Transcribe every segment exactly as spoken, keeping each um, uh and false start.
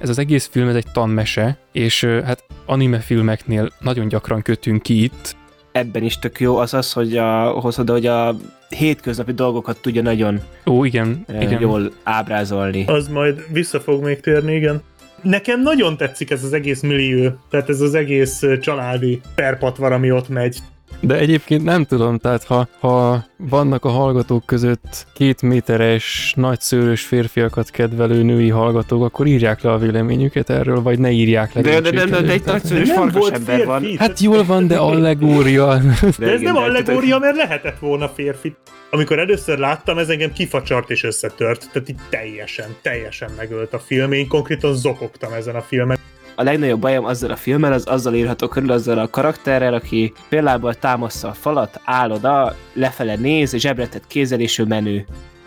ez az egész film, ez egy tanmese, és hát anime filmeknél nagyon gyakran kötünk ki itt. Ebben is tök jó az az, hogy a, hozod, hogy a hétköznapi dolgokat tudja nagyon Ó, igen, e, igen. jól ábrázolni. Az majd vissza fog még térni, igen. Nekem nagyon tetszik ez az egész millió, tehát ez az egész családi perpatvar, ami ott megy. De egyébként nem tudom, tehát ha, ha vannak a hallgatók között két méteres, nagyszőrös férfiakat kedvelő női hallgatók, akkor írják le a véleményüket erről, vagy ne írják le. De, de, de, de, de egy nagyszőrös farkas ember van. Hát jól van, de allegória. De ez nem allegória, mert lehetett volna férfi. Amikor először láttam, ez engem kifacsart és összetört. Tehát így teljesen, teljesen megölt a film. Én konkrétan zokogtam ezen a filmen. A legnagyobb bajom azzal a filmmel, az azzal írható körül, azzal a karakterrel, aki például támaszza a falat, áll oda, lefele néz, zsebretett kézzel, és ő menő.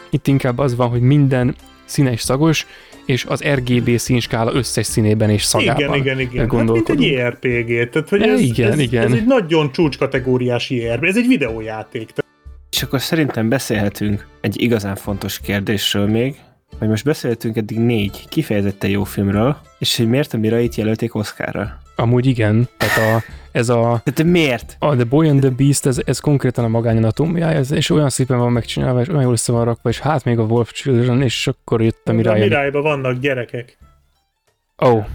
Itt inkább az van, hogy minden színes szagos, és az er gé bé színskála összes színében és szagában. Igen, igen, igen. Hát mint egy jé er pé gé. Tehát, hogy ez, igen, ez, igen. ez egy nagyon csúcskategóriás jé er pé gé. Ez egy videójáték. És akkor szerintem beszélhetünk egy igazán fontos kérdésről még, hogy most beszéltünk eddig négy kifejezetten jó filmről, és hogy miért a Mirait jelölték Oscarra? Amúgy igen, tehát a, ez a... De miért? A The Boy and the Beast, ez, ez konkrétan a Magányon atómjája, és olyan szépen van megcsinálva, és olyan jól össze van rakva, és hát még a Wolf Children, és akkor jött a Mirai. A Miraiban vannak gyerekek. Ó. Oh.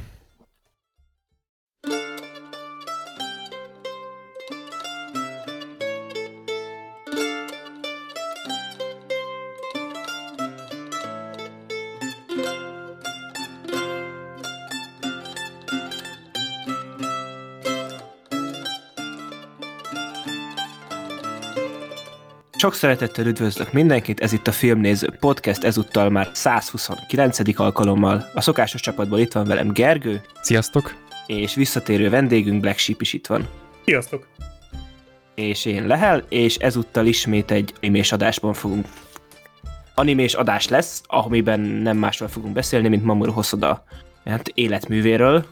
Sok szeretettel üdvözlök mindenkit, ez itt a Filmnéző Podcast, ezúttal már száz huszonkilencedik alkalommal. A szokásos csapatból itt van velem Gergő. Sziasztok! És visszatérő vendégünk Black Sheep is itt van. Sziasztok! És én Lehel, és ezúttal ismét egy animés adásban fogunk. Animés adás lesz, amiben nem másról fogunk beszélni, mint Mamoru Hosoda hát életművéről,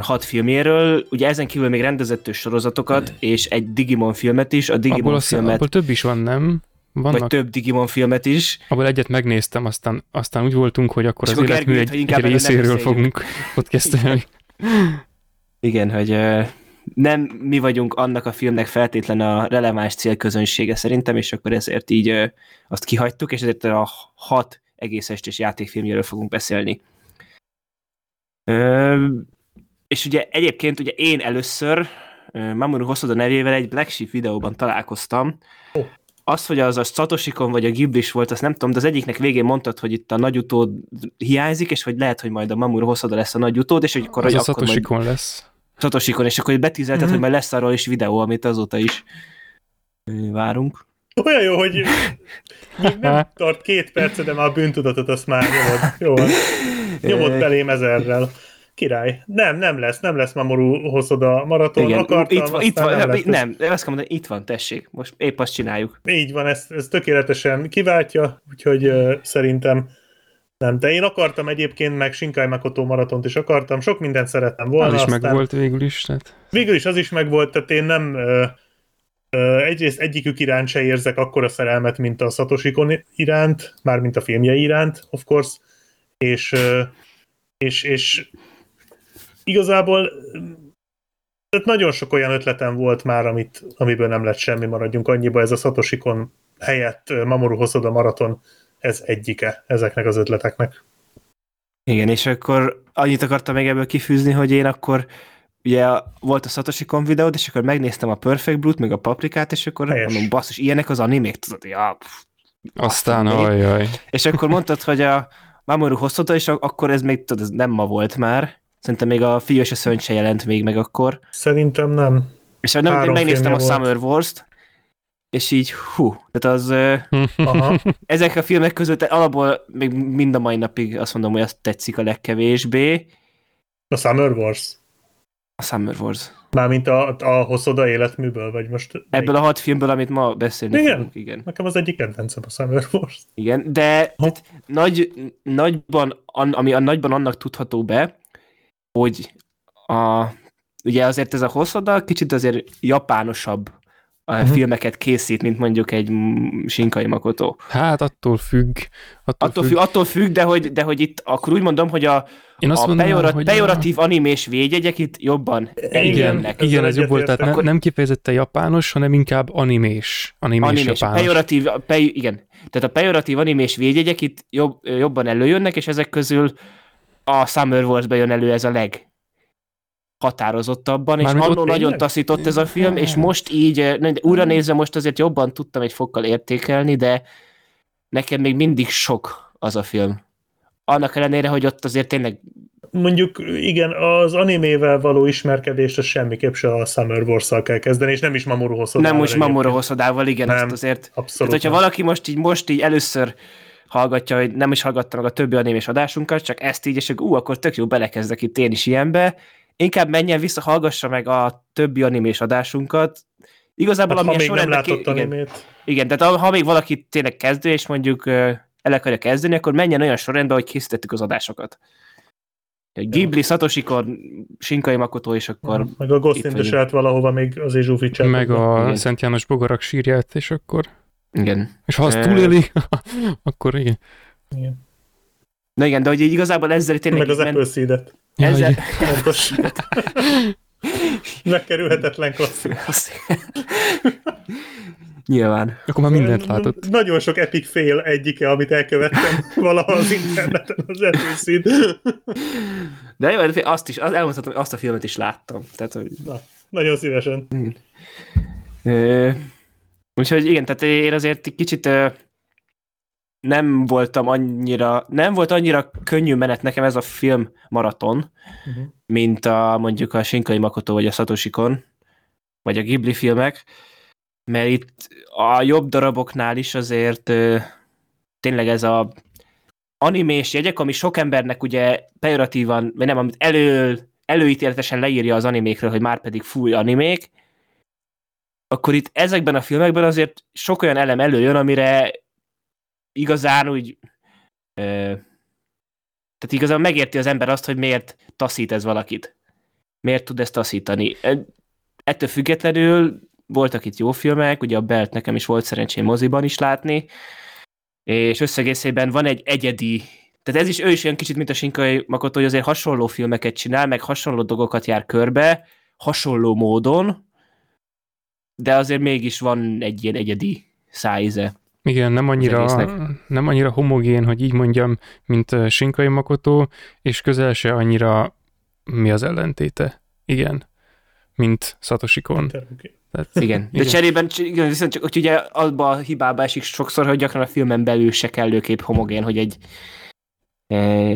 hat filméről, ugye ezen kívül még rendezett sorozatokat, és egy Digimon filmet is, a Digimon abból filmet... Abból több is van, nem? Vannak... Vagy több Digimon filmet is. Abból egyet megnéztem, aztán, aztán úgy voltunk, hogy akkor és az akkor életmű Gergőt, egy, egy részéről fogunk podcastelni. Igen, hogy nem mi vagyunk annak a filmnek feltétlen a releváns célközönsége szerintem, és akkor ezért így azt kihagytuk, és ezért a hat egész estés játékfilmjéről fogunk beszélni. Ö... És ugye egyébként ugye én először Mamoru Hosoda nevével egy Black Sheep videóban találkoztam. Oh. Az, hogy az a Satoshi-kon vagy a Ghiblis volt, azt nem tudom, de az egyiknek végén mondtad, hogy itt a nagy utód hiányzik, és hogy lehet, hogy majd a Mamoru Hosoda lesz a nagy utód, és hogy akkor... Az hogy a Satoshi-kon majd... lesz. Satoshi-kon, és akkor betűzelted, mm-hmm. hogy majd lesz arról is videó, amit azóta is várunk. Olyan jó, hogy még nem tart két perc, de már a bűntudatot azt már nyomod. Jó, nyomod belém ezerrel. Király. Nem, nem lesz, nem lesz Mamoru Hosoda maraton. Igen. Akartam, itt van, itt van, nem, nem, nem, azt kell mondani, itt van, tessék, most épp azt csináljuk. Így van, ez, ez tökéletesen kiváltja, úgyhogy uh, szerintem nem, de én akartam egyébként, meg Shinkai Makoto maratont is akartam, sok mindent szerettem volna. Az is megvolt végül is. Tehát... Végül is az is megvolt, tehát én nem uh, uh, egyrészt egyikük iránt se érzek akkora szerelmet, mint a Satoshi-kon iránt, mármint a filmjei iránt, of course, és uh, és, és igazából nagyon sok olyan ötletem volt már, amit, amiből nem lett semmi, maradjunk annyiba, ez a Satoshi-kon helyett Mamoru Hosoda maraton, ez egyike ezeknek az ötleteknek. Igen, és akkor annyit akartam még ebből kifűzni, hogy én akkor ugye volt a Satoshi-kon videód, és akkor megnéztem a Perfect Blue-t, meg a Paprikát, és akkor helyes. Mondom, basszus, ilyenek az animék, tudod, ja, pff, aztán ajjaj. És akkor mondtad, hogy a Mamoru Hosoda, és akkor ez még, tudod, ez nem ma volt már. Szerintem még a Fiú és a Szörny se jelent még meg akkor. Szerintem nem. És nem, én megnéztem a Summer Wars-t, és így hú, tehát az aha. Ezek a filmek között alapból még mind a mai napig azt mondom, hogy azt tetszik a legkevésbé. A Summer Wars? A Summer Wars. Mármint a, a Hosoda életműből, vagy most... Ebből még... a hat filmből, amit ma beszélni igen. fogunk, igen. Nekem az egyik kedvencem a Summer Wars. Igen, de tehát, nagy, nagyban, ami a nagyban annak tudható be, hogy a, ugye azért ez a Hosoda kicsit azért japánosabb uh-huh. filmeket készít, mint mondjuk egy Shinkai Makoto. Hát attól függ. Attól, attól, függ. Függ, attól függ, de hogy, de hogy itt akkor úgy mondom, hogy a, a pejorat, pejoratív a... animés védjegyek itt jobban eljönnek. Igen, ez jobb volt, tehát ne, akkor... nem kifejezetten japános, hanem inkább animés. Animés, animés japános. Pejoratív, pej, igen. Tehát a pejoratív animés védjegyek itt jobb, jobban előjönnek, és ezek közül a Summer Wars-ben jön elő ez a leg. határozottabban, mármint és annól nagyon éjjel? taszított ez a film, és most így, újra nézve most azért jobban tudtam egy fokkal értékelni, de nekem még mindig sok az a film. Annak ellenére, hogy ott azért tényleg... Mondjuk igen, az animével való ismerkedést az semmiképp se a Summer Wars-szal kell kezdeni, és nem is Mamoru Hoszodával. Nem most Mamoru Hoszodával, igen, nem, azt azért. Abszolút. Tehát, hogyha valaki most így, most így először hallgatja, hogy nem is hallgatta meg a többi animés adásunkat, csak ezt így, és ú, akkor tök jó, belekezdek itt én is ilyenbe. Inkább menjen vissza, hallgassa meg a többi animés adásunkat. Igazából hát, ha még nem látott ki... animét. Igen, de ha még valaki tényleg kezdő, és mondjuk el akarja kezdeni, akkor menjen olyan sorrendbe, hogy készítettük az adásokat. Ghibli, Satoshi Kon, Shinkai Makoto, és akkor... Meg a Ghost in the Shell valahova még az Zsófi Csapot. Meg a igen. Szent János Bogarak sírját, és akkor... Igen. És ha az túléli, akkor igen. igen. Na igen, de hogy igazából ezzel tényleg... Meg az Apple Seed-et. Ezzel... Pontos. Megkerülhetetlen klasszikus. Nyilván. Akkor már mindent látott. Nagyon sok epic fail egyike, amit elkövettem valaha az interneten, az Apple Seed. De jó, azt is, elmondhatom, hogy azt a filmet is láttam. Tehát, hogy... Na, nagyon szívesen. Úgyhogy igen, tehát én azért kicsit... nem voltam annyira, nem volt annyira könnyű menet nekem ez a film maraton, uh-huh. mint a mondjuk a Shinkai Makoto, vagy a Satoshi Kon, vagy a Ghibli filmek, mert itt a jobb daraboknál is azért ö, tényleg ez a animés jegyek, ami sok embernek ugye pejoratívan, vagy nem, amit elő, előítéletesen leírja az animékről, hogy már pedig fúj animék, akkor itt ezekben a filmekben azért sok olyan elem előjön, amire igazán úgy, ö, tehát igazán megérti az ember azt, hogy miért taszít ez valakit. Miért tud ezt taszítani. Ettől függetlenül voltak itt jó filmek, ugye a Belt nekem is volt szerencsém moziban is látni, és összegészében van egy egyedi, tehát ez is ő is olyan kicsit, mint a Shinkai Makoto, hogy azért hasonló filmeket csinál, meg hasonló dolgokat jár körbe, hasonló módon, de azért mégis van egy ilyen egyedi szájíze. Igen, nem annyira, nem annyira homogén, hogy így mondjam, mint Shinkai Makoto, és közel se annyira mi az ellentéte. Igen, mint Satoshi Kon. Tehát, igen, de igen. Cserében igen, viszont csak hogy ugye abba a hibába esik sokszor, hogy gyakran a filmen belül se kellőképp homogén, hogy egy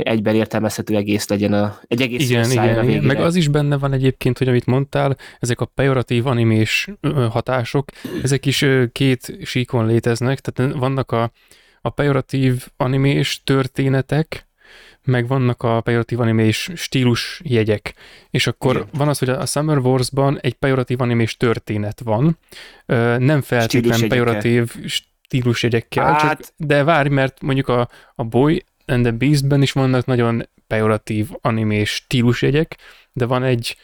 egyben értelmezhető egész legyen, a, egy egész szájra végére. Igen, meg az is benne van egyébként, hogy amit mondtál, ezek a pejoratív animés hatások, ezek is két síkon léteznek, tehát vannak a, a pejoratív animés történetek, meg vannak a pejoratív animés stílus jegyek. És akkor igen. van az, hogy a Summer Wars-ban egy pejoratív animés történet van, nem feltétlen pejoratív stílus jegyekkel, hát... csak, de várj, mert mondjuk a, a Boy and the Beast-ben is vannak nagyon pejoratív animés stílusjegyek, de van egy,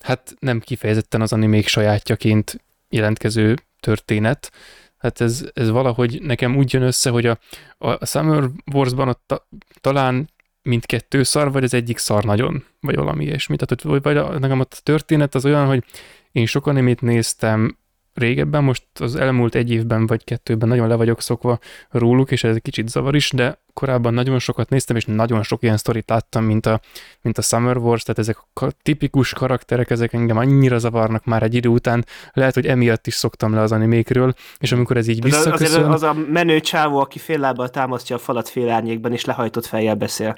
hát nem kifejezetten az animék sajátjaként jelentkező történet. Hát ez, ez valahogy nekem úgy jön össze, hogy a, a Summer Wars-ban ott ta, talán mindkettő szar, vagy az egyik szar nagyon, vagy valami ilyesmi. Tehát hogy, vagy a, nekem a történet az olyan, hogy én sok animét néztem régebben, most az elmúlt egy évben vagy kettőben nagyon le vagyok szokva róluk, és ez egy kicsit zavar is, de korábban nagyon sokat néztem, és nagyon sok ilyen sztorit láttam, mint a, mint a Summer Wars, tehát ezek a tipikus karakterek, ezek engem annyira zavarnak már egy idő után, lehet, hogy emiatt is szoktam le az animékről, és amikor ez így visszaköszön... Az a menő csávó, aki fél lábbal támasztja a falat fél árnyékban, és lehajtott fejjel beszél.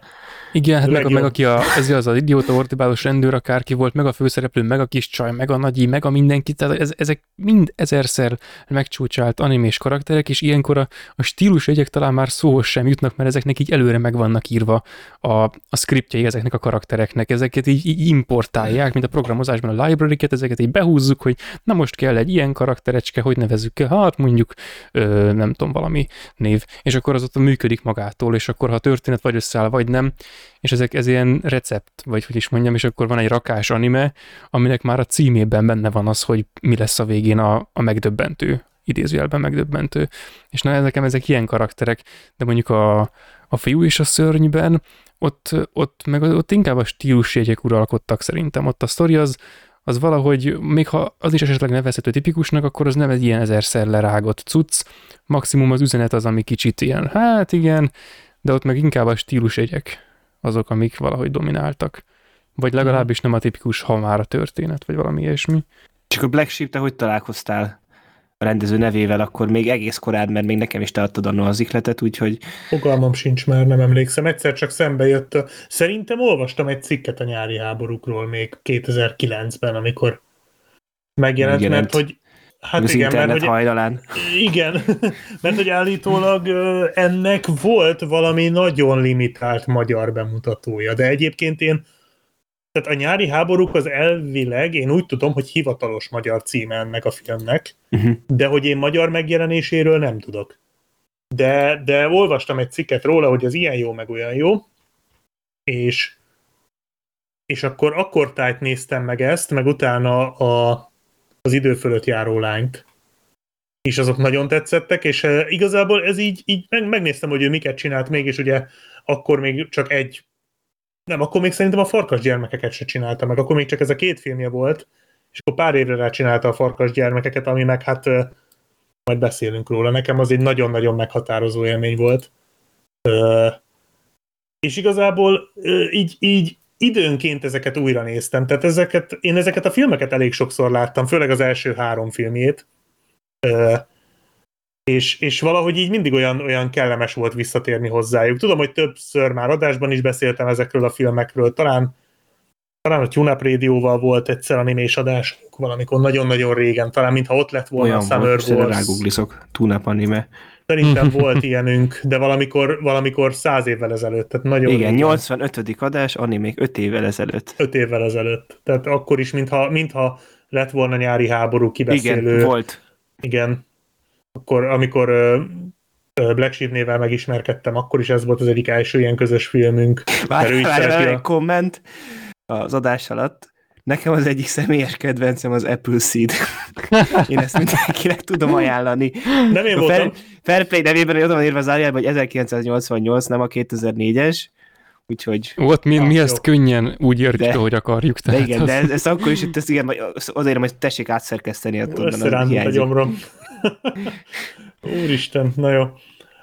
Igen, hát meg, meg aki a, ez az az idióta ortibálós rendőr akárki volt, meg a főszereplő, meg a kis csaj, meg a nagyi, meg a mindenki, tehát ez, ezek mind ezerszer megcsúcsált animés karakterek, és ilyenkor a, a stílusjegyek talán már szóhoz sem jutnak, mert ezeknek így előre meg vannak írva a, a szkriptjei ezeknek a karaktereknek. Ezeket így, így importálják, mint a programozásban a library-ket, ezeket így behúzzuk, hogy na most kell egy ilyen karakterecske, hogy nevezzük el, hát mondjuk ö, nem tudom, valami név. És akkor az ott működik magától, és akkor ha a történet vagy összeáll, vagy nem, és ezek ez ilyen recept, vagy hogy is mondjam, és akkor van egy rakás anime, aminek már a címében benne van az, hogy mi lesz a végén a, a megdöbbentő, idézőjelben megdöbbentő. És na, nekem ezek ilyen karakterek, de mondjuk a, a fiú és a szörnyben, ott, ott, meg ott inkább a stílusjegyek uralkodtak szerintem. Ott a sztori az, az valahogy, még ha az is esetleg nevezhető tipikusnak, akkor az nem egy ilyen ezerszer lerágott cucc, maximum az üzenet az, ami kicsit ilyen, hát igen, de ott meg inkább a stílusjegyek azok, amik valahogy domináltak. Vagy legalábbis nem a tipikus ha már a történet, vagy valami ilyesmi. Csak a Black Sheep, te hogy találkoztál a rendező nevével, akkor még egész korán, mert még nekem is te adtad annól az ihletet, úgyhogy... Fogalmam sincs már, nem emlékszem. Egyszer csak szembe jött. Szerintem olvastam egy cikket a nyári háborúkról még kétezer-kilencben, amikor megjelent, megjelent. mert hogy... Hát az igen, internet mert, hajnalán. Hogy, igen, mert hogy állítólag ennek volt valami nagyon limitált magyar bemutatója, de egyébként én Tehát a nyári háborúk az elvileg, én úgy tudom, hogy hivatalos magyar címe ennek a filmnek, uh-huh. de hogy én magyar megjelenéséről nem tudok. De, de olvastam egy cikket róla, hogy ez ilyen jó, meg olyan jó, és, és akkor akkortájt néztem meg ezt, meg utána a, az idő fölött járó lányt. És azok nagyon tetszettek, és igazából ez így, így megnéztem, hogy ő miket csinált még, és ugye akkor még csak egy Nem, akkor még szerintem a Farkas gyermekeket se csinálta meg, akkor még csak ez a két filmje volt, és akkor pár évre rá csinálta a Farkas gyermekeket, ami meg hát majd beszélünk róla. Nekem az egy nagyon-nagyon meghatározó élmény volt. És igazából így, így időnként ezeket újra néztem, tehát ezeket, én ezeket a filmeket elég sokszor láttam, főleg az első három filmjét, És, és valahogy így mindig olyan, olyan kellemes volt visszatérni hozzájuk. Tudom, hogy többször már adásban is beszéltem ezekről a filmekről, talán, talán a Tune Up Radio-val volt egyszer animés adásunk valamikor nagyon-nagyon régen, talán mintha ott lett volna olyan a Summer Wars. Olyan rágugliszok, Tune Up Anime. Szerintem volt ilyenünk, de valamikor, valamikor száz évvel ezelőtt. Tehát nagyon Igen, régen. nyolcvanötödik adás, animék öt évvel ezelőtt. öt évvel ezelőtt. Tehát akkor is, mintha, mintha lett volna nyári háború kibeszélő. Igen, volt. Igen. Akkor, amikor uh, Black Sheep névvel megismerkedtem, akkor is ez volt az egyik első ilyen közös filmünk. Várj, várj, egy komment az adás alatt. Nekem az egyik személyes kedvencem az Apple Seed. Én ezt mindenkinek tudom ajánlani. Nem én a voltam. Fairplay nevében, hogy oda van írva az árjában, hogy ezerkilencszáznyolcvannyolc, nem a kétezer-négyes. Úgyhogy... Ott mi, mi ezt könnyen úgy értjük, hogy akarjuk. De igen, az... de ez, ez akkor is, ez igen, azért, hogy tessék átszerkeszteni. Összerándult a gyomrom. Úristen, na jó.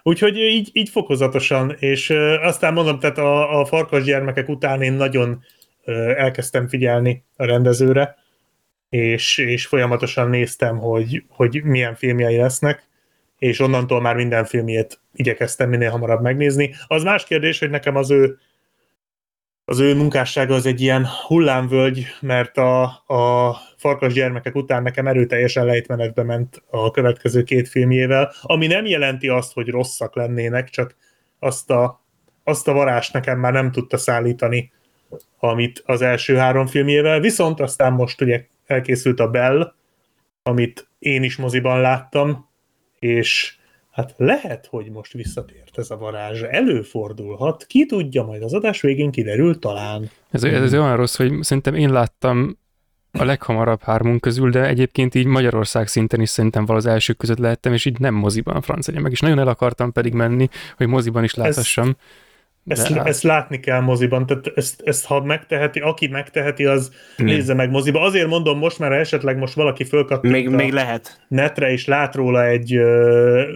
Úgyhogy így, így fokozatosan, és ö, aztán mondom, tehát a, a Farkas gyermekek után én nagyon ö, elkezdtem figyelni a rendezőre, és, és folyamatosan néztem, hogy, hogy milyen filmjei lesznek, és onnantól már minden filmjét igyekeztem minél hamarabb megnézni. Az más kérdés, hogy nekem az ő az ő munkássága az egy ilyen hullámvölgy, mert a, a Farkas gyermekek után nekem erőteljesen lejtmenetbe ment a következő két filmjével, ami nem jelenti azt, hogy rosszak lennének, csak azt a, azt a varást nekem már nem tudta szállítani, amit az első három filmjével, viszont aztán most ugye elkészült a Bell, amit én is moziban láttam, és hát lehet, hogy most visszatért ez a varázs, előfordulhat, ki tudja, majd az adás végén kiderül talán. Ez, ez olyan rossz, hogy szerintem én láttam a leghamarabb hármunk közül, de egyébként így Magyarország szinten is szerintem val az elsők között lehettem, és így nem moziban, francia meg is nagyon el akartam pedig menni, hogy moziban is láthassam. Ezt, ezt, hát... ezt látni kell moziban, tehát ezt, ezt ha megteheti, aki megteheti, az mm. nézze meg moziba. Azért mondom most, mert esetleg most valaki fölkattant még, még lehet netre, és lát róla egy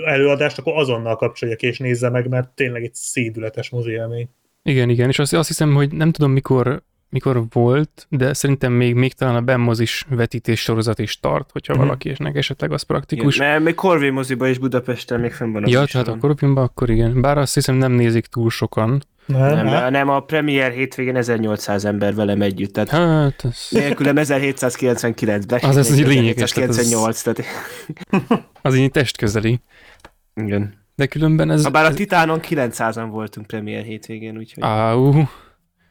előadást, akkor azonnal kapcsolja ki és nézze meg, mert tényleg egy szédületes mozi élmény. Igen, igen, és azt, azt hiszem, hogy nem tudom mikor, mikor volt, de szerintem még, még talán a bemozis vetítés sorozat is tart, hogyha mm. valaki, és neki esetleg az praktikus. Igen, mert még Korvin moziba és Budapesten még fenn van az. Ja, is tehát van. A Korvinban akkor igen. Bár azt hiszem nem nézik túl sokan. Nem, nem, nem a premier hétvégén ezernyolcszáz ember velem együtt. Tehát hát, ez... Nélkülem ezerhétszázkilencvenkilencben. Az ez egy lényeges. ezerhétszázkilencvennyolc. Az, az így testközeli. Igen. De különben ez... Habár a Titánon kilencszázan voltunk premier hétvégén, úgyhogy... Áú.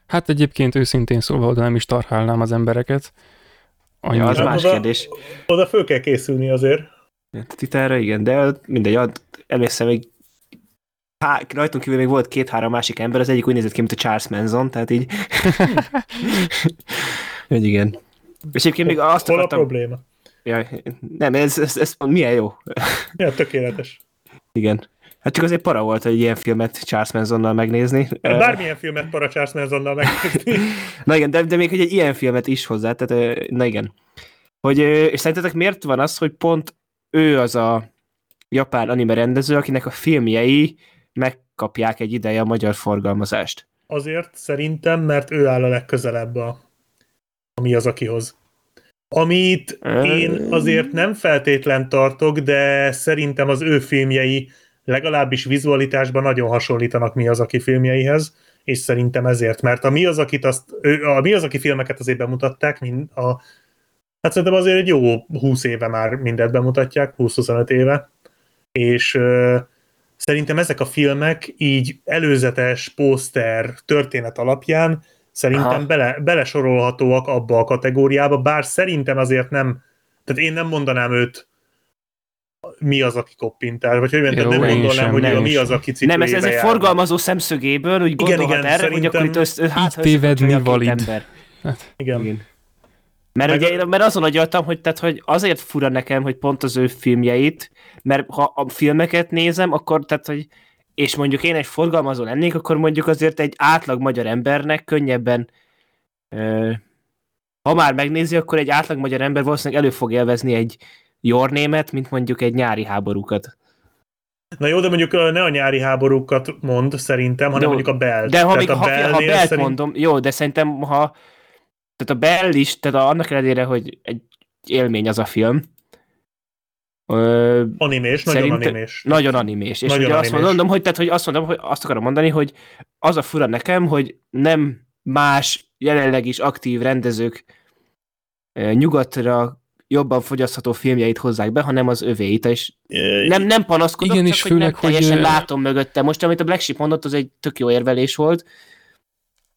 Hát egyébként őszintén szólva oda nem is tarhálnám az embereket. Annyi ja, az rá. Más oda, kérdés. Oda föl kell készülni azért. Titánra igen, de mindegy, emlékszem még há, rajtunk kívül még volt két-három másik ember, az egyik úgy nézett ki, mint a Charles Manson, tehát így... Hogy igen. És egyébként még azt hol akartam... a probléma? Ja, nem, ez, ez, ez milyen jó. Ja, tökéletes. Igen. Hát csak azért para volt, hogy ilyen filmet Charles Mansonnal megnézni. Bármilyen filmet para Charles Mansonnal megnézni. Na igen, de, de még hogy egy ilyen filmet is hozzá, tehát na igen. Hogy, és szerintetek miért van az, hogy pont ő az a japán anime rendező, akinek a filmjei megkapják egy ideje a magyar forgalmazást? Azért szerintem, mert ő áll a legközelebb a, a mi az akihoz. Amit én azért nem feltétlen tartok, de szerintem az ő filmjei legalábbis vizualitásban nagyon hasonlítanak Miyazaki filmjeihez, és szerintem ezért, mert a Miyazakit azt, a Miyazaki filmeket azért bemutatták, mind a, hát szerintem azért egy jó húsz éve már mindet bemutatják, húsz-huszonöt éve, és ö, szerintem ezek a filmek így előzetes pószter történet alapján szerintem bele, belesorolhatóak abba a kategóriába, bár szerintem azért nem, tehát én nem mondanám őt Miyazaki koppintás, vagy hogy mondtad, nem gondolnám, hogy nem a Miyazaki cipőjébe jár. Nem, ez, ez egy forgalmazó szemszögéből, úgy gondolhat igen, erre, hogy akkor itt össz, hát, tévedni valid. Hát, igen. igen. Mert, meg... ugye, mert azon agyaltam, hogy, tehát, hogy azért fura nekem, hogy pont az ő filmjeit, mert ha a filmeket nézem, akkor tehát, hogy és mondjuk én egy forgalmazó lennék, akkor mondjuk azért egy átlag magyar embernek könnyebben ö, ha már megnézi, akkor egy átlag magyar ember valószínűleg elő fog élvezni egy Your Name-et, mint mondjuk egy Nyári háborúkat. Na jó, de mondjuk ne a Nyári háborúkat mond szerintem, hanem jó, mondjuk a Bell. De ha, még, a ha, Bell ha Bell-t szerint... mondom, jó, de szerintem ha tehát a Bell is, tehát a, annak ellenére, hogy egy élmény az a film. Ö, animés, szerint, nagyon animés. Nagyon animés. És nagyon ugye animés. Azt mondom, hogy, tehát, hogy azt mondom, hogy azt akarom mondani, hogy az a fura nekem, hogy nem más jelenleg is aktív rendezők nyugatra jobban fogyasztható filmjeit hozzák be, hanem az övéit, és nem, nem panaszkodok, igen, csak hogy főleg, nem teljesen hogy... látom mögötte. Most, amit a Black Sheep mondott, az egy tök jó érvelés volt,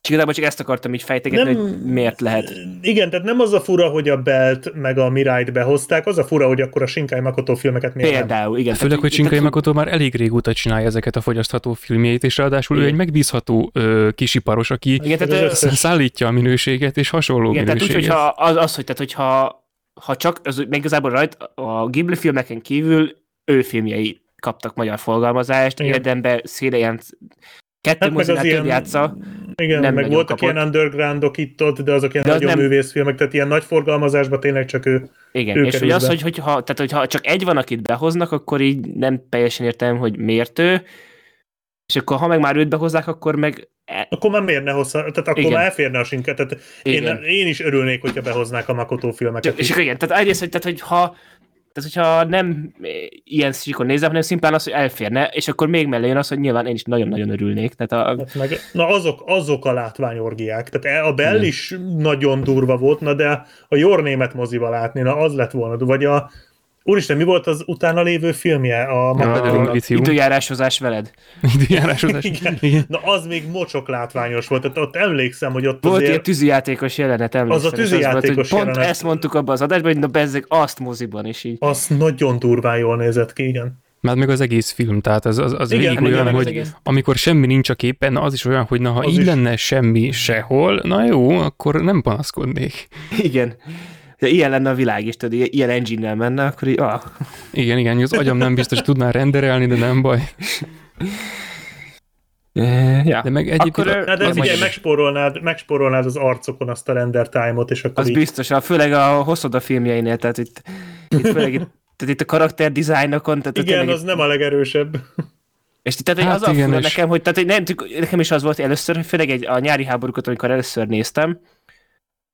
és igazából csak ezt akartam így fejtegetni, nem... hogy miért lehet. Igen, tehát nem az a fura, hogy a Belt meg a Mirai-t behozták, az a fura, hogy akkor a Shinkai Makoto filmeket miért például, nem. Igen. Főleg, tehát, hogy Shinkai tehát... Makoto már elég régóta csinálja ezeket a fogyasztható filmjeit, és ráadásul igen. Ő egy megbízható ö, kisiparos, aki igen, tehát, ö... szállítja a minőséget, és hasonló igen, minőséget. Igen, tehát úgy, hogyha az, az, hogy tehát, hogyha ha csak, az, meg igazából rajt a Ghibli filmeken kívül ő filmjei kaptak magyar forgalmazást, érdemben széle ilyen kettő hát mozinál több játsza. Igen, nem meg voltak kapott. Ilyen undergroundok itt-ott, de azok ilyen de az nagyon nem... művészfilmek, tehát ilyen nagy forgalmazásban tényleg csak ő igen, ő és hogy az, hogy, hogy ha, tehát, hogyha csak egy van, akit behoznak, akkor így nem teljesen értem, hogy miért ő, és akkor ha meg már őt behozzák, akkor meg akkor már miért ne hozzá, tehát akkor igen. Már elférne a Shinkai, tehát én, én is örülnék, hogyha behoznák a Makoto filmeket. És akkor igen, tehát egyrészt, hogy, tehát, hogy ha, tehát, hogyha nem ilyen szikon nézem, hanem szimplán az, hogy elférne, és akkor még mellé jön az, hogy nyilván én is nagyon-nagyon örülnék. Tehát a... meg, na azok, azok a látványorgiák, tehát a Bell igen. Is nagyon durva volt, na de a Your Name-et moziba látni, na az lett volna, vagy a úristen, mi volt az utána lévő filmje? A, ja, a, a időjárásozás veled. Időjárásozás. Igen. Igen. Na az még mocsok látványos volt. Tehát ott emlékszem, hogy ott volt azért... ilyen tűzijátékos jelenet, emlékszem. Az a tűzijátékos jelenet. Pont ezt mondtuk abban az adásban, hogy na bezzeg azt moziban is így. Az nagyon durván jól nézett ki, igen. Mert meg az egész film, tehát az, az, az igen, végig igen, olyan, igen, hogy az amikor semmi nincs a képen, az is olyan, hogy na ha az így is. Lenne semmi sehol, na jó, akkor nem panaszkodnék. Igen. De ilyen lenne a világ is, tehát ilyen engine-nel menne, akkor így, ah. Igen, igen, az agyam nem biztos tudná renderelni, de nem baj. Ja. De meg egyébként... Akkor, a, de figyelj, megspórolnád, megspórolnád az arcokon azt a render time-ot, és akkor az így... biztos, főleg a Hosoda filmjeinél, tehát itt, itt főleg itt, tehát itt a karakter dizájnokon... Tehát igen, az itt... nem a legerősebb. És tehát hát az a fura nekem, hogy tehát, nem, nekem is az volt először, hogy főleg egy, a Nyári háborúkat, amikor először néztem,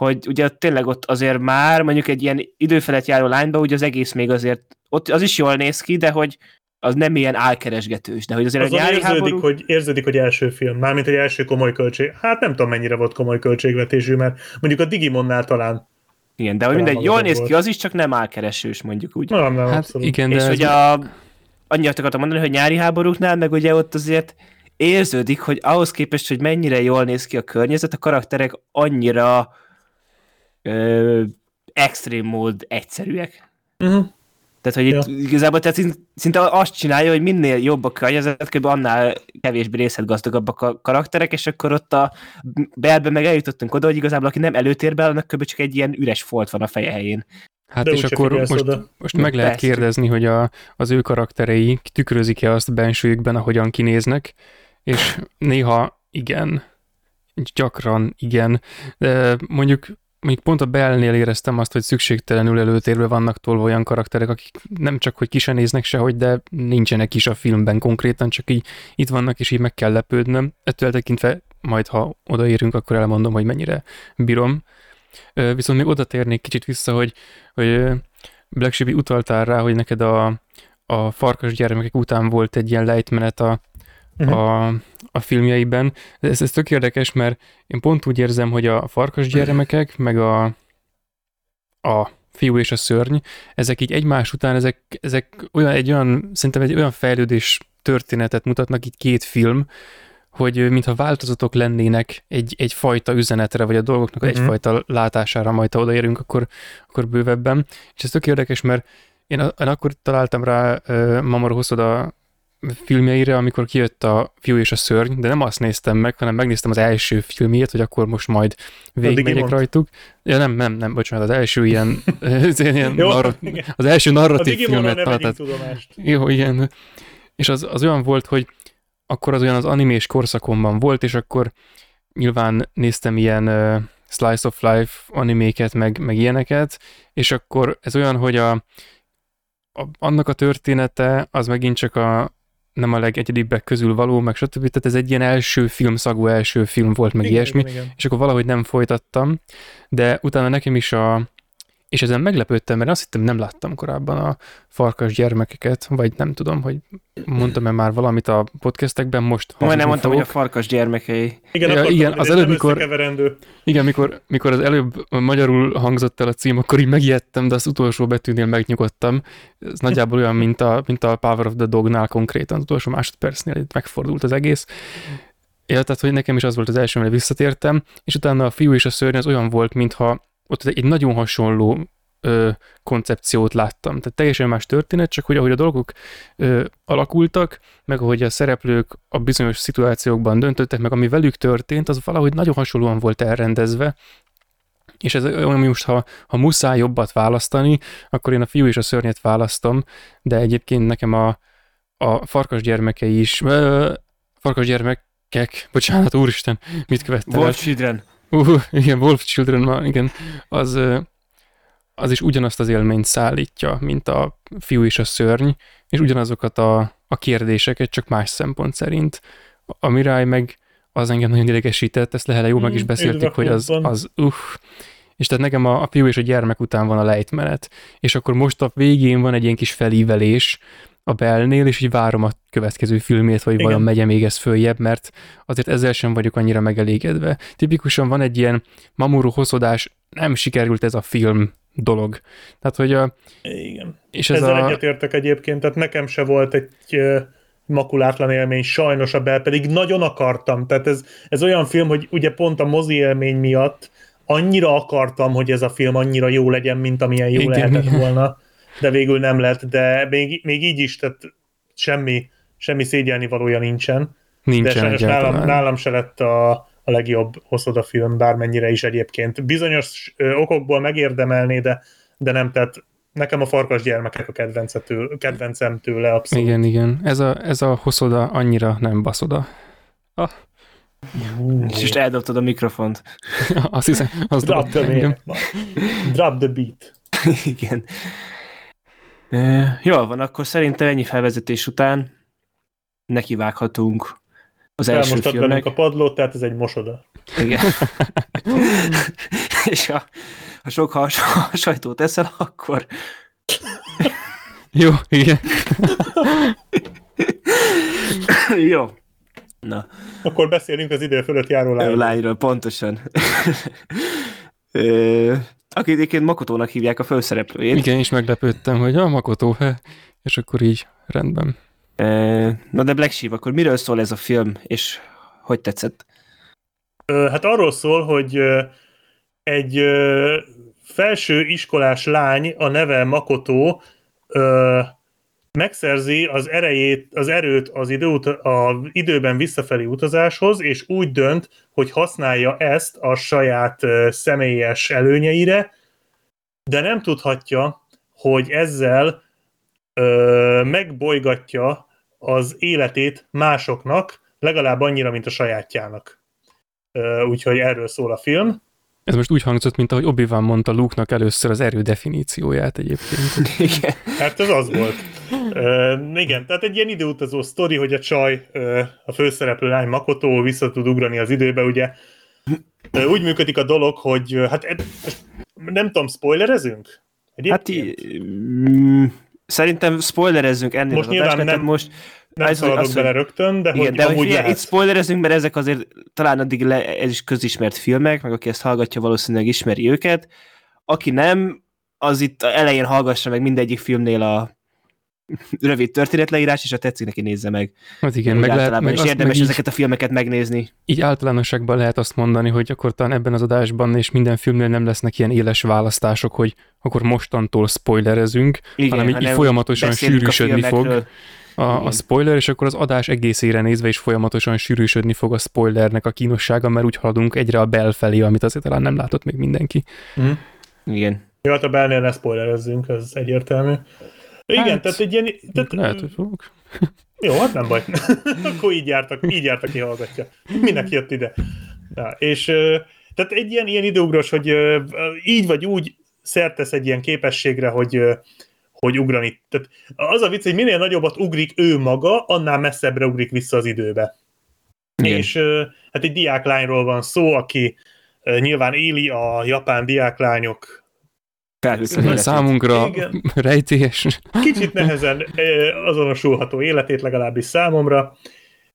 hogy ugye tényleg ott azért már mondjuk egy ilyen időfelett járó lányba ugye az egész még azért, ott az is jól néz ki, de hogy az nem ilyen álkeresgetős. De hogy azért azon a Nyári érződik, háború... hogy, érződik, hogy első film, mármint egy első komoly költség. Hát nem tudom mennyire volt komoly költségvetésű, mert mondjuk a Digimonnál talán igen, de hogy mindegy, jól néz ki, az is csak nem álkeresős mondjuk úgy. Nem, nem, hát abszolút. Igen, és hogy a... annyit akartam mondani, hogy nyári háborúknál, meg ugye ott azért érződik, hogy ahhoz képest, hogy mennyire jól néz ki a környezet, a karakterek annyira ö, extrém mód egyszerűek. Uh-huh. Tehát, hogy ja. itt igazából tehát szinte azt csinálja, hogy minél jobb a környezet, kb. Annál kevésbé részletgazdagabbak a karakterek, és akkor ott a belben meg eljutottunk oda, hogy igazából aki nem előtérben, annak kb. Csak egy ilyen üres folt van a feje helyén. Hát de és akkor most, most meg lehet persze. kérdezni, hogy a, az ő karakterei tükrözik-e azt bensőjükben, ahogyan kinéznek, és néha igen, gyakran igen. De mondjuk, mondjuk pont a Bellnél éreztem azt, hogy szükségtelenül előtérbe vannak tolva olyan karakterek, akik nem csak hogy ki se néznek sehogy, de nincsenek is a filmben konkrétan, csak így itt vannak, és így meg kell lepődnöm. Ettől tekintve majd, ha odaérünk, akkor elmondom, hogy mennyire bírom. Viszont még oda térnék kicsit vissza, hogy, hogy Black Sheep, utaltál rá, hogy neked a, a farkas gyermekek után volt egy ilyen lejtmenet a, uh-huh. a, a filmjeiben. Ez, ez tök érdekes, mert én pont úgy érzem, hogy a farkas gyermekek, meg a, a fiú és a szörny, ezek így egymás után, ezek, ezek olyan, egy olyan, szerintem egy olyan fejlődés történetet mutatnak, itt két film, hogy mintha változatok lennének egy, egyfajta üzenetre, vagy a dolgoknak mm-hmm. egyfajta látására, majd ha odaérünk, akkor, akkor bővebben. És ez tök érdekes, mert én, a, én akkor találtam rá uh, Mamoru Hosoda filmjeire, amikor kijött a Fiú és a szörny, de nem azt néztem meg, hanem megnéztem az első filmjét, hogy akkor most majd végigmegyek rajtuk. Ja nem, nem, nem, bocsánat, az első ilyen, ilyen jó, narrat, az első narratív filmet találtam. Jó, igen. És az, az olyan volt, hogy akkor az olyan az animés korszakomban volt, és akkor nyilván néztem ilyen uh, slice of life animéket, meg, meg ilyeneket, és akkor ez olyan, hogy a, a, annak a története az megint csak a, nem a legegyedibbek közül való, meg stb. Tehát ez egy ilyen első film, szagú első film volt, meg igen, ilyesmi, igen. És akkor valahogy nem folytattam, de utána nekem is a és ezen meglepődtem, mert azt hittem, nem láttam korábban a farkas gyermekeket, vagy nem tudom, hogy mondtam-e már valamit a podcastekben most. Majd nem mondtam, fogok. Hogy a farkas gyermekei. Igen, ja, igen az előbb, mikor, igen, mikor, mikor az előbb magyarul hangzott el a cím, akkor így megijedtem, de az utolsó betűnél megnyugodtam. Ez nagyjából olyan, mint a, mint a Power of the Dognál konkrétan, az utolsó másodpercnél itt megfordult az egész. Ja, tehát, hogy nekem is az volt az első, mert visszatértem, és utána a Fiú és a szörny az olyan volt, mintha ott egy nagyon hasonló ö, koncepciót láttam. Tehát teljesen más történet, csak hogy ahogy a dolgok ö, alakultak, meg ahogy a szereplők a bizonyos szituációkban döntöttek, meg ami velük történt, az valahogy nagyon hasonlóan volt elrendezve. És ez olyan, most ha, ha muszáj jobbat választani, akkor én a Fiú és a szörnyet választom, de egyébként nekem a, a farkas gyermekei is, ö, farkas gyermekek, bocsánat, úristen, mit követtem? Volt Sidren. Uh, igen, Wolf Children már, igen, az, az is ugyanazt az élményt szállítja, mint a Fiú és a szörny, és ugyanazokat a, a kérdéseket, csak más szempont szerint. A Mirai meg az engem nagyon idegesített, ezt lehele jól meg is beszélték, mm, hogy az, az uff. És tehát nekem a, a Fiú és a gyermek után van a lejtmenet, és akkor most a végén van egy ilyen kis felívelés a Bellnél, és így várom a következő filmét, hogy vajon megye még ez följebb, mert azért ezzel sem vagyok annyira megelégedve. Tipikusan van egy ilyen Mamoru Hosodás, nem sikerült ez a film dolog. Tehát, hogy a... Igen. És ez ezzel a... egyetértek egyébként, tehát nekem se volt egy makulátlan élmény, sajnos a Bell pedig nagyon akartam. Tehát ez, ez olyan film, hogy ugye pont a mozi élmény miatt annyira akartam, hogy ez a film annyira jó legyen, mint amilyen jó igen, lehetett igen. volna. De végül nem lett, de még, még így is, tehát semmi, semmi szégyelnivalója nincsen. Nincsen. De sajnos nálam, nálam se lett a, a legjobb Hosoda film, bármennyire is egyébként. Bizonyos okokból megérdemelné, de, de nem, tehát nekem a farkas gyermekek a kedvencem tőle abszolút. Igen, igen. Ez a, ez a Hosoda annyira nem baszoda. Ah. És eldobtad a mikrofont. Azt hiszem, az drop the, drop the beat. Igen. Jól van, akkor szerintem ennyi felvezetés után nekivághatunk az első filmnek. Elmostad velünk a padlót, tehát ez egy mosoda. Igen. És ha, ha sok has, ha sajtót eszel, akkor... Jó, igen. Jó. Na. Akkor beszélünk az idő fölött járó lányról. Lányról, pontosan. Ö... akit egyébként Makotónak hívják a főszereplőjét. Igen, és meglepődtem, hogy a Makotó, és akkor így rendben. Na de Black Sheep, akkor miről szól ez a film, és hogy tetszett? Hát arról szól, hogy egy felső iskolás lány, a neve Makoto, megszerzi az erejét, az erőt az időt, a időben visszafelé utazáshoz, és úgy dönt, hogy használja ezt a saját személyes előnyeire, de nem tudhatja, hogy ezzel ö, megbolygatja az életét másoknak, legalább annyira, mint a sajátjának. Ö, úgyhogy erről szól a film. Ez most úgy hangzott, mint ahogy Obi-Wan mondta Luke-nak először az erő definícióját egyébként. Igen. Hát ez az volt. Ö, igen, tehát egy ilyen időutazó sztori, hogy a csaj, a főszereplő lány Makoto vissza tud ugrani az időbe, ugye. Ö, úgy működik a dolog, hogy hát nem tudom, spoilerezünk? Egyébként? Hát mm, szerintem spoilerezzünk ennél most az adást, nem, tehát most... Nem szaladok bele rögtön, de igen, hogy de amúgy lehet. Itt spoilerezünk, mert ezek azért talán addig le, ez is közismert filmek, meg aki ezt hallgatja, valószínűleg ismeri őket. Aki nem, az itt elején hallgassa meg mindegyik filmnél a rövid történetleírás, és a tetszik neki nézze meg. Hát igen, meg lehet, meg és érdemes meg ezeket így, a filmeket megnézni. Így általánosságban lehet azt mondani, hogy akkor talán ebben az adásban és minden filmnél nem lesznek ilyen éles választások, hogy akkor mostantól spoilerezünk, igen, hanem így, hanem így folyamatosan sűrűsödni fog a, a spoiler, és akkor az adás egészére nézve is folyamatosan sűrűsödni fog a spoilernek a kínossága, mert úgy haladunk egyre a bel felé, amit azért talán nem látott még mindenki. Mm. Igen. Jó, hát a belnél ne spoilerezzünk, ez egyértelmű. Igen, hát, tehát egy ilyen... Tehát, lehet, hogy fogok. Jó, hát nem baj. Akkor így jártak, így jártak, ki hallgatja. Mindenki jött ide. Na, és tehát egy ilyen, ilyen időugros, hogy így vagy úgy szertesz egy ilyen képességre, hogy, hogy ugrani. Tehát az a vicc, hogy minél nagyobbat ugrik ő maga, annál messzebbre ugrik vissza az időbe. Igen. És hát egy diáklányról van szó, aki nyilván éli a japán diáklányok Tehát, számunkra igen. rejtélyes. Kicsit nehezen azonosulható életét, legalábbis számomra,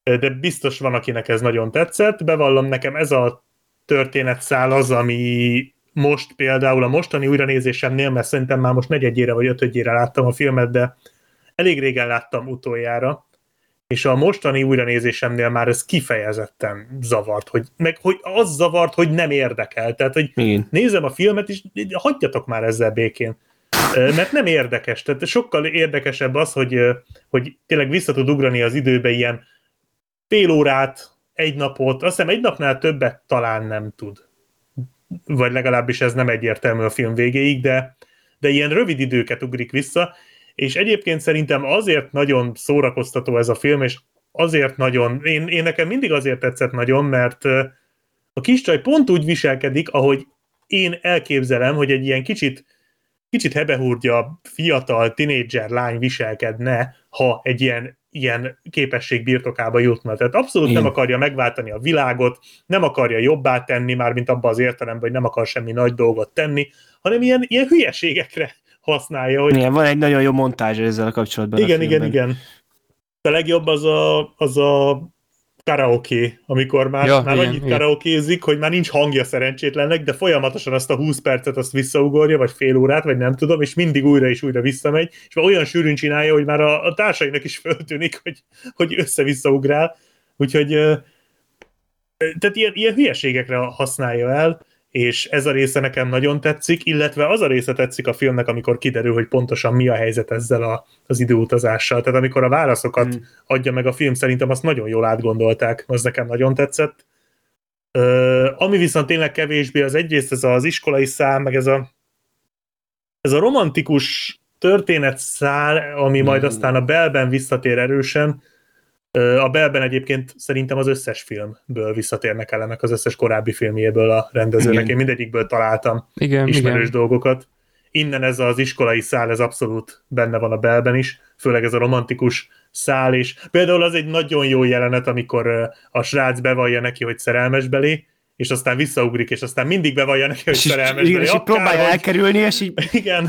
de biztos van, akinek ez nagyon tetszett. Bevallom, nekem ez a történetszál az, ami most például a mostani újranézésemnél, mert szerintem már most negyedjére vagy ötödjére láttam a filmet, de elég régen láttam utoljára, és a mostani újranézésemnél már ez kifejezetten zavart, hogy, meg hogy az zavart, hogy nem érdekel. Tehát, hogy igen. Nézem a filmet, és hagyjatok már ezzel békén. Mert nem érdekes. Tehát sokkal érdekesebb az, hogy, hogy tényleg vissza tud ugrani az időbe ilyen fél órát, egy napot, azt hiszem egy napnál többet talán nem tud. Vagy legalábbis ez nem egyértelmű a film végéig, de, de ilyen rövid időket ugrik vissza. És egyébként szerintem azért nagyon szórakoztató ez a film, és azért nagyon, én, én nekem mindig azért tetszett nagyon, mert a kiscsaj pont úgy viselkedik, ahogy én elképzelem, hogy egy ilyen kicsit, kicsit hebehúrgya fiatal tinédzser lány viselkedne, ha egy ilyen, ilyen képesség birtokába jutna. Tehát abszolút nem akarja megváltani a világot, nem akarja jobbá tenni, mármint abban az értelemben, hogy nem akar semmi nagy dolgot tenni, hanem ilyen, ilyen hülyeségekre használja. Hogy... Igen, van egy nagyon jó montázs ezzel a kapcsolatban. Igen, a igen, igen. A legjobb az a, az a karaoke, amikor már, ja, már igen, annyit karaokézik, hogy már nincs hangja szerencsétlennek, de folyamatosan azt a húsz percet azt visszaugorja, vagy fél órát, vagy nem tudom, és mindig újra és újra visszamegy, és már olyan sűrűn csinálja, hogy már a, a társainak is föltűnik, hogy, hogy össze-visszaugrál. Úgyhogy tehát ilyen, ilyen hülyeségekre használja el, és ez a része nekem nagyon tetszik, illetve az a része tetszik a filmnek, amikor kiderül, hogy pontosan mi a helyzet ezzel a, az időutazással. Tehát amikor a válaszokat mm. adja meg a film, szerintem azt nagyon jól átgondolták, az nekem nagyon tetszett. Ö, ami viszont tényleg kevésbé, az egyrészt ez az iskolai szál, meg ez a, ez a romantikus történetszál, ami majd mm. aztán a Bellben visszatér erősen. A Bellben egyébként szerintem az összes filmből visszatérnek elemek, az összes korábbi filmjéből a rendezőnek. Igen. Én mindegyikből találtam igen, ismerős igen. dolgokat. Innen ez az iskolai szál, ez abszolút benne van a Bellben is, főleg ez a romantikus szál is. Például az egy nagyon jó jelenet, amikor a srác bevallja neki, hogy szerelmes belé, és aztán visszaugrik, és aztán mindig bevallja neki, hogy szerelmes belé. És így próbálja elkerülni, és így... Igen.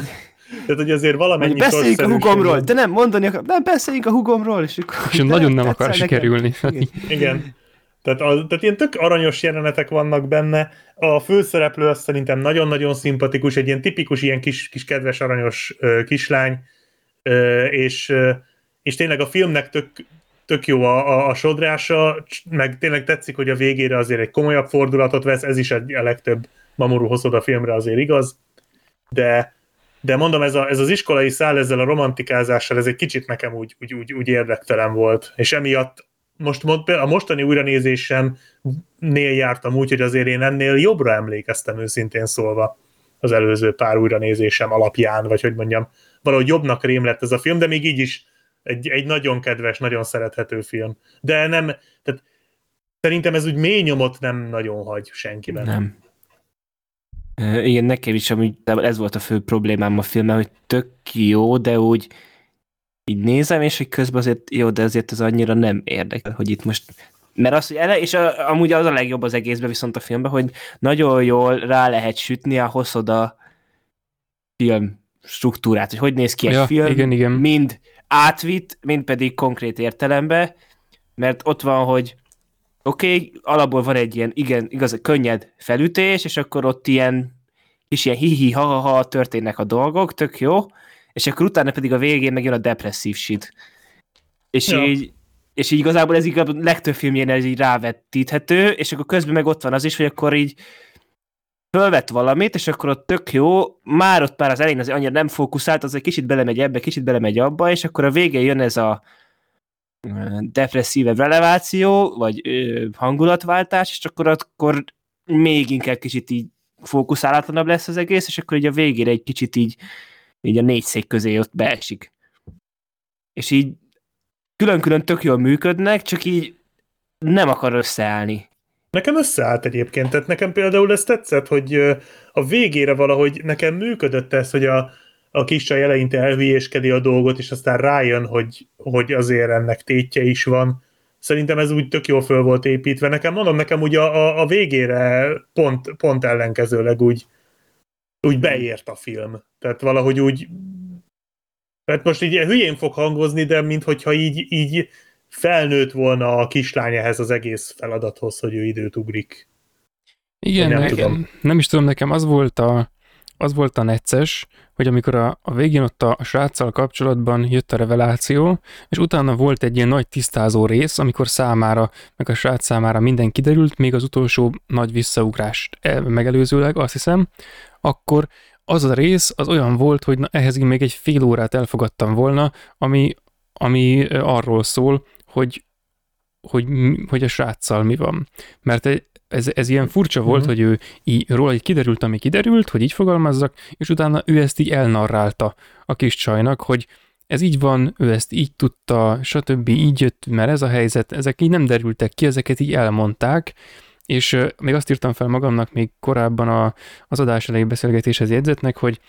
Tehát, hogy azért valamennyi beszéljünk a húgomról, de nem mondani akar, nem beszéljünk a húgomról, és akkor... És nagyon nem akar sikerülni. Igen. Igen. Tehát, a, tehát ilyen tök aranyos jelenetek vannak benne. A főszereplő azt szerintem nagyon-nagyon szimpatikus, egy ilyen tipikus, ilyen kis, kis kedves, aranyos uh, kislány, uh, és, uh, és tényleg a filmnek tök, tök jó a, a, a sodrása, meg tényleg tetszik, hogy a végére azért egy komolyabb fordulatot vesz, ez is egy, a legtöbb Mamoru Hosoda filmre azért igaz, de, de mondom, ez, a, ez az iskolai szál ezzel a romantikázással, ez egy kicsit nekem úgy, úgy, úgy, úgy érdektelen volt, és emiatt most a mostani újranézésemnél jártam úgy, hogy azért én ennél jobbra emlékeztem őszintén szólva az előző pár újranézésem alapján, vagy hogy mondjam, valahogy jobbnak rém lett ez a film, de még így is egy, egy nagyon kedves, nagyon szerethető film. De nem, tehát szerintem ez úgy mély nyomot nem nagyon hagy senkiben. Nem. Ö, igen, nekem is amúgy ez volt a fő problémám a filmmel, hogy tök jó, de úgy így nézem, és hogy közben azért jó, de azért ez annyira nem érdekel, hogy itt most... Mert az, hogy ele, és a, amúgy az a legjobb az egészben viszont a filmben, hogy nagyon jól rá lehet sütni a Hosoda film struktúrát, hogy hogy néz ki egy ja, film, igen, igen. mind átvitt, mind pedig konkrét értelemben, mert ott van, hogy oké, okay, alapból van egy ilyen, igen, igaz, könnyed felütés, és akkor ott ilyen kis ilyen hi-hi, ha-ha-ha történnek a dolgok, tök jó, és akkor utána pedig a végén megjön a depresszív shit. És ja. így és így igazából ez igazából a legtöbb filmjén ez így rávetíthető, és akkor közben meg ott van az is, hogy akkor így fölvett valamit, és akkor ott tök jó, már ott már az elején azért annyira nem fókuszált, az egy kicsit belemegy ebbe, kicsit belemegy abba, és akkor a végén jön ez a depresszívebb releváció, vagy ö, hangulatváltás, és akkor akkor még inkább kicsit így fókuszálatlanabb lesz az egész, és akkor így a végére egy kicsit így, így a négy szék közé ott beesik. És így külön-külön tök jól működnek, csak így nem akar összeállni. Nekem összeállt egyébként, tehát nekem például ez tetszett, hogy a végére valahogy nekem működött ez, hogy a, a kis csaj eleinte elhülyéskedi a dolgot, és aztán rájön, hogy, hogy azért ennek tétje is van. Szerintem ez úgy tök jól föl volt építve. Nekem mondom, nekem úgy a, a, a végére pont, pont ellenkezőleg úgy, úgy beért a film. Tehát valahogy úgy mert most így hülyén fog hangozni, de minthogyha így, így felnőtt volna a kislány ehhez az egész feladathoz, hogy ő időt ugrik. Igen, nem, nekem, tudom. nem is tudom, nekem az volt a, az volt a necces, hogy amikor a, a végén ott a, a sráccal kapcsolatban jött a reveláció, és utána volt egy ilyen nagy tisztázó rész, amikor számára, meg a srác számára minden kiderült, még az utolsó nagy visszaugrást megelőzőleg, azt hiszem, akkor az a rész az olyan volt, hogy na, ehhez én még egy fél órát elfogadtam volna, ami, ami arról szól, hogy, hogy, hogy a sráccal mi van. Mert ez, ez ilyen furcsa volt, uh-huh. hogy ő így, róla így kiderült, ami kiderült, hogy így fogalmazzak, és utána ő ezt így elnarrálta a kis csajnak, hogy ez így van, ő ezt így tudta, stb. Így jött, mert ez a helyzet, ezek így nem derültek ki, ezeket így elmondták, és még azt írtam fel magamnak még korábban a, az adás elejé beszélgetéshez jegyzetnek, hogy,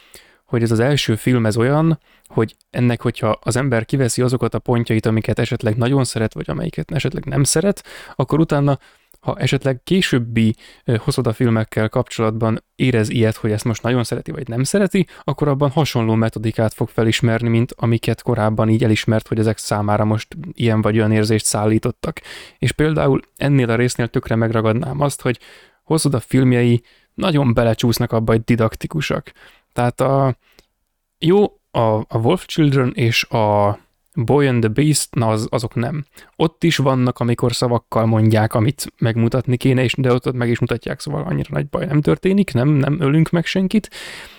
hogy ez az első film ez olyan, hogy ennek, hogyha az ember kiveszi azokat a pontjait, amiket esetleg nagyon szeret, vagy amelyiket esetleg nem szeret, akkor utána, ha esetleg későbbi Hosoda filmekkel kapcsolatban érez ilyet, hogy ezt most nagyon szereti, vagy nem szereti, akkor abban hasonló metodikát fog felismerni, mint amiket korábban így elismert, hogy ezek számára most ilyen vagy olyan érzést szállítottak. És például ennél a résznél tökre megragadnám azt, hogy Hosoda filmjei nagyon belecsúsznak abba, hogy didaktikusak. Tehát a jó, a, a Wolf Children és a Boy and the Beast, na az, azok nem. Ott is vannak, amikor szavakkal mondják, amit megmutatni kéne, és de ott meg is mutatják, szóval annyira nagy baj nem történik, nem, nem ölünk meg senkit.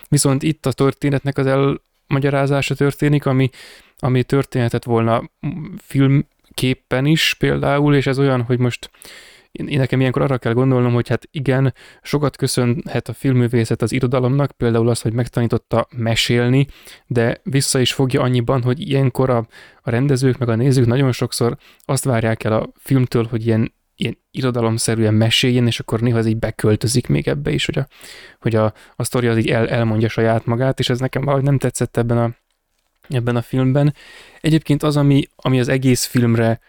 Viszont itt a történetnek az elmagyarázása történik, ami, ami történetet volna filmképpen is például, és ez olyan, hogy most én nekem ilyenkor arra kell gondolnom, hogy hát igen, sokat köszönhet a filmművészet az irodalomnak, például az, hogy megtanította mesélni, de vissza is fogja annyiban, hogy ilyenkor a, a rendezők meg a nézők nagyon sokszor azt várják el a filmtől, hogy ilyen, ilyen irodalomszerűen meséljen, és akkor néha ez így beköltözik még ebbe is, hogy a, hogy a, a sztori az így el, elmondja saját magát, és ez nekem valahogy nem tetszett ebben a, ebben a filmben. Egyébként az, ami, ami az egész filmre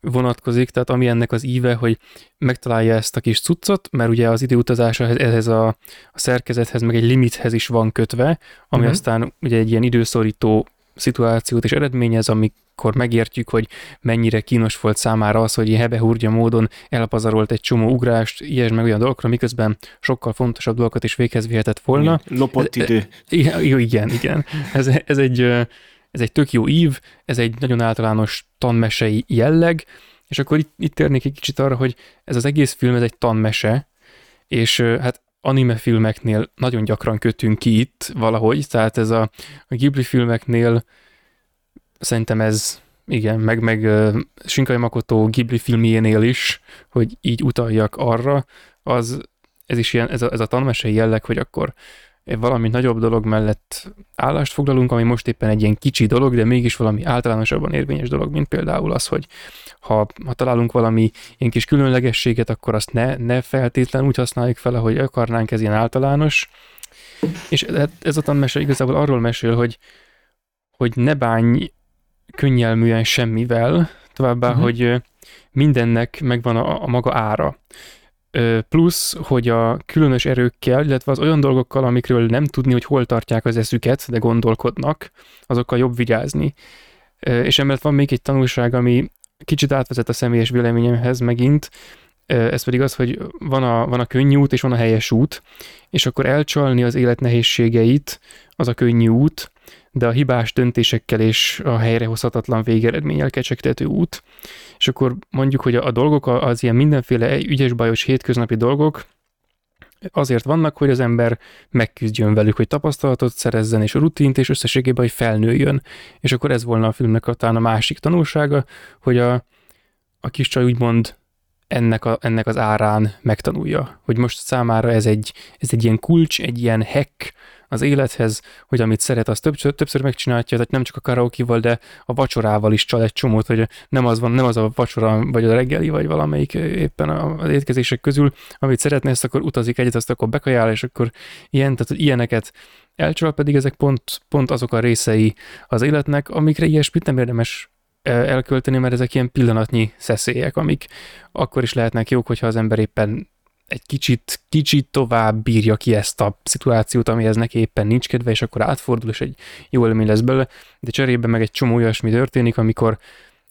vonatkozik, tehát ami ennek az íve, hogy megtalálja ezt a kis cuccot, mert ugye az időutazása ehhez a, a szerkezethez, meg egy limithez is van kötve, ami uh-huh. aztán ugye egy ilyen időszorító szituációt is eredményez, amikor megértjük, hogy mennyire kínos volt számára az, hogy ilyen hebehúrgya módon elpazarolt egy csomó ugrást, ilyes meg olyan dolgokra, miközben sokkal fontosabb dolgokat is véghez vihetett volna. Lopott idő. Igen, igen. Ez, ez egy... ez egy tök jó ív, ez egy nagyon általános tanmesei jelleg, és akkor itt, itt térnék egy kicsit arra, hogy ez az egész film, ez egy tanmese, és hát anime filmeknél nagyon gyakran kötünk ki itt valahogy, tehát ez a, a Ghibli filmeknél szerintem ez, igen, meg, meg uh, Shinkai Makoto Ghibli filmjénél is, hogy így utaljak arra, az ez is ilyen, ez a, ez a tanmesei jelleg, hogy akkor valami nagyobb dolog mellett állást foglalunk, ami most éppen egy ilyen kicsi dolog, de mégis valami általánosabban érvényes dolog, mint például az, hogy ha, ha találunk valami ilyen kis különlegességet, akkor azt ne, ne feltétlen úgy használjuk fel, ahogy akarnánk, ez ilyen általános. És ez a tanmese igazából arról mesél, hogy, hogy ne bánj könnyelműen semmivel, továbbá, uh-huh. hogy mindennek megvan a, a maga ára. Plusz, hogy a különös erőkkel, illetve az olyan dolgokkal, amikről nem tudni, hogy hol tartják az eszüket, de gondolkodnak, azokkal jobb vigyázni. És emellett van még egy tanulság, ami kicsit átvezet a személyes véleményemhez megint, ez pedig az, hogy van a, van a könnyű út és van a helyes út, és akkor elcsalni az élet nehézségeit, az a könnyű út, de a hibás döntésekkel és a helyrehozhatatlan végeredménnyel kecsegtető út. És akkor mondjuk, hogy a dolgok, az ilyen mindenféle ügyes-bajos hétköznapi dolgok azért vannak, hogy az ember megküzdjön velük, hogy tapasztalatot szerezzen, és rutint, és összességében, hogy felnőjön. És akkor ez volna a filmnek talán a másik tanulsága, hogy a, a kis csaj úgymond ennek, a, ennek az árán megtanulja, hogy most számára ez egy, ez egy ilyen kulcs, egy ilyen hack az élethez, hogy amit szeret, az többször, többször megcsinálja, tehát nem csak a karaoke-val, de a vacsorával is csal egy csomót, hogy nem az van, nem az a vacsora, vagy a reggeli, vagy valamelyik éppen az étkezések közül, amit szeretne, ezt akkor utazik egyet, azt akkor bekajál, és akkor ilyen, tehát ilyeneket elcsal, pedig ezek pont, pont azok a részei az életnek, amikre ilyesmit nem érdemes elkölteni, mert ezek ilyen pillanatnyi szeszélyek, amik akkor is lehetnek jók, hogyha az ember éppen egy kicsit, kicsit tovább bírja ki ezt a szituációt, amihez neki éppen nincs kedve, és akkor átfordul, és egy jó élmény lesz belőle, de cserében meg egy csomó olyasmi történik, amikor,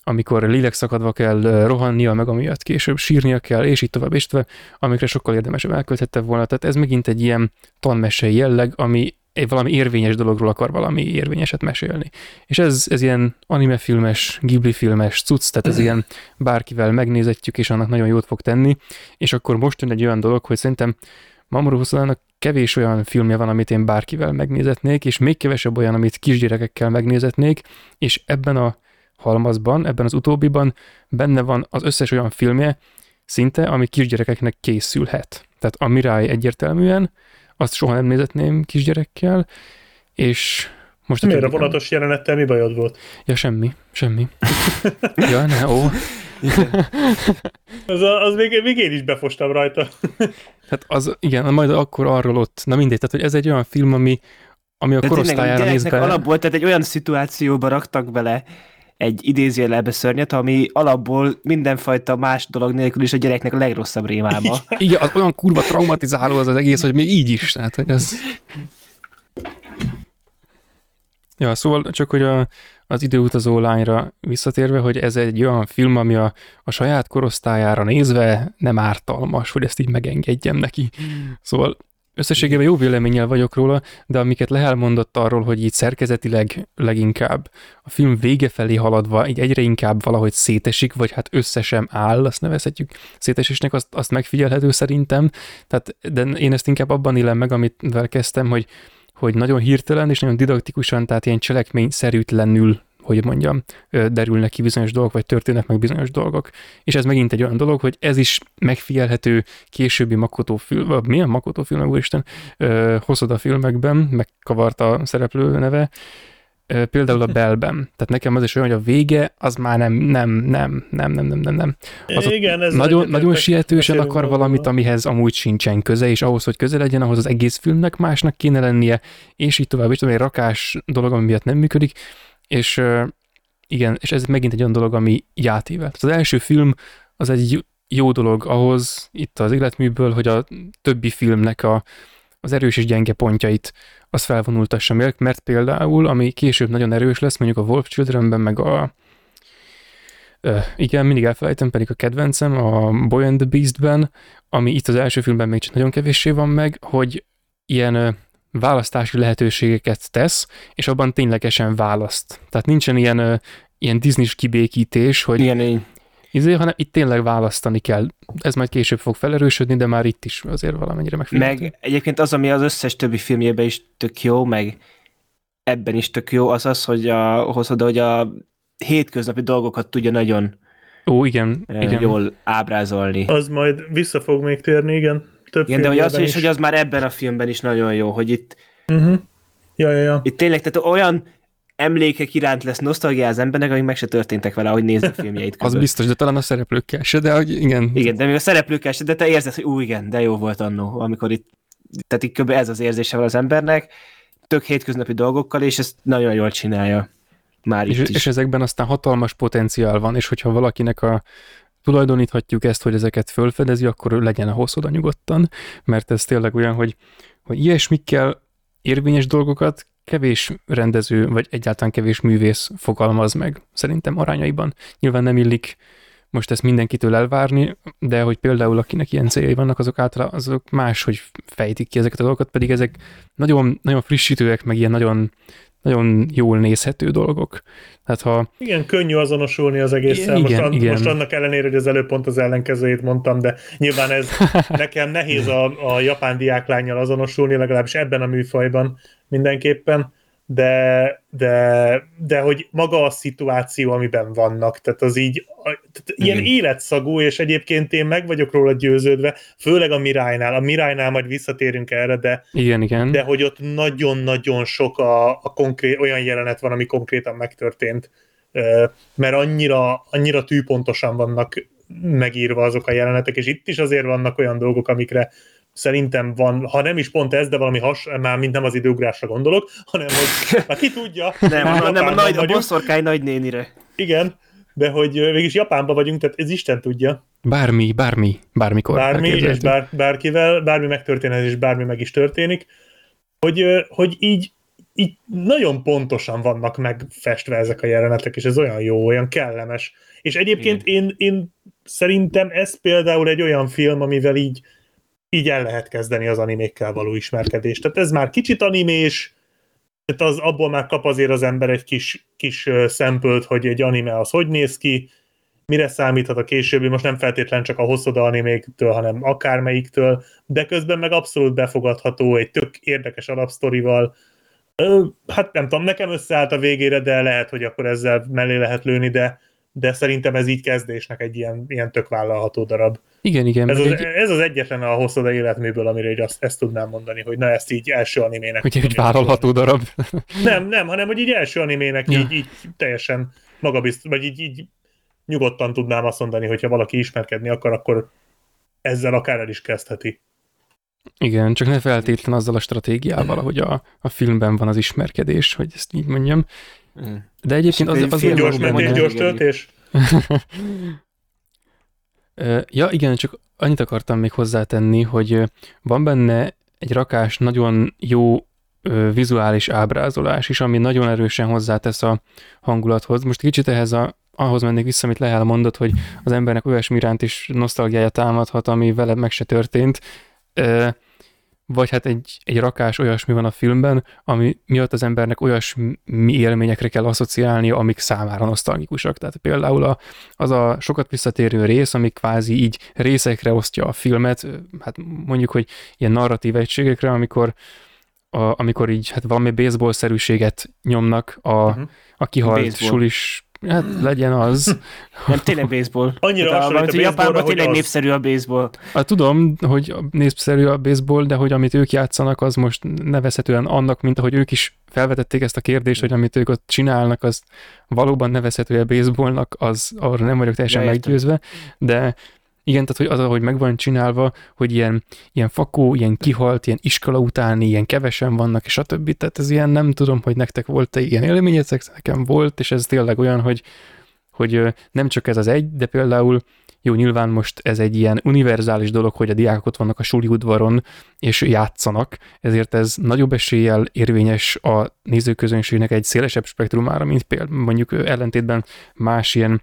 amikor lélekszakadva kell rohannia, meg amiatt később sírnia kell, és így tovább, és tovább, amikre sokkal érdemesebb elkölthette volna. Tehát ez megint egy ilyen tanmesei jelleg, ami egy valami érvényes dologról akar valami érvényeset mesélni. És ez, ez ilyen animefilmes, Ghibli-filmes cucc, tehát ez ilyen bárkivel megnézetjük, és annak nagyon jót fog tenni, és akkor most jön egy olyan dolog, hogy szerintem Mamoru Hosodának kevés olyan filmje van, amit én bárkivel megnézetnék, és még kevesebb olyan, amit kisgyerekekkel megnézetnék, és ebben a halmazban, ebben az utóbbiban benne van az összes olyan filmje szinte, ami kisgyerekeknek készülhet. Tehát a Mirai egyértelműen, azt soha nem nézetném kisgyerekkel, és most... Miért a vonatos jelenettel mi bajod volt? Ja, semmi, semmi. ja, ne, ó. az a, az még, még én is befostam rajta. hát az, igen, majd akkor arról ott, na mindegy, tehát hogy ez egy olyan film, ami, ami a de korosztályára néz bele. Alapból, tehát egy olyan szituációba raktak bele egy idézőjelbe szörnyet, ami alapból mindenfajta más dolog nélkül is a gyereknek a legrosszabb rémába. Igen, az olyan kurva traumatizáló az az egész, hogy még így is. Tehát, hogy ez... Ja, szóval csak, hogy a, az időutazó lányra visszatérve, hogy ez egy olyan film, ami a, a saját korosztályára nézve nem ártalmas, hogy ezt így megengedjem neki. Szóval összességében jó véleménnyel vagyok róla, de amiket Lehel mondott arról, hogy így szerkezetileg leginkább a film vége felé haladva, így egyre inkább valahogy szétesik, vagy hát össze sem áll, azt nevezhetjük szétesésnek, azt, azt megfigyelhető szerintem. Tehát, de én ezt inkább abban élem meg, amivel kezdtem, hogy, hogy nagyon hirtelen és nagyon didaktikusan, tehát ilyen cselekményszerűtlenül, hogy mondjam, derülnek ki bizonyos dolgok, vagy történnek meg bizonyos dolgok. És ez megint egy olyan dolog, hogy ez is megfigyelhető későbbi Makoto film, vagy milyen Makoto film, úristen, Hosoda filmekben, megkavart a szereplő neve, például a Bellben. Tehát nekem az is olyan, hogy a vége, az már nem, nem, nem, nem, nem, nem, nem, nem. Igen, ez nagyon, nagyon sietősen akar valamit, amihez amúgy sincsen köze, és ahhoz, hogy köze legyen, ahhoz az egész filmnek másnak kéne lennie, és így tovább, és tudom, egy rakás dolog, ami miatt nem működik. És igen, és ez megint egy olyan dolog, ami így átével. Az első film az egy jó dolog ahhoz, itt az életműből, hogy a többi filmnek a, az erős és gyenge pontjait azt felvonultassa, mert például, ami később nagyon erős lesz, mondjuk a Wolf Childrenben, meg a igen, mindig elfelejtem, pedig a kedvencem, a Boy and the Beastben, ami itt az első filmben még csak nagyon kevéssé van meg, hogy ilyen választási lehetőségeket tesz, és abban ténylegesen választ. Tehát nincsen ilyen, ö, ilyen Disney-s kibékítés, hogy igen, izé, hanem itt tényleg választani kell. Ez majd később fog felerősödni, de már itt is azért valamennyire megfigyelhető. Meg egyébként az, ami az összes többi filmjében is tök jó, meg ebben is tök jó, az az, hogy a, hozod, hogy a hétköznapi dolgokat tudja nagyon Ó, igen, eh, igen. jól ábrázolni. Az majd vissza fog még térni, igen. Több igen, de hogy az is, is, hogy az már ebben a filmben is nagyon jó, hogy itt uh-huh. ja, ja, ja. itt tényleg tehát olyan emlékek iránt lesz nosztalgia az embernek, amik meg se történtek vele, ahogy nézd a filmjeit között. Az biztos, de talán a szereplőkkel se, de hogy igen. Igen, de még a szereplőkkel se, de te érzed, hogy ú, igen, de jó volt annó, amikor itt, tehát itt kb. Ez az érzése van az embernek, tök hétköznapi dolgokkal, és ezt nagyon jól csinálja. Már és, itt is. És ezekben aztán hatalmas potenciál van, és hogyha valakinek a tulajdoníthatjuk ezt, hogy ezeket fölfedezi, akkor legyen ahhoz oda nyugodtan, mert ez tényleg olyan, hogy, hogy ilyesmikkel érvényes dolgokat kevés rendező, vagy egyáltalán kevés művész fogalmaz meg, szerintem arányaiban. Nyilván nem illik most ezt mindenkitől elvárni, de hogy például akinek ilyen céljai vannak, azok általában azok máshogy fejtik ki ezeket a dolgokat, pedig ezek nagyon, nagyon frissítőek, meg ilyen nagyon nagyon jól nézhető dolgok. Hát, ha... Igen, könnyű azonosulni az egészen. Igen, most, igen. Most annak ellenére, hogy az előbb pont az ellenkezőjét mondtam, de nyilván ez nekem nehéz a, a japán diáklánnyal azonosulni, legalábbis ebben a műfajban mindenképpen, de, de, de hogy maga a szituáció, amiben vannak, tehát az így tehát ilyen életszagú, és egyébként én meg vagyok róla győződve, főleg a Mirálynál. A Mirálynál majd visszatérünk erre, de, igen, igen. de hogy ott nagyon-nagyon sok a, a konkrét, olyan jelenet van, ami konkrétan megtörtént, mert annyira, annyira tűpontosan vannak megírva azok a jelenetek, és itt is azért vannak olyan dolgok, amikre szerintem van, ha nem is pont ez, de valami has, már mint nem az időugrásra gondolok, hanem hogy, már ki tudja. Nem, a, nem a, nagy, a bosszorkány nagynénire. Igen, de hogy végülis Japánban vagyunk, tehát ez Isten tudja. Bármi, bármi, bármikor. Bármi, és bár, bárkivel, bármi megtörténhet, és bármi meg is történik. Hogy, hogy így, így nagyon pontosan vannak megfestve ezek a jelenetek, és ez olyan jó, olyan kellemes. És egyébként én, én szerintem ez például egy olyan film, amivel így így el lehet kezdeni az animékkel való ismerkedést. Tehát ez már kicsit animés, tehát az, abból már kap azért az ember egy kis, kis szempölt, hogy egy anime az hogy néz ki, mire számíthat a későbbi, most nem feltétlen csak a Hosoda animéktől, hanem akármelyiktől, de közben meg abszolút befogadható, egy tök érdekes alapsztorival. Hát nem tudom, nekem összeállt a végére, de lehet, hogy akkor ezzel mellé lehet lőni, de de szerintem ez így kezdésnek egy ilyen, ilyen tök vállalható darab. Igen, igen. Ez az, egy... ez az egyetlen a Hosoda életműből, amire azt, ezt tudnám mondani, hogy na ezt így első animének. Hogy egy vállalható darab. Nem, nem, hanem hogy így első animének ja. így, így teljesen magabiztos, vagy így, így nyugodtan tudnám azt mondani, hogyha valaki ismerkedni akar, akkor ezzel akár el is kezdheti. Igen, csak ne feltétlen azzal a stratégiával, ahogy a, a filmben van az ismerkedés, hogy ezt így mondjam. De egyébként az, az gyors mentés, gyors töltés. Ja, igen, csak annyit akartam még hozzátenni, hogy van benne egy rakás nagyon jó vizuális ábrázolás is, ami nagyon erősen hozzátesz a hangulathoz. Most kicsit ehhez a, ahhoz mennék vissza, amit Lehel mondott, hogy az embernek olyasmi iránt is nosztalgiája támadhat, ami vele meg se történt. Vagy hát egy, egy rakás olyasmi van a filmben, ami miatt az embernek olyasmi élményekre kell asszociálnia, amik számára nosztalgikusak. Tehát például a, az a sokat visszatérő rész, ami kvázi így részekre osztja a filmet, hát mondjuk, hogy ilyen narratív egységekre, amikor, a, amikor így hát valami baseball-szerűséget nyomnak a, uh-huh. a kihalt sulis. Hát legyen az. Nem, tényleg baseball. Annyira hát, hasonlít a, a Japánban tényleg az... népszerű a baseball. Hát, tudom, hogy népszerű a baseball, de hogy amit ők játszanak, az most nevezhetően annak, mint ahogy ők is felvetették ezt a kérdést, hogy amit ők ott csinálnak, az valóban nevezhető a baseballnak, az arra nem vagyok teljesen ja, meggyőzve, de igen, tehát hogy az, ahogy meg van csinálva, hogy ilyen, ilyen fakó, ilyen kihalt, ilyen iskola utáni, ilyen kevesen vannak, és a többi, tehát ez ilyen, nem tudom, hogy nektek volt-e ilyen élményetek, nekem volt, és ez tényleg olyan, hogy, hogy nem csak ez az egy, de például, jó, nyilván most ez egy ilyen univerzális dolog, hogy a diákok ott vannak a suli udvaron, és játszanak, ezért ez nagyobb eséllyel érvényes a nézőközönségnek egy szélesebb spektrumára, mint például mondjuk ellentétben más ilyen,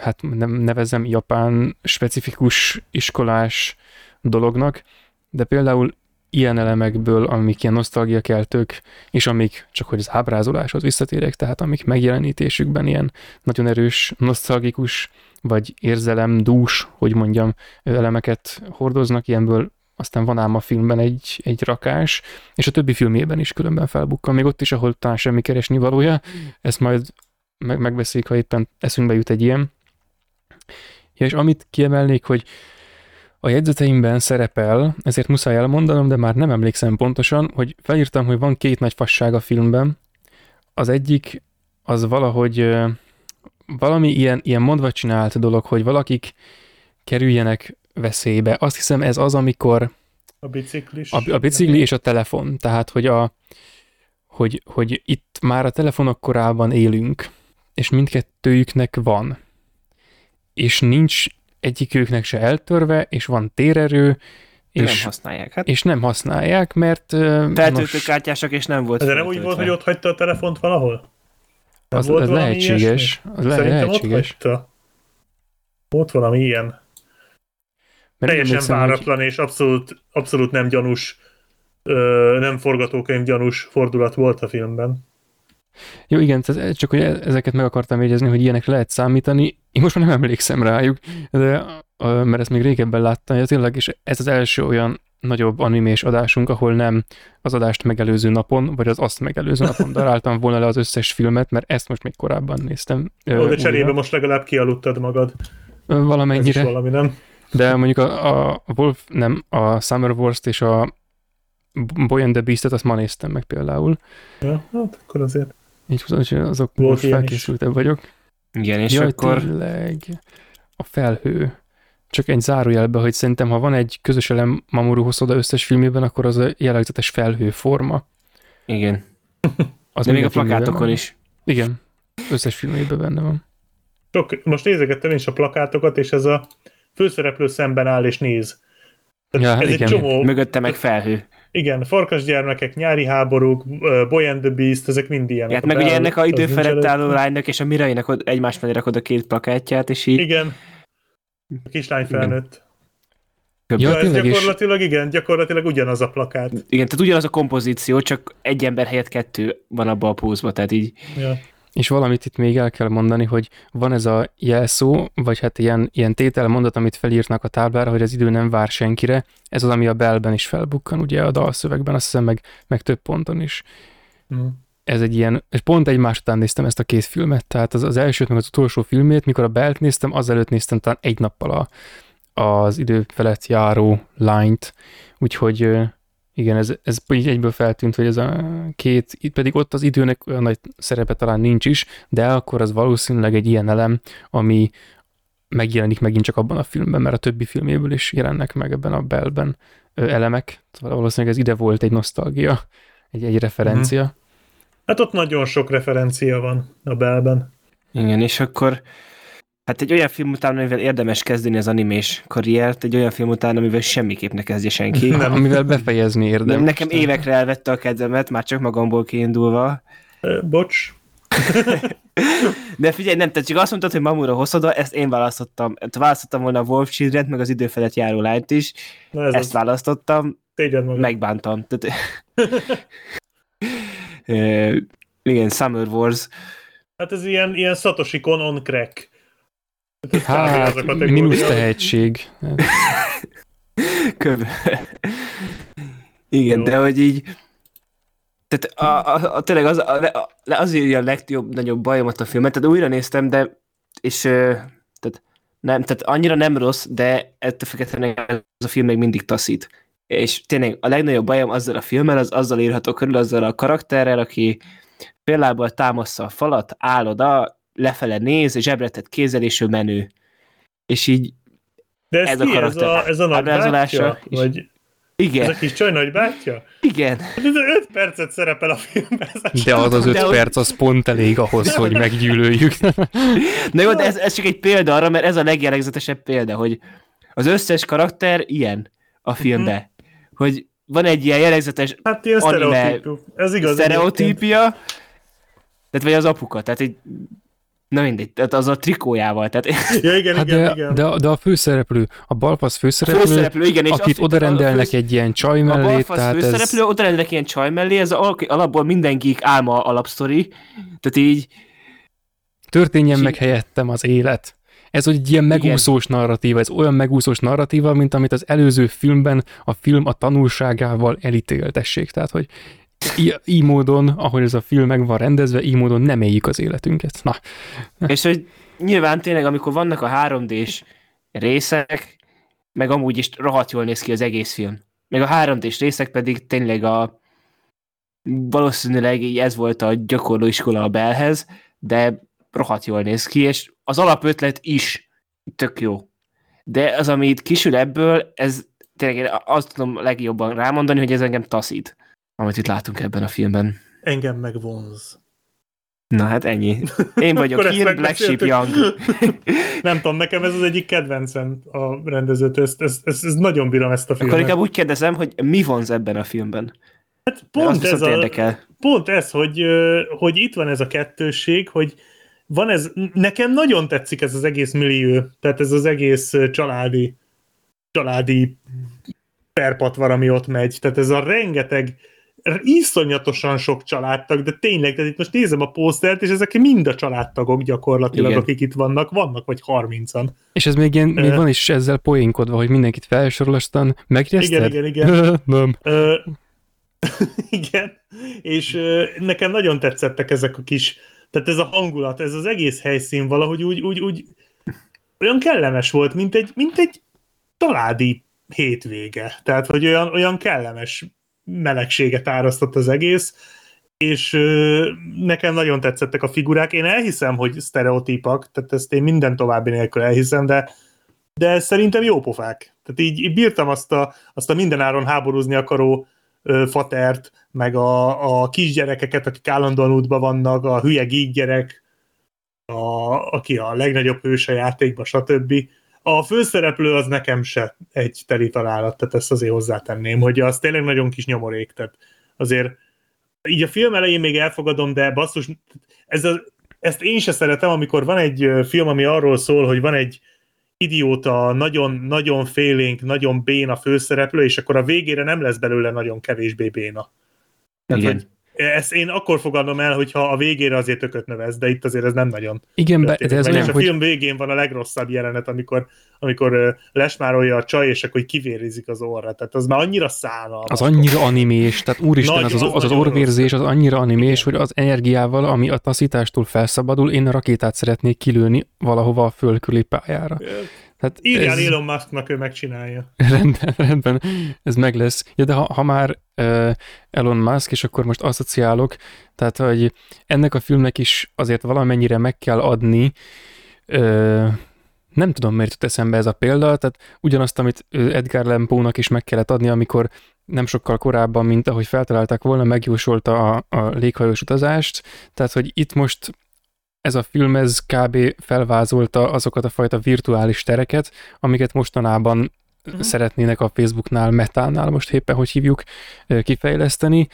hát nem nevezem japán specifikus iskolás dolognak, de például ilyen elemekből, amik ilyen nosztalgiakeltők, és amik, csak hogy az ábrázoláshoz visszatérek, tehát amik megjelenítésükben ilyen nagyon erős, nosztalgikus, vagy érzelemdús, hogy mondjam, elemeket hordoznak, ilyenből aztán van ám a filmben egy, egy rakás, és a többi filmében is különben felbukkan, még ott is, ahol talán semmi keresni valója, ezt majd meg- megbeszéljük, ha éppen eszünkbe jut egy ilyen. Ja, és amit kiemelnék, hogy a jegyzeteimben szerepel, ezért muszáj elmondanom, de már nem emlékszem pontosan, hogy felírtam, hogy van két nagy fasság a filmben. Az egyik, az valahogy valami ilyen, ilyen mondva csinált dolog, hogy valakik kerüljenek veszélybe. Azt hiszem, ez az, amikor a, biciklis. a, a bicikli és a telefon. Tehát, hogy, a, hogy, hogy itt már a telefonok korában élünk, és mindkettőjüknek van. És nincs egyiküknek se eltörve, és van térerő, és nem használják. Hát. És nem használják, mert... feltöltőkártyások, és nem volt. Ez nem úgy volt, hogy ott hagyta a telefont valahol? Nem az az lehetséges. Az Szerintem lehetséges. Ott hagyta. Ott valami ilyen. Mert teljesen váratlan, hogy... és abszolút, abszolút nem gyanús, nem forgatókönyv gyanús fordulat volt a filmben. Jó, igen, csak hogy ezeket meg akartam jegyezni, hogy ilyenek lehet számítani. Én most már nem emlékszem rájuk, de, mert ezt még régebben láttam, hogy tényleg is ez az első olyan nagyobb animés adásunk, ahol nem az adást megelőző napon, vagy az azt megelőző napon daráltam volna le az összes filmet, mert ezt most még korábban néztem. Ó, de cserébe most legalább kialudtad magad. Valamennyire. Ez is valami, nem? De mondjuk a, a Wolf, nem, a Summer Wars-t és a Boy and the Beast-et azt ma néztem meg például. Ja, hát akkor azért. Így azok most felkészültebb vagyok. Igen, és jaj, akkor... tényleg a felhő. Csak egy zárójelbe, hogy szerintem, ha van egy közös elem Mamoru Hosoda összes filmében, akkor az a jellegzetes felhőforma. Igen. Az de még a plakátokon van. Is. Igen, összes filmében benne van. Sok, most nézegettem én is a plakátokat, és ez a főszereplő szemben áll és néz. Ja, ez igen. Egy csomó... mögötte meg felhő. Igen, Farkasgyermekek, Nyári háborúk, Boy and the Beast, ezek mind ilyenek. Hát meg ugye ennek a idő felett álló lánynak és a Mirainak egymás mellé rakod a két plakátját, és így... Igen, a kislány felnőtt. Ja, ja, ez gyakorlatilag, is. Igen, gyakorlatilag ugyanaz a plakát. Igen, tehát ugyanaz a kompozíció, csak egy ember helyett kettő van abban a pózban, tehát így... Ja. És valamit itt még el kell mondani, hogy van ez a jelszó, vagy hát ilyen, ilyen tételmondat, amit felírnak a táblára, hogy az idő nem vár senkire. Ez az, ami a Bellben is felbukkan, ugye a dalszövegben, azt hiszem, meg, meg több ponton is. Mm. Ez egy ilyen, és pont egymás után néztem ezt a két filmet, tehát az, az elsőt, meg az utolsó filmét, mikor a Bellt néztem, azelőtt néztem talán egy nappal a, az idő felett járó lányt, úgyhogy... Igen, ez, ez így egyből feltűnt, hogy ez a két, itt pedig ott az időnek olyan nagy szerepe talán nincs is, de akkor az valószínűleg egy ilyen elem, ami megjelenik megint csak abban a filmben, mert a többi filméből is jelennek meg ebben a Bellben elemek. Valószínűleg ez ide volt egy nosztalgia, egy, egy referencia. Hát ott nagyon sok referencia van a Bellben. Igen, és akkor hát egy olyan film után, amivel érdemes kezdeni az animés karriert, egy olyan film után, amivel semmiképp ne kezdje senki. Nem, amivel befejezni érdemes. Nem, nekem évekre elvette a kedvemet, már csak magamból kiindulva. Bocs. De figyelj, nem, tehát csak azt mondtad, hogy Mamoru Hosoda, ezt én választottam. Választottam volna a Wolf Children-t, meg az idő felett járó lányt is. Na, ezt az... választottam, megbántam. Tehát... uh, igen, Summer Wars. Hát ez ilyen, ilyen Satoshi Kon on crack. Hát, mínusz tehetség. Igen, jó. De hogy így... Tehát a, a, a, tényleg az, a, az írja a legjobb, nagyobb bajomat a filmet, tehát újra néztem, de... És... Tehát, nem, tehát annyira nem rossz, de ettől függetlenül az a film még mindig taszít. És tényleg a legnagyobb bajom azzal a filmmel, az azzal írható körül, azzal a karakterrel, aki például támaszza a falat, áll oda, lefele néz, zsebretett kézzel, és ő menő. És így de ez, ez ki, a karakter. Ez a, ez a nagybátyja? Vagy... Igen. Ez a kis csaj nagybátyja? Igen. Hát ez öt percet szerepel a filmben. De az az öt perc, az pont elég ahhoz, hogy meggyűlöljük. Na jó, de ez, ez csak egy példa arra, mert ez a legjellegzetesebb példa, hogy az összes karakter ilyen a filmben. Mm-hmm. Hogy van egy ilyen jellegzetes hát ilyen anime sztereotípia. Tehát vagy az apuka. Tehát egy Na mindegy, tehát az a trikójával. Tehát... Ja, igen, hát igen, de, igen. De, de a főszereplő, a balfasz főszereplő, a főszereplő igen, és akit odarendelnek fősz... egy ilyen csaj mellé. A balfasz főszereplő ez... odarendelnek ilyen csaj mellé, ez a, alapból mindenki álma alapsztori. Tehát így... Történjen meg helyettem az élet. Ez egy ilyen megúszós igen. narratíva, ez olyan megúszós narratíva, mint amit az előző filmben a film a tanulságával elítéltessék. Tehát, hogy így, így módon, ahogy ez a film meg van rendezve, így módon nem éljük az életünket. Na. És hogy nyilván tényleg, amikor vannak a három dés részek, meg amúgy is rohadt jól néz ki az egész film. Meg a három dés részek pedig tényleg a valószínűleg így ez volt a gyakorlóiskola a Bellhez, de rohadt jól néz ki, és az alapötlet is tök jó. De az, ami itt kisül ebből, ez tényleg azt tudom legjobban rámondani, hogy ez engem taszít, amit itt látunk ebben a filmben. Engem megvonz. Na hát ennyi. Én vagyok Here, Black Sheep Young. Nem tudom, nekem ez az egyik kedvencem a rendezőt, ezt, ezt, ezt, ezt nagyon bírom ezt a filmet. Akkor inkább úgy kérdezem, hogy mi vonz ebben a filmben? Hát pont ez, a, pont ez, hogy, hogy itt van ez a kettősség, hogy van ez, nekem nagyon tetszik ez az egész millió, tehát ez az egész családi családi perpatvar, ami ott megy, tehát ez a rengeteg, iszonyatosan sok családtag, de tényleg, tehát itt most nézem a posztert, és ezek mind a családtagok gyakorlatilag, igen. akik itt vannak, vannak vagy harmincan. És ez még, ilyen, még uh, van is ezzel poénkodva, hogy mindenkit felsorol, aztán megjegyezted? Igen, igen, igen. Nem. Uh, igen, és uh, nekem nagyon tetszettek ezek a kis, tehát ez a hangulat, ez az egész helyszín valahogy úgy, úgy, úgy olyan kellemes volt, mint egy, mint egy családi hétvége. Tehát, hogy olyan, olyan kellemes melegséget árasztott az egész, és ö, nekem nagyon tetszettek a figurák. Én elhiszem, hogy sztereotípak, tehát ezt én minden további nélkül elhiszem, de, de szerintem jó pofák. Tehát így, így bírtam azt a, azt a mindenáron háborúzni akaró ö, fatert, meg a, a kisgyerekeket, akik állandóan útban vannak, a hülye gíggyerek, a, aki a legnagyobb hős a játékban, stb. A főszereplő az nekem se egy teli találat, tehát ezt azért hozzátenném, hogy az tényleg nagyon kis nyomorék, tehát azért így a film elején még elfogadom, de basszus, ez a, ezt én se szeretem, amikor van egy film, ami arról szól, hogy van egy idióta, nagyon-nagyon félénk, nagyon béna főszereplő, és akkor a végére nem lesz belőle nagyon kevésbé béna. Tehát, hogy ezt én akkor fogadom el, hogyha a végére azért tököt növesz, de itt azért ez nem nagyon. Igen, be, de ez olyan, és a hogy... film végén van a legrosszabb jelenet, amikor, amikor lesmárolja a csaj, és akkor kivérzik az orra. Tehát az már annyira szánalmas. Az annyira animés, tehát úristen, az, az, az, az az orvérzés az annyira animés, hogy az energiával, ami a taszítástól felszabadul, én a rakétát szeretnék kilőni valahova a föld körüli pályára. Hát írjál ez... Elon Musknak, ő megcsinálja. Rendben, rendben, ez meg lesz. Ja, de ha, ha már uh, Elon Musk, és akkor most asszociálok, tehát hogy ennek a filmnek is azért valamennyire meg kell adni, uh, nem tudom, miért jut eszembe ez a példa, tehát ugyanazt, amit Edgar Allan Poe-nak is meg kellett adni, amikor nem sokkal korábban, mint ahogy feltalálták volna, megjósolta a, a léghajós utazást, tehát hogy itt most ez a film, ez kb. Felvázolta azokat a fajta virtuális tereket, amiket mostanában uh-huh. szeretnének a Facebooknál, Metánál, most éppen hogy hívjuk, kifejleszteni.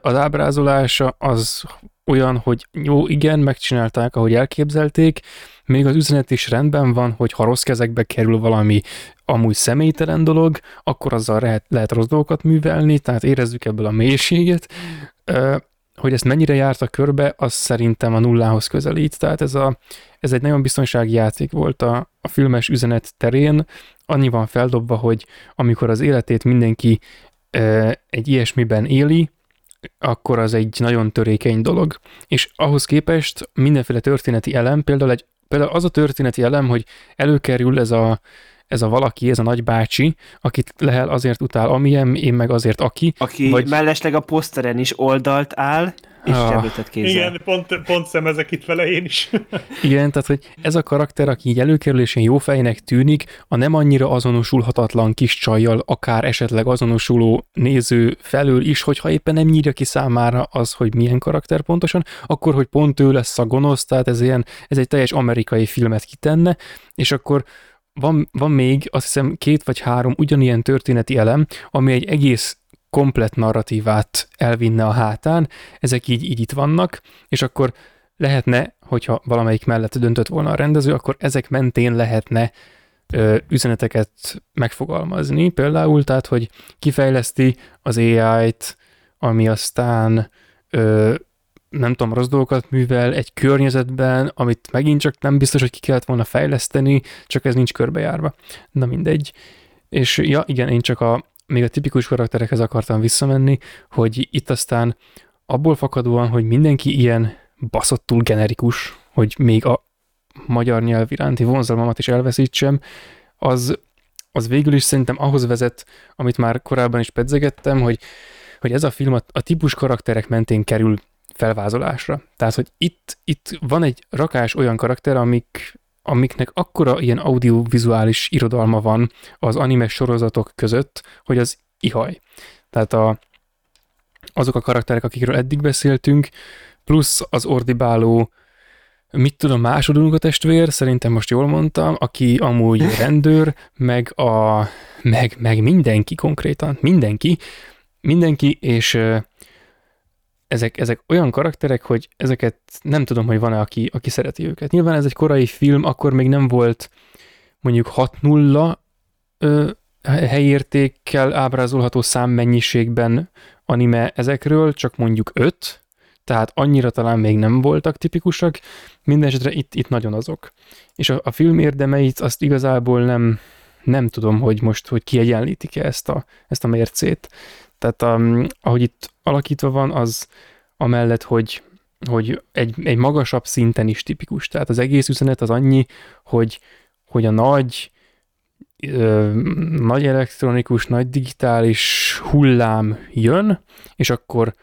Az ábrázolása az olyan, hogy jó, igen, megcsinálták, ahogy elképzelték, még az üzenet is rendben van, hogy ha rossz kezekbe kerül valami amúgy személytelen dolog, akkor azzal lehet, lehet rossz dolgokat művelni, tehát érezzük ebből a mélységet. Hogy ezt mennyire járt a körbe, az szerintem a nullához közelít. Tehát ez, a, ez egy nagyon biztonsági játék volt a, a filmes üzenet terén. Annyi van feldobva, hogy amikor az életét mindenki e, egy ilyesmiben éli, akkor az egy nagyon törékeny dolog. És ahhoz képest mindenféle történeti elem, például, egy, például az a történeti elem, hogy előkerül ez a ez a valaki, ez a nagybácsi, akit Lehel azért utál, amilyen, én meg azért aki. Aki vagy... mellesleg a poszteren is oldalt áll, és ah. zsebletet kézzel. Igen, pont, pont szemezek itt vele én is. Igen, tehát hogy ez a karakter, aki így előkerülésén jó fejnek tűnik, a nem annyira azonosulhatatlan kis csajjal, akár esetleg azonosuló néző felől is, hogyha éppen nem nyírja ki számára az, hogy milyen karakter pontosan, akkor, hogy pont ő lesz a gonosz, tehát ez, ilyen, ez egy teljes amerikai filmet kitenne, és akkor Van, van még, azt hiszem, két vagy három ugyanilyen történeti elem, ami egy egész komplett narratívát elvinne a hátán, ezek így, így itt vannak, és akkor lehetne, hogyha valamelyik mellett döntött volna a rendező, akkor ezek mentén lehetne ö, üzeneteket megfogalmazni. Például, tehát, hogy kifejleszti az á í-t, ami aztán ö, nem tudom, rossz dolgokat művel egy környezetben, amit megint csak nem biztos, hogy ki kellett volna fejleszteni, csak ez nincs körbejárva. Na mindegy. És ja, igen, én csak a, még a tipikus karakterekhez akartam visszamenni, hogy itt aztán abból fakadóan, hogy mindenki ilyen baszottul generikus, hogy még a magyar nyelv iránti vonzalmamat is elveszítsem, az, az végül is szerintem ahhoz vezet, amit már korábban is pedzegettem, hogy, hogy ez a film a, a típus karakterek mentén kerül felvázolásra. Tehát, hogy itt, itt van egy rakás olyan karakter, amik, amiknek akkora ilyen audiovizuális irodalma van az anime sorozatok között, hogy az ihaj. Tehát a, azok a karakterek, akikről eddig beszéltünk, plusz az ordibáló, mit tudom, másodunk a testvér, szerintem most jól mondtam, aki amúgy rendőr, meg, a, meg, meg mindenki konkrétan, mindenki, mindenki, és Ezek, ezek olyan karakterek, hogy ezeket nem tudom, hogy van-e, aki, aki szereti őket. Nyilván ez egy korai film, akkor még nem volt mondjuk hat nulla ö, helyértékkel ábrázolható számmennyiségben anime ezekről, csak mondjuk öt, tehát annyira talán még nem voltak tipikusak, mindenesetre itt, itt nagyon azok. És a, a film érdemeit azt igazából nem, nem tudom, hogy most hogy kiegyenlítik-e ezt a, ezt a mércét. Tehát um, ahogy itt alakítva van, az amellett, hogy, hogy egy, egy magasabb szinten is tipikus. Tehát az egész üzenet az annyi, hogy, hogy a nagy, ö, nagy elektronikus, nagy digitális hullám jön, és akkor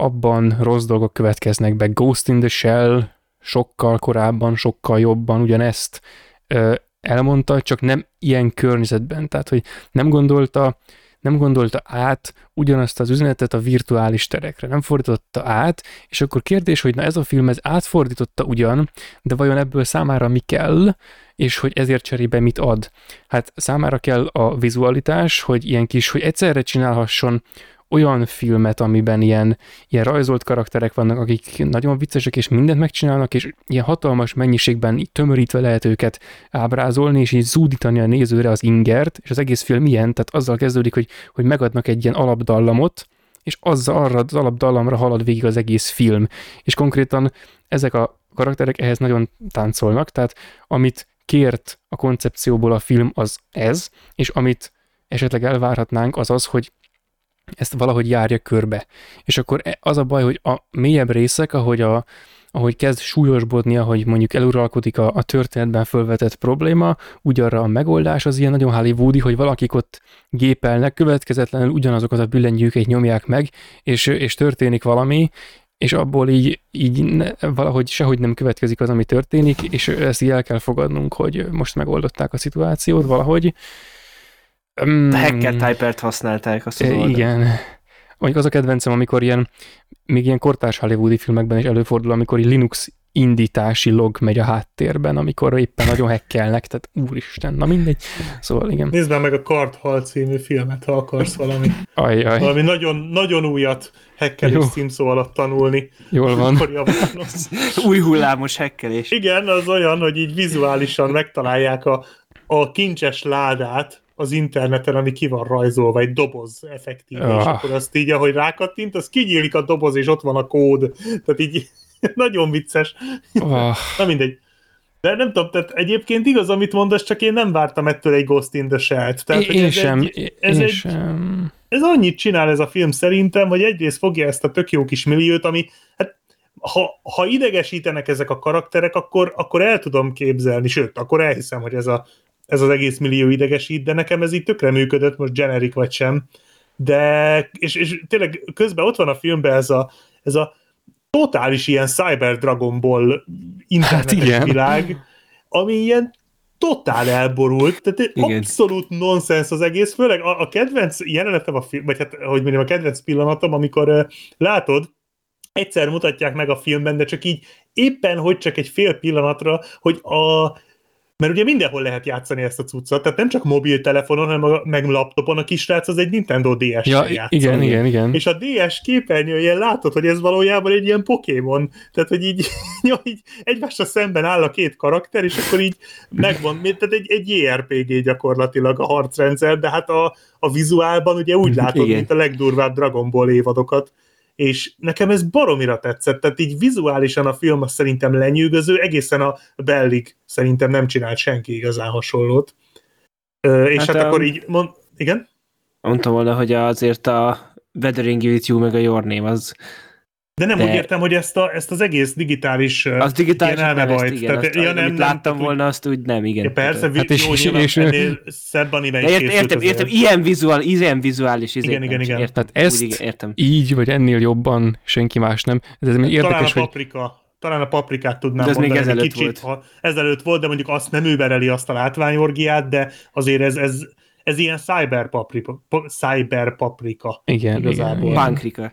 abban rossz dolgok következnek be. Ghost in the Shell sokkal korábban, sokkal jobban ugyanezt ö, elmondta, csak nem ilyen környezetben. Tehát, hogy nem gondolta, nem gondolta át ugyanazt az üzenetet a virtuális terekre, nem fordította át, és akkor kérdés, hogy na ez a film, ez átfordította ugyan, de vajon ebből számára mi kell, és hogy ezért cserébe mit ad? Hát számára kell a vizualitás, hogy ilyen kis, hogy egyszerre csinálhasson olyan filmet, amiben ilyen, ilyen rajzolt karakterek vannak, akik nagyon viccesek, és mindent megcsinálnak, és ilyen hatalmas mennyiségben tömörítve lehet őket ábrázolni, és így zúdítani a nézőre az ingert, és az egész film ilyen, tehát azzal kezdődik, hogy, hogy megadnak egy ilyen alapdallamot, és azzal arra az alapdallamra halad végig az egész film. És konkrétan ezek a karakterek ehhez nagyon táncolnak, tehát amit kért a koncepcióból a film, az ez, és amit esetleg elvárhatnánk, az az, hogy ezt valahogy járja körbe. És akkor az a baj, hogy a mélyebb részek, ahogy, a, ahogy kezd súlyosbodni, ahogy mondjuk eluralkodik a, a történetben felvetett probléma, ugyanarra a megoldás az ilyen nagyon hollywoodi, hogy valakik ott gépelnek, következetlenül ugyanazokat a billentyűket nyomják meg, és, és történik valami, és abból így, így ne, valahogy sehogy nem következik az, ami történik, és ezt így el kell fogadnunk, hogy most megoldották a szituációt valahogy. Um, Hacker typert használták, azt az oldalt. Igen. Mondjuk az a kedvencem, amikor ilyen, még ilyen kortárs hollywoodi filmekben is előfordul, amikor Linux indítási log megy a háttérben, amikor éppen nagyon hackelnek, tehát úristen, na mindegy. Szóval igen. Nézd már meg a Kardhal című filmet, ha akarsz valami, ajaj. valami nagyon, nagyon újat hackelés címszó alatt tanulni. Jól van. Új hullámos hackelés. Igen, az olyan, hogy így vizuálisan megtalálják a, a kincses ládát az interneten, ami ki van rajzolva, egy doboz effektív, ah. és akkor azt így, ahogy rákattint, az kinyílik a doboz, és ott van a kód. Tehát így nagyon vicces. Ah. Na mindegy. De nem tudom, tehát egyébként igaz, amit mondasz, csak én nem vártam ettől egy Ghost in the Shell-t. Tehát, én ez sem. Egy, ez, én egy, sem. Ez annyit csinál ez a film szerintem, hogy egyrészt fogja ezt a tök jó kis milliót, ami, hát, ha, ha idegesítenek ezek a karakterek, akkor, akkor el tudom képzelni, sőt, akkor elhiszem, hogy ez a ez az egész millió idegesít, de nekem ez így tökre működött, most generic vagy sem. De, és, és tényleg közben ott van a filmben ez a, ez a totális ilyen Cyber Dragon Ball internetes hát világ, ami ilyen totál elborult, tehát igen. Abszolút nonsens az egész, főleg a, a kedvenc jelenetem a film, vagy hát, hogy mondjam, a kedvenc pillanatom, amikor uh, látod, egyszer mutatják meg a filmben, de csak így éppen, hogy csak egy fél pillanatra, hogy a Mert ugye mindenhol lehet játszani ezt a cuccot, tehát nem csak mobiltelefonon, hanem a, meg laptopon a kisrác az egy Nintendo dé es-re ja, játszani. Igen, igen, igen. És a dé es képernyőjén látod, hogy ez valójában egy ilyen Pokémon, tehát hogy így, így egymásra szemben áll a két karakter, és akkor így megvan, tehát egy, egy jé er pé gé gyakorlatilag a harcrendszer, de hát a, a vizuálban ugye úgy látod, igen. mint a legdurvább Dragon Ball évadokat. És nekem ez baromira tetszett, tehát így vizuálisan a film az szerintem lenyűgöző, egészen a Bellig szerintem nem csinált senki igazán hasonlót. Ö, és hát, hát a... akkor így, mond... igen? Mondtam volna, hogy azért a Weathering With You meg a Your Name az... De nem de... úgy értem, hogy ezt, a, ezt az egész digitális... Az digitális, elmebajt, ezt, igen, tehát, azt, ja, nem, amit láttam nem, volna, azt úgy nem, igen. Ja, persze, hát jó, és, nyilván és, ennél szebb anime is készült. Értem, értem, ilyen vizuális, ilyen vizuális izé. Igen, igen, igen. Értem, ezt úgy, értem. Így, vagy ennél jobban senki más nem. Ez, ez még érdekes, talán a hogy... paprika, talán a paprikát tudnám de ez mondani. Ez még ezelőtt kicsit, volt. Ezelőtt volt, de mondjuk azt nem übereli azt a látványorgiát, de azért ez... ez ez ilyen cyber paprika. Cyber paprika. Igen, igazából. Pankrika.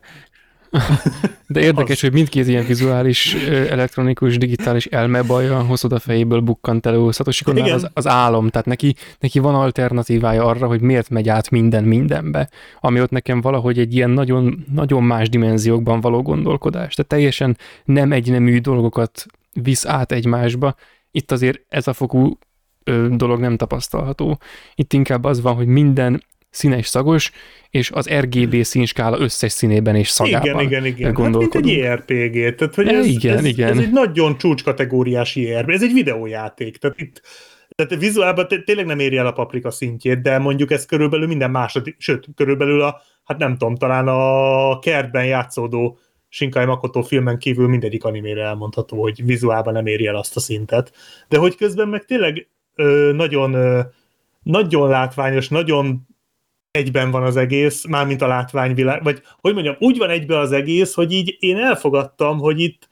De érdekes, az. Hogy mindkét ilyen vizuális, elektronikus, digitális elmebaja hosszod a fejéből bukkant elő Satoshi Konnál az, az álom, tehát neki, neki van alternatívája arra, hogy miért megy át minden mindenbe, ami ott nekem valahogy egy ilyen nagyon, nagyon más dimenziókban való gondolkodás, tehát teljesen nem egynemű dolgokat visz át egymásba, itt azért ez a fokú ö, dolog nem tapasztalható, itt inkább az van, hogy minden színes, szagos, és az er gé bé színskála összes színében és szagában igen, igen, igen. gondolkodunk. Hát mint egy jé er pé gé, tehát hogy ez, igen, ez, igen. ez egy nagyon csúcskategóriás jé er pé gé, ez egy videójáték, tehát itt tehát vizuálban tényleg nem éri el a paprika szintjét, de mondjuk ez körülbelül minden második, sőt, körülbelül a, hát nem tudom, talán a kertben játszódó Shinkai Makoto filmen kívül mindegyik animére elmondható, hogy vizuálban nem éri el azt a szintet, de hogy közben meg tényleg ö, nagyon, ö, nagyon látványos, nagyon egyben van az egész, mármint a látványvilág, vagy hogy mondjam, úgy van egyben az egész, hogy így én elfogadtam, hogy itt,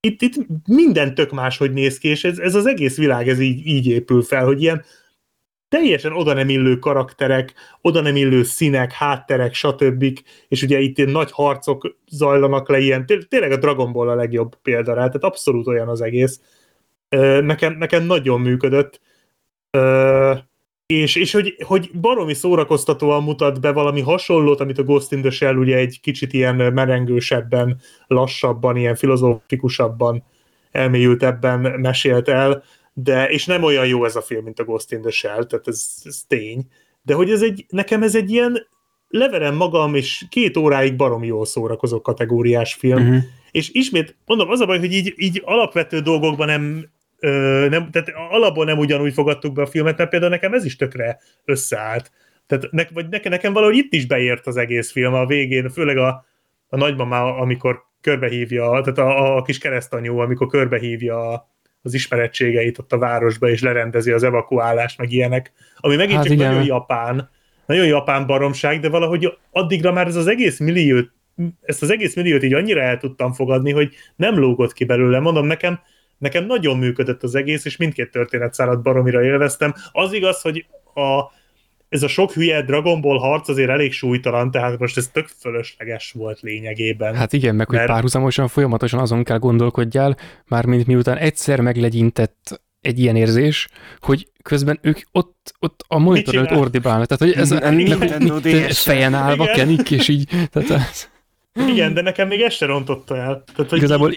itt, itt minden tök máshogy néz ki, és ez, ez az egész világ ez így, így épül fel, hogy ilyen teljesen oda nem illő karakterek, oda nem illő színek, hátterek, stb. És ugye itt ilyen nagy harcok zajlanak le ilyen, tényleg a Dragon Ball a legjobb példa rá, tehát abszolút olyan az egész. Nekem, nekem nagyon működött. És, és hogy, hogy baromi szórakoztatóan mutat be valami hasonlót, amit a Ghost in the Shell ugye egy kicsit ilyen merengősebben, lassabban, ilyen filozófikusabban, elmélyültebben mesélt el, de, és nem olyan jó ez a film, mint a Ghost in the Shell, tehát ez, ez tény, de hogy ez egy, nekem ez egy ilyen leverem magam, és két óráig baromi jól szórakozó kategóriás film, uh-huh. és ismét mondom, az a baj, hogy így, így alapvető dolgokban nem Ö, nem, tehát alapból nem ugyanúgy fogadtuk be a filmet, mert például nekem ez is tökre összeállt. Tehát ne, vagy nekem, nekem valahogy itt is beért az egész film a végén, főleg a, a nagymamá, amikor körbehívja, tehát a, a kis keresztanyú, amikor körbehívja az ismerettségeit ott a városba, és lerendezi az evakuálást, meg ilyenek, ami megint hát csak igen. nagyon japán, nagyon japán baromság, de valahogy addigra már ez az egész milliót, ezt az egész milliót így annyira el tudtam fogadni, hogy nem lógott ki belőle. Mondom, nekem Nekem nagyon működött az egész, és mindkét történetszálat baromira élveztem. Az igaz, hogy a, ez a sok hülye Dragon Ball harc azért elég súlytalan, tehát most ez tök fölösleges volt lényegében. Hát igen, meg mert... hogy párhuzamosan, folyamatosan azon kell gondolkodjál, mármint miután egyszer meglegyintett egy ilyen érzés, hogy közben ők ott, ott a monitorot ordibálnak. Tehát, hogy ez ennek fejen állva kenik, és így... Igen, de nekem még ezt se rontotta el. Igazából...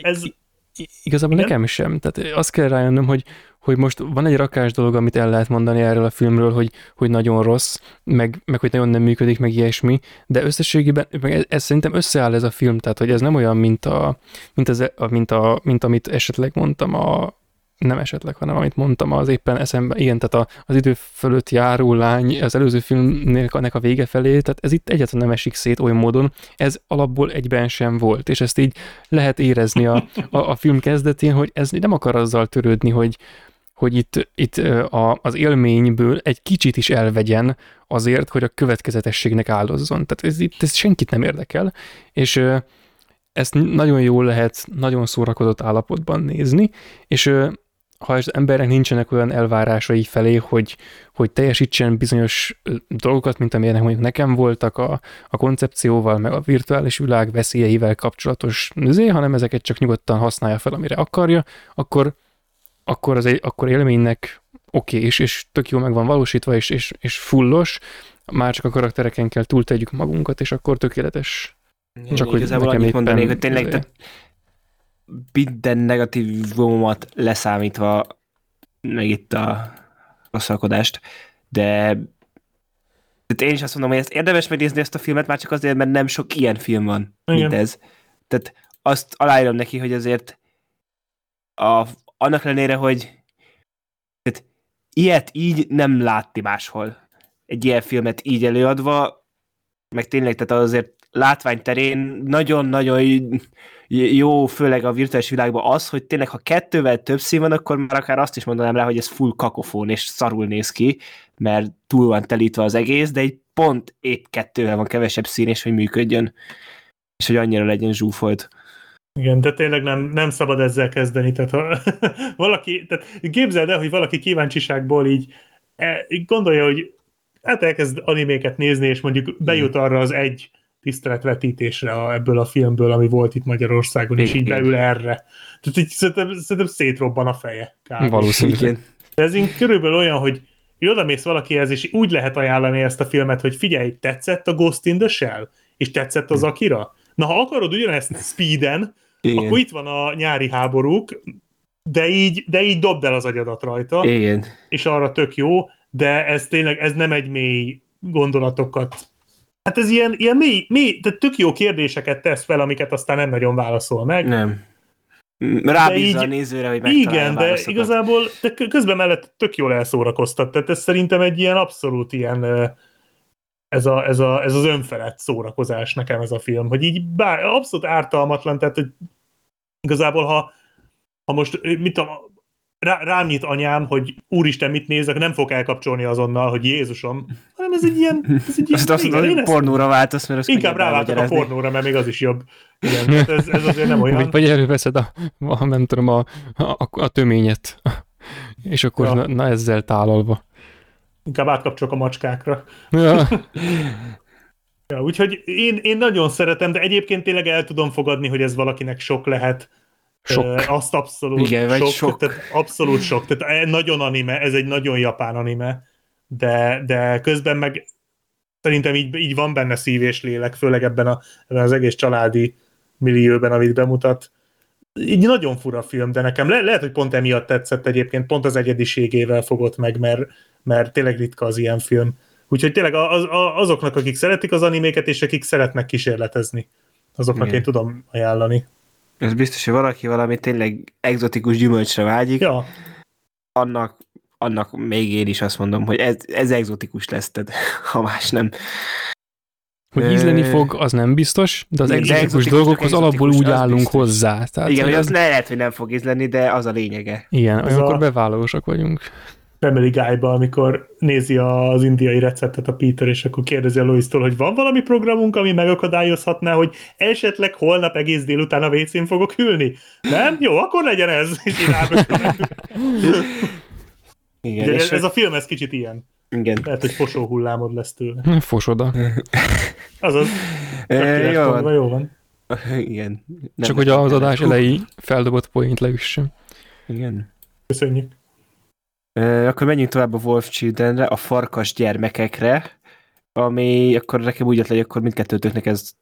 Igazából igen? nekem sem. Tehát azt kell rájönnöm, hogy, hogy most van egy rakás dolog, amit el lehet mondani erről a filmről, hogy, hogy nagyon rossz, meg, meg hogy nagyon nem működik, meg ilyesmi, de összességében ez, ez szerintem összeáll ez a film, tehát hogy ez nem olyan, mint, a, mint, az, mint, a, mint amit esetleg mondtam a nem esetleg, hanem amit mondtam, az éppen eszembe, igen, tehát az idő fölött járó lány az előző filmnél ennek a vége felé, tehát ez itt egyáltalán nem esik szét olyan módon, ez alapból egyben sem volt, és ezt így lehet érezni a, a, a film kezdetén, hogy ez nem akar azzal törődni, hogy, hogy itt, itt a, az élményből egy kicsit is elvegyen azért, hogy a következetességnek áldozzon. Tehát ez itt ez senkit nem érdekel, és ezt nagyon jól lehet, nagyon szórakozott állapotban nézni, és ha az embernek nincsenek olyan elvárásai felé, hogy, hogy teljesítsen bizonyos dolgokat, mint amilyenek mondjuk nekem voltak a, a koncepcióval, meg a virtuális világ veszélyeivel kapcsolatos nözé, hanem ezeket csak nyugodtan használja fel, amire akarja, akkor, akkor, az egy, akkor élménynek oké, okay, és, és tök jól meg van valósítva, és, és, és fullos, már csak a karaktereken kell túltegyük magunkat, és akkor tökéletes. Én csak hogy nekem éppen... mondanék, hogy tényleg te minden negatívumomat leszámítva meg itt a rosszalkodást, de én is azt mondom, hogy ezt érdemes megnézni ezt a filmet, már csak azért, mert nem sok ilyen film van, igen, mint ez. Tehát azt aláírom neki, hogy azért a, annak ellenére, hogy tehát ilyet így nem látni máshol. Egy ilyen filmet így előadva, meg tényleg, tehát azért látványterén nagyon-nagyon jó, főleg a virtuális világban az, hogy tényleg, ha kettővel több szín van, akkor már akár azt is mondanám rá, hogy ez full kakofón, és szarul néz ki, mert túl van telítve az egész, de egy pont épp kettővel van kevesebb szín, és hogy működjön, és hogy annyira legyen zsúfolt. Igen, de tényleg nem, nem szabad ezzel kezdeni, tehát ha valaki, tehát képzeld el, hogy valaki kíváncsiságból így gondolja, hogy hát elkezd animéket nézni, és mondjuk bejut arra az egy tiszteletvetítésre a, ebből a filmből, ami volt itt Magyarországon, igen, és így beül erre. Tehát így szerintem, szerintem szétrobban a feje. Kár. Valószínűleg. De ez így körülbelül olyan, hogy odamész valakihez, és úgy lehet ajánlani ezt a filmet, hogy figyelj, tetszett a Ghost in the Shell? És tetszett az Akira? Na, ha akarod ugyanezt speeden, igen, akkor itt van a Nyári háborúk, de így, de így dobd el az agyadat rajta. Igen. És arra tök jó, de ez tényleg, ez nem egy mély gondolatokat. Hát ez ilyen, ilyen mély, mély, de tök jó kérdéseket tesz fel, amiket aztán nem nagyon válaszol meg. Nem. Rábízza a nézőre, hogy megtalálja igen, a válaszokat. De igazából de közben mellett tök jól elszórakoztat. Tehát ez szerintem egy ilyen abszolút ilyen ez, a, ez, a, ez az önfelett szórakozás nekem ez a film. Hogy így bár, abszolút ártalmatlan, tehát hogy igazából ha, ha most mit tudom, Rá, rám nyit anyám, hogy úristen, mit nézek, nem fog elkapcsolni azonnal, hogy Jézusom, hanem ez egy ilyen... Ez egy azt ilyen, azt pornóra váltasz, mert azt inkább ráváltak a pornóra, mert még az is jobb. Igen, ez, ez azért nem olyan. Vagy előveszed a, a, nem tudom, a, a, a töményet, és akkor ja. na, na ezzel tálalva. Inkább átkapcsolok a macskákra. Ja. Ja, úgyhogy én, én nagyon szeretem, de egyébként tényleg el tudom fogadni, hogy ez valakinek sok lehet. Sok. Azt abszolút igen, sok, sok. Tehát abszolút sok, tehát nagyon anime, ez egy nagyon japán anime, de, de közben meg szerintem így, így van benne szív és lélek, főleg ebben, a, ebben az egész családi millióben, amit bemutat. Így nagyon fura film, de nekem le, lehet, hogy pont emiatt tetszett egyébként, pont az egyediségével fogott meg, mert, mert tényleg ritka az ilyen film. Úgyhogy tényleg az, azoknak, akik szeretik az animéket, és akik szeretnek kísérletezni, azoknak igen, én tudom ajánlani. Ez biztos, hogy valaki valami tényleg egzotikus gyümölcsre vágyik. Ja. Annak, annak még én is azt mondom, hogy ez, ez egzotikus lesz, tehát ha más nem. Hogy ízleni fog, az nem biztos, de az egzotikus, egzotikus dolgokhoz alapból úgy állunk biztos hozzá. Tehát, igen, hogy az, az lehet, hogy nem fog ízleni, de az a lényege. Igen, olyankor a... bevállalósak vagyunk. Family Guy-ba, amikor nézi az indiai receptet a Peter, és akkor kérdezi a Lois-tól, hogy van valami programunk, ami megakadályozhatná, hogy esetleg holnap egész délután a vécén fogok ülni? Nem? Jó, akkor legyen ez! Igen, ez, ez a film, ez kicsit ilyen. Igen. Lehet, hogy fosó hullámod lesz tőle. Fosoda. Azaz. E, jó, van. jó van. Igen. Nem Csak hogy az adás elején feldobott point leüssön. Igen. Köszönjük. Akkor menjünk tovább a Wolf Childrenre, a farkas gyermekekre, ami akkor nekem úgy jött le, hogy akkor mindkettőtöknek ez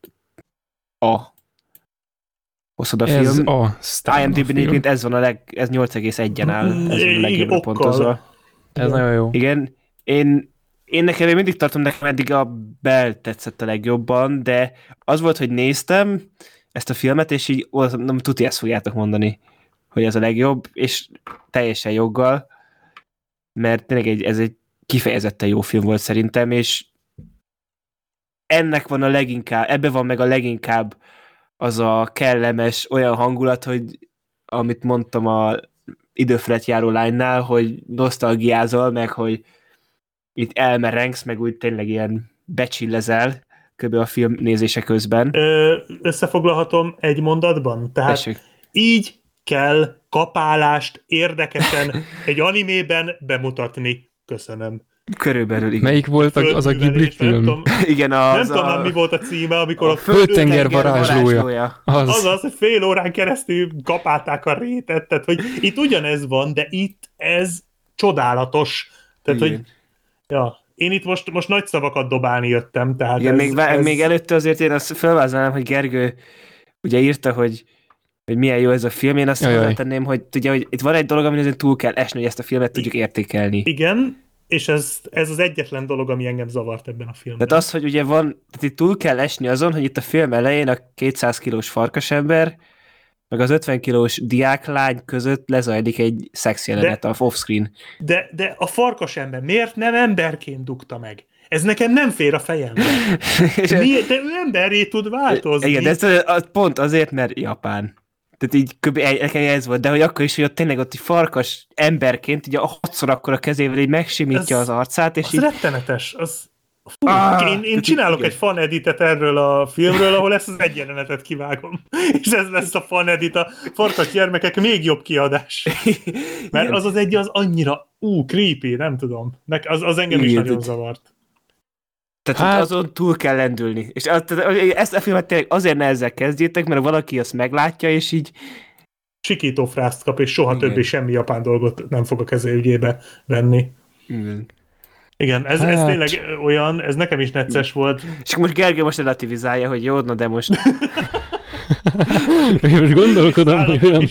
a hosszod a film. Ez a IMDb-n ez van a leg, ez nyolc egész egyen áll, ez a legjobban pontozva. Ez nagyon jó. Igen, én, én nekem én mindig tartom, nekem eddig a Bell tetszett a legjobban, de az volt, hogy néztem ezt a filmet, és így nem tuti ezt fogjátok mondani, hogy ez a legjobb, és teljesen joggal, mert tényleg egy, ez egy kifejezetten jó film volt szerintem, és ennek van a leginkább, ebben van meg a leginkább az a kellemes olyan hangulat, hogy amit mondtam az időfelett járó lánynál, hogy nosztalgiázol, meg hogy itt elmerengsz, meg úgy tényleg ilyen becsillezel kb. A film nézése közben. Ö, összefoglalhatom egy mondatban? Tehát Tessék. Így kell kapálást érdekesen egy animében bemutatni. Köszönöm. Körülbelül igen. Melyik volt a, az a Ghibli film? Tom, igen, az nem tudom már mi volt a címe, amikor a, a Földtenger varázslója. varázslója. Az. Azaz, hogy fél órán keresztül kapálták a rétet, tehát hogy itt ugyanez van, de itt ez csodálatos. Tehát, igen. Hogy, ja, én itt most, most nagy szavakat dobálni jöttem. Tehát igen, ez, még, ez... még előtte azért én azt felvázolnám, hogy Gergő ugye írta, hogy hogy milyen jó ez a film, én azt hozzátenném, hogy tudja, hogy itt van egy dolog, amin azért túl kell esni, hogy ezt a filmet tudjuk értékelni. Igen, és ez, ez az egyetlen dolog, ami engem zavart ebben a filmben. Tehát az, hogy ugye van, tehát itt túl kell esni azon, hogy itt a film elején a kétszáz kilós farkasember, meg az ötven kilós diáklány között lezajlik egy szex jelenet a offscreen. De, de a farkasember miért nem emberként dugta meg? Ez nekem nem fér a fejembe. Miért? De ő emberré tud változni. Igen, de ez pont azért, mert Japán. Tehát így kb. Ez volt, de hogy akkor is, hogy ott tényleg ott egy farkas emberként, így a hatszor akkor a kezével így megsimítja ez, az arcát, és az így... rettenetes, az... Fú, ah, én, én csinálok egy fan editet erről a filmről, ahol ezt az egy jelenetet kivágom. És ez lesz a fan edit, a farkas gyermekek még jobb kiadás. Mert az az egy, az annyira ú, creepy, nem tudom. Az, az engem is igen, nagyon zavart. Tehát hát, azon túl kell lendülni. És az, ezt a filmet tényleg azért ne ezzel kezdjétek, mert valaki azt meglátja, és így... sikító frászt kap, és soha igen. Többé semmi japán dolgot nem fog a kezéügyébe venni. Igen. Igen, ez, hát... ez tényleg olyan, ez nekem is necces volt. És most Gergő most relativizálja, hogy jó, na de most... most gondolkodom, hogy olyan,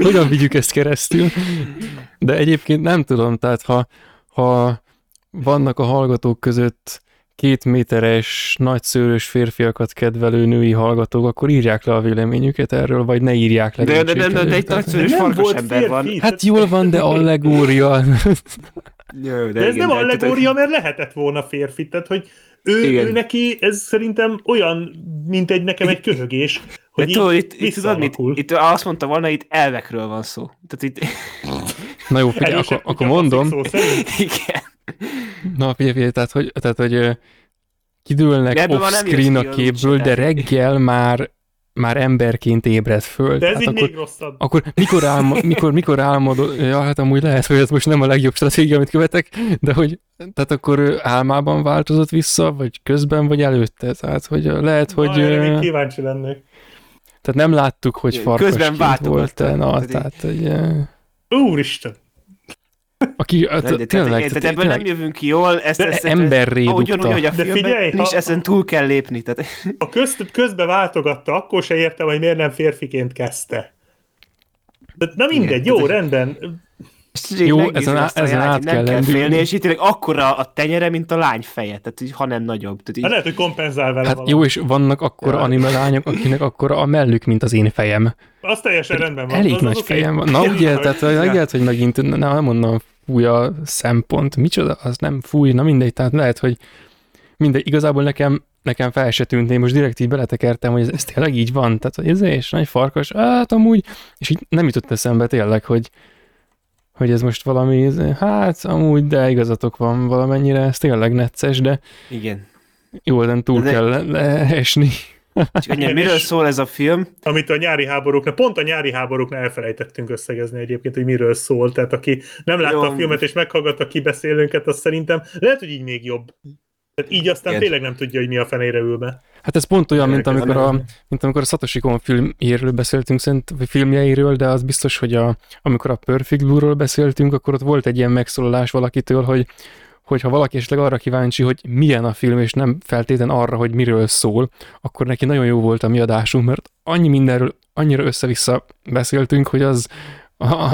hogyan vigyük ezt keresztül. De egyébként nem tudom, tehát ha, ha vannak a hallgatók között két méteres, nagyszőrös férfiakat kedvelő női hallgatók, akkor írják le a véleményüket erről, vagy ne írják le. De, de, de, de, de egy nagyszőrös farkas ember van. Hát jól van, de allegória. Jö, de, de ez igen, nem allegória, mert lehetett volna férfi. Tehát, hogy ő, ő neki, ez szerintem olyan, mint egy nekem egy köhögés, hogy de így visszalakul. Itt, itt, itt azt mondta volna, itt elvekről van szó. Tehát itt... Na jó, figyelj, akkor, akkor mondom. Igen. Na, figyelj, figyelj, tehát, hogy, tehát, hogy kidőlnek off-screen a képből, de reggel már, már emberként ébred föl. De ez hát így akkor, még rosszabb. Akkor mikor, álma, mikor, mikor álmodod, ja, hát amúgy lehet, hogy ez most nem a legjobb stratégia, amit követek, de hogy, tehát akkor álmában változott vissza, vagy közben, vagy előtte, tehát, hogy lehet, hogy... Na, erre még kíváncsi lennék. Tehát nem láttuk, hogy farkasként volt. Na, tehát, így... Úristen! Aki, a, tényleg, tényleg, tehát ebből nem jövünk ki jól, ezt, de ezt, emberré dugta. Ugyanúgy, hogy a filmben, de figyelj, és ezen túl kell lépni. Tehát... A közt, közbe váltogatta, akkor se értem, hogy miért nem férfiként kezdte. De, na mindegy, igen, jó, rendben. Jó, ezen, a, ezen jár, át kell nem kell félni, és itt tényleg akkora a tenyere, mint a lány feje, tehát ha nem nagyobb. Tehát így... hát lehet, hogy kompenzál vele hát valami. Jó, és vannak akkora anime lányok, akinek akkora a mellük, mint az én fejem. Az teljesen hát, rendben van. Elég az nagy az fejem van. Na ugye, tehát lehet, hogy megint nem mondom, fúj a szempont, micsoda, az nem fúj, na mindegy, tehát lehet, hogy mindegy, igazából nekem, nekem fel se tűnt, én most direkt így beletekertem, hogy ez, ez tényleg így van, tehát hogy ez és nagy farkas, hát amúgy, és így nem jutott eszembe tényleg, hogy, hogy ez most valami, hát amúgy, de igazatok van valamennyire, ez tényleg necces, de igen. Jól nem túl de kell le- le- esni. Csak anya, miről szól ez a film? Amit a nyári háborúknál, pont a nyári háborúknál elfelejtettünk összegezni egyébként, hogy miről szól. Tehát aki nem látta jó. A filmet és meghallgatta kibeszélőnket, azt szerintem lehet, hogy így még jobb. Tehát így aztán igen. Tényleg nem tudja, hogy mi a fenére ül be. Hát ez pont olyan, mint amikor a, mint amikor a Satoshi Kon filmjéről beszéltünk, vagy filmjeiről, de az biztos, hogy a, amikor a Perfect Blue-ról beszéltünk, akkor ott volt egy ilyen megszólalás valakitől, hogy hogyha valaki esetleg arra kíváncsi, hogy milyen a film, és nem feltétlen arra, hogy miről szól, akkor neki nagyon jó volt a mi adásunk, mert annyi mindenről, annyira össze-vissza beszéltünk, hogy az,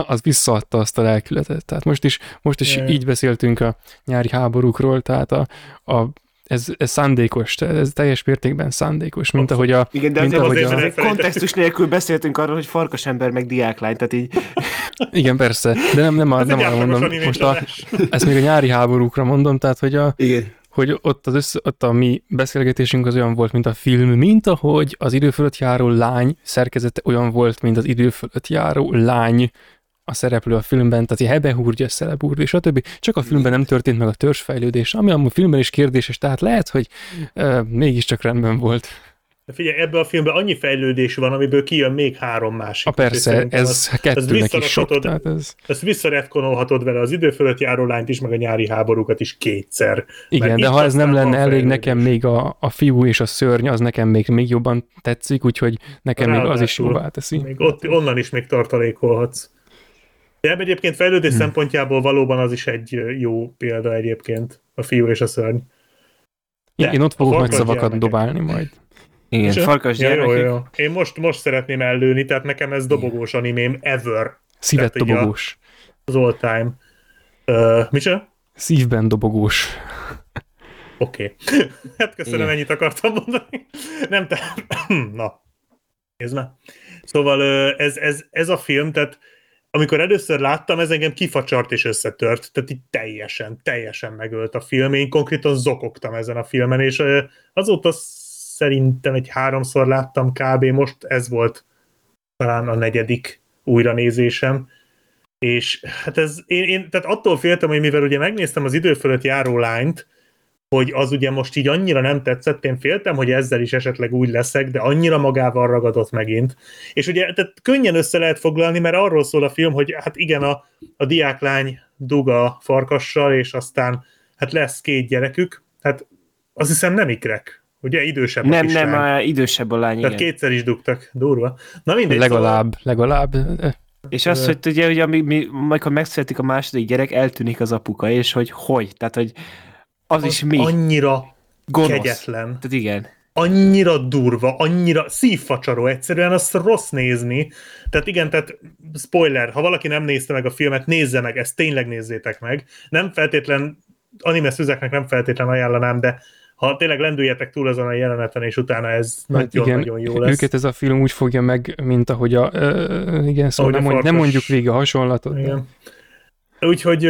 az visszaadta azt a lelkületet. Tehát most is, most is így beszéltünk a nyári háborúkról, tehát a, a, ez, ez szándékos, ez teljes mértékben szándékos, mint ahogy a... Igen, de mint azért ahogy azért a... kontextus nélkül beszéltünk arról, hogy farkasember meg diáklány, tehát így... Igen, persze, de nem, nem, a, nem arra mondom, most a, ezt még a nyári háborúkra mondom, tehát hogy, a, hogy ott, az össze, ott a mi beszélgetésünk az olyan volt, mint a film, mint ahogy az idő fölött járó lány szerkezete olyan volt, mint az idő fölött járó lány a szereplő a filmben, tehát ilyen hebehúrgy, szelebúrgy, és a többi. Csak a filmben nem történt meg a törzsfejlődés, ami amúgy filmben is kérdéses, tehát lehet, hogy euh, mégiscsak rendben volt. Figyelj, ebben a filmben annyi fejlődés van, amiből kijön még három másik. A persze, ez az, kettőnek is sok. Tehát ez... Ezt visszaretkonolhatod vele az idő fölött járó lányt is, meg a nyári háborúkat is kétszer. Igen, de ha ez nem lenne elég, nekem még a, a fiú és a szörny, az nekem még, még jobban tetszik, úgyhogy nekem még az is jóvá teszi. Még ott, onnan is még tartalékolhatsz. De egyébként fejlődés hm. szempontjából valóban az is egy jó példa egyébként, a fiú és a szörny. De én ott fogok nagy szavakat dobálni majd. Igen, farkas gyermekek. Ja, jó, jó. Én most, most szeretném ellőni, tehát nekem ez dobogós animém ever. Szívet tehát, dobogós. Az all time. Uh, mit csinál? Szívben dobogós. Oké. Okay. Hát köszönöm, igen. Ennyit akartam mondani. Nem te... Na. Nézd már. Szóval ez, ez, ez a film, tehát amikor először láttam, ez engem kifacsart és összetört, tehát így teljesen, teljesen megölt a film, én konkrétan zokogtam ezen a filmen, és azóta szerintem egy háromszor láttam kb. Most ez volt talán a negyedik újranézésem, és hát ez, én, én tehát attól féltem, hogy mivel ugye megnéztem az idő fölött járó lányt, hogy az ugye most így annyira nem tetszett, én féltem, hogy ezzel is esetleg úgy leszek, de annyira magával ragadott megint. És ugye tehát könnyen össze lehet foglalni, mert arról szól a film, hogy hát igen, a, a diáklány dug a farkassal, és aztán hát lesz két gyerekük, hát azt hiszem nem ikrek, ugye idősebb nem, a kislány. Nem, nem, idősebb a lány, tehát igen. Kétszer is dugtak, durva. Na mindegy. Legalább, szóval... legalább... És az, hogy ugye, hogy amikor megszületik a második gyerek, eltűnik az apuka, és hogy hogy, tehát hogy az, az is mi? Annyira gonosz. Kegyetlen. Tehát igen. Annyira durva, annyira szívfacsaró, egyszerűen azt rossz nézni. Tehát igen, tehát spoiler, ha valaki nem nézte meg a filmet, nézze meg, ezt tényleg nézzétek meg. Nem feltétlen, anime szüzeknek nem feltétlen ajánlanám, de ha tényleg lendüljetek túl azon a jeleneten, és utána ez nagyon-nagyon hát jó lesz. Őket ez a film úgy fogja meg, mint ahogy a... Uh, igen, szóval ahogy nem, a mond, nem mondjuk végig a hasonlatot. Igen. Úgyhogy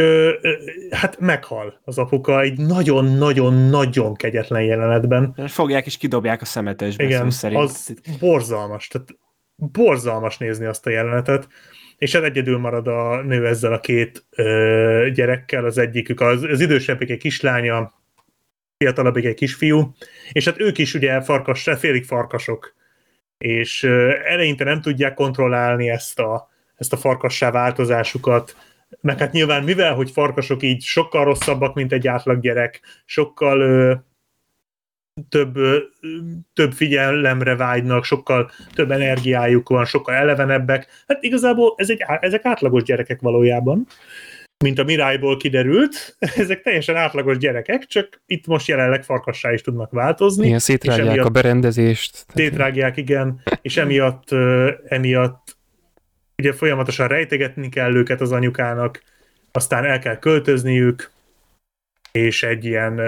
hát meghal az apuka egy nagyon-nagyon-nagyon kegyetlen jelenetben. Fogják és kidobják a szemetesbe. Igen, szóval az borzalmas. Tehát borzalmas nézni azt a jelenetet. És hát egyedül marad a nő ezzel a két ö, gyerekkel. Az egyikük, az, az idősebbik egy kislánya, fiatalabbik egy kisfiú. És hát ők is ugye farkas, félig farkasok. És ö, eleinte nem tudják kontrollálni ezt a, ezt a farkassá változásukat. Meg hát nyilván mivel, hogy farkasok így sokkal rosszabbak, mint egy átlag gyerek, sokkal ö, több, ö, több figyelemre vágynak, sokkal több energiájuk van, sokkal elevenebbek. Hát igazából ez egy, ezek átlagos gyerekek valójában, mint a Mirályból kiderült. Ezek teljesen átlagos gyerekek, csak itt most jelenleg farkassá is tudnak változni. Igen, szétrágják emiatt, a berendezést. Szétrágják, igen, és emiatt, ö, emiatt ugye folyamatosan rejtegetni kell őket az anyukának, aztán el kell költözniük, és egy ilyen,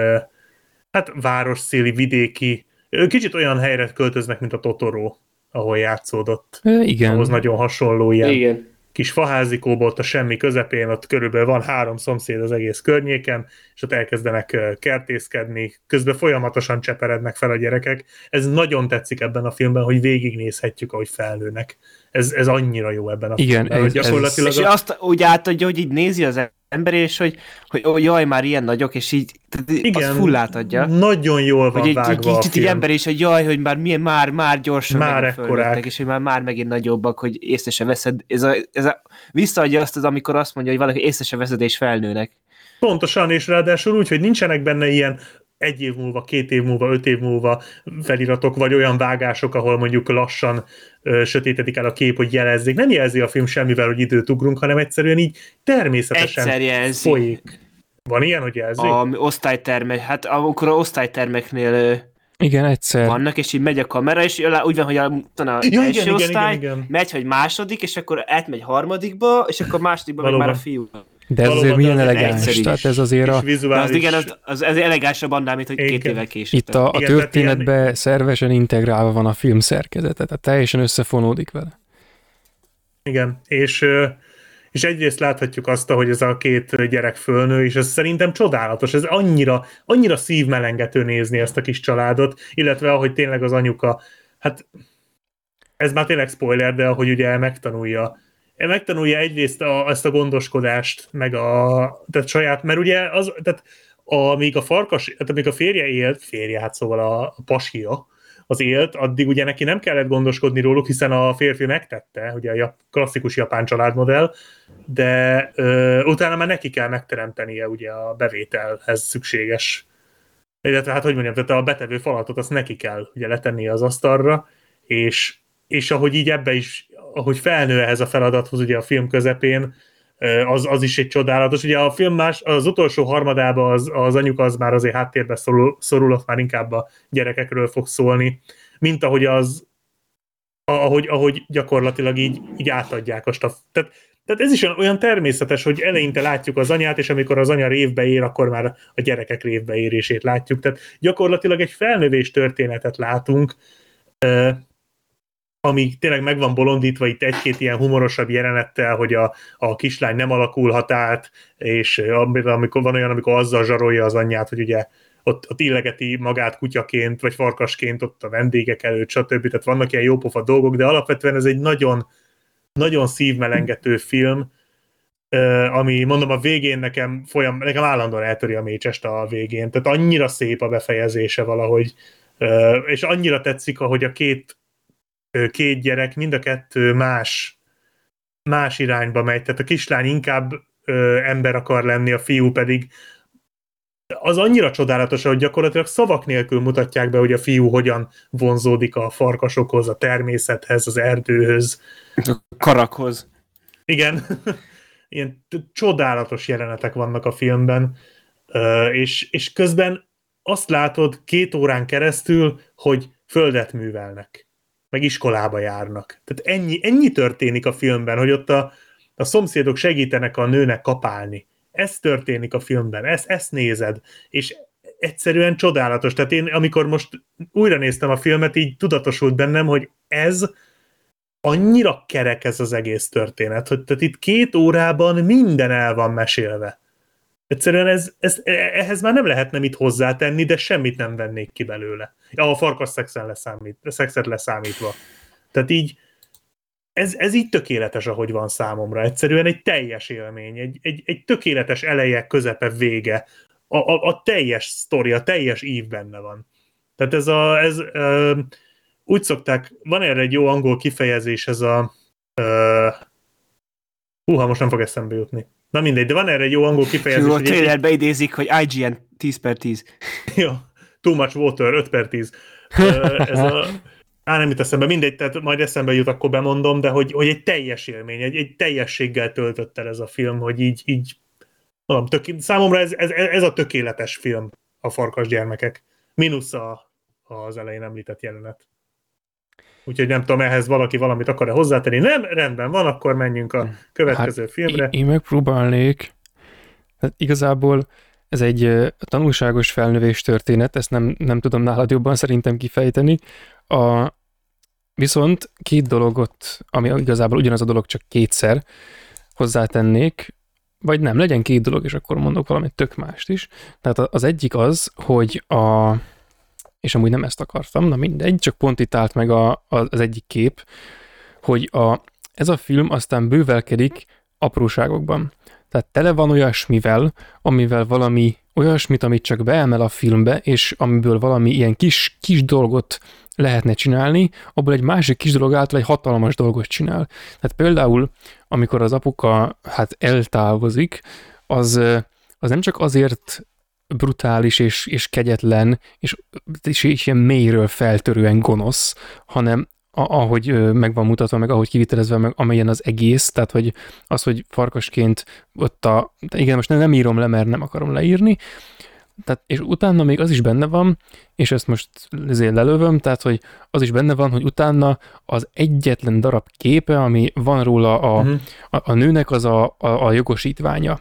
hát városszéli, vidéki, kicsit olyan helyre költöznek, mint a Totoro, ahol játszódott. Igen. Ahhoz nagyon hasonló ilyen igen. Kis faházikóba, ott a semmi közepén, ott körülbelül van három szomszéd az egész környéken, és ott elkezdenek kertészkedni, közben folyamatosan cseperednek fel a gyerekek. Ez nagyon tetszik ebben a filmben, hogy végignézhetjük, ahogy felnőnek. Ez, ez annyira jó ebben a igen, filmben, ez, hogy gyakorlatilag... Ez... A... És azt úgy átadja, hogy így nézi az ember, és hogy, hogy ó, jaj, már ilyen nagyok, és így igen, az full átadja. Nagyon jól van vágva így, így, a film. Így ember is, hogy jaj, hogy már milyen, már, már gyorsan már ekkorák, és hogy már, már megint nagyobbak, hogy észre se veszed. Ez a, ez a, visszaadja azt, az, amikor azt mondja, hogy valaki észre se veszed, és felnőnek. Pontosan, és ráadásul úgy, hogy nincsenek benne ilyen egy év múlva, két év múlva, öt év múlva feliratok, vagy olyan vágások, ahol mondjuk lassan ö, sötétedik el a kép, hogy jelezzék. Nem jelzi a film semmivel, hogy időt ugrunk, hanem egyszerűen így természetesen egyszer folyik. Van ilyen, hogy jelzik? A osztálytermek, hát amikor a osztálytermeknél igen, egyszer. Vannak, és így megy a kamera, és úgy van, hogy a, tana, ja, első igen, osztály igen, igen, megy, hogy második, és akkor átmegy harmadikba, és akkor másodikban meg már a fiú. De ez valóban azért milyen elegáns, tehát ez azért a... Az igen, az, az, az elegánsabb annál, mint hogy igen. Két évvel később. Itt a, a történetben szervesen integrálva van a film szerkezete, tehát teljesen összefonódik vele. Igen, és, és egyrészt láthatjuk azt, hogy ez a két gyerek fölnő, és ez szerintem csodálatos, ez annyira, annyira szívmelengető nézni ezt a kis családot, illetve ahogy tényleg az anyuka, hát ez már tényleg spoiler, de ahogy ugye megtanulja megtanulja egyrészt a, ezt a gondoskodást, meg a tehát saját, mert ugye az, tehát amíg a farkas, tehát amíg a férje élt, férje, hát szóval a, a pasija, az élt, addig ugye neki nem kellett gondoskodni róluk, hiszen a férfi megtette, ugye a klasszikus japán családmodell, de ö, utána már neki kell megteremtenie ugye a bevételhez szükséges, illetve hát hogy mondjam, tehát a betevő falatot azt neki kell ugye letennie az asztalra, és és ahogy így ebbe is, ahogy felnő ehhez a feladathoz ugye a film közepén, az, az is egy csodálatos. Ugye a film más, az utolsó harmadában az, az anyuka az már azért háttérbe szorul, szorul, ott már inkább a gyerekekről fog szólni, mint ahogy az, ahogy, ahogy gyakorlatilag így, így átadják a staf. Tehát, tehát ez is olyan, olyan természetes, hogy eleinte látjuk az anyát, és amikor az anya révbe ér, akkor már a gyerekek révbe érését látjuk. Tehát gyakorlatilag egy felnövés történetet látunk, ami tényleg meg van bolondítva itt egy-két ilyen humorosabb jelenettel, hogy a, a kislány nem alakulhat át, és amikor van olyan, amikor azzal zsarolja az anyját, hogy ugye ott, ott illegeti magát kutyaként, vagy farkasként ott a vendégek előtt, stb. Tehát vannak ilyen jópofa dolgok, de alapvetően ez egy nagyon, nagyon szívmelengető film, ami mondom a végén nekem folyam, nekem állandóan eltöri a mécsest a végén, tehát annyira szép a befejezése valahogy, és annyira tetszik, ahogy a két két gyerek, mind a kettő más, más irányba megy. Tehát a kislány inkább ö, ember akar lenni, a fiú pedig. Az annyira csodálatos, hogy gyakorlatilag szavak nélkül mutatják be, hogy a fiú hogyan vonzódik a farkasokhoz, a természethez, az erdőhöz. A karakhoz. Igen. Ilyen csodálatos jelenetek vannak a filmben. Ö, és, és közben azt látod két órán keresztül, hogy földet művelnek, meg iskolába járnak. Tehát ennyi, ennyi történik a filmben, hogy ott a, a szomszédok segítenek a nőnek kapálni. Ez történik a filmben, ezt, ezt nézed, és egyszerűen csodálatos. Tehát én, amikor most újra néztem a filmet, így tudatosult bennem, hogy ez annyira kerek ez az egész történet, hogy tehát itt két órában minden el van mesélve. Egyszerűen ez, ez, ehhez már nem lehetne mit hozzátenni, de semmit nem vennék ki belőle. A farkas szexen leszámít, szexet leszámítva. Tehát így, ez, ez így tökéletes, ahogy van számomra. Egyszerűen egy teljes élmény, egy, egy, egy tökéletes eleje, közepe, vége. A, a, a teljes sztori, a teljes ív benne van. Tehát ez a, ez, ö, úgy szokták, van erre egy jó angol kifejezés, ez a ö, húha, most nem fog eszembe jutni. Na mindegy, de van erre egy jó angol kifejezés. Jó, a trailer beidézik, hogy i gé en tíz per tíz. Jó, too much water, öt per tíz. Ez a... Á, nem jut eszembe, mindegy, tehát majd eszembe jut, akkor bemondom, de hogy, hogy egy teljes élmény, egy, egy teljességgel töltött el ez a film, hogy így, így mondom, töké... számomra ez, ez, ez a tökéletes film, a farkas gyermekek. Minusz a, az elején említett jelenet. Úgyhogy nem tudom, ehhez valaki valamit akar-e hozzátenni. Nem? Rendben van, akkor menjünk a következő hát filmre. Én megpróbálnék. Hát igazából ez egy tanulságos felnövés történet, ezt nem, nem tudom nálad jobban szerintem kifejteni. A, viszont két dologot, ami igazából ugyanaz a dolog, csak kétszer hozzátennék, vagy nem, legyen két dolog, és akkor mondok valamit tök mást is. Tehát az egyik az, hogy a... és amúgy nem ezt akartam, na mindegy, csak pont itt állt meg a, az egyik kép, hogy a, ez a film aztán bővelkedik apróságokban. Tehát tele van olyasmivel, amivel valami olyasmit, amit csak beemel a filmbe, és amiből valami ilyen kis, kis dolgot lehetne csinálni, abból egy másik kis dolog által egy hatalmas dolgot csinál. Tehát például, amikor az apuka hát eltávozik, az, az nem csak azért brutális és, és kegyetlen, és, és ilyen mélyről feltörően gonosz, hanem ahogy meg van mutatva, meg ahogy kivitelezve, meg amelyen az egész, tehát hogy az, hogy farkasként ott a... Igen, most nem írom le, mert nem akarom leírni. Tehát, és utána még az is benne van, és ezt most azért lelövöm, tehát hogy az is benne van, hogy utána az egyetlen darab képe, ami van róla a, uh-huh. a, a nőnek, az a, a, a jogosítványa.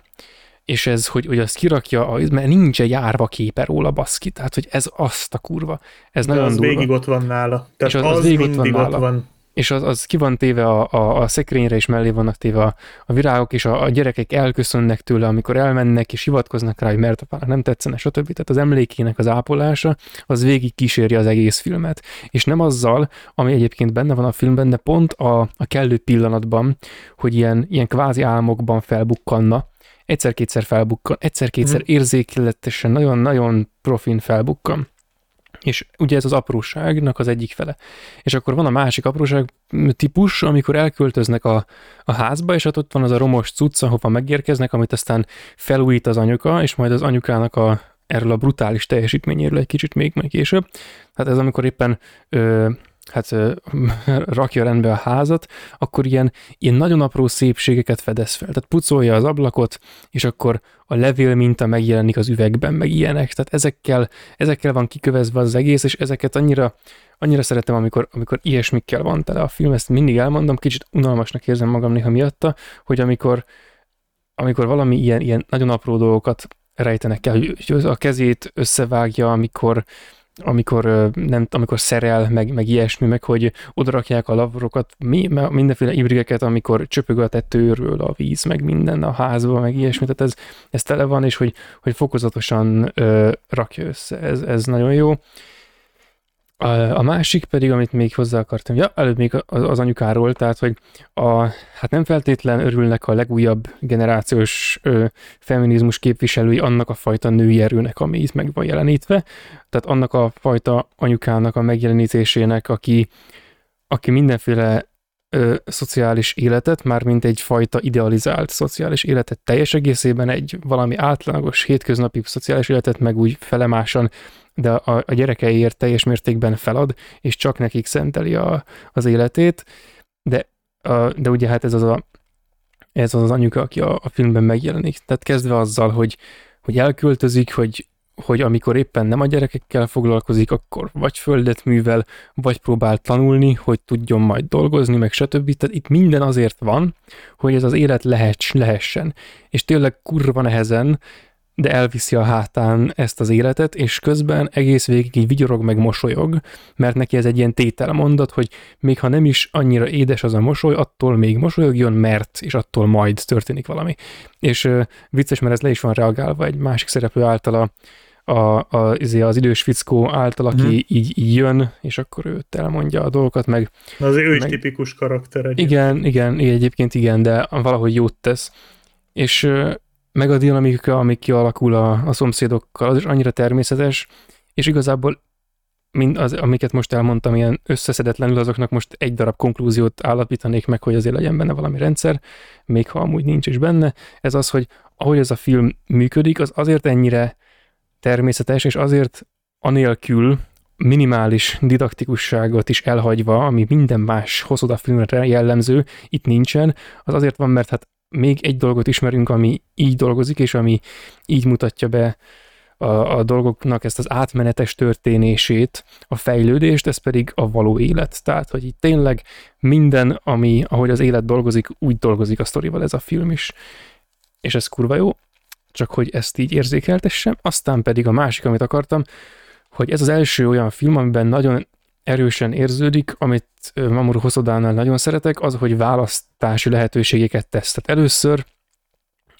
És ez, hogy, hogy azt kirakja, a, mert nincs egy árva képe róla, baszki, tehát hogy ez azt a kurva, ez de nagyon az durva. Az végig ott van nála. Tehát és az, az, az végig ott van nála. Ott van. És az, az ki van téve a, a, a szekrényre, és mellé vannak téve a, a virágok, és a, a gyerekek elköszönnek tőle, amikor elmennek, és hivatkoznak rá, hogy mert apának nem tetszene, stb. Tehát az emlékének az ápolása, az végig kíséri az egész filmet. És nem azzal, ami egyébként benne van a filmben, de pont a, a kellő pillanatban, hogy ilyen, ilyen kvázi álmokban felbukkanna, egyszer-kétszer felbukkan, egyszer-kétszer hmm. érzékletesen, nagyon-nagyon profin felbukkan. És ugye ez az apróságnak az egyik fele. És akkor van a másik apróság típus, amikor elköltöznek a, a házba, és hát ott van az a romos cucca, hova megérkeznek, amit aztán felújít az anyuka, és majd az anyukának a, erről a brutális teljesítményéről egy kicsit még, még később. Hát ez amikor éppen ö, hát euh, rakja rendbe a házat, akkor ilyen, ilyen nagyon apró szépségeket fedez fel. Tehát pucolja az ablakot, és akkor a levél minta megjelenik az üvegben, meg ilyenek. Tehát ezekkel, ezekkel van kikövezve az egész, és ezeket annyira, annyira szeretem, amikor, amikor ilyesmikkel van tele a film. Ezt mindig elmondom, kicsit unalmasnak érzem magam néha miatta, hogy amikor, amikor valami ilyen, ilyen nagyon apró dolgokat rejtenek el, hogy, hogy a kezét összevágja, amikor amikor, nem, amikor szerel, meg, meg ilyesmi, meg hogy odarakják a lavrokat, mindenféle ibrigeket, amikor csöpög a tetőről a víz, meg minden a házba, meg ilyesmi, tehát ez, ez tele van, és hogy, hogy fokozatosan ö, rakja össze, ez, ez nagyon jó. A, a másik pedig, amit még hozzá akartam, ja, előbb még az, az anyukáról, tehát, hogy a, hát nem feltétlen örülnek a legújabb generációs ö, feminizmus képviselői annak a fajta női erőnek, ami itt meg van jelenítve, tehát annak a fajta anyukának a megjelenítésének, aki, aki mindenféle ö, szociális életet, mármint egyfajta idealizált szociális életet teljes egészében, egy valami átlagos, hétköznapi szociális életet meg úgy felemásan, de a, a gyerekeiért teljes mértékben felad, és csak nekik szenteli a, az életét, de, a, de ugye hát ez az a, ez az, az anyuka, aki a, a filmben megjelenik. Tehát kezdve azzal, hogy, hogy elköltözik, hogy, hogy amikor éppen nem a gyerekekkel foglalkozik, akkor vagy földet művel, vagy próbál tanulni, hogy tudjon majd dolgozni, meg stb. Tehát itt minden azért van, hogy ez az élet lehess, lehessen. És tényleg kurva nehezen, de elviszi a hátán ezt az életet, és közben egész végig így vigyorog meg mosolyog, mert neki ez egy ilyen tételmondat, hogy még ha nem is annyira édes az a mosoly, attól még mosolyogjon, mert, és attól majd történik valami. És uh, vicces, mert ez le is van reagálva egy másik szereplő által, a, a, az idős fickó által, aki hmm. így, így jön, és akkor ő elmondja a dolgokat, meg... Na azért ő is meg, tipikus karakter. Egyébként. Igen, igen, egyébként igen, de valahogy jót tesz. És... Uh, meg a dinamika, ami kialakul a, a szomszédokkal, az is annyira természetes, és igazából mind az, amiket most elmondtam, ilyen összeszedetlenül, azoknak most egy darab konklúziót állapítanék meg, hogy azért legyen benne valami rendszer, még ha amúgy nincs is benne, ez az, hogy ahogy ez a film működik, az azért ennyire természetes, és azért anélkül minimális didaktikusságot is elhagyva, ami minden más hosszúda filmre jellemző, itt nincsen, az azért van, mert hát még egy dolgot ismerünk, ami így dolgozik, és ami így mutatja be a, a dolgoknak ezt az átmenetes történését, a fejlődést, ez pedig a való élet. Tehát, hogy itt tényleg minden, ami, ahogy az élet dolgozik, úgy dolgozik a sztorival ez a film is. És ez kurva jó, csak hogy ezt így érzékeltessem. Aztán pedig a másik, amit akartam, hogy ez az első olyan film, amiben nagyon erősen érződik, amit Mamoru Hoszodánál nagyon szeretek, az, hogy választási lehetőségeket tesz. Tehát először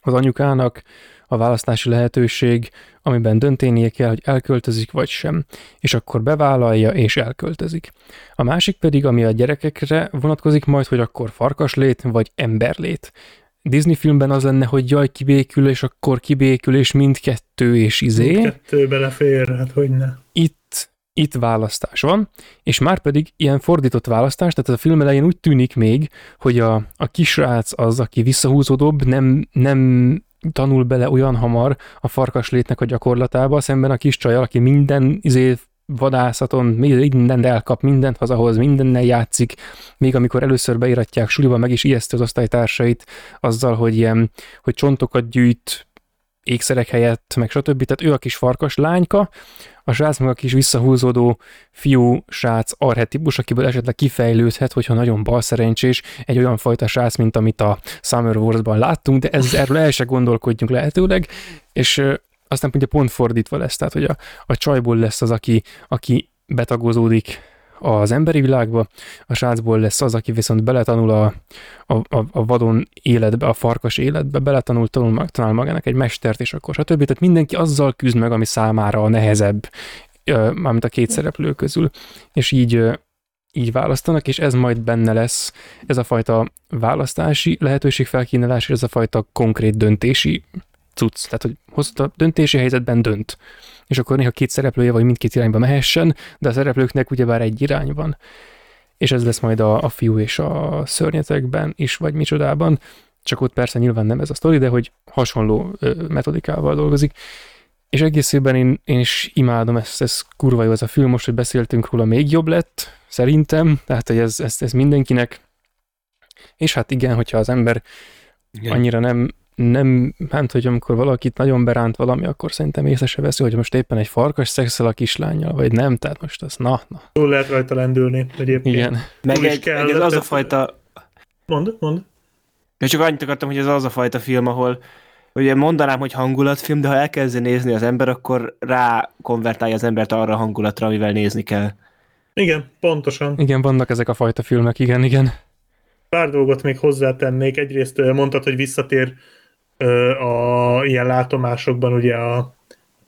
az anyukának a választási lehetőség, amiben döntenie kell, hogy elköltözik vagy sem, és akkor bevállalja és elköltözik. A másik pedig, ami a gyerekekre vonatkozik majd, hogy akkor farkaslét vagy emberlét. Disney filmben az lenne, hogy jaj, kibékül, és akkor kibékül, és mindkettő, és izé. Mindkettő belefér, hát hogyne. Itt Itt választás van, és már pedig ilyen fordított választás, tehát a film elején úgy tűnik még, hogy a, a kisrác az, aki visszahúzódóbb, nem, nem tanul bele olyan hamar a farkaslétnek a gyakorlatába, szemben a kis csajjal, aki minden izé, vadászaton mindent elkap, mindent hazahoz, mindennel játszik, még amikor először beiratják suliba, meg is ijeszti az osztálytársait azzal, hogy, ilyen, hogy csontokat gyűjt, ékszerek helyett, meg stb. Tehát ő a kis farkas lányka, a srác meg a kis visszahúzódó fiú srác arhetipus, akiből esetleg kifejlődhet, hogyha nagyon balszerencsés, egy olyan fajta srác, mint amit a Summer Wars-ban láttunk, de ez, erről el se gondolkodjunk lehetőleg, és ö, aztán ugye pont fordítva lesz, tehát hogy a, a csajból lesz az, aki, aki betagozódik az emberi világba, a srácból lesz az, aki viszont beletanul a, a, a vadon életbe, a farkas életbe, beletanul, tanul, tanul magának egy mestert, és akkor stb. Tehát mindenki azzal küzd meg, ami számára a nehezebb, mármint a két szereplő közül. És így, így választanak, és ez majd benne lesz, ez a fajta választási lehetőség felkínálás, és ez a fajta konkrét döntési cucc. Tehát, hogy hosszú döntési helyzetben dönt. És akkor néha két szereplője, vagy mindkét irányba mehessen, de a szereplőknek ugyebár egy irány van. És ez lesz majd a, a fiú és a szörnyetekben is, vagy micsodában, csak ott persze nyilván nem ez a sztori, de hogy hasonló ö, metodikával dolgozik. És egészében én, én is imádom, ezt, ez kurva jó ez a film, most, hogy beszéltünk róla, még jobb lett, szerintem, tehát hogy ez, ez, ez mindenkinek. És hát igen, hogyha az ember igen. annyira nem, nem, hát hogy amikor valakit nagyon beránt valami, akkor szerintem észre se veszi, hogy most éppen egy farkas szexel a kislánnyal, vagy nem, tehát most az na, na. Túl lehet rajta lendülni egyébként. Igen. Meg egy, kell, egy az, az a fajta... Mondd, mondd. Én csak annyit akartam, hogy ez az a fajta film, ahol ugye mondanám, hogy hangulatfilm, de ha elkezdi nézni az ember, akkor rá konvertálja az embert arra a hangulatra, amivel nézni kell. Igen, pontosan. Igen, vannak ezek a fajta filmek, igen, igen. Pár dolgot még hozzátennék. Egyrészt mondtad, hogy visszatér a ilyen látomásokban ugye a,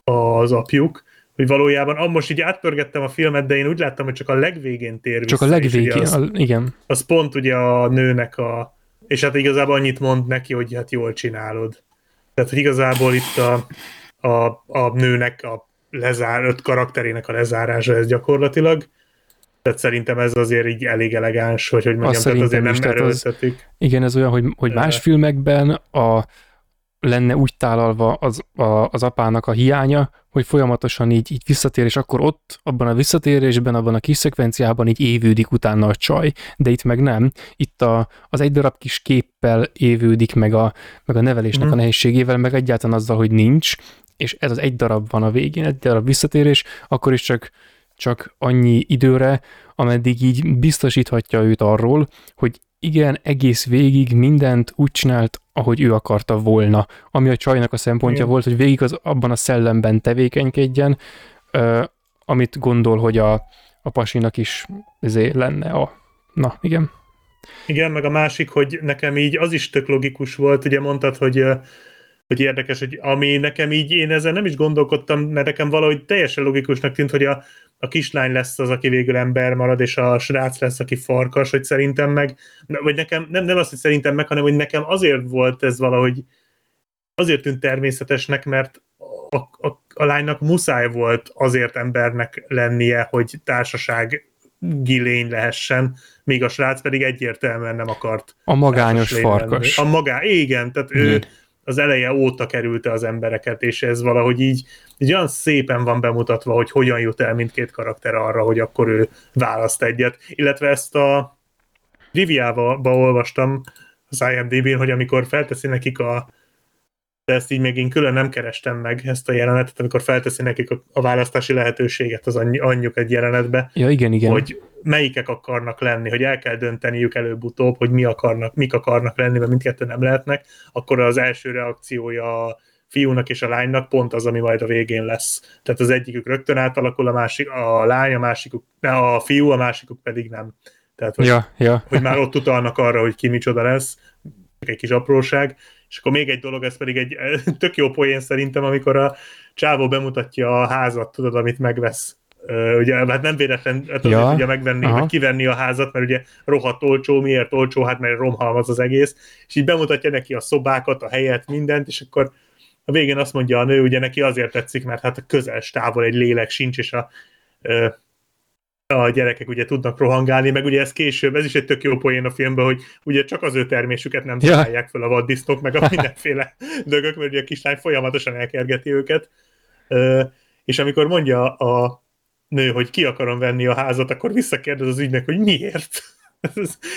az apjuk, hogy valójában, ah, most így átpörgettem a filmet, de én úgy láttam, hogy csak a legvégén tér vissza. Csak a legvégén, az, a, igen. Az pont ugye a nőnek a... És hát igazából annyit mond neki, hogy hát jól csinálod. Tehát, hogy igazából itt a, a, a nőnek a lezár, öt karakterének a lezárása ez gyakorlatilag. Tehát szerintem ez azért így elég elegáns, hogy, hogy mondjam, tehát azért is, nem erőltetük. Az, igen, ez olyan, hogy, hogy más filmekben a, lenne úgy tálalva az, a, az apának a hiánya, hogy folyamatosan így, így visszatér, és akkor ott, abban a visszatérésben, abban a kis szekvenciában így évődik utána a csaj, de itt meg nem. Itt a, az egy darab kis képpel évődik, meg a, meg a nevelésnek mm. a nehézségével, meg egyáltalán azzal, hogy nincs, és ez az egy darab van a végén, egy darab visszatérés, akkor is csak csak annyi időre, ameddig így biztosíthatja őt arról, hogy igen, egész végig mindent úgy csinált, ahogy ő akarta volna. Ami a csajnak a szempontja igen. volt, hogy végig az abban a szellemben tevékenykedjen, uh, amit gondol, hogy a, a pasinak is ezért lenne a... Na, igen. Igen, meg a másik, hogy nekem így az is tök logikus volt, ugye mondtad, hogy... hogy érdekes, hogy ami nekem így, én ezen nem is gondolkodtam, mert nekem valahogy teljesen logikusnak tűnt, hogy a, a kislány lesz az, aki végül ember marad, és a srác lesz, aki farkas, hogy szerintem meg, vagy nekem, nem, nem azt, hogy szerintem meg, hanem hogy nekem azért volt ez valahogy, azért tűnt természetesnek, mert a, a, a lánynak muszáj volt azért embernek lennie, hogy társaság gilény lehessen, míg a srác pedig egyértelműen nem akart. A magányos farkas. Lenni. A magá, igen, tehát ő hmm. az eleje óta kerülte az embereket, és ez valahogy így, így olyan szépen van bemutatva, hogy hogyan jut el mindkét karakter arra, hogy akkor ő választ egyet. Illetve ezt a Riviába olvastam az I M D B-n, hogy amikor felteszi nekik a... De ezt így még én külön nem kerestem meg, ezt a jelenetet, amikor felteszi nekik a választási lehetőséget az anyjuk egy jelenetbe, ja, igen, igen. hogy melyikek akarnak lenni, hogy el kell dönteniük előbb-utóbb, hogy mi akarnak, mik akarnak lenni, mert mindkettő nem lehetnek, akkor az első reakciója a fiúnak és a lánynak pont az, ami majd a végén lesz. Tehát az egyikük rögtön átalakul, a másik, a lány, a másikuk, a fiú, a másikuk pedig nem. Tehát, hogy, ja, ja. hogy már ott utalnak arra, hogy ki micsoda lesz, egy kis apróság. És akkor még egy dolog, ez pedig egy tök jó poén szerintem, amikor a csávó bemutatja a házat, tudod, amit megvesz. Ugye, hát nem véletlen tudja hát ja. megvenni, aha. vagy kivenni a házat, mert ugye rohadt olcsó, miért olcsó? Hát mert romhalmaz az egész. És így bemutatja neki a szobákat, a helyet, mindent, és akkor a végén azt mondja a nő, ugye neki azért tetszik, mert hát a közels távol egy lélek sincs, és a... a gyerekek ugye tudnak rohangálni, meg ugye ez később, ez is egy tök jó poén a filmben, hogy ugye csak az ő termésüket nem ja. találják fel a vaddisznók, meg a mindenféle dögök, mert ugye a kislány folyamatosan elkergeti őket. És amikor mondja a nő, hogy ki akarom venni a házat, akkor visszakérdez az ügynek, hogy miért?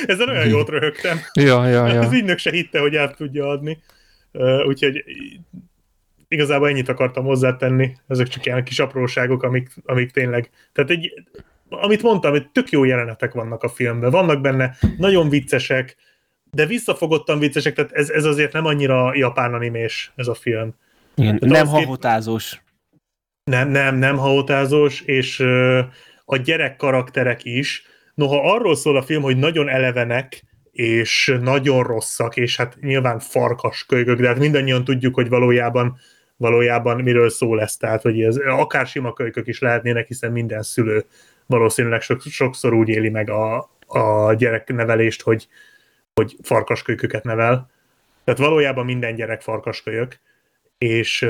Ezen olyan jót röhögtem. Ja, ja, ja. Az ügynök se hitte, hogy el tudja adni. Úgyhogy igazából ennyit akartam hozzátenni. Ezek csak ilyen kis apróságok, amik, amik tényleg... Tehát egy... Amit mondtam, hogy tök jó jelenetek vannak a filmben, vannak benne nagyon viccesek, de visszafogottan viccesek, tehát ez, ez azért nem annyira japán animés ez a film. Igen, nem hahotázós. Kép... Nem, nem, nem hahotázós, és uh, a gyerek karakterek is. Noha arról szól a film, hogy nagyon elevenek, és nagyon rosszak, és hát nyilván farkaskölykök, de hát mindannyian tudjuk, hogy valójában valójában miről szól ez, tehát hogy ez, akár sima kölykök is lehetnének, hiszen minden szülő valószínűleg sokszor úgy éli meg a, a gyereknevelést, hogy, hogy farkaskölyköket nevel. Tehát valójában minden gyerek farkaskölyök, és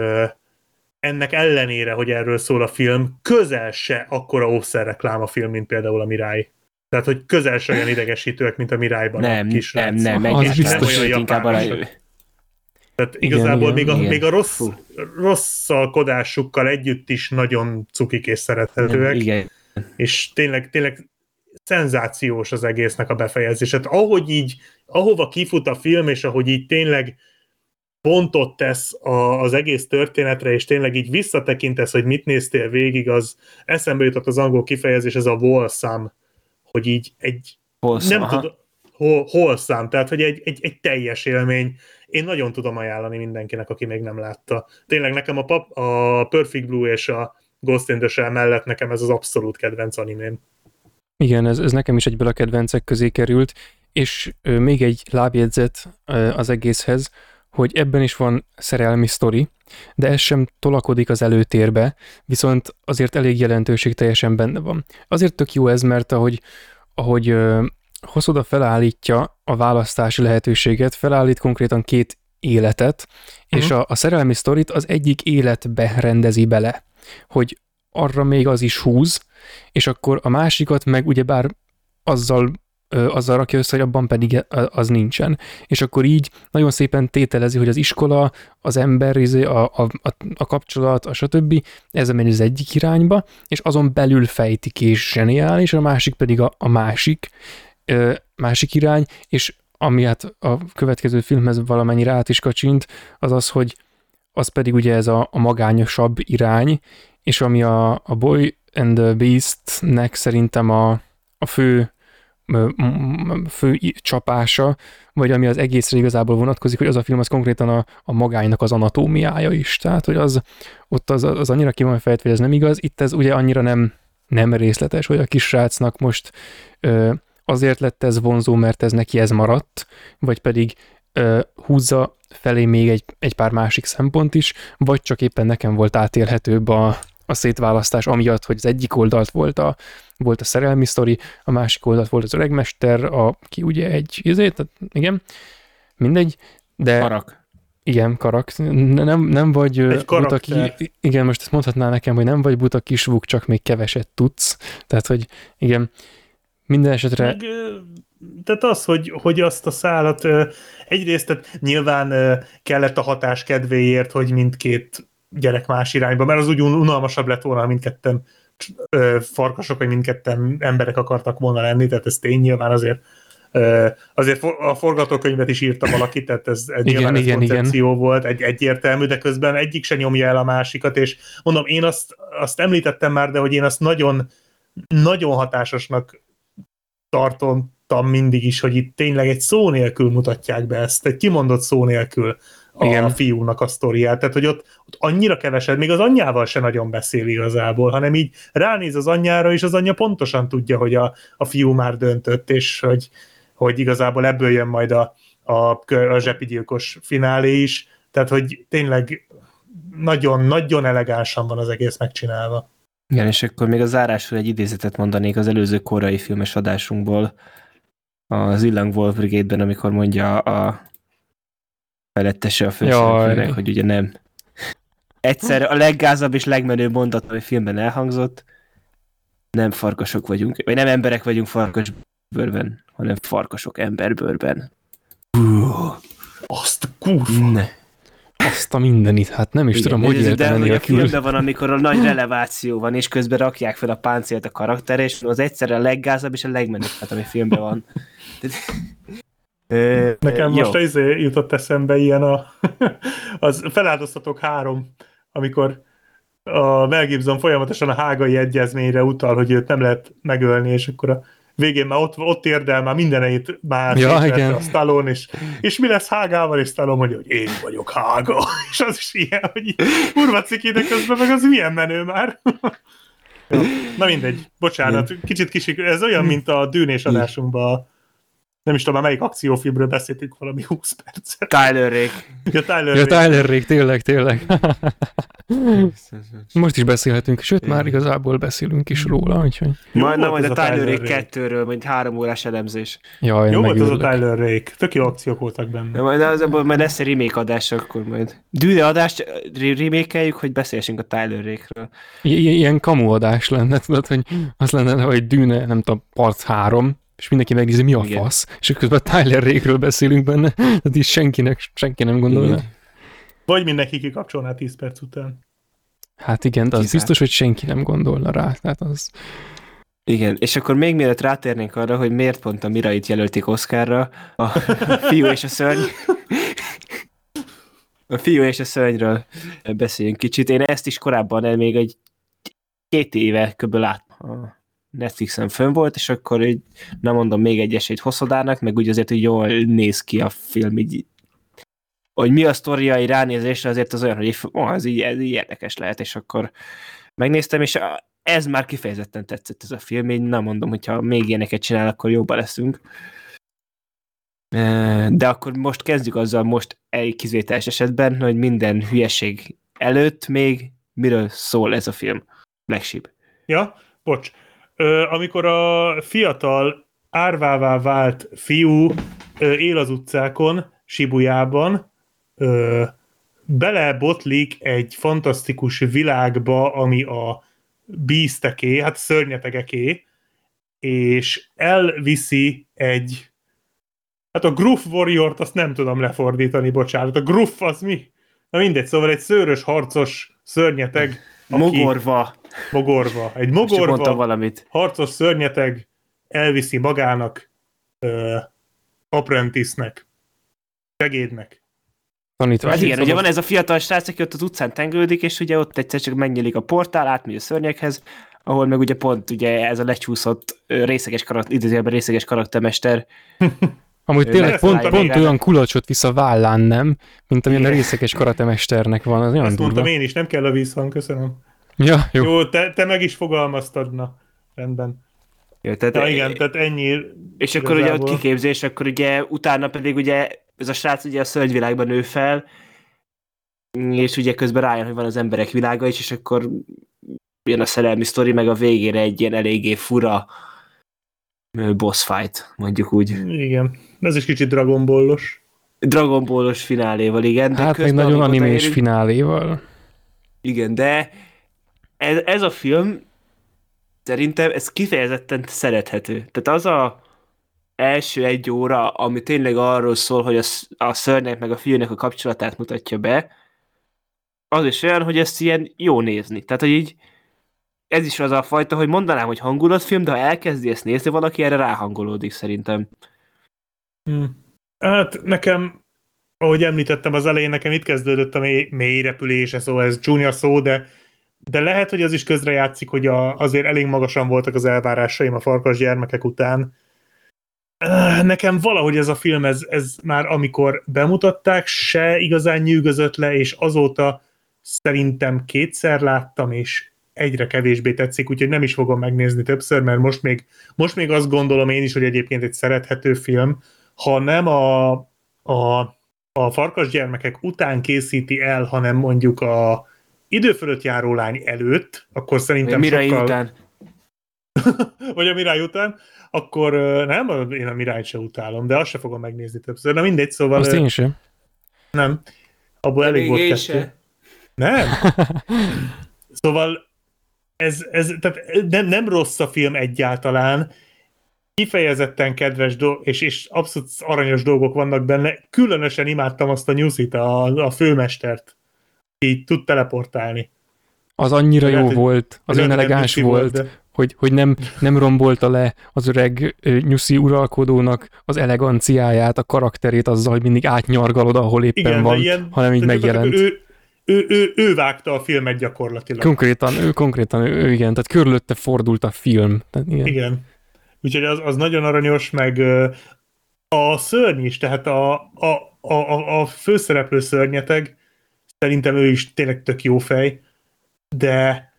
ennek ellenére, hogy erről szól a film, közel se akkora ószerreklám a film, mint például a Mirai. Tehát, hogy közel se olyan idegesítőek, mint a Mirai-ban nem, a kisrác. Nem, nem, nem, egészen nem olyan japánosak. Tehát igazából igen, még, igen, a, igen. még a rossz, rosszalkodásukkal együtt is nagyon cukik és szerethetőek. Igen, igen. És tényleg, tényleg szenzációs az egésznek a befejezés. Hát ahogy így, ahova kifut a film, és ahogy így tényleg pontot tesz a, az egész történetre, és tényleg így visszatekintesz, hogy mit néztél végig, az eszembe jutott az angol kifejezés, ez a wholesome, hogy így egy... Wholesome, nem tudom, hol, wholesome, tehát hogy egy, egy, egy teljes élmény. Én nagyon tudom ajánlani mindenkinek, aki még nem látta. Tényleg nekem a, pap, a Perfect Blue és a Ghost in the Shell mellett nekem ez az abszolút kedvenc animém. Igen, ez, ez nekem is egyből a kedvencek közé került, és ö, még egy lábjegyzet ö, az egészhez, hogy ebben is van szerelmi sztori, de ez sem tolakodik az előtérbe, viszont azért elég jelentőség teljesen benne van. Azért tök jó ez, mert ahogy, ahogy ö, Hosoda felállítja a választási lehetőséget, felállít konkrétan két életet, uh-huh. és a, a szerelmi sztorit az egyik életbe rendezi bele, hogy arra még az is húz, és akkor a másikat meg ugyebár azzal, ö, azzal rakja össze, hogy abban pedig az nincsen. És akkor így nagyon szépen tételezi, hogy az iskola, az ember, a, a, a, a kapcsolat, a stb. Ez megy az egyik irányba, és azon belül fejtik és zseniális, a másik pedig a, a másik, ö, másik irány, és ami hát a következő filmhez valamennyire át is kacsint, az az, hogy az pedig ugye ez a, a magányosabb irány, és ami a, a Boy and the Beast-nek szerintem a, a fő, fő csapása, vagy ami az egészre igazából vonatkozik, hogy az a film az konkrétan a, a magánynak az anatómiája is. Tehát, hogy az ott az, az annyira ki van fejtve, hogy ez nem igaz. Itt ez ugye annyira nem, nem részletes, hogy a kisrácnak most ö, azért lett ez vonzó, mert ez neki ez maradt, vagy pedig ö, húzza felé még egy, egy pár másik szempont is, vagy csak éppen nekem volt átélhetőbb a a szétválasztás, amiatt, hogy az egyik oldalt volt a, volt a szerelmi sztori, a másik oldalt volt az öregmester, aki ugye egy, ezért, igen, mindegy, de... Karak. Igen, karak. Nem, nem vagy egy buta ki, igen, most ezt mondhatná nekem, hogy nem vagy buta kisvúk, csak még keveset tudsz. Tehát, hogy igen, minden esetre... Meg, tehát az, hogy, hogy azt a szálat egyrészt, tehát nyilván kellett a hatás kedvéért, hogy mindkét gyerek más irányba, mert az úgy unalmasabb lett volna, mindketten ö, farkasok, vagy mindketten emberek akartak volna lenni, tehát ez tény, nyilván azért ö, azért a forgatókönyvet is írta valaki, tehát ez igen, nyilván igen, ez koncepció igen. volt, egy, egyértelmű, de közben egyik se nyomja el a másikat, és mondom, én azt, azt említettem már, de hogy én azt nagyon nagyon hatásosnak tartottam mindig is, hogy itt tényleg egy szó nélkül mutatják be ezt, egy kimondott szó nélkül a igen. fiúnak a sztoriát, tehát hogy ott, ott annyira keveset, még az anyjával se nagyon beszél igazából, hanem így ránéz az anyjára, és az anyja pontosan tudja, hogy a, a fiú már döntött, és hogy, hogy igazából ebből jön majd a, a, a zsepigyilkos finálé is, tehát hogy tényleg nagyon-nagyon elegánsan van az egész megcsinálva. Igen, és akkor még a zárásról egy idézetet mondanék az előző korai filmes adásunkból, az Illang Wolf Brigade-ben, amikor mondja a felettese a főszereplőnek, hogy ugye nem. Egyszer a leggázabb és legmenőbb mondat, ami filmben elhangzott, nem farkasok vagyunk, vagy nem emberek vagyunk farkasbőrben, hanem farkasok emberbőrben. Uh, azt a kurva! Ne. Azt a mindenit, hát nem is igen, tudom, hogy értem. De a filmben van, amikor a nagy releváció van, és közben rakják fel a páncélt a karakterre, és az egyszerre a leggázabb és a legmenőbb, hát ami filmben van. É, Nekem jó. most ezért jutott eszembe ilyen a az Feláldoztatók három, amikor a Mel Gibson folyamatosan a hágai egyezményre utal, hogy őt nem lehet megölni, és akkor a végén már ott, ott érdel, már mindeneit már ja, igen. a Stallone, és, és mi lesz Hágával, és Stallone mondja, hogy én vagyok Hága, és az is ilyen, hogy kurva ciki, de közben meg az milyen menő már. Na mindegy, bocsánat, kicsit kisik, ez olyan, mint a dűnés adásunkban. Nem is tudom, melyik akciófilmről beszéltünk valami húsz percet. Tyler Rake. Ja, Tyler Rake. Ja, Tyler Rake, tényleg, tényleg. Most is beszélhetünk, sőt, már igazából beszélünk is róla, úgyhogy... Majd, na, majd a Tyler Rake kettőről, majd három órás elemzés. Jaj, jó volt az a Tyler Rake, tök jó akciók voltak benne. Ja, majd, az, majd lesz egy remake adás, akkor majd. Dűne adást remake-eljük, hogy beszélsünk a Tyler Rake-ről. I- ilyen kamu adás lenne, tudod, hogy az lenne, hogy Dűne, nem tudom, part három, és mindenki megnézi, mi a igen. fasz, és közben a Tyler Rake-ről beszélünk benne, tehát így senkinek, senki nem gondolja. Vagy mindenki kikapcsolná tíz perc után. Hát igen, de az biztos, hogy senki nem gondolna rá. Tehát az... Igen, és akkor még mielőtt rátérnénk arra, hogy miért pont a Mirait jelölték Oscarra, a Fiú és a Szörny. A Fiú és a Szörnyről beszéljünk kicsit. Én ezt is korábban még egy két éve köbben láttam. A Netflixen fönn volt, és akkor így, na mondom, még egy esélyt Hosszodának, meg úgy azért, hogy jól néz ki a film, így hogy mi a sztoriai ránézésre azért az olyan, hogy oh, ez, így, ez így érdekes lehet, és akkor megnéztem, és ez már kifejezetten tetszett ez a film, így nem mondom, hogyha még ilyeneket csinál, akkor jobban leszünk. De akkor most kezdjük azzal most egy kivételes esetben, hogy minden hülyeség előtt még miről szól ez a film. Legsíbb. Ja, bocs. Ö, amikor a fiatal árvává vált fiú ö, él az utcákon, Sibujában, Ö, belebotlik egy fantasztikus világba, ami a bízteké, hát szörnyetegeké, és elviszi egy... Hát a Gruff Warriort azt nem tudom lefordítani, bocsánat. A Gruff az mi? Na mindegy, szóval egy szőrös, harcos szörnyeteg, aki... Mogorva. Mogorva. Egy mogorva, harcos szörnyeteg elviszi magának ö, apprentice-nek, segédnek. Tanítvány. Hát igen, szóval ugye van ez a fiatal srác, aki ott az utcán tengődik, és ugye ott egyszer csak megnyílik a portál, átmegy a szörnyekhez, ahol meg ugye pont ugye ez a lecsúszott részeges karakter, idézőjelben részeges karaktermester. Amúgy tényleg pont, pont olyan kulacsot visz a vállán, nem? Mint amilyen a részeges karatemesternek van. Az Ezt mondtam én is, nem kell a vízhang, köszönöm. Ja, jó, jó te, te meg is fogalmaztad, na, rendben. Jó, tehát, na igen, tehát ennyi. És igazából. Akkor ugye ott kiképzés, akkor ugye utána pedig ugye ez a srác ugye a szörnyvilágban nő fel, és ugye közben rájön, hogy van az emberek világa is, és akkor jön a szerelmi sztori, meg a végére egy ilyen eléggé fura boss fight, mondjuk úgy. Igen, ez is kicsit Dragon Ball-os. Dragon Ball-os fináléval, igen. De hát meg nagyon animés érünk... fináléval. Igen, de ez, ez a film szerintem ez kifejezetten szerethető. Tehát az a első egy óra, ami tényleg arról szól, hogy a, a szörnynek meg a fiúnek a kapcsolatát mutatja be, az is olyan, hogy ezt ilyen jó nézni. Tehát, hogy így ez is az a fajta, hogy mondanám, hogy hangulatfilm, de ha elkezdi ezt nézni, valaki erre ráhangolódik szerintem. Hmm. Hát nekem, ahogy említettem az elején, nekem itt kezdődött a mély, mély repülése, szóval ez csúnya szó, de, de lehet, hogy az is közrejátszik, hogy a, azért elég magasan voltak az elvárásaim a Farkas gyermekek után. Nekem valahogy ez a film, ez, ez már amikor bemutatták, se igazán nyűgözött le, és azóta szerintem kétszer láttam, és egyre kevésbé tetszik, úgyhogy nem is fogom megnézni többször, mert most még, most még azt gondolom én is, hogy egyébként egy szerethető film, hanem a, a, a Farkasgyermekek után készíti el, hanem mondjuk a Idő fölött járó lány előtt, akkor szerintem sokkal... Mirai után. Vagy a Mirai után, akkor nem, én a Mirályt se utálom, de azt se fogom megnézni többször. Na mindegy, szóval... Azt én sem. Nem. Abból elég volt kettő. Nem. Szóval ez, ez tehát nem, nem rossz a film egyáltalán, kifejezetten kedves do- és, és abszolút aranyos dolgok vannak benne. Különösen imádtam azt a Newsit, a, a főmestert, így tud teleportálni. Az annyira jó lehet, volt, az olyan elegáns volt, volt de... hogy, hogy nem, nem rombolta le az öreg Nyuszi uralkodónak az eleganciáját, a karakterét azzal, hogy mindig átnyargalod, ahol éppen igen, van, ilyen, hanem így megjelent. Ő, ő, ő, ő vágta a filmet gyakorlatilag. Konkrétan, ő, konkrétan ő, igen, tehát körülötte fordult a film. Tehát, igen. igen. Úgyhogy az, az nagyon aranyos, meg a szörny is, tehát a, a, a, a főszereplő szörnyeteg, szerintem ő is tényleg tök jó fej, de,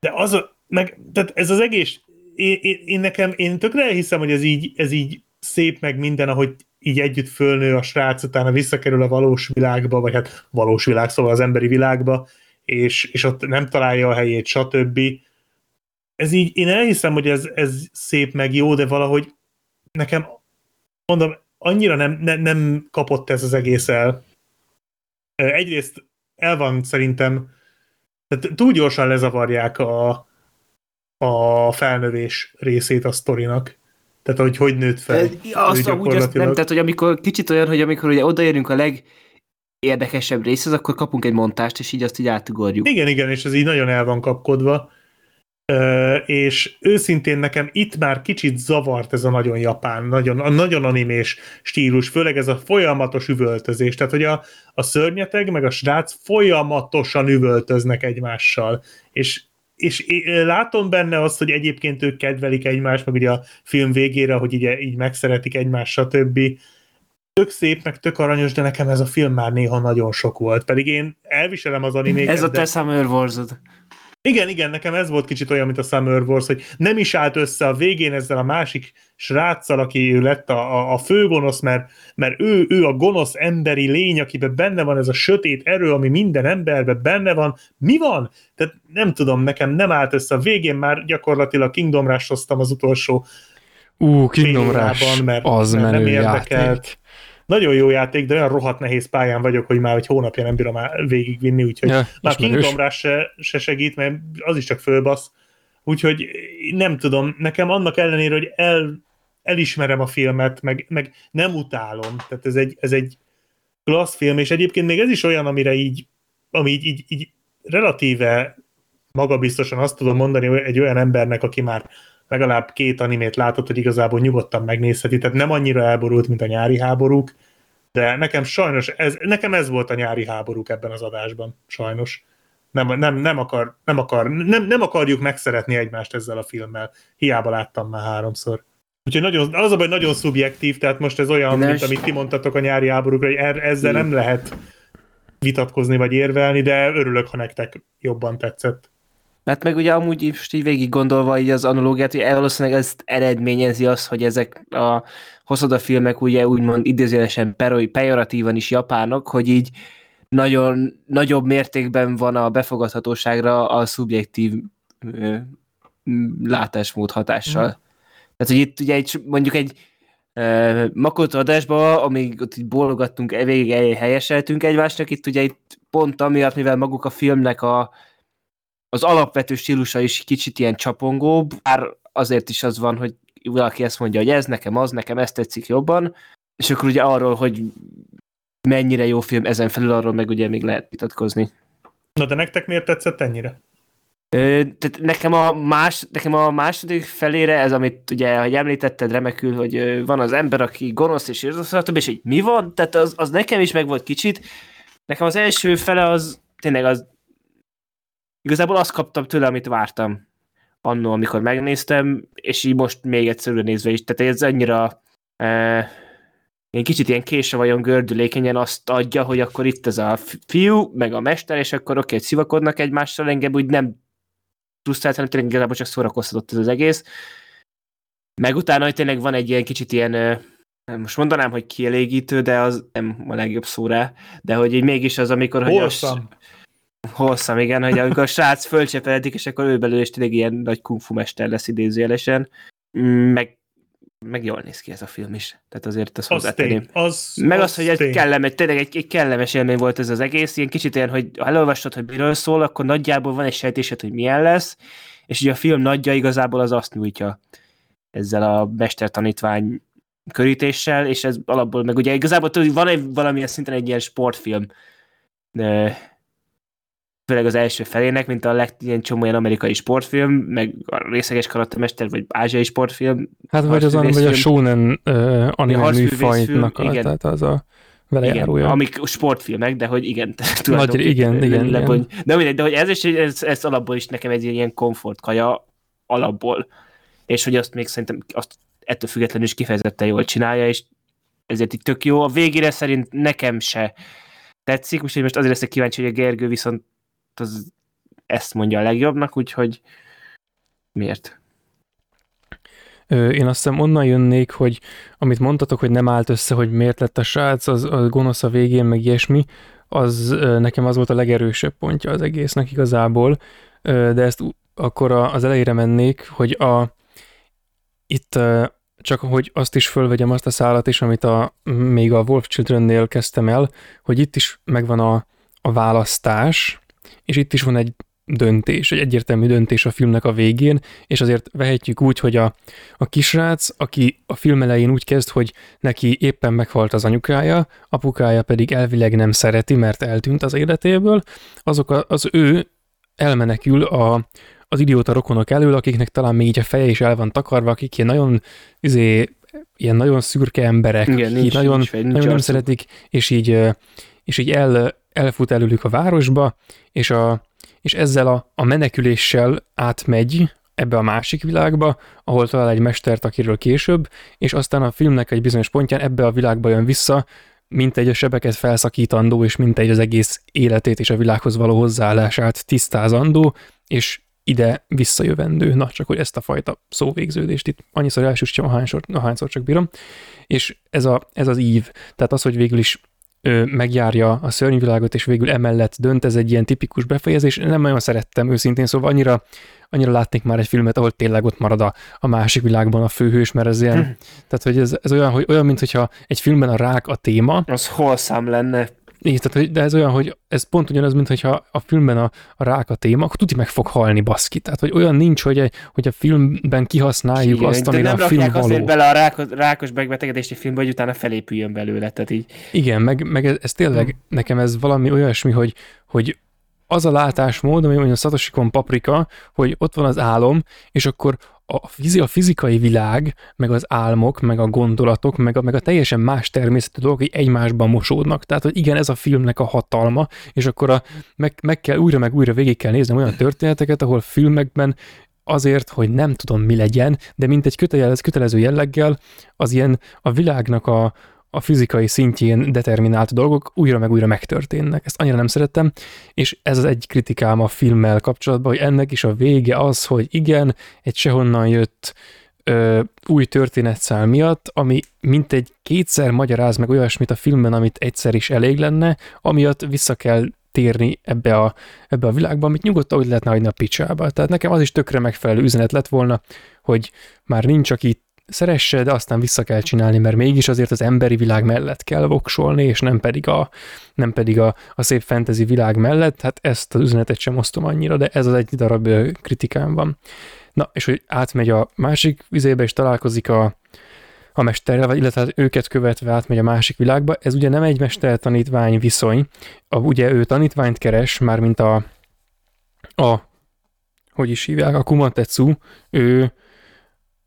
de az a, meg, tehát ez az egész, én, én, én nekem, én tökre elhiszem, hogy ez így, ez így szép meg minden, ahogy így együtt fölnő a srác, utána visszakerül a valós világba, vagy hát valós világ, szóval az emberi világba, és, és ott nem találja a helyét, stb. Ez így, én elhiszem, hogy ez, ez szép meg jó, de valahogy nekem, mondom, annyira nem, ne, nem kapott ez az egész el. Egyrészt el van szerintem, tehát túl gyorsan lezavarják a, a felnövés részét a sztorinak. Tehát, hogy hogy nőtt fel. Azt úgy azt nem, tehát, hogy amikor kicsit olyan, hogy amikor ugye odaérünk a leg érdekesebb részhez, akkor kapunk egy montást, és így azt így átugorjuk. Igen, igen, és ez így nagyon el van kapkodva. Ö, és őszintén nekem itt már kicsit zavart ez a nagyon japán, nagyon, nagyon animés stílus, főleg ez a folyamatos üvöltözés. Tehát, hogy a, a szörnyeteg meg a srác folyamatosan üvöltöznek egymással. És, és látom benne azt, hogy egyébként ők kedvelik egymást, meg ugye a film végére, hogy így, így megszeretik egymást, stb. Tök szép, meg tök aranyos, de nekem ez a film már néha nagyon sok volt. Pedig én elviselem az animéket. Ez a te de... Summer Wars-od. Igen, igen, nekem ez volt kicsit olyan, mint a Summer Wars, hogy nem is állt össze a végén ezzel a másik sráccal, aki ő lett a, a, a főgonosz, mert, mert ő, ő a gonosz emberi lény, akiben benne van ez a sötét erő, ami minden emberben benne van. Mi van? Tehát nem tudom, nekem nem állt össze a végén, már gyakorlatilag Kingdom Rush-oztam az utolsó Ú, Kingdom Rush, mert, az mert menő játék. Nagyon jó játék, de olyan rohadt nehéz pályán vagyok, hogy már egy hónapja nem bírom végigvinni, úgyhogy ja, már Kingdom Rush se, se segít, mert az is csak fölbasz. Úgyhogy nem tudom, nekem annak ellenére, hogy el, elismerem a filmet, meg, meg nem utálom. Tehát ez egy, ez egy klassz film, és egyébként még ez is olyan, amire így, ami így, így, így relatíve magabiztosan azt tudom mondani, hogy egy olyan embernek, aki már legalább két animét látott, hogy igazából nyugodtan megnézheti, tehát nem annyira elborult, mint a nyári háborúk, de nekem sajnos, ez, nekem ez volt a nyári háborúk ebben az adásban, sajnos. Nem, nem, nem, akar, nem, akar, nem, nem akarjuk megszeretni egymást ezzel a filmmel, hiába láttam már háromszor. Úgyhogy nagyon, az a baj nagyon szubjektív, tehát most ez olyan, nem mint is... amit ti mondtatok a nyári háborúkra, hogy er, ezzel nem lehet vitatkozni vagy érvelni, de örülök, ha nektek jobban tetszett. Mert meg ugye amúgy most így végig gondolva így az analógiát, hogy valószínűleg ezt eredményezi az, hogy ezek a hosszoda filmek ugye úgymond idézőjelesen pejoratívan is japánok, hogy így nagyon nagyobb mértékben van a befogadhatóságra a szubjektív ö, látásmód hatással. Mm. Tehát, hogy itt ugye egy, mondjuk egy ö, Makoto adásban, amíg ott így bólogattunk, végig helyeseltünk egymásnak, itt ugye itt pont amiatt, mivel maguk a filmnek a az alapvető stílusa is kicsit ilyen csapongóbb, bár azért is az van, hogy valaki ezt mondja, hogy ez nekem az, nekem ez tetszik jobban, és akkor ugye arról, hogy mennyire jó film ezen felül, arról meg ugye még lehet vitatkozni. Na de nektek miért tetszett ennyire? Ö, tehát nekem a, más, nekem a második felére, ez amit ugye, hogy említetted remekül, hogy van az ember, aki gonosz és irdatoszabb, és így mi van? Tehát az, az nekem is meg volt kicsit. Nekem az első fele az tényleg az igazából azt kaptam tőle, amit vártam annó, amikor megnéztem, és így most még egyszerűen nézve is. Tehát ez annyira eh, kicsit ilyen késővajon gördülékenyen azt adja, hogy akkor itt ez a fiú, meg a mester, és akkor oké, szivakodnak egymással, engem úgy nem frusztrált, hanem tényleg igazából csak szórakoztatott ez az egész. Meg utána, hogy tényleg van egy ilyen kicsit ilyen, most mondanám, hogy kielégítő, de az nem a legjobb szó rá, de hogy így mégis az, amikor... Hosszam! Hosszam, igen, hogy amikor a srác fölcseperedik, és akkor ő belőle is tényleg ilyen nagy kungfu mester lesz idézőjelesen, meg, meg jól néz ki ez a film is. Tehát azért azt hozzátenném. Az, meg az, az hogy egy kellemes, tényleg egy, egy kellemes élmény volt ez az egész, ilyen kicsit ilyen, hogy ha elolvastad, hogy miről szól, akkor nagyjából van egy sejtésed, hogy milyen lesz, és ugye a film nagyja igazából az azt nyújtja ezzel a mestertanítvány körítéssel, és ez alapból, meg ugye igazából van egy, valamilyen szinten egy ilyen sportfilm, főleg az első felének, mint a leg, ilyen csomó ilyen amerikai sportfilm, meg a részeges karatemester, vagy ázsiai sportfilm. Hát vagy az vagy a shonen uh, anime műfajtnak a, igen. Tehát az a velejárója. Amik sportfilmek, de hogy igen. Nagy, igen, így, igen, igen. Hogy, de mindegy, de hogy ez, is, ez, ez alapból is nekem egy ilyen komfortkaja alapból. És hogy azt még szerintem azt ettől függetlenül is kifejezetten jól csinálja, és ezért így tök jó. A végére szerint nekem se tetszik, úgyhogy most azért leszek kíváncsi, hogy a Gergő viszont az, ezt mondja a legjobbnak, úgyhogy miért? Én azt hiszem onnan jönnék, hogy amit mondtatok, hogy nem állt össze, hogy miért lett a srác, az, az gonosz a végén, meg ilyesmi, az nekem az volt a legerősebb pontja az egésznek igazából, de ezt akkor az elejére mennék, hogy a, itt csak hogy azt is fölvegyem azt a szállat is, amit a, még a Wolf Childrennél kezdtem el, hogy itt is megvan a, a választás, és itt is van egy döntés, egy egyértelmű döntés a filmnek a végén, és azért vehetjük úgy, hogy a, a kisrác, aki a film elején úgy kezd, hogy neki éppen meghalt az anyukája, apukája pedig elvileg nem szereti, mert eltűnt az életéből, azok a, az ő elmenekül a, az idióta rokonok elől, akiknek talán még így a feje is el van takarva, akik ilyen nagyon, izé, ilyen nagyon szürke emberek, igen, nincs, nagyon, nincs fej, nincs nagyon nem szeretik, és így, és így el, elfut előlük a városba, és a és ezzel a, a meneküléssel átmegy ebbe a másik világba, ahol talál egy mestert, akiről később, és aztán a filmnek egy bizonyos pontján ebbe a világba jön vissza, mint egy a sebeket felszakítandó, és mint egy az egész életét és a világhoz való hozzáállását tisztázandó, és ide visszajövendő. Na, csak hogy ezt a fajta szóvégződést itt annyiszor elsüssem, ahányszor, ahányszor csak bírom. És ez, a, ez az ív, tehát az, hogy végül is megjárja a szörnyvilágot, és végül emellett dönt, ez egy ilyen tipikus befejezés. Nem nagyon szerettem őszintén, szóval annyira, annyira látnék már egy filmet, ahol tényleg ott marad a, a másik világban a főhős, mert ez ilyen, hm. tehát hogy ez, ez olyan, hogy olyan, mint hogyha egy filmben a rák a téma. Az holszám lenne. Így, tehát, de ez olyan, hogy ez pont ugyanaz, mint hogyha a filmben a, a rák a téma, akkor tuti meg fog halni, baszki. Tehát, hogy olyan nincs, hogy, egy, hogy a filmben kihasználjuk igen, azt, amire a film való. De nem rakják azért bele a rákos, rákos megbetegedést egy filmbe, hogy utána felépüljön belőle. Tehát így. Igen, meg, meg ez, ez tényleg, hmm. nekem ez valami olyasmi, hogy, hogy az a látásmód, ami mondja Satoshi Kon Paprika, hogy ott van az álom, és akkor a, fizi, a fizikai világ, meg az álmok, meg a gondolatok, meg a, meg a teljesen más természetű dolgok, hogy egymásban mosódnak. Tehát, hogy igen, ez a filmnek a hatalma, és akkor a, meg, meg kell újra, meg újra végig kell néznem olyan történeteket, ahol filmekben azért, hogy nem tudom, mi legyen, de mint egy kötelező, kötelező jelleggel az ilyen a világnak a, a fizikai szintjén determinált dolgok újra meg újra megtörténnek. Ezt annyira nem szerettem, és ez az egy kritikám a filmmel kapcsolatban, hogy ennek is a vége az, hogy igen, egy sehonnan jött ö, új történetszál miatt, ami mintegy kétszer magyaráz meg olyasmit a filmben, amit egyszer is elég lenne, amiatt vissza kell térni ebbe a, ebbe a világba, amit nyugodtan úgy lehetne hagyni a picsába. Tehát nekem az is tökre megfelelő üzenet lett volna, hogy már nincs, aki szeresse, de aztán vissza kell csinálni, mert mégis azért az emberi világ mellett kell voksolni, és nem pedig a, nem pedig a, a szép fantasy világ mellett, hát ezt az üzenetet sem osztom annyira, de ez az egy darab kritikám van. Na, és hogy átmegy a másik vizébe, és találkozik a, a mesterrel, illetve őket követve átmegy a másik világba, ez ugye nem egy mester-tanítvány viszony, a, ugye ő tanítványt keres, mármint a, a hogy is hívják, a Kumatetsu, ő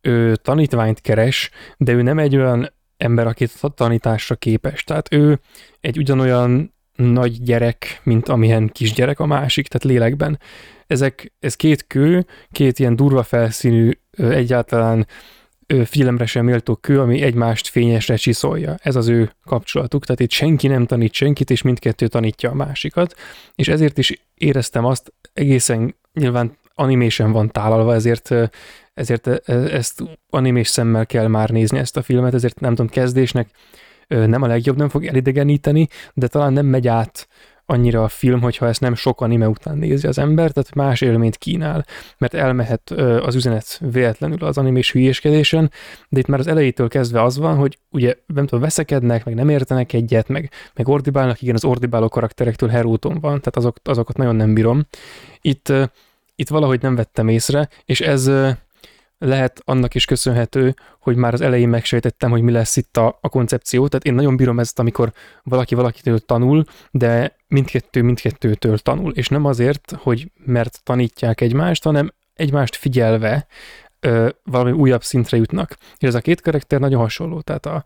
ő tanítványt keres, de ő nem egy olyan ember, aki tanításra képes. Tehát ő egy ugyanolyan nagy gyerek, mint amilyen kisgyerek a másik, tehát lélekben. Ezek, ez két kő, két ilyen durva felszínű, egyáltalán figyelemre sem méltó kő, ami egymást fényesre csiszolja. Ez az ő kapcsolatuk, tehát itt senki nem tanít senkit, és mindkettő tanítja a másikat, és ezért is éreztem azt, egészen nyilván animation van tálalva, ezért ezért ezt animés szemmel kell már nézni ezt a filmet, ezért nem tudom, kezdésnek nem a legjobb, nem fog elidegeníteni, de talán nem megy át annyira a film, hogyha ezt nem sok anime után nézi az ember, tehát más élményt kínál, mert elmehet az üzenet véletlenül az animés hülyéskedésen, de itt már az elejétől kezdve az van, hogy ugye nem tudom, veszekednek, meg nem értenek egyet, meg, meg ordibálnak, igen, az ordibáló karakterektől Heróton van, tehát azok, azokat nagyon nem bírom. Itt, itt valahogy nem vettem észre, és ez lehet annak is köszönhető, hogy már az elején megsejtettem, hogy mi lesz itt a, a koncepció, tehát én nagyon bírom ezt, amikor valaki valakitől tanul, de mindkettő mindkettőtől tanul, és nem azért, hogy mert tanítják egymást, hanem egymást figyelve ö, valami újabb szintre jutnak. És ez a két karakter nagyon hasonló, tehát a,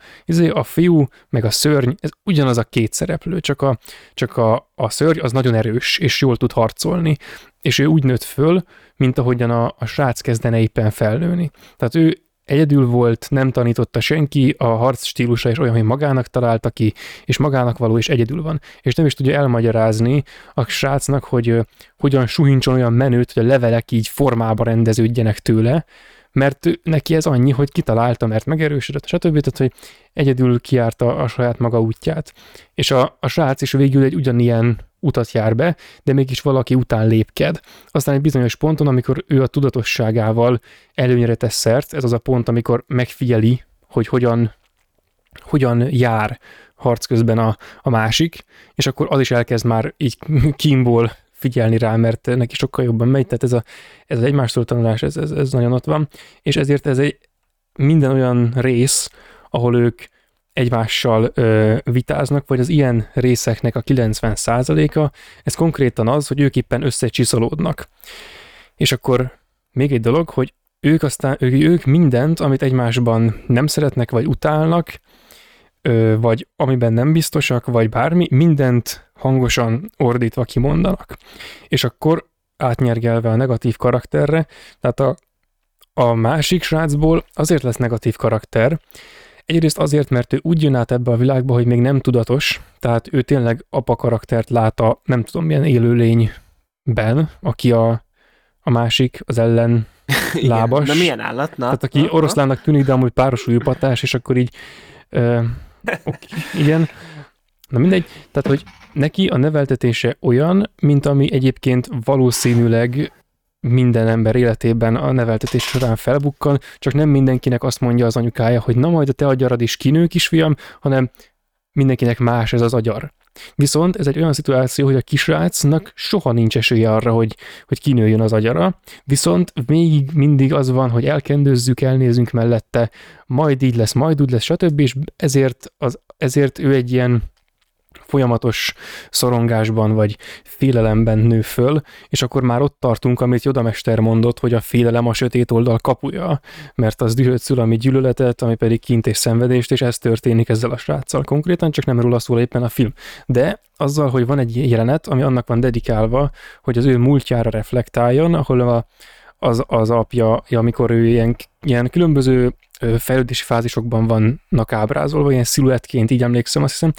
a fiú meg a szörny, ez ugyanaz a két szereplő, csak a, csak a, a szörny az nagyon erős, és jól tud harcolni, és ő úgy nőtt föl, mint ahogyan a, a srác kezdene éppen felnőni. Tehát ő egyedül volt, nem tanította senki, a harc stílusa is olyan, hogy magának találta ki, és magának való, és egyedül van. És nem is tudja elmagyarázni a srácnak, hogy hogyan suhincson olyan menőt, hogy a levelek így formába rendeződjenek tőle, mert neki ez annyi, hogy kitalálta, mert megerősödött, stb. Tehát, hogy egyedül kijárta a saját maga útját. És a, a srác is végül egy ugyanilyen utat jár be, de mégis valaki után lépked. Aztán egy bizonyos ponton, amikor ő a tudatosságával előnyre tesz szert, ez az a pont, amikor megfigyeli, hogy hogyan, hogyan jár harc közben a, a másik, és akkor az is elkezd már így kínból figyelni rá, mert neki sokkal jobban megy, tehát ez, a, ez az egymástól tanulás, ez, ez, ez nagyon ott van, és ezért ez egy minden olyan rész, ahol ők egymással ö, vitáznak, vagy az ilyen részeknek a kilencven százaléka, ez konkrétan az, hogy ők éppen összecsiszolódnak. És akkor még egy dolog, hogy ők aztán, ők, ők mindent, amit egymásban nem szeretnek, vagy utálnak, ö, vagy amiben nem biztosak, vagy bármi, mindent hangosan ordítva kimondanak. És akkor átnyergelve a negatív karakterre, tehát a, a másik srácból azért lesz negatív karakter, egyrészt azért, mert ő úgy jön át ebbe a világba, hogy még nem tudatos, tehát ő tényleg apa karaktert lát a nem tudom milyen élőlényben, aki a, a másik, az ellen lábas. Igen, de milyen állat? Na, tehát aki na, oroszlánnak tűnik, de amúgy párosúlyú patás, és akkor így ö, okay, igen. Na mindegy, tehát hogy neki a neveltetése olyan, mint ami egyébként valószínűleg minden ember életében a neveltetés során felbukkan, csak nem mindenkinek azt mondja az anyukája, hogy na majd a te agyarad is kinő, kisfiam, hanem mindenkinek más ez az agyar. Viszont ez egy olyan szituáció, hogy a kisrácnak soha nincs esélye arra, hogy, hogy kinőjön az agyara, viszont még mindig az van, hogy elkendőzzük, elnézünk mellette, majd így lesz, majd úgy lesz, stb. És ezért, az, ezért ő egy ilyen folyamatos szorongásban vagy félelemben nő föl, és akkor már ott tartunk, amit Yoda mester mondott, hogy a félelem a sötét oldal kapuja, mert az dühöt szül, ami gyűlöletet, ami pedig kint és szenvedést, és ez történik ezzel a sráccal konkrétan, csak nem róla szól éppen a film. De azzal, hogy van egy jelenet, ami annak van dedikálva, hogy az ő múltjára reflektáljon, ahol a, az, az apja, amikor ő ilyen, ilyen különböző fejlődési fázisokban vannak ábrázolva, ilyen sziluettként, így emlékszem, azt hiszem,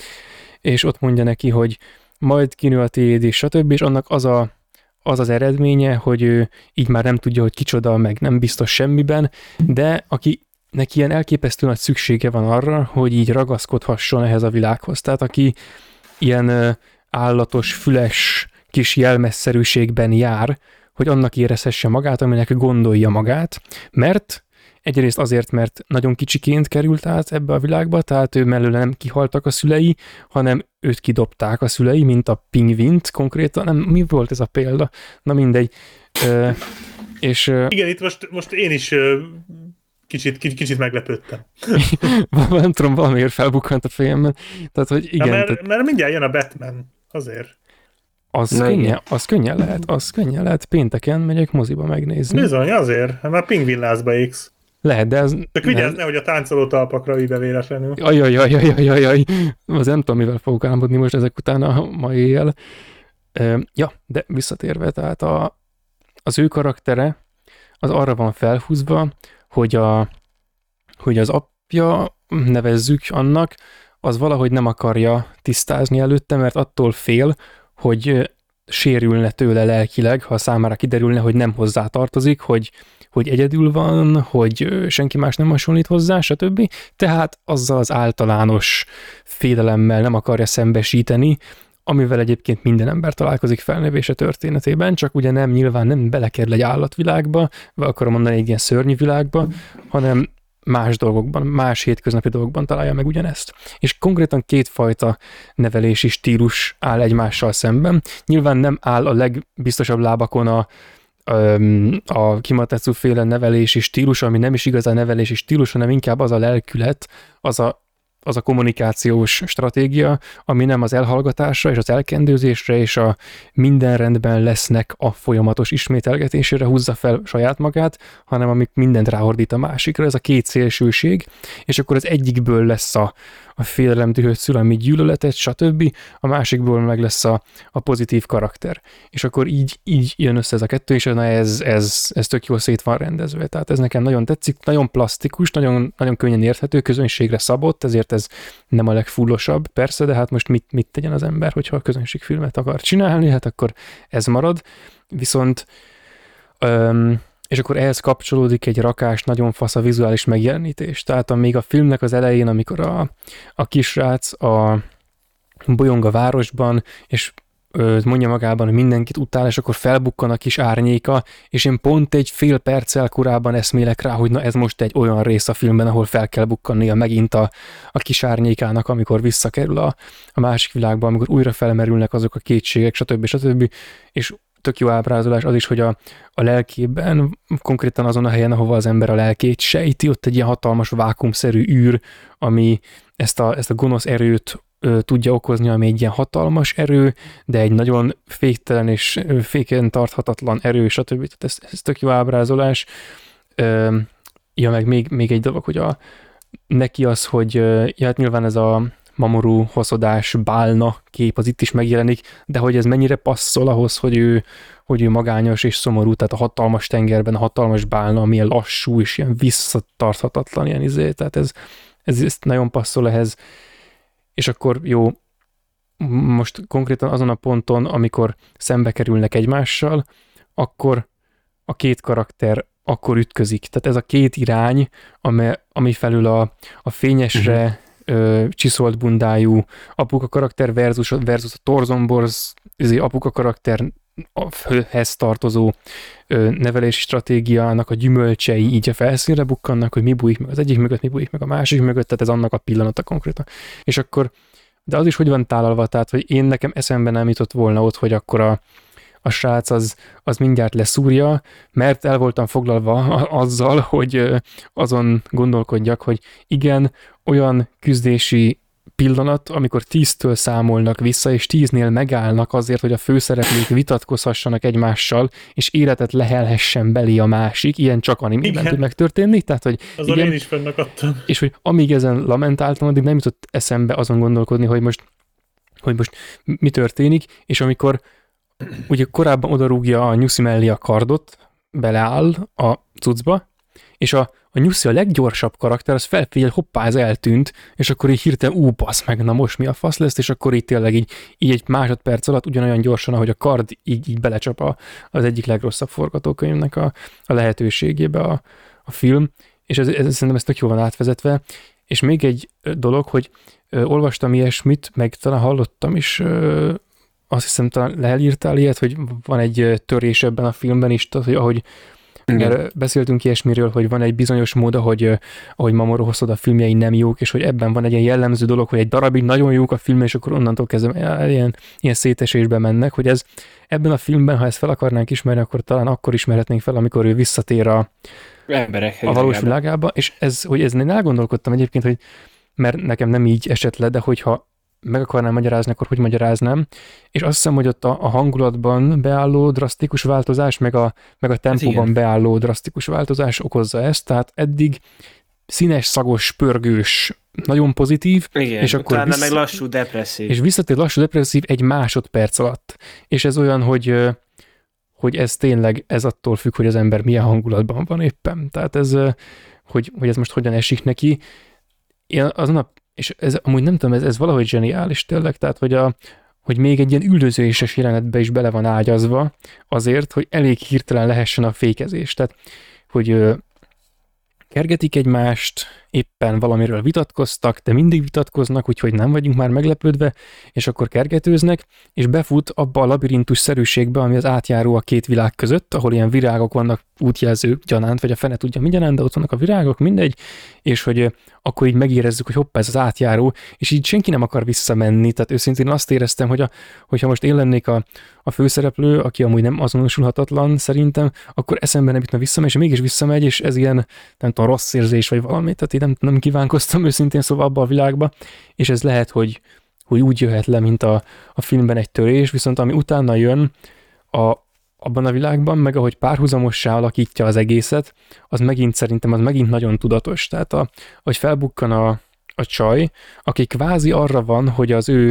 és ott mondja neki, hogy majd kinő a tiéd, és stb., és annak az, a, az az eredménye, hogy ő így már nem tudja, hogy kicsoda, meg nem biztos semmiben, de aki neki ilyen elképesztő nagy szüksége van arra, hogy így ragaszkodhasson ehhez a világhoz. Tehát aki ilyen állatos, füles, kis jelmezszerűségben jár, hogy annak érezhesse magát, aminek gondolja magát, mert egyrészt azért, mert nagyon kicsiként került át ebbe a világba, tehát ő mellőle nem kihaltak a szülei, hanem őt kidobták a szülei, mint a pingvint konkrétan. Nem, mi volt ez a példa? Na mindegy. Ö, és, igen, itt most, most én is ö, kicsit, kicsit meglepődtem. Nem tudom, valamiért felbukkant a fejemben. Tehát, hogy igen. Na, mert, tehát... mert mindjárt jön a Batman, azért. Az, könnyen, az könnyen lehet, az könnyen lehet. Pénteken megyek moziba megnézni. Bizony, azért. Már pingvinlázba égsz. Lehet, de ez... Csak vigyázz, nehogy a táncoló talpakra üve véletlenül. Ajaj, ajaj, ajaj, ajaj. Az nem tudom, mivel fogok álmodni most ezek után a mai éjjel. Ja, de visszatérve, tehát a, az ő karaktere az arra van felhúzva, hogy, a, hogy az apja, nevezzük annak, az valahogy nem akarja tisztázni előtte, mert attól fél, hogy sérülne tőle lelkileg, ha számára kiderülne, hogy nem hozzá tartozik, hogy, hogy egyedül van, hogy senki más nem hasonlít hozzá, stb. Tehát azzal az általános félelemmel nem akarja szembesíteni, amivel egyébként minden ember találkozik felnövése történetében, csak ugye nem, nyilván nem belekerül egy állatvilágba, vagy akarom mondani egy ilyen szörnyű világba, hanem más dolgokban, más hétköznapi dolgokban találja meg ugyanezt. És konkrétan kétfajta nevelési stílus áll egymással szemben. Nyilván nem áll a legbiztosabb lábakon a, a Kimatetsu féle nevelési stílus, ami nem is igazán nevelési stílus, hanem inkább az a lelkület, az a, az a kommunikációs stratégia, ami nem az elhallgatásra és az elkendőzésre és a minden rendben lesznek a folyamatos ismételgetésére húzza fel saját magát, hanem amik mindent ráordít a másikra, ez a két szélsőség, és akkor az egyikből lesz a, a félelem dühöt szül, ami gyűlöletet, stb., a másikból meg lesz a, a pozitív karakter. És akkor így, így jön össze ez a kettő, és na ez, ez, ez tök jól szét van rendezve. Tehát ez nekem nagyon tetszik, nagyon plastikus, nagyon, nagyon könnyen érthető, közönségre szabott, ezért ez nem a legfullosabb, persze, de hát most mit, mit tegyen az ember, hogyha a közönségfilmet akar csinálni, hát akkor ez marad. Viszont... Öm, és akkor ehhez kapcsolódik egy rakás, nagyon fasz a vizuális megjelenítés. Tehát még a filmnek az elején, amikor a, a kisrác a bolyong a városban, és mondja magában, hogy mindenkit utál, és akkor felbukkan a kis árnyéka, és én pont egy fél perccel korábban eszmélek rá, hogy na ez most egy olyan rész a filmben, ahol fel kell bukkannia megint a, a kis árnyékának, amikor visszakerül a, a másik világba, amikor újra felmerülnek azok a kétségek, stb. stb. És tök jó ábrázolás az is, hogy a, a lelkében, konkrétan azon a helyen, ahova az ember a lelkét sejti, ott egy ilyen hatalmas vákuumszerű űr, ami ezt a, ezt a gonosz erőt tudja okozni, ami egy ilyen hatalmas erő, de egy nagyon féktelen és féken tarthatatlan erő, stb. Tehát ez, ez tök jó ábrázolás. Ja, meg még, még egy dolog, hogy a, neki az, hogy ja, hát nyilván ez a Mamoru hosszodás bálna kép az itt is megjelenik, de hogy ez mennyire passzol ahhoz, hogy ő, hogy ő magányos és szomorú, tehát a hatalmas tengerben a hatalmas bálna, milyen lassú és ilyen visszatarthatatlan ilyen izé, tehát ez, ez, ez nagyon passzol ehhez. És akkor jó, most konkrétan azon a ponton, amikor szembe kerülnek egymással, akkor a két karakter akkor ütközik. Tehát ez a két irány, ami, ami felül a, a fényesre uh-huh. ö, csiszolt bundájú apuka karakter versus, versus a torzomborz apuka karakter hez tartozó ö, nevelési stratégiának a gyümölcsei így a felszínre bukkannak, hogy mi bújik meg az egyik mögött, mi bújik meg a másik mögött, tehát ez annak a pillanata konkrétan. És akkor, de az is hogy van tálalva, tehát, hogy én nekem eszembe nem jutott volna ott, hogy akkor a, a srác az, az mindjárt leszúrja, mert el voltam foglalva azzal, hogy azon gondolkodjak, hogy igen, olyan küzdési pillanat, amikor tíztől számolnak vissza, és tíznél megállnak azért, hogy a főszereplők vitatkozhassanak egymással, és életet lehelhessen belé a másik, ilyen csak animében tud megtörténni. Tehát, hogy azon igen, én is fennakadtam. És hogy amíg ezen lamentáltam, addig nem jutott eszembe azon gondolkodni, hogy most, hogy most mi történik, és amikor ugye korábban odarúgja a nyuszi mellé a kardot, beleáll a cuccba, és a A nyuszi a leggyorsabb karakter, az felfigyel, hoppá, ez eltűnt, és akkor így hirtelen ú, basz meg, na most mi a fasz lesz, és akkor így tényleg így, így egy másodperc alatt ugyanolyan gyorsan, ahogy a kard így, így belecsap a, az egyik legrosszabb forgatókönyvnek a, a lehetőségébe a, a film, és ez, ez, szerintem ez tök jól van átvezetve. És még egy dolog, hogy ö, olvastam ilyesmit, meg talán hallottam is, ö, azt hiszem talán leírtál ilyet, hogy van egy törés ebben a filmben is, tehát, hogy ahogy mert beszéltünk ilyesmiről, hogy van egy bizonyos mód, ahogy, ahogy Mamoru Hosoda filmjei nem jók, és hogy ebben van egy ilyen jellemző dolog, hogy egy darabig nagyon jók a film, és akkor onnantól kezdve ilyen, ilyen szétesésbe mennek, hogy ez ebben a filmben, ha ezt fel akarnánk ismerni, akkor talán akkor ismerhetnénk fel, amikor ő visszatér a, emberek, a valós világába, és ez, hogy ezen én elgondolkodtam egyébként, hogy mert nekem nem így esett le, de hogyha meg akarnám magyarázni, akkor hogy magyaráznám, és azt hiszem, hogy ott a, a hangulatban beálló drasztikus változás, meg a, meg a tempóban beálló drasztikus változás okozza ezt, tehát eddig színes, szagos, pörgős, nagyon pozitív, igen, és akkor vissza... meg lassú, depresszív. És visszatér lassú, depresszív egy másodperc alatt. És ez olyan, hogy, hogy ez tényleg, ez attól függ, hogy az ember milyen hangulatban van éppen. Tehát ez, hogy, hogy ez most hogyan esik neki. Én azon a és ez amúgy nem tudom, ez, ez valahogy zseniális tényleg, tehát hogy, a, hogy még egy ilyen üldözéses jelenetbe is bele van ágyazva azért, hogy elég hirtelen lehessen a fékezés, tehát hogy ö, kergetik egymást, éppen valamiről vitatkoztak, de mindig vitatkoznak, úgyhogy nem vagyunk már meglepődve, és akkor kergetőznek, és befut abba a labirintus szerűségbe, ami az átjáró a két világ között, ahol ilyen virágok vannak, útjelzők gyanánt, vagy a fene tudja mindjárt, de ott vannak a virágok, mindegy, és hogy akkor így megérezzük, hogy hoppá, ez az átjáró, és így senki nem akar visszamenni, tehát őszintén azt éreztem, hogy a, hogyha most én lennék a, a főszereplő, aki amúgy nem azonosulhatatlan szerintem, akkor eszembe nem jutna visszamegy, és mégis visszamegy, és ez ilyen, nem tudom, rossz érzés vagy valami, tehát én nem, nem kívánkoztam őszintén szóval abba a világba, és ez lehet, hogy, hogy úgy jöhet le, mint a, a filmben egy törés, viszont ami utána jön a, abban a világban, meg ahogy párhuzamossá alakítja az egészet, az megint szerintem az megint nagyon tudatos. Tehát a, ahogy felbukkan a, a csaj, aki kvázi arra van, hogy az ő,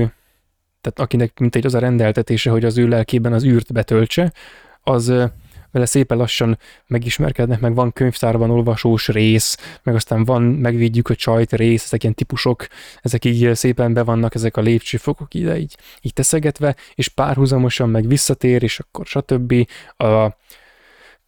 tehát akinek mint egy az a rendeltetése, hogy az ő lelkében az űrt betöltse, az vele szépen lassan megismerkednek, meg van könyvtárban olvasós rész, meg aztán van megvédjük a csajt rész, ezek ilyen típusok, ezek így szépen be vannak, ezek a lépcsőfokok ide így, így teszegetve, és párhuzamosan meg visszatér, és akkor stb. A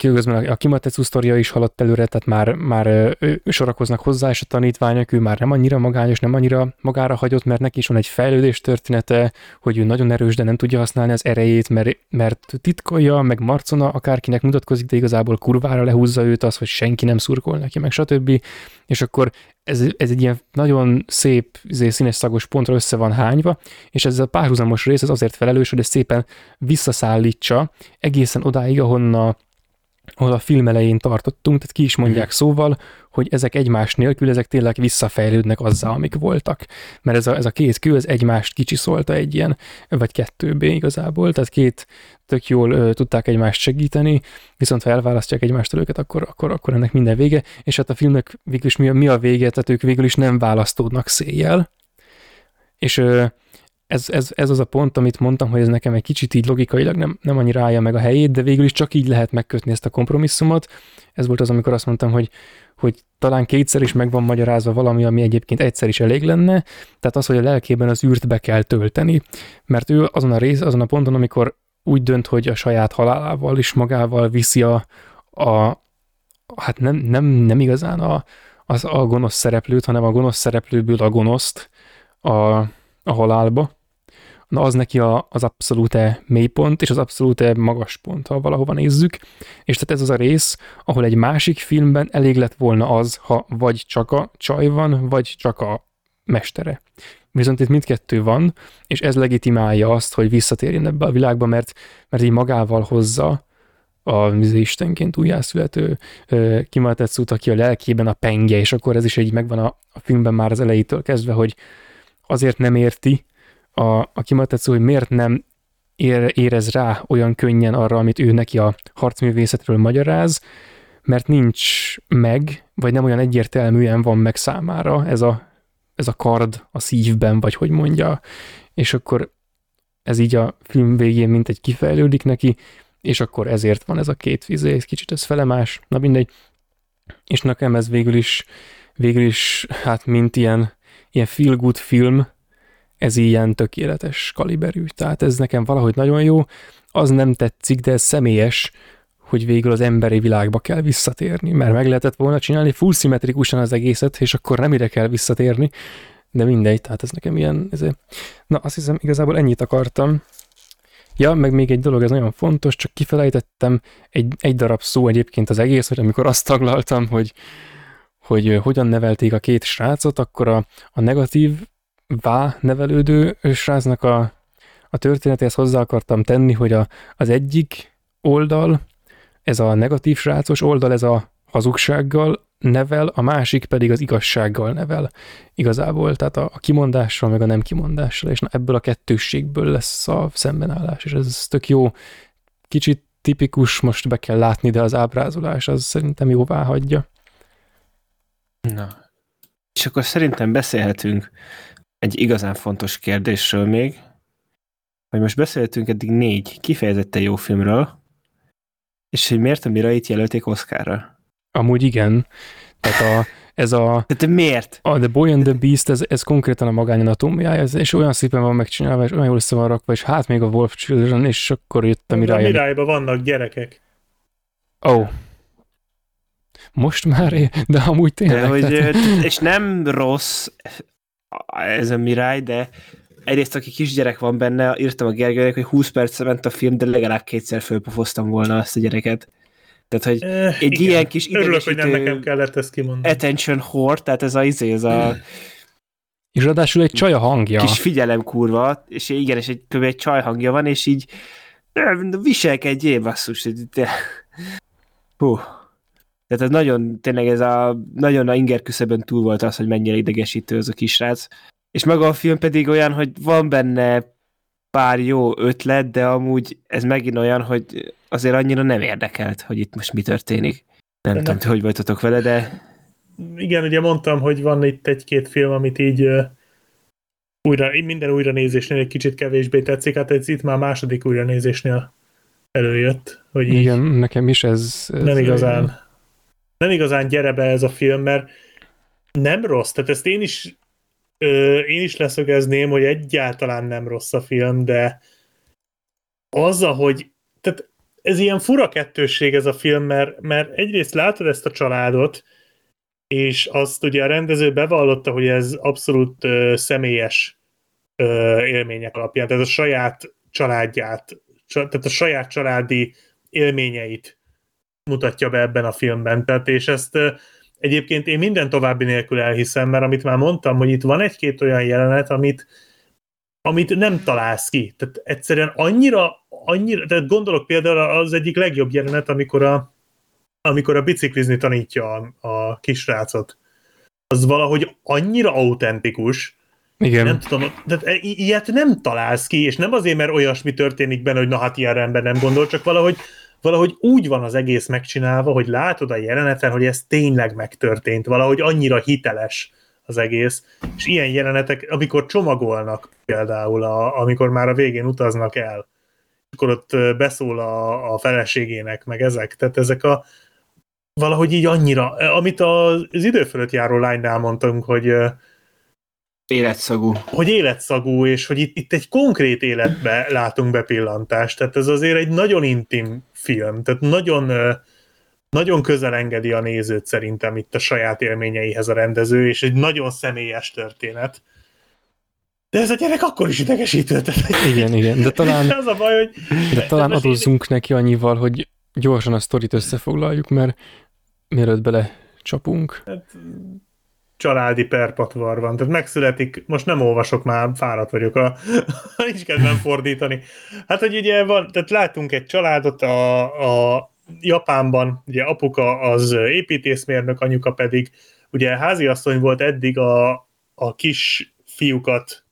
közben a Kimatetsu sztoria is haladt előre, tehát már, már sorakoznak hozzá, és a tanítványok, ő már nem annyira magányos, nem annyira magára hagyott, mert neki is van egy fejlődés története, hogy ő nagyon erős, de nem tudja használni az erejét, mert, mert titkolja, meg marcona, akárkinek mutatkozik, de igazából kurvára lehúzza őt az, hogy senki nem szurkol neki, meg stb. És akkor ez, ez egy ilyen nagyon szép, színes szagos pontra össze van hányva, és ez a párhuzamos rész az azért felelős, hogy ez szépen visszaszállítsa egészen odáig, ahonna ahol a film elején tartottunk, tehát ki is mondják szóval, hogy ezek egymás nélkül, ezek tényleg visszafejlődnek azzal, amik voltak. Mert ez a, ez a két kő, ez egymást kicsiszolta egy ilyen, vagy kettőbbé igazából, tehát két tök jól ö, tudták egymást segíteni, viszont ha elválasztják egymástól őket, akkor, akkor, akkor ennek minden vége, és hát a filmnek végül is mi a, mi a vége, tehát ők végül is nem választódnak széjjel, és ö, Ez, ez, ez az a pont, amit mondtam, hogy ez nekem egy kicsit így logikailag nem, nem annyira állja meg a helyét, de végül is csak így lehet megkötni ezt a kompromisszumot. Ez volt az, amikor azt mondtam, hogy, hogy talán kétszer is meg van magyarázva valami, ami egyébként egyszer is elég lenne, tehát az, hogy a lelkében az űrt be kell tölteni, mert ő azon a rész, azon a ponton, amikor úgy dönt, hogy a saját halálával is magával viszi a, a hát nem, nem, nem igazán a, az, a gonosz szereplőt, hanem a gonosz szereplőből a gonoszt a, a halálba. Na az neki a, az abszolúte mélypont, és az abszolúte magas pont, ha valahova nézzük. És tehát ez az a rész, ahol egy másik filmben elég lett volna az, ha vagy csak a csaj van, vagy csak a mestere. Viszont itt mindkettő van, és ez legitimálja azt, hogy visszatérjen ebbe a világba, mert, mert így magával hozza a istenként újjászülető Kimatetsut, aki a lelkében a penge, és akkor ez is így megvan a, a filmben már az elejétől kezdve, hogy azért nem érti, A, a Kimatetsu, hogy miért nem ér, érez rá olyan könnyen arra, amit ő neki a harcművészetről magyaráz, mert nincs meg, vagy nem olyan egyértelműen van meg számára ez a, ez a kard a szívben, vagy hogy mondja. És akkor ez így a film végén mintegy kifejlődik neki, és akkor ezért van ez a két vizé, ez kicsit ez felemás, na mindegy. És nekem ez végül is, végül is hát mint ilyen, ilyen feel good film, ez ilyen tökéletes kaliberű, tehát ez nekem valahogy nagyon jó, az nem tetszik, de ez személyes, hogy végül az emberi világba kell visszatérni, mert meg lehetett volna csinálni full szimmetrikusan az egészet, és akkor nem ide kell visszatérni, de mindegy, tehát ez nekem ilyen, ezért. Na azt hiszem igazából ennyit akartam. Ja, meg még egy dolog, ez nagyon fontos, csak kifelejtettem egy, egy darab szó egyébként az egész, hogy amikor azt taglaltam, hogy, hogy hogyan nevelték a két srácot, akkor a, a negatív vá nevelődő srácnak a, a történetéhez hozzá akartam tenni, hogy a, az egyik oldal, ez a negatív srácos oldal, ez a hazugsággal nevel, a másik pedig az igazsággal nevel igazából, tehát a, a kimondással, meg a nem kimondással, és na, ebből a kettősségből lesz a szembenállás, és ez tök jó, kicsit tipikus, most be kell látni, de az ábrázolás az szerintem jóvá hagyja. Na, és akkor szerintem beszélhetünk egy igazán fontos kérdésről még, hogy most beszéltünk eddig négy kifejezetten jó filmről, és hogy miért a Mirait jelölték Oscarra? Amúgy igen. Tehát a, ez a... De miért? A The Boy and the Beast, ez, ez konkrétan a magány anatómiája, és olyan szépen van megcsinálva, és olyan jól össze van rakva, és hát még a Wolf Children, és akkor jött a Mirai. A Miraiban vannak gyerekek. Ó. Oh. Most már, de amúgy tényleg. De, hogy, tehát... És nem rossz... ez a Mirai, de egyrészt aki kisgyerek van benne, írtam a Gergőnek, hogy húsz percre ment a film, de legalább kétszer fölpofoztam volna azt a gyereket. Tehát, hogy eh, egy igen. Ilyen kis örülök, hogy nem nekem kellett ezt kimondani. Attention whore, tehát ez a izé, ez a... És ráadásul egy csaj a hangja. Kis figyelem kurva, és igen, és egy, kb. Egy csaj hangja van, és így viselkedjél, basszus. Hú. Tehát ez nagyon, tényleg ez a nagyon a inger küszöbön túl volt az, hogy mennyire idegesítő az a kisrác. És maga a film pedig olyan, hogy van benne pár jó ötlet, de amúgy ez megint olyan, hogy azért annyira nem érdekelt, hogy itt most mi történik. Nem de tudom, ne... hogy voltatok vele, de... Igen, ugye mondtam, hogy van itt egy-két film, amit így uh, újra, minden újranézésnél egy kicsit kevésbé tetszik, hát ez itt már második újranézésnél előjött, hogy így... Igen, nekem is ez... ez nem igazán... Olyan. Nem igazán gyere be ez a film, mert nem rossz, tehát ezt én is ö, én is leszögezném, hogy egyáltalán nem rossz a film, de az, ahogy tehát ez ilyen fura kettősség ez a film, mert, mert egyrészt látod ezt a családot, és azt ugye a rendező bevallotta, hogy ez abszolút ö, személyes ö, élmények alapján, tehát a saját családját, csa, tehát a saját családi élményeit mutatja be ebben a filmben. Tehát, és ezt ö, egyébként én minden további nélkül elhiszem, mert amit már mondtam, hogy itt van egy-két olyan jelenet, amit, amit nem találsz ki. Tehát egyszerűen annyira, annyira tehát gondolok például az egyik legjobb jelenet, amikor a amikor a biciklizni tanítja a, a kisrácot. Az valahogy annyira autentikus. Igen. Nem tudom, de ilyet nem találsz ki, és nem azért, mert olyasmi történik benne, hogy na hát ilyen ember nem gondol, csak valahogy, valahogy úgy van az egész megcsinálva, hogy látod a jeleneten, hogy ez tényleg megtörtént, valahogy annyira hiteles az egész. És ilyen jelenetek, amikor csomagolnak például, a, amikor már a végén utaznak el, akkor ott beszól a, a feleségének, meg ezek, tehát ezek a valahogy így annyira, amit az idő fölött járó lánynál mondtunk, hogy életszagú. Hogy életszagú, és hogy itt, itt egy konkrét életbe látunk bepillantást, tehát ez azért egy nagyon intim film, tehát nagyon, nagyon közel engedi a nézőt szerintem itt a saját élményeihez a rendező, és egy nagyon személyes történet. De ez a gyerek akkor is idegesítő. Igen, igen, de talán, az a baj, hogy... de talán adózzunk neki annyival, hogy gyorsan a sztorit összefoglaljuk, mert mielőtt bele csapunk. Hát, családi perpatvar van, tehát megszületik, most nem olvasok már, fáradt vagyok, a, nincs kedvem fordítani. Hát, hogy ugye van, tehát látunk egy családot a, a Japánban, ugye apuka az építészmérnök, anyuka pedig, ugye háziasszony volt eddig, a, a kis fiúkat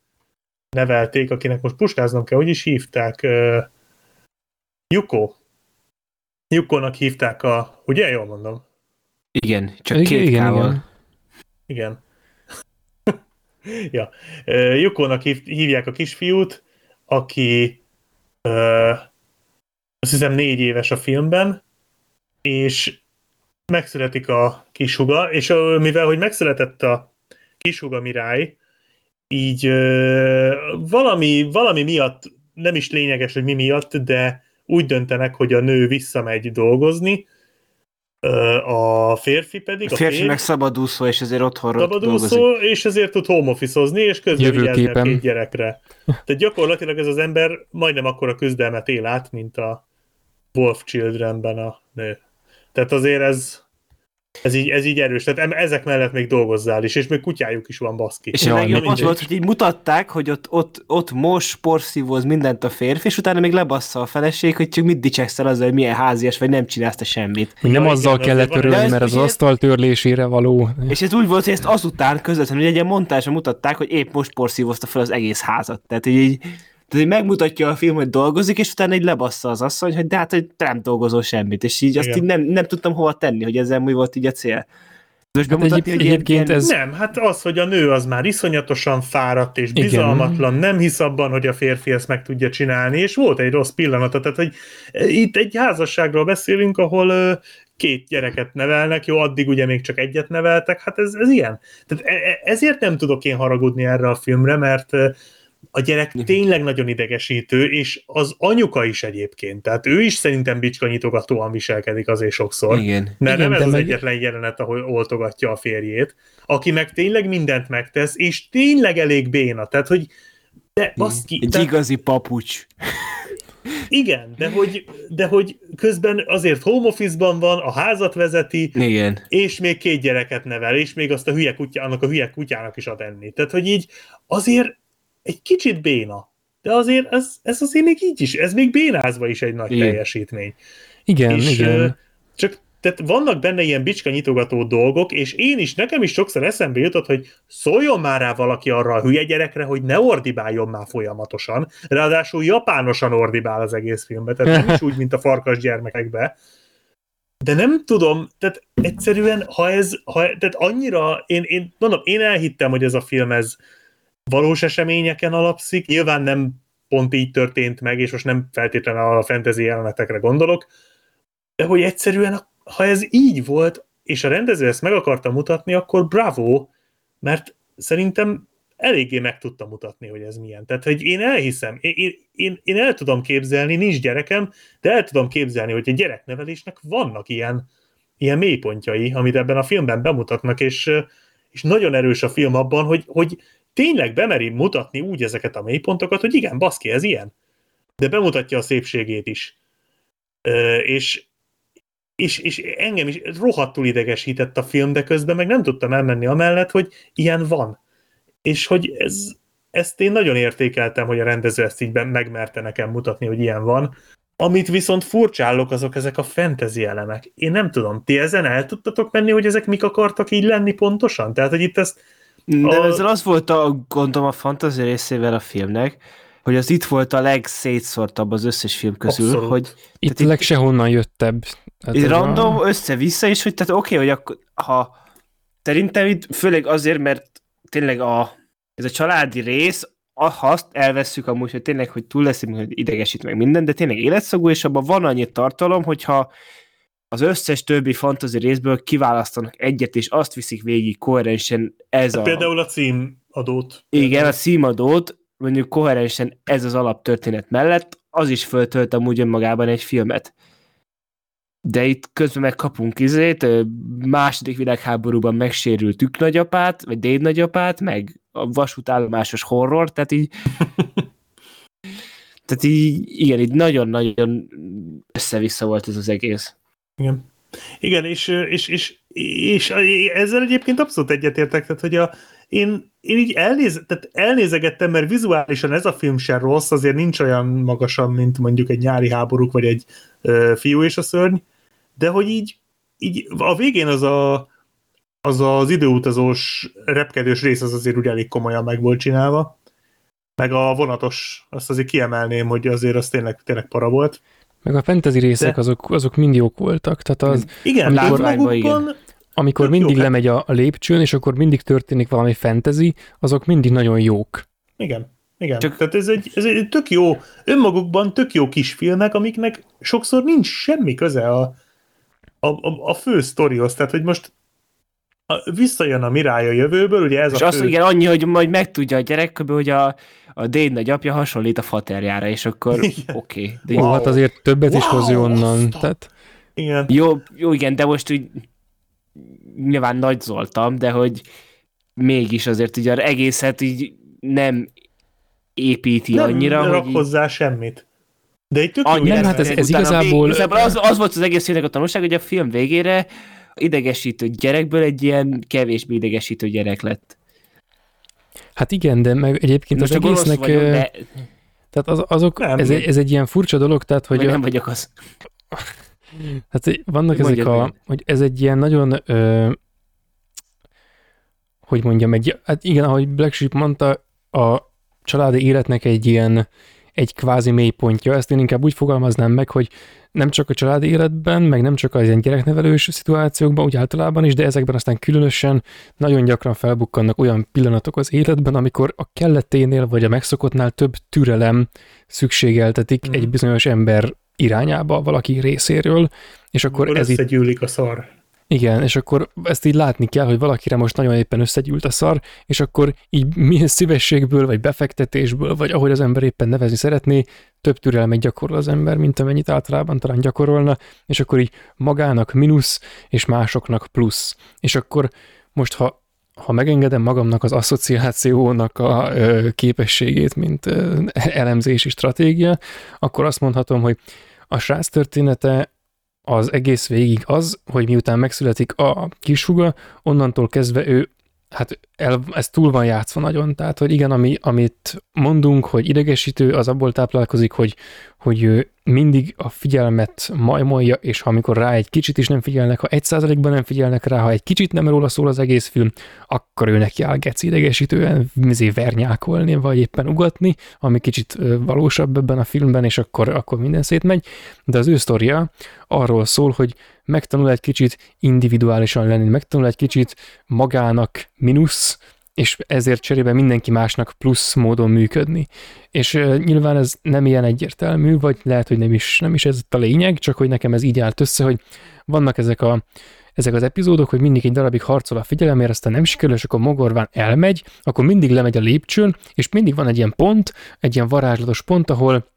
nevelték, akinek most puskáznom kell, hogy is hívták? Yuko. Yukónak hívták a... Ugye? Jól mondom. Igen, csak igen, két kával. Igen. igen. ja. Yukónak hív, hívják a kisfiút, aki ö, azt hiszem négy éves a filmben, és megszületik a kishuga, és mivel hogy megszületett a kishuga Mirai, így ö, valami, valami miatt, nem is lényeges, hogy mi miatt, de úgy döntenek, hogy a nő visszamegy dolgozni, a férfi pedig... A férfi, a férfi meg szabadúszó, és ezért otthon dolgozik. És ezért tud home office-ozni, és közben vigyázni a két gyerekre. Tehát gyakorlatilag ez az ember majdnem akkora küzdelmet él át, mint a Wolf Childrenben a nő. Tehát azért ez... Ez így, ez így erős, tehát ezek mellett még dolgozzál is, és még kutyájuk is van, baszki. És legjobb az volt, hogy így mutatták, hogy ott, ott, ott most porszívóz mindent a férfi, és utána még lebassza a feleség, hogy csak mit dicsekszel azzal, hogy milyen házias, vagy nem csinálsz te semmit. Nem ja, azzal igen, kellett az törölni, mert az asztal törlésére való. És ez úgy volt, hogy ezt azután közvetlenül, hogy egy ilyen montázsra mutatták, hogy épp most porszívózta fel az egész házat. Tehát így, tehát így megmutatja a film, hogy dolgozik, és utána így lebassza az asszony, hogy de hát, hogy nem dolgozol semmit, és így igen. Azt így nem, nem tudtam hova tenni, hogy ezzel mi volt így a cél. Most hát bemutatni, egyéb, hogy egyébként ez... Nem, hát az, hogy a nő az már iszonyatosan fáradt és bizalmatlan, igen. Nem hisz abban, hogy a férfi ezt meg tudja csinálni, és volt egy rossz pillanata, tehát hogy itt egy házasságról beszélünk, ahol két gyereket nevelnek, jó, addig ugye még csak egyet neveltek, hát ez, ez ilyen. Tehát ezért nem tudok én haragudni erre a filmre, mert a gyerek tényleg nagyon idegesítő, és az anyuka is egyébként, tehát ő is szerintem bicskanyitogatóan viselkedik azért sokszor, igen. Mert igen, nem ez az meg... egyetlen jelenet, ahol oltogatja a férjét, aki meg tényleg mindent megtesz, és tényleg elég béna, tehát hogy de baszki, egy tehát... igazi papucs. Igen, de hogy, de hogy közben azért home office-ban van, a házat vezeti, igen. És még két gyereket nevel, és még azt a hülye kutya, annak a hülye kutyának is ad enni, tehát hogy így azért egy kicsit béna, de azért ez, ez azért még így is, ez még bénázva is egy nagy igen. teljesítmény. Igen, és, igen. Uh, csak tehát vannak benne ilyen bicska nyitogató dolgok, és én is, nekem is sokszor eszembe jutott, hogy szóljon már rá valaki arra a hülye gyerekre, hogy ne ordibáljon már folyamatosan, ráadásul japánosan ordibál az egész filmben, tehát nem is úgy, mint a farkas gyermekekben. De nem tudom, tehát egyszerűen, ha ez, ha, tehát annyira, én, én mondom, én elhittem, hogy ez a film, ez valós eseményeken alapszik, nyilván nem pont így történt meg, és most nem feltétlenül a fantasy jelenetekre gondolok, de hogy egyszerűen, ha ez így volt, és a rendező ezt meg akarta mutatni, akkor bravo, mert szerintem eléggé meg tudtam mutatni, hogy ez milyen. Tehát, hogy én elhiszem, én, én, én el tudom képzelni, nincs gyerekem, de el tudom képzelni, hogy a gyereknevelésnek vannak ilyen, ilyen mélypontjai, amit ebben a filmben bemutatnak, és, és nagyon erős a film abban, hogy, hogy tényleg bemeri mutatni úgy ezeket a mélypontokat, hogy igen, baszki, ez ilyen. De bemutatja a szépségét is. Ö, és, és, és engem is rohadtul idegesített a film, de közben meg nem tudtam elmenni amellett, hogy ilyen van. És hogy ez, ezt én nagyon értékeltem, hogy a rendező ezt így megmerte nekem mutatni, hogy ilyen van. Amit viszont furcsállok, azok ezek a fantasy elemek. Én nem tudom, ti ezen el tudtatok menni, hogy ezek mik akartak így lenni pontosan? Tehát, hogy itt ezt... A... De ezzel az volt a gondom a fantasy részével a filmnek, hogy az itt volt a legszétszortabb az összes film közül. Abszolút. Hogy itt legsehonnan jöttebb. Hát itt random, a... össze-vissza is, hogy tehát oké, okay, hogy akkor, ha szerintem itt főleg azért, mert tényleg a, ez a családi rész, ha azt elvesszük amúgy, hogy tényleg, hogy túl leszünk, hogy idegesít meg minden, de tényleg életszagú, és abban van annyi tartalom, hogyha az összes többi fantasy részből kiválasztanak egyet, és azt viszik végig koherensen ez hát a... Például a címadót. Igen, a címadót, mondjuk koherensen ez az alaptörténet mellett, az is föltölt amúgy önmagában egy filmet. De itt közben megkapunk izét, második világháborúban megsérült Tük nagyapát, vagy Dave nagyapát, meg a vasútállomásos horror, tehát így... tehát így, igen, így nagyon-nagyon össze-vissza volt ez az egész. Igen, igen és, és, és, és ezzel egyébként abszolút egyetértek, tehát hogy a, én, én így elnéz, tehát elnézegettem, mert vizuálisan ez a film sem rossz, azért nincs olyan magasan, mint mondjuk egy Nyári háborúk, vagy egy ö, Fiú és a szörny, de hogy így, így a végén az a, az, az időutazós repkedős rész az azért úgy elég komolyan meg volt csinálva, meg a vonatos, azt azért kiemelném, hogy azért az tényleg, tényleg para volt. Meg a fantasy részek, de... azok, azok mind jók voltak. Tehát az, igen, amikor, igen. amikor mindig jók. Lemegy a, a lépcsőn, és akkor mindig történik valami fantasy, azok mindig nagyon jók. Igen, igen. Csak... tehát ez egy, ez egy tök jó, önmagukban tök jó kis filmek, amiknek sokszor nincs semmi köze a, a, a, a fő sztorihoz. Tehát, hogy most a, visszajön a Mirály a jövőből, ugye ez és a azt fő... igen, annyi, hogy majd megtudja a gyerekkőből, hogy a a Dave nagyapja hasonlít a faterjára, és akkor oké. Okay, wow. Jó, hát azért többet wow, is hozni onnan. Tehát... igen. Jó, jó, igen, de most úgy nyilván nagy zoltam, de hogy mégis azért ugye az egészet így nem építi nem annyira, hogy... Nem rak hozzá így... semmit. De itt tök jó. Nem, hát ez, ez igazából... Vég... igazából az, az volt az egész filmnek a tanulság, hogy a film végére idegesítő gyerekből egy ilyen kevésbé idegesítő gyerek lett. Hát igen, de meg egyébként most az egésznek... Vagyok, de... Tehát az, azok, ez, ez egy ilyen furcsa dolog, tehát hogy... Vagy nem vagyok az. Hát vannak mondjad ezek a... Meg. Hogy ez egy ilyen nagyon... Ö, hogy mondjam, egy, hát igen, ahogy Black Sheep mondta, a családi életnek egy ilyen, egy kvázi mélypontja. Ezt én inkább úgy fogalmaznám meg, hogy nem csak a családi életben, meg nem csak az ilyen gyereknevelős szituációkban, úgy általában is, de ezekben aztán különösen nagyon gyakran felbukkannak olyan pillanatok az életben, amikor a kelleténél vagy a megszokottnál több türelem szükségeltetik hmm. egy bizonyos ember irányába valaki részéről, és akkor, akkor ez összegyűlik a szar. Igen, és akkor ezt így látni kell, hogy valakire most nagyon éppen összegyűlt a szar, és akkor így milyen szívességből, vagy befektetésből, vagy ahogy az ember éppen nevezni szeretné, több türelmet gyakorol az ember, mint amennyit általában talán gyakorolna, és akkor így magának mínusz, és másoknak plusz. És akkor most, ha, ha megengedem magamnak az asszociációnak a ö, képességét, mint ö, elemzési stratégia, akkor azt mondhatom, hogy a srác története az egész végig az, hogy miután megszületik a kishuga, onnantól kezdve ő, hát el, ez túl van játszva nagyon, tehát hogy igen, ami, amit mondunk, hogy idegesítő, az abból táplálkozik, hogy, hogy ő mindig a figyelmet majmolja, és ha amikor rá egy kicsit is nem figyelnek, ha egy százalékban nem figyelnek rá, ha egy kicsit nem róla szól az egész film, akkor ő neki áll geci idegesítően vernyákolni, vagy éppen ugatni, ami kicsit valósabb ebben a filmben, és akkor, akkor minden szétmegy. De az ő sztoria arról szól, hogy megtanul egy kicsit individuálisan lenni, megtanul egy kicsit magának mínusz, és ezért cserébe mindenki másnak plusz módon működni. És uh, nyilván ez nem ilyen egyértelmű, vagy lehet, hogy nem is, nem is ez a lényeg, csak hogy nekem ez így állt össze, hogy vannak ezek a ezek az epizódok, hogy mindig egy darabig harcol a figyelemért, aztán nem sikerül, és akkor mogorván elmegy, akkor mindig lemegy a lépcsőn, és mindig van egy ilyen pont, egy ilyen varázslatos pont, ahol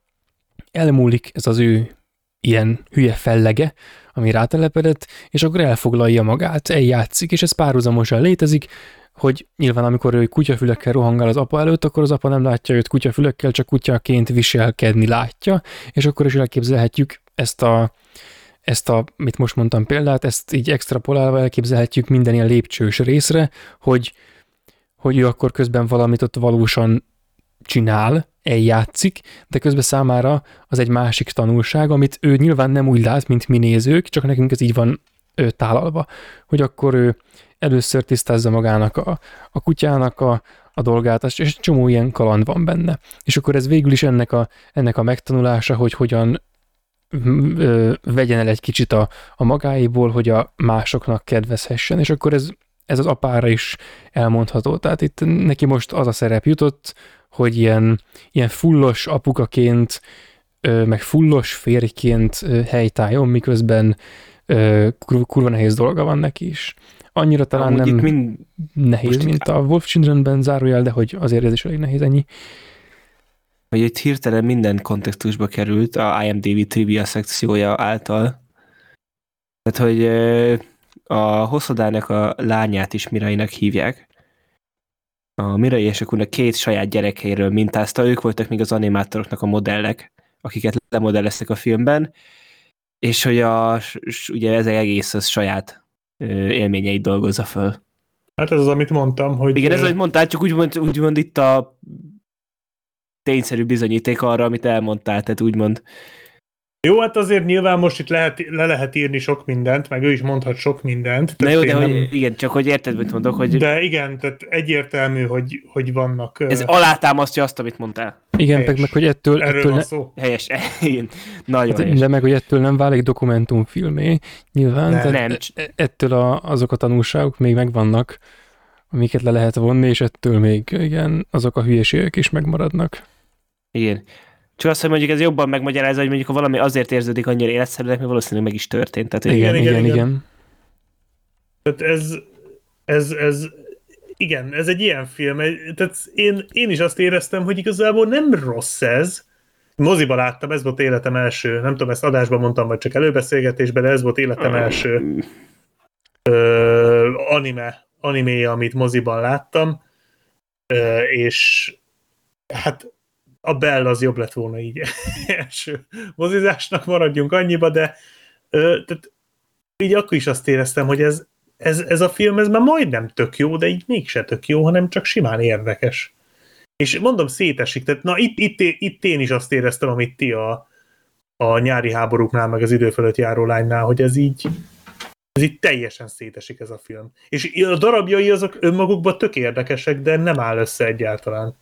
elmúlik ez az ő ilyen hülye fellege, ami rátelepedett, és akkor elfoglalja magát, eljátszik, és ez párhuzamosan létezik, hogy nyilván amikor ő kutyafülekkel rohangál az apa előtt, akkor az apa nem látja őt kutyafülekkel, csak kutyaként viselkedni látja, és akkor is elképzelhetjük ezt a, ezt a, mit most mondtam példát, ezt így extrapolálva elképzelhetjük minden ilyen lépcsős részre, hogy, hogy ő akkor közben valamit ott valósan csinál, eljátszik, de közben számára az egy másik tanulság, amit ő nyilván nem úgy lát, mint mi nézők, csak nekünk ez így van ő, tálalva, hogy akkor ő először tisztázza magának a, a kutyának a, a dolgát, és csomó ilyen kaland van benne. És akkor ez végül is ennek a, ennek a megtanulása, hogy hogyan ö, vegyen el egy kicsit a, a magáiból, hogy a másoknak kedvezhessen, és akkor ez, ez az apára is elmondható. Tehát itt neki most az a szerep jutott, hogy ilyen, ilyen fullos apukaként, ö, meg fullos férjként ö, helytájon, miközben ö, kur, kurva nehéz dolga van neki is. Annyira talán amúgy nem mind... nehéz, most mint a Wolf Children-ben zárójel, de hogy azért ez is elég nehéz, ennyi. Hogy itt hirtelen minden kontextusba került a IMDb trivia szekciója által. Tehát, hogy a Hosodának a lányát is Mirainak hívják. A Mirai és akkor a két saját gyerekeiről mintázta, ők voltak még az animátoroknak a modellek, akiket lemodelleztek a filmben, és hogy a, ugye ez egész az saját élményeit dolgozza föl. Hát ez az, amit mondtam, hogy... Igen, ez az, amit mondtál, csak úgymond, úgymond itt a tényszerű bizonyíték arra, amit elmondtál, tehát úgymond. Jó, hát azért nyilván most itt lehet, le lehet írni sok mindent, meg ő is mondhat sok mindent. Na jó, de nem... hogy, igen, csak hogy érted, mit mondok, hogy... De igen, tehát egyértelmű, hogy, hogy vannak... Ez uh... alátámasztja azt, amit mondtál. Igen, helyes. Meg hogy ettől... Erről ettől van szó. Ne... Helyes, igen. Nagyon hát, helyes. De meg, hogy ettől nem válik dokumentumfilmé, nyilván. Nem. Tehát nem. Ettől a, azok a tanulságok még megvannak, amiket le lehet vonni, és ettől még, igen, azok a hülyeségek is megmaradnak. Igen. Csak azt, hogy mondjuk ez jobban megmagyarázza, hogy mondjuk ha valami azért érződik annyira életszerűnek, mert valószínűleg meg is történt. Tehát, igen, igen, igen, igen, igen. Tehát ez, ez, ez, igen, ez egy ilyen film. Tehát én, én is azt éreztem, hogy igazából nem rossz ez. Moziba láttam, ez volt életem első. Nem tudom, ezt adásban mondtam, vagy csak előbeszélgetésben, de ez volt életem első ö, anime, animéja, amit moziban láttam. Ö, és hát a Bell az jobb lett volna így első mozizásnak, maradjunk annyiba, de ö, tehát, így akkor is azt éreztem, hogy ez, ez, ez a film, ez már majdnem tök jó, de így mégse tök jó, hanem csak simán érdekes. És mondom, szétesik, tehát na itt, itt, itt én is azt éreztem, amit ti a, a nyári háborúknál, meg az idő fölött járó lánynál, hogy ez így, ez így teljesen szétesik ez a film. És a darabjai azok önmagukban tök érdekesek, de nem áll össze egyáltalán.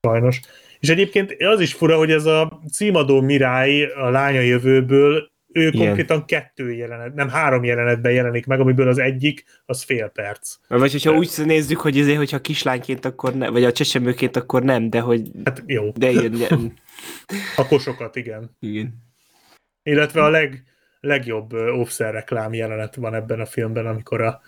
Sajnos. És egyébként az is fura, hogy ez a címadó Mirai, a lánya jövőből, ő ilyen. Konkrétan kettő jelenet, nem három jelenetben jelenik meg, amiből az egyik, az fél perc. Vagy hogyha úgy nézzük, hogy ezért, hogyha kislányként, akkor nem, vagy a csecsemőként, akkor nem, de hogy... Hát jó. De ilyen... A kosokat, igen. Igen. Illetve a leg, legjobb óvszer reklám jelenet van ebben a filmben, amikor, a,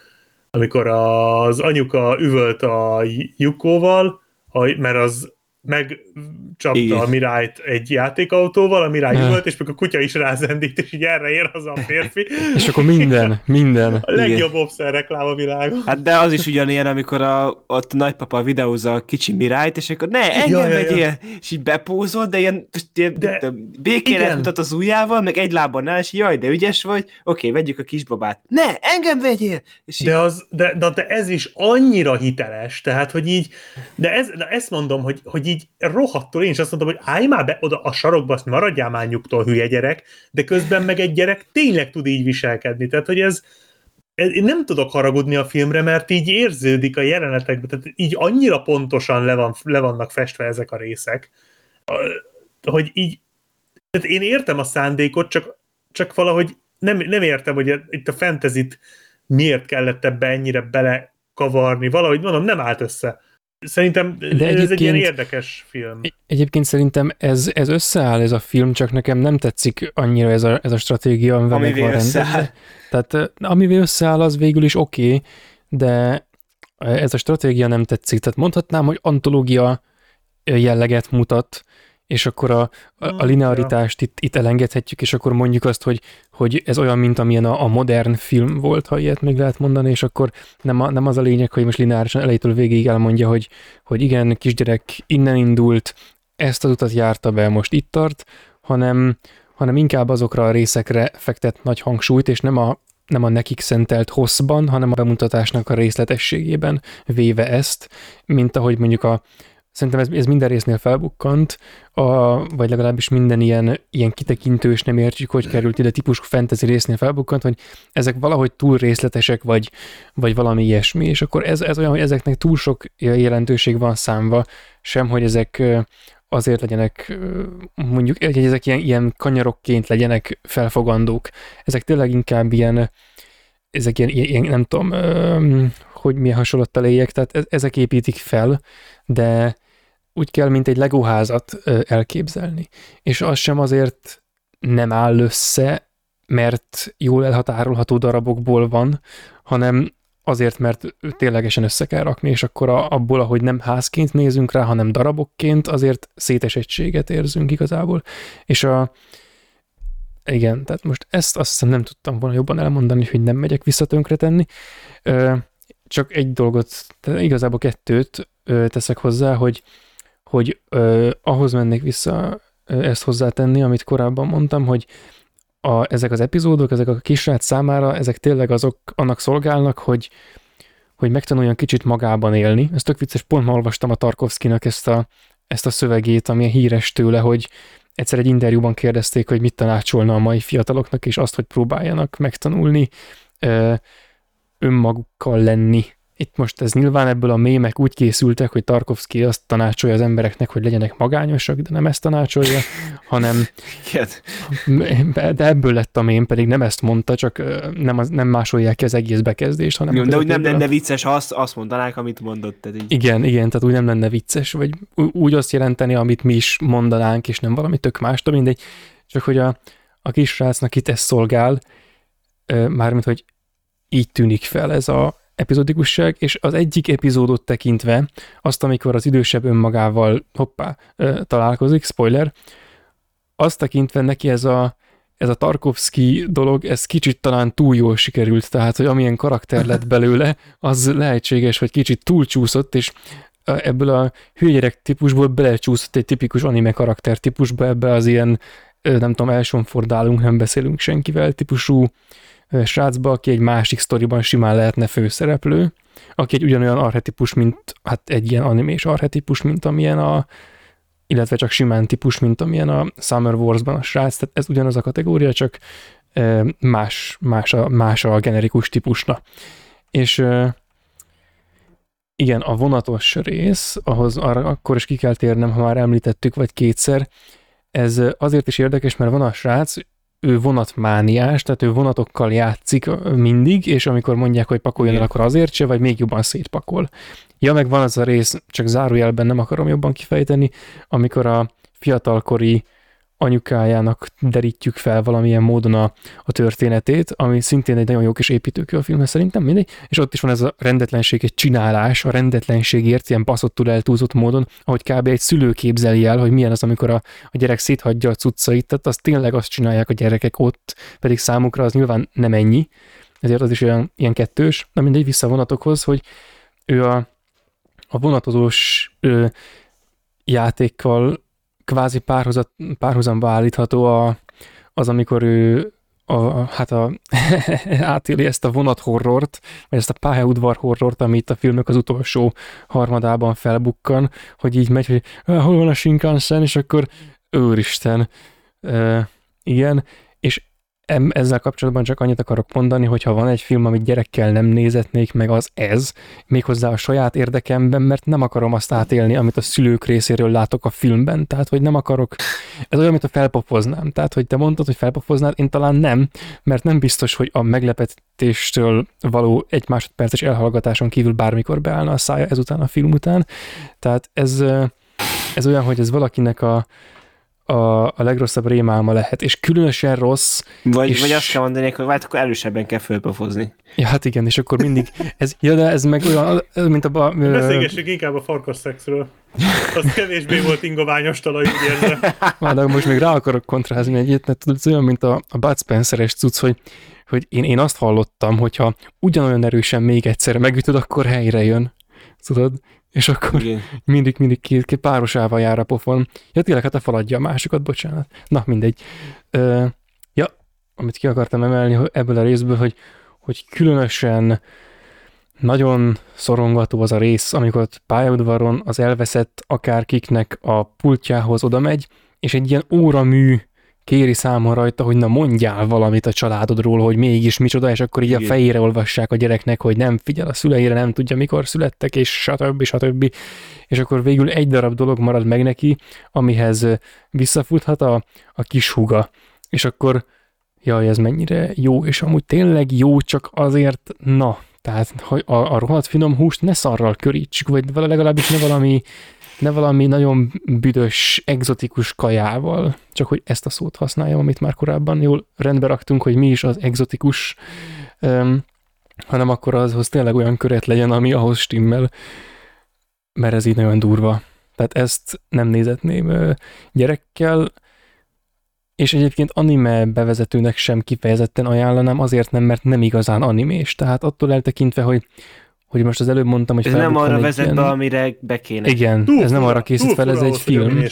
amikor az anyuka üvölt a Yukóval, a, mert az megcsapta igen. a Mirályt egy játékautóval, a Mirály ne. Volt, és akkor a kutya is rázendít, és így erre ér haza a férfi. És akkor minden, minden. A legjobb obszer reklám a világon. Hát de az is ugyanilyen, amikor a, ott nagypapa videózza a kicsi Mirályt, és akkor ne, engem ja, meg ja, ilyen, ja. És így bepózol, de ilyen, ilyen de, békélet mutat az ujjával, meg egy lábban áll, és jaj, de ügyes vagy, oké, vegyük a kisbabát. Ne, engem vegyél! És de, az, de, de, de ez is annyira hiteles, tehát, hogy így, de, ez, de ezt mondom, hogy, hogy így rohadtul én is azt mondtam, hogy állj már be oda a sarokba, azt maradjál már nyugtól, hülye gyerek, de közben meg egy gyerek tényleg tud így viselkedni. Tehát, hogy ez, ez én nem tudok haragudni a filmre, mert így érződik a jelenetekben, tehát így annyira pontosan le, van, le vannak festve ezek a részek, hogy így, tehát én értem a szándékot, csak, csak valahogy nem, nem értem, hogy itt a fantasyt miért kellett ebbe ennyire belekavarni, valahogy mondom, nem állt össze. Szerintem ez egy ilyen érdekes film. Egyébként szerintem ez, ez összeáll, ez a film, csak nekem nem tetszik annyira ez a, ez a stratégia, amivel meg van rendelve. Tehát amivel összeáll, az végül is oké, okay, de ez a stratégia nem tetszik. Tehát mondhatnám, hogy antológia jelleget mutat, és akkor a, a, a linearitást itt, itt elengedhetjük, és akkor mondjuk azt, hogy, hogy ez olyan, mint amilyen a, a modern film volt, ha ilyet még lehet mondani, és akkor nem, a, nem az a lényeg, hogy most lineárisan elejétől végig elmondja, hogy, hogy igen, kisgyerek innen indult, ezt az utat járta be, most itt tart, hanem, hanem inkább azokra a részekre fektet nagy hangsúlyt, és nem a, nem a nekik szentelt hosszban, hanem a bemutatásnak a részletességében véve ezt, mint ahogy mondjuk a Szerintem ez, ez minden résznél felbukkant, a, vagy legalábbis minden ilyen, ilyen kitekintős, nem értjük, hogy került ide típusú fantasy résznél felbukkant, hogy ezek valahogy túl részletesek, vagy, vagy valami ilyesmi, és akkor ez, ez olyan, hogy ezeknek túl sok jelentőség van számva, sem, hogy ezek azért legyenek, mondjuk, hogy ezek ilyen, ilyen kanyarokként legyenek felfogandók. Ezek tényleg inkább ilyen, ezek ilyen, ilyen nem tudom, hogy milyen hasonlattal éljek, tehát ezek építik fel, de úgy kell, mint egy legóházat elképzelni. És az sem azért nem áll össze, mert jól elhatárolható darabokból van, hanem azért, mert ténylegesen össze kell rakni, és akkor abból, ahogy nem házként nézünk rá, hanem darabokként, azért szétes egységet érzünk igazából. És a... Igen, tehát most ezt azt hiszem nem tudtam volna jobban elmondani, hogy nem megyek vissza tönkretenni. Csak egy dolgot, igazából kettőt teszek hozzá, hogy, hogy eh, ahhoz mennék vissza eh, ezt hozzátenni, amit korábban mondtam, hogy a, ezek az epizódok, ezek a kisrác számára, ezek tényleg azok annak szolgálnak, hogy, hogy megtanuljon kicsit magában élni. Ez tök vicces, pont ma olvastam a Tarkovszkinak ezt a, ezt a szövegét, ami híres tőle, hogy egyszer egy interjúban kérdezték, hogy mit tanácsolna a mai fiataloknak, és azt, hogy próbáljanak megtanulni eh, önmagukkal lenni. Itt most ez nyilván ebből a mémek úgy készültek, hogy Tarkovszki azt tanácsolja az embereknek, hogy legyenek magányosak, de nem ezt tanácsolja, hanem de ebből lett a mém, pedig nem ezt mondta, csak nem, az, nem másolják ki az egész bekezdést, hanem... Jó, de úgy nem lenne a... vicces, azt, azt mondanák, amit mondott. Tehát így. Igen, igen, tehát úgy nem lenne vicces, vagy úgy azt jelenteni, amit mi is mondanánk, és nem valami tök más, de mindegy. Csak hogy a, a kisrácnak itt ez szolgál, mármint, hogy így tűnik fel ez a epizódikusság, és az egyik epizódot tekintve, azt, amikor az idősebb önmagával, hoppá, találkozik, spoiler, azt tekintve neki ez a, ez a Tarkovszki dolog, ez kicsit talán túl jól sikerült, tehát, hogy amilyen karakter lett belőle, az lehetséges, hogy kicsit túlcsúszott, és ebből a hülyerek típusból belecsúszott egy tipikus anime karakter típusba, ebbe az ilyen, nem tudom, elsonfordálunk, nem beszélünk senkivel típusú srácba, aki egy másik sztoriban simán lehetne főszereplő, aki egy ugyanolyan archetipus, mint, hát egy ilyen animés archetipus, mint amilyen a, illetve csak simán típus, mint amilyen a Summer Wars-ban a srác, tehát ez ugyanaz a kategória, csak más, más, a, más a generikus típusna. És igen, a vonatos rész, ahhoz arra akkor is ki kell térnem, ha már említettük, vagy kétszer, ez azért is érdekes, mert van a srác, ő vonatmániás, tehát ő vonatokkal játszik mindig, és amikor mondják, hogy pakoljon el, akkor azért se, vagy még jobban szétpakol. Ja, meg van az a rész, csak zárójelben nem akarom jobban kifejteni, amikor a fiatalkori anyukájának derítjük fel valamilyen módon a, a történetét, ami szintén egy nagyon jó kis építőkő a filmhez szerintem, mindegy, és ott is van ez a rendetlenség, egy csinálás, a rendetlenségért ilyen baszottul eltúlzott módon, ahogy kb. Egy szülő képzeli el, hogy milyen az, amikor a, a gyerek széthagyja a cuccait, tehát azt tényleg azt csinálják a gyerekek ott, pedig számukra az nyilván nem ennyi, ezért az is olyan, ilyen kettős, de mindegy, vissza a vonatokhoz, hogy ő a, a vonatozós ö, játékkal kvázi párhuzat, párhuzamba állítható a, az, amikor ő a, hát a, átéli ezt a vonathorrort, vagy ezt a pályaudvar horrort, ami itt a filmek az utolsó harmadában felbukkan, hogy így megy, hogy hol van a Shinkansen, és akkor őristen. E, igen, és Ezzel kapcsolatban csak annyit akarok mondani, hogy ha van egy film, amit gyerekkel nem nézetnék meg, az ez, méghozzá a saját érdekemben, mert nem akarom azt átélni, amit a szülők részéről látok a filmben, tehát hogy nem akarok, ez olyan, mint a felpofoznám, tehát hogy te mondtad, hogy felpofoznád, én talán nem, mert nem biztos, hogy a meglepetéstől való egy másodperces elhallgatáson kívül bármikor beállna a szája ezután a film után, tehát ez, ez olyan, hogy ez valakinek a A, a legrosszabb rémálma lehet, és különösen rossz. Vagy, és... vagy azt kell mondani, hogy hát akkor erősebben kell fölpofozni. Ja, hát igen, és akkor mindig ez, ja, de ez meg olyan, ez mint a... Beszélgessük inkább a farkas szexről. Az kevésbé volt ingoványos talaj, úgy érzem. Már de most még rá akarok kontrázni egyet, mert tudod, ez olyan, mint a, a Bud Spencer-es cucc, hogy, hogy én, én azt hallottam, hogyha ugyanolyan erősen még egyszer megütöd, akkor helyre jön. Tudod? És akkor mindig-mindig két, két párosával jár a pofon. Ja, tényleg, hát feladja a másikat, bocsánat. Na, mindegy. Ö, ja, amit ki akartam emelni hogy ebből a részből, hogy, hogy különösen nagyon szorongató az a rész, amikor ott pályaudvaron az elveszett akárkiknek a pultjához odamegy, és egy ilyen óramű kéri számon rajta, hogy na mondjál valamit a családodról, hogy mégis micsoda, és akkor így igen. A fejére olvassák a gyereknek, hogy nem figyel a szüleire, nem tudja mikor születtek, és stb. stb. És akkor végül egy darab dolog marad meg neki, amihez visszafuthat a, a kis húga. És akkor, jaj, ez mennyire jó, és amúgy tényleg jó, csak azért, na, tehát hogy a, a rohadt finom húst ne szarral körítsük, vagy legalábbis ne valami ne valami nagyon büdös, egzotikus kajával, csak hogy ezt a szót használjam, amit már korábban jól rendbe raktunk, hogy mi is az egzotikus, um, hanem akkor azhoz tényleg olyan köret legyen, ami ahhoz stimmel, mert ez így nagyon durva. Tehát ezt nem nézetném gyerekkel, és egyébként anime bevezetőnek sem kifejezetten ajánlanám, azért nem, mert nem igazán animés, tehát attól eltekintve, hogy hogy most az előbb mondtam, hogy... Ez nem arra vezet ilyen... be, amire be kéne. Igen, túl ez fura, nem arra készít fel, ez egy film.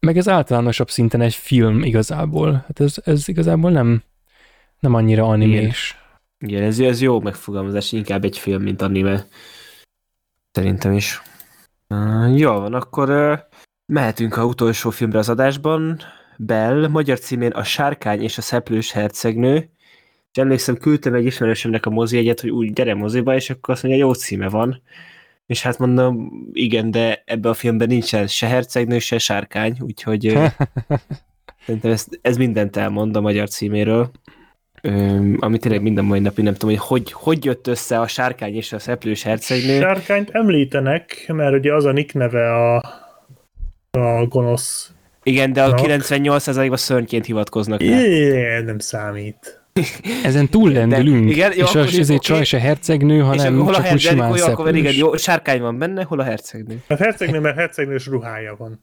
Meg ez általánosabb szinten egy film igazából. Hát ez, ez igazából nem, nem annyira animés. Igen, Igen ez, ez jó megfogalmazás, inkább egy film, mint anime. Szerintem is. Uh, jó van, akkor uh, mehetünk a utolsó filmre az adásban. Bell, magyar címén A sárkány és a szeplős hercegnő. És emlékszem, küldtem egy ismerősömnek a mozi egyet, hogy úgy gyere moziba, és akkor azt mondja, jó címe van. És hát mondom, igen, de ebben a filmben nincsen se hercegnő, se sárkány, úgyhogy szerintem ez, ez mindent elmond a magyar címéről. Öm, ami tényleg minden mai napig nem tudom, hogy, hogy hogy jött össze a sárkány és a szeplős hercegnő. Sárkányt említenek, mert ugye az a nick neve a, a gonosz. Igen, de a kilencvennyolc százalékban szörnyként hivatkoznak rá. É, nem számít. Ezen túl lendülünk, igen, jó, és az ezért okay. Csaj se hercegnő, hanem csak her- úgy simán szeplős. Akkor igen, jó, sárkány van benne, hol a hercegnő? Hát hercegnő, mert hercegnős ruhája van.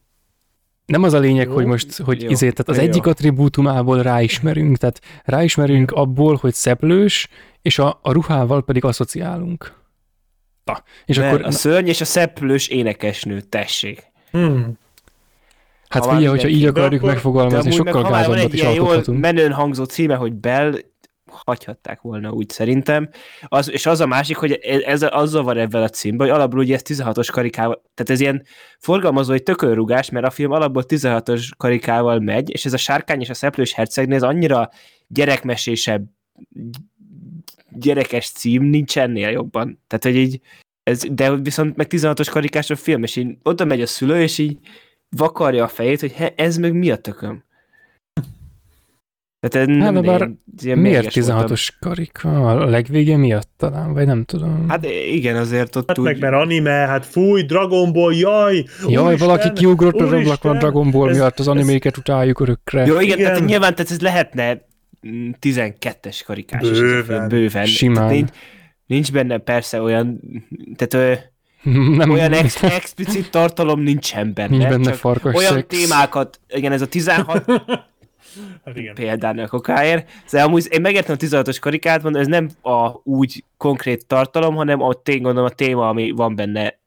Nem az a lényeg, jó, hogy most, hogy jó, izé, tehát az jó. Egyik attribútumából ráismerünk, tehát ráismerünk abból, hogy szeplős, és a, a ruhával pedig asszociálunk. Na, és akkor, a szörny és a szeplős énekesnő, tessék. Hmm. Hát ha figyelj, hogyha így akarjuk akkor, megfogalmazni, sokkal meg, gázabbat is alkothatunk. Menőn hangzó címe, hogy Bell, hagyhatták volna úgy szerintem. Az, és az a másik, hogy ez, ez azzal van ebben a címben, hogy alapból ugye ez tizenhatos karikával, tehát ez ilyen forgalmazói tökölrugás, mert a film alapból tizenhatos karikával megy, és ez a sárkány és a szeplős hercegnő, ez annyira gyerekmesésebb, gyerekes cím, nincs ennél jobban. Tehát, hogy így, ez, de viszont meg tizenhatos karikás a film, és így oda megy a szülő, és így vakarja a fejét, hogy he, ez meg mi a tököm? Tehát nem, hát, bár én, miért tizenhatos karika? A legvége miatt talán, vagy nem tudom. Hát igen, azért ott hát úgy... meg mert anime, hát fúj, Dragon Ball, jaj! Jaj, úristen, valaki kiugrott az ablakon Dragon Ball ez, miatt, az animéket ez... utáljuk örökre. Jó, igen, igen. Tehát nyilván tehát ez lehetne tizenkettes karikás. Bőven. Bőven. Simán. Nincs, nincs benne persze olyan... Tehát, nem. Olyan ex- explicit tartalom nincsen benne. Nincs benne farkas olyan szex. Témákat, igen, ez a tizenhat hát igen. Példának okáért. Amúgy, én megértem a tizenhatos karikát, mondom, ez nem a úgy konkrét tartalom, hanem a, tény, gondolom, a téma, ami van benne.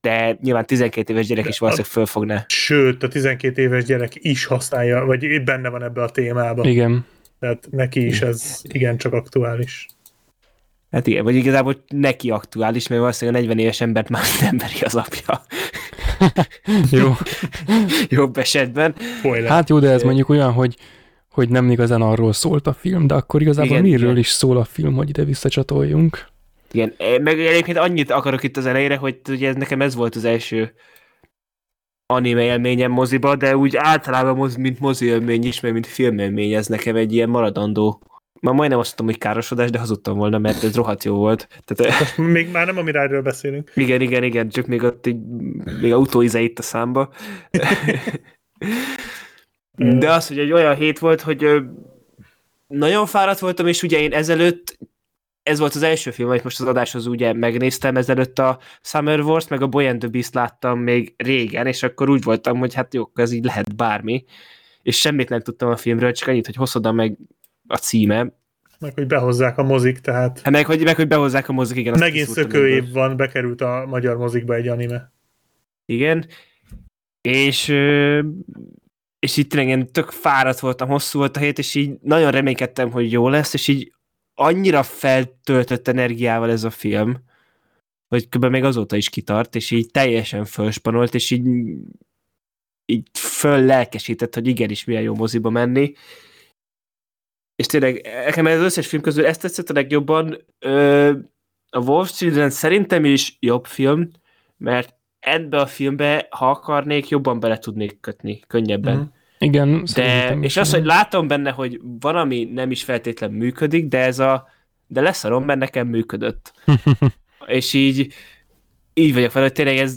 De nyilván tizenkét éves gyerek is valószínűleg fölfogná. Sőt, a tizenkét éves gyerek is használja, vagy benne van ebbe a témában. Igen. Tehát neki is ez igencsak aktuális. Hát igen, vagy igazából neki aktuális, mert valószínűleg a negyven éves embert már nem veri az apja. Jó. Jobb esetben. Folyam. Hát jó, de ez mondjuk olyan, hogy, hogy nem igazán arról szólt a film, de akkor igazából igen, miről igen. is szól a film, hogy ide visszacsatoljunk. Igen, meg egyébként annyit akarok itt az elejére, hogy ugye ez, nekem ez volt az első anime élményem moziba, de úgy általában moz, mint mozi élmény is, mert mint filmélmény, ez nekem egy ilyen maradandó. Már majdnem azt mondtam, hogy károsodás, de hazudtam volna, mert ez rohadt jó volt. Tehát, még már nem a Mirályról beszélünk. Igen, igen, igen, csak még ott így, még a utóize itt a számba. De az, hogy egy olyan hét volt, hogy nagyon fáradt voltam, és ugye én ezelőtt, ez volt az első film, amit most az adáshoz ugye megnéztem, ezelőtt a Summer Wars, meg a Boy and the Beast láttam még régen, és akkor úgy voltam, hogy hát jó, ez így lehet bármi, és semmit nem tudtam a filmről, csak annyit, hogy hosszodan meg a címe. Meg, hogy behozzák a mozik, tehát... Hát meg, hogy, meg, hogy behozzák a mozik, igen. Megint szökő év van, bekerült a magyar mozikba egy anime. Igen. És... és így tényleg tök fáradt voltam, hosszú volt a hét, és így nagyon reménykedtem, hogy jó lesz, és így annyira feltöltött energiával ez a film, hogy kb. Még azóta is kitart, és így teljesen fölspanolt, és így, így föllelkesített, hogy igenis milyen jó moziba menni. És tényleg, nekem az összes film közül ezt tetszett a legjobban. Ö, a Wolf's Children szerintem is jobb film, mert ebbe a filmbe, ha akarnék, jobban bele tudnék kötni, könnyebben. Mm. Igen. De, és az, hogy látom benne, hogy van, ami nem is feltétlenül működik, de ez a, de leszarom, mert nekem működött. És így, így vagyok fel, hogy tényleg ez,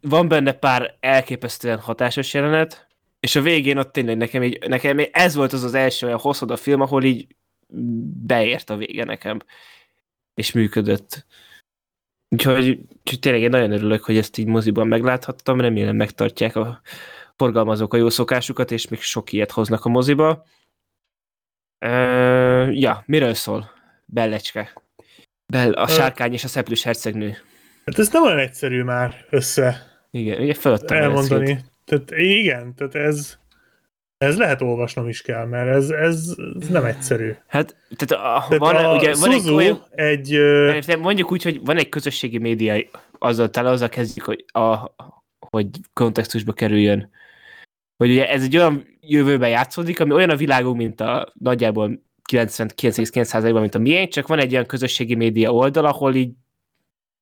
van benne pár elképesztően hatásos jelenet, és a végén ott tényleg nekem, így, nekem ez volt az az első olyan hosszú a film, ahol így beért a vége nekem, és működött. Úgyhogy, úgyhogy tényleg én nagyon örülök, hogy ezt így moziban megláthattam, remélem megtartják a forgalmazók a jó szokásukat, és még sok ilyet hoznak a moziba. Uh, ja, miről szól? Bellecske. Bell, a sárkány és a szeplős hercegnő. Hát ez nem olyan egyszerű már össze. Igen, ugye feladtam elmondani. Tehát igen, tehát ez, ez lehet olvasnom is kell, mert ez, ez, ez nem egyszerű. Hát, tehát a, tehát van, a ugye, van Suzu egy, egy... Mert mondjuk úgy, hogy van egy közösségi média, azzal talán azzal kezdjük, hogy, a, hogy kontextusba kerüljön. Hogy ugye ez egy olyan jövőben játszódik, ami olyan a világú, mint a nagyjából kilencvenkilenc egész kilenc százalékban, mint a miénk, csak van egy olyan közösségi média oldal, ahol így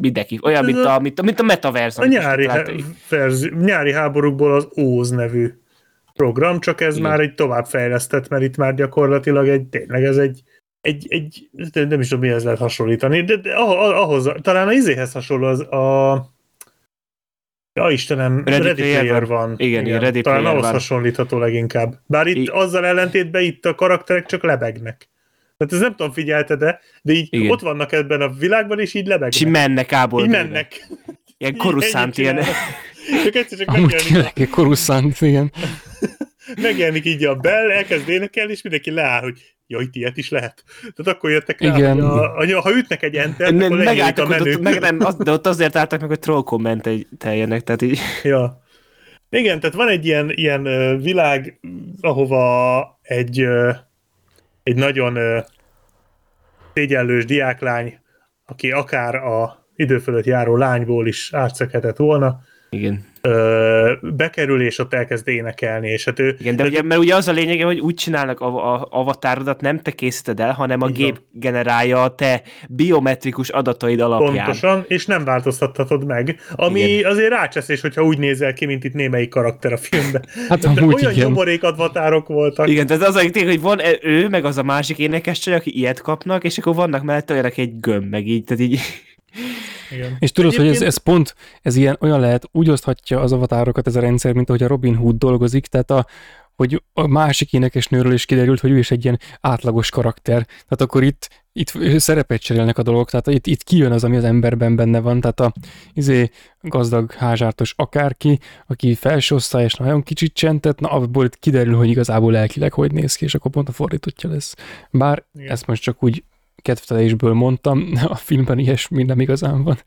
mindenki, olyan, mint a, mint a, mint a metaverzum. A nyári, he- verzi- nyári háborúkból az Óz nevű program, csak ez igen. Már egy továbbfejlesztett, mert itt már gyakorlatilag egy, tényleg ez egy, egy, egy nem is tudom, mihez lehet hasonlítani, de, de ahhoz, talán az izéhez hasonló az a ja Istenem, Ready, Ready Player, Player van. van. Igen, igen. Ready talán Player ahhoz van. Hasonlítható leginkább. Bár itt I... azzal ellentétben itt a karakterek csak lebegnek. Tehát ez nem tudom, figyelted-e, de így igen. Ott vannak ebben a világban, és így lebegnek. És így mennek ából. Így mennek. Ilyen Coruscant ilyen. Csak egyszer csak megjelenik. A... Coruscant, igen. Megjelenik így a Bell, elkezd énekelni, és mindenki leáll, hogy jaj, itt ilyet is lehet. Tehát akkor jöttek rá, igen. Hogy a, a, ha ütnek egy entert, ne, akkor legyélik a menőt. Ott, meg nem, az, de ott azért álltak meg, hogy troll kommenteljenek, tehát így. Ja. Igen, tehát van egy ilyen, ilyen világ, ahova egy... egy nagyon ö, szégyenlős diáklány, aki akár a idő fölött járó lányból is átszökhetett volna, igen. Ö, bekerül, és ott elkezd énekelni, és hát ő... Igen, de ugye, mert ugye az a lényege, hogy úgy csinálnak a, a avatárodat, nem te készíted el, hanem a igen. Gép generálja a te biometrikus adataid alapján. Pontosan, és nem változtathatod meg, ami igen. Azért rácseszés, hogyha úgy nézel ki, mint itt némelyik karakter a filmben. Hát amúgy olyan gyomorék avatárok voltak. Igen, tehát az a tény, hogy van ő, meg az a másik énekescsaj, aki ilyet kapnak, és akkor vannak mellett olyanak egy gömb, meg így, tehát így... Igen. És tudod, egyébként... hogy ez, ez pont ez ilyen olyan lehet, úgy oszthatja az avatárokat ez a rendszer, mint ahogy a Robin Hood dolgozik, tehát a, hogy a másik énekesnőről is kiderült, hogy ő is egy ilyen átlagos karakter. Tehát akkor itt, itt szerepet cserélnek a dolgok, tehát itt, itt kijön az, ami az emberben benne van, tehát a izé, gazdag házsártos akárki, aki felső osztályos, nagyon kicsit csendet, na abból itt kiderül, hogy igazából lelkileg hogy néz ki, és akkor pont a fordítottja lesz. Bár igen. Ezt most csak úgy kedvtelésből mondtam, a filmben ilyesmi nem igazán van.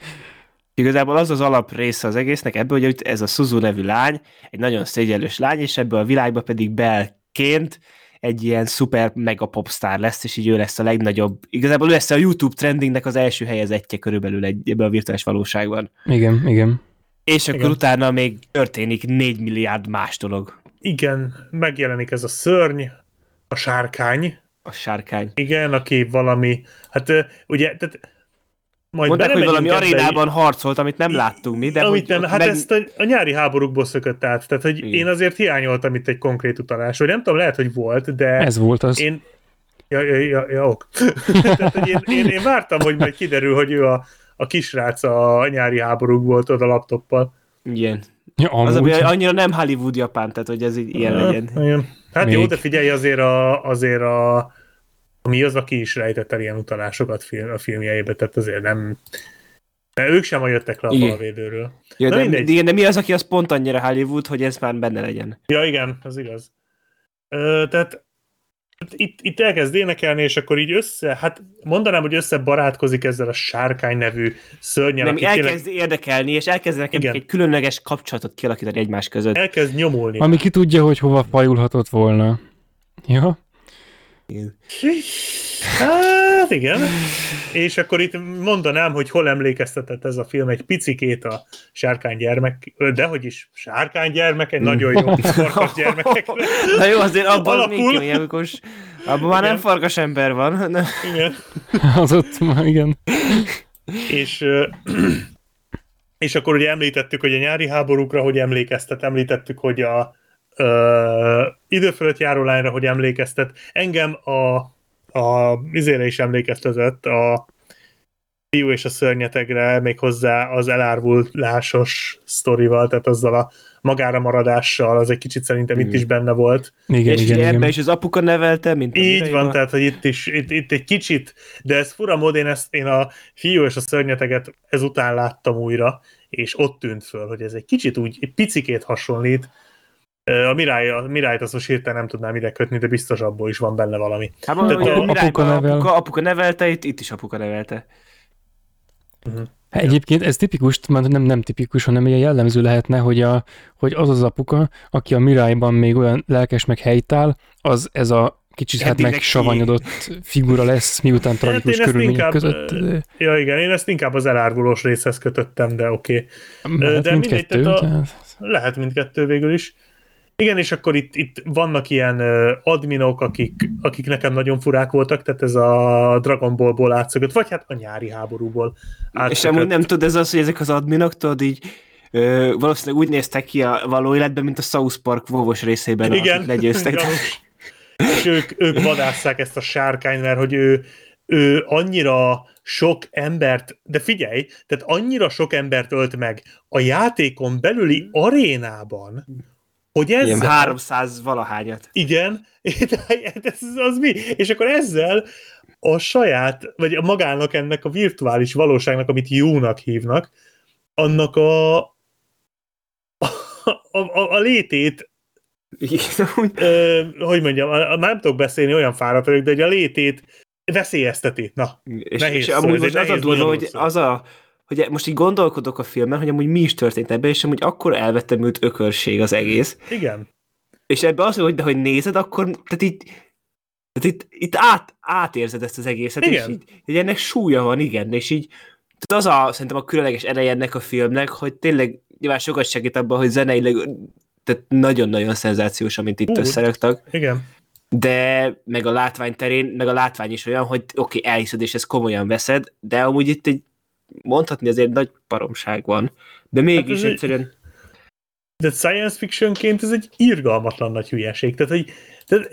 Igazából az az alaprésze az egésznek ebből, hogy ez a Suzu nevű lány, egy nagyon szégyenlős lány, és ebből a világban pedig Bellként egy ilyen szuper mega popstar lesz, és így ő lesz a legnagyobb, igazából ő lesz a YouTube trendingnek az első helyezettje körülbelül egy, ebben a virtuális valóságban. Igen, igen. És akkor igen. Utána még történik négy milliárd más dolog. Igen, megjelenik ez a szörny, A sárkány. A sárkány. Igen, aki valami, hát ugye, tehát majd mondták, hogy valami arénában harcolt, amit nem láttunk mi, de amit nem, hát meg... ezt a, a nyári háborúkból szökött át, tehát hogy igen. Én azért hiányoltam itt egy konkrét utalás, vagy nem tudom, lehet, hogy volt, de... Ez volt az. Én... Ja, ja, ja, ja ok. Tehát, hogy én, én, én vártam, hogy majd kiderül, hogy ő a, a kisrác a nyári háborúkból, tudod, a laptoppal. Igen. Ja, az, ami annyira nem Hollywood Japán, tehát hogy ez így ilyen legyen. Igen. Hát még. Jó, de figyelj, azért a, azért a mi az, aki is rejtett el ilyen utalásokat a filmjeibe, tehát azért nem... De ők sem jöttek le a falvédőről. Ja, de, de, de mi az, aki az pont annyira Hollywood, hogy ez már benne legyen? Ja, igen, az igaz. Ö, tehát itt, itt elkezd énekelni, és akkor így össze, hát mondanám, hogy összebarátkozik ezzel a sárkány nevű szörnyen. Nem, elkezd tényleg... érdekelni, és elkezdenek egy különleges kapcsolatot kialakítani egymás között. Elkezd nyomulni. Ami ki tudja, hogy hova fajulhatott volna. Ja. Igen. Hát igen. És akkor itt mondanám, hogy hol emlékeztetett ez a film egy picikét a sárkánygyermek, dehogy is sárkánygyermek, egy mm. nagyon jó farkas gyermekekre. Na jó, azért abban az még kényelmű, amikor abban már nem farkas ember van. Nem. Igen. Az ott már, igen. És, és akkor ugye említettük, hogy a nyári háborúkra, hogy emlékeztet, említettük, hogy a Uh, időfölött járó lányra, hogy emlékeztet. Engem a, a izére is emlékeztetett, a Fiú és a szörnyetegre, még hozzá az elárvulásos sztorival, tehát azzal a magára maradással, az egy kicsit szerintem igen. Itt is benne volt. Igen, és igen, igen. Ebben is az apuka nevelte, mint így van, van, tehát hogy itt is, itt, itt egy kicsit, de ez fura mód, én, ezt, én a Fiú és a szörnyeteget ezután láttam újra, és ott tűnt föl, hogy ez egy kicsit úgy, egy picikét hasonlít. A Mirályt Mirály, azt most hirtelen nem tudnám ide kötni, de biztos abból is van benne valami. Hát mondom, hogy a apuka, nevel. apuka, apuka nevelte, itt, itt is apuka nevelte. Uh-huh. Hát egyébként ez tipikus, nem, nem tipikus, hanem ilyen jellemző lehetne, hogy, a, hogy az az apuka, aki a Mirályban még olyan lelkes meg helytál, az ez a kicsit hát megsavanyodott figura lesz, miután tragikus hát körülmények inkább, között. Ja igen, én ezt inkább az elárvulós részhez kötöttem, de oké. Okay. De mindegy, tehát a, lehet mindkettő végül is. Igen, és akkor itt, itt vannak ilyen adminok, akik, akik nekem nagyon furák voltak, tehát ez a Dragon Ballból átszökött, vagy hát a nyári háborúból átszökött. És amúgy nem tudod, ez az, hogy ezek az adminok, tudod, így ö, valószínűleg úgy néztek ki a való életben, mint a South Park vovos részében, akik legyőztek. Igen, és ők, ők vadásszák ezt a sárkányt, mert hogy ő, ő annyira... sok embert, de figyelj, tehát annyira sok embert ölt meg a játékon belüli arénában, hogy ezzel... Igen, háromszáz valahányat. Igen, ez az mi? És akkor ezzel a saját, vagy magának ennek a virtuális valóságnak, amit jónak hívnak, annak a a, a, a létét ö, hogy mondjam, már nem tudok beszélni, olyan fáradt vagyok, de hogy a létét veszélyezteti. Na, és, nehéz és szó, amúgy most az a durva, hogy az a, hogy most így gondolkodok a filmen, hogy amúgy mi is történt ebben, és amúgy akkor elvettem őt ökörség az egész. Igen. És ebben az, hogy de hogy nézed, akkor tehát így, tehát itt, itt át, átérzed ezt az egészet, igen. És így, hogy ennek súlya van, igen, és így tehát az a, szerintem a különleges ereje ennek a filmnek, hogy tényleg nyilván sokat segít abban, hogy zeneileg tehát nagyon-nagyon szenzációs, amit itt összeraktak. Igen. De meg a látvány terén, meg a látvány is olyan, hogy oké, okay, elhiszed, és ezt komolyan veszed, de amúgy itt egy, mondhatni azért nagy paromság van, de mégis hát egyszerűen... Egy, de science fictionként ez egy irgalmatlan nagy hülyeség, tehát, hogy, tehát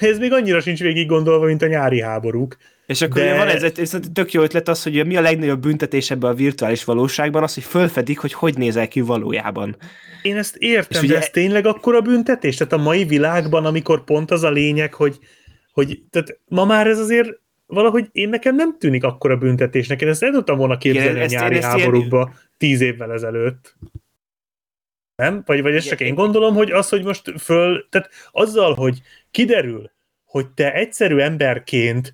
ez még annyira sincs végig gondolva, mint a nyári háborúk. És akkor de... van ez, ez tök jó ötlet az, hogy mi a legnagyobb büntetés ebben a virtuális valóságban, az, hogy fölfedik, hogy hogy nézel ki valójában. Én ezt értem, és de ugye... ez tényleg akkora büntetés? Tehát a mai világban, amikor pont az a lényeg, hogy, hogy tehát ma már ez azért valahogy én nekem nem tűnik akkora büntetésnek. Én ezt el tudtam volna képzelni igen, a nyári háborúkba ilyen... tíz évvel ezelőtt. Nem? Vagy, vagy ezt csak én gondolom, hogy az, hogy most föl... Tehát azzal, hogy kiderül, hogy te egyszerű emberként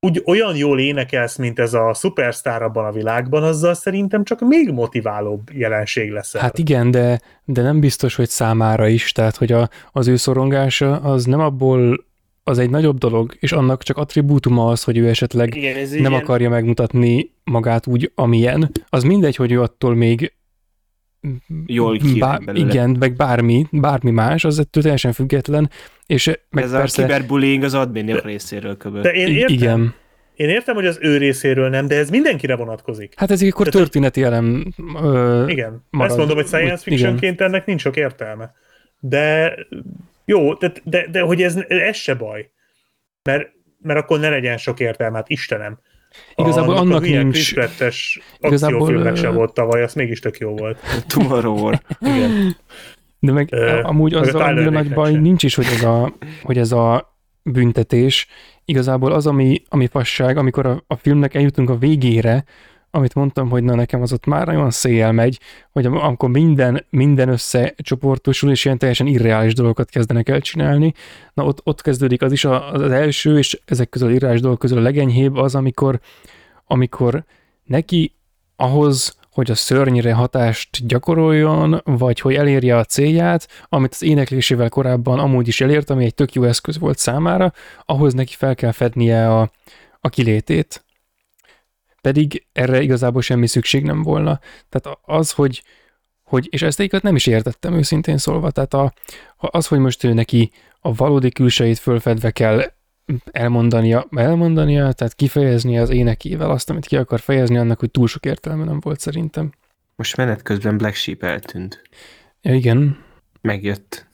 úgy olyan jól énekelsz, mint ez a szupersztár abban a világban, azzal szerintem csak még motiválóbb jelenség lesz. Hát igen, de, de nem biztos, hogy számára is, tehát hogy a, az ő szorongása az nem abból, az egy nagyobb dolog, és annak csak attribútuma az, hogy ő esetleg igen, nem ilyen... akarja megmutatni magát úgy, amilyen. Az mindegy, hogy ő attól még jól kijön belőle. Igen, meg bármi, bármi más, az ettől teljesen független. És meg ez persze... a kiberbullying az adminok részéről köböl. De én értem. Igen. Én értem, hogy az ő részéről nem, de ez mindenkire vonatkozik. Hát ez akkor tehát történeti elem ö, igen, marad. Ezt mondom, hogy science fictionként ennek nincs sok értelme. De jó, de, de, de hogy ez, ez se baj. Mert, mert akkor ne legyen sok értelme, hát Istenem. Igazából annak, annak nincs... Krisztlettes akciófilmek sem volt tavaly, az mégis tök jó volt. Tomorrow War. Igen. De meg uh, amúgy az a nagy baj sem. Nincs is, hogy ez a, hogy ez a büntetés. Igazából az, ami, ami fasság, amikor a, a filmnek eljutunk a végére, amit mondtam, hogy na nekem az ott már nagyon széjjel megy, hogy amikor minden, minden összecsoportosul, és ilyen teljesen irreális dolgokat kezdenek el csinálni, na ott, ott kezdődik az is a, az első, és ezek közül irreális dolgok közül a legenyhébb az, amikor, amikor neki ahhoz, hogy a szörnyre hatást gyakoroljon, vagy hogy elérje a célját, amit az éneklésével korábban amúgy is elért, ami egy tök jó eszköz volt számára, ahhoz neki fel kell fednie a, a kilétét. Pedig erre igazából semmi szükség nem volna. Tehát az, hogy, hogy és ezt egyiket nem is értettem őszintén szólva, tehát a, az, hogy most ő neki a valódi külsejét fölfedve kell elmondania, elmondania, tehát kifejeznie az énekével azt, amit ki akar fejezni, annak, hogy túl sok értelme nem volt szerintem. Most menet közben Black Sheep eltűnt. Ja, igen. Megjött.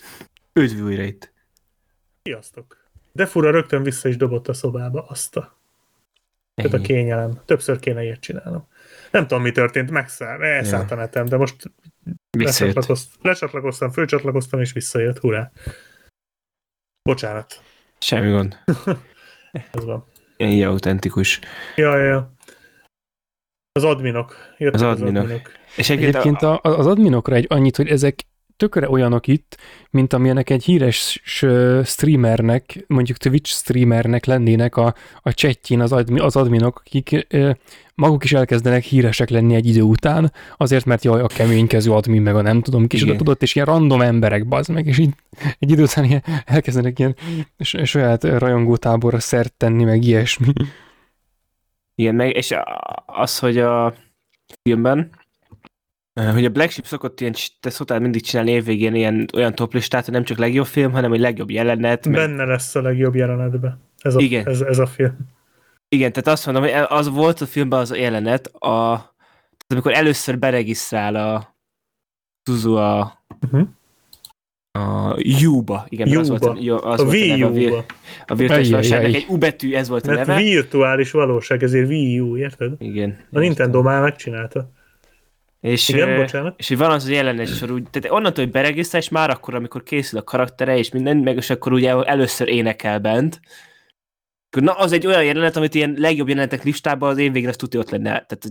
Üdv újra itt. Sziasztok. De fura, rögtön vissza is dobott a szobába azt a... Tehát a kényelem. Többször kéne ilyet csinálnom. Nem tudom, mi történt, megszáll, elszállt a netem, de most lecsatlakoztam, lecsatlakoztam, fölcsatlakoztam, és visszajött, hurrá. Bocsánat. Semmi gond. Ez van. Ilyen autentikus. Ja, ja, ja. Az adminok. Jöttek az adminok. Az adminok. És egyébként a... az adminokra egy annyit, hogy ezek tökre olyanok itt, mint amilyenek egy híres streamernek, mondjuk Twitch streamernek lennének a, a chatjén az, admi, az adminok, akik ö, maguk is elkezdenek híresek lenni egy idő után, azért, mert jaj, a keménykező admin, meg a nem tudom, kicsoda tudott, és ilyen random emberek, bazd meg, és így egy idő után ilyen, elkezdenek ilyen saját rajongótáborra szert tenni, meg ilyesmi. Igen, meg, és az, hogy a filmben hogy a Black Sheep szokott ilyen, te szoktál mindig csinálni évvégén ilyen olyan toplistát, hogy nem csak legjobb film, hanem egy legjobb jelenet. Meg... Benne lesz a legjobb jelenetben. Ez a, igen. Ez, ez a film. Igen, tehát azt mondom, hogy az volt a filmben az a jelenet, a, tehát amikor először beregisztrál a Suzu a, uh-huh. a U-ba. Igen, U-ba. Az volt a, az a Wii U-ba. A virtuális valóságnak egy U betű, ez volt a neve. Mert virtuális valóság, ezért Wii U, érted? Igen. A Nintendo már megcsinálta. És, igen, és hogy van az, hogy jelenes sor, úgy, tehát onnantól, hogy beregisztrál, és már akkor, amikor készül a karaktere, és minden, meg és akkor ugye először énekel bent. Na, az egy olyan jelenet, amit ilyen legjobb jelenetek listában az én végén azt tudja, ott lenne. Tehát,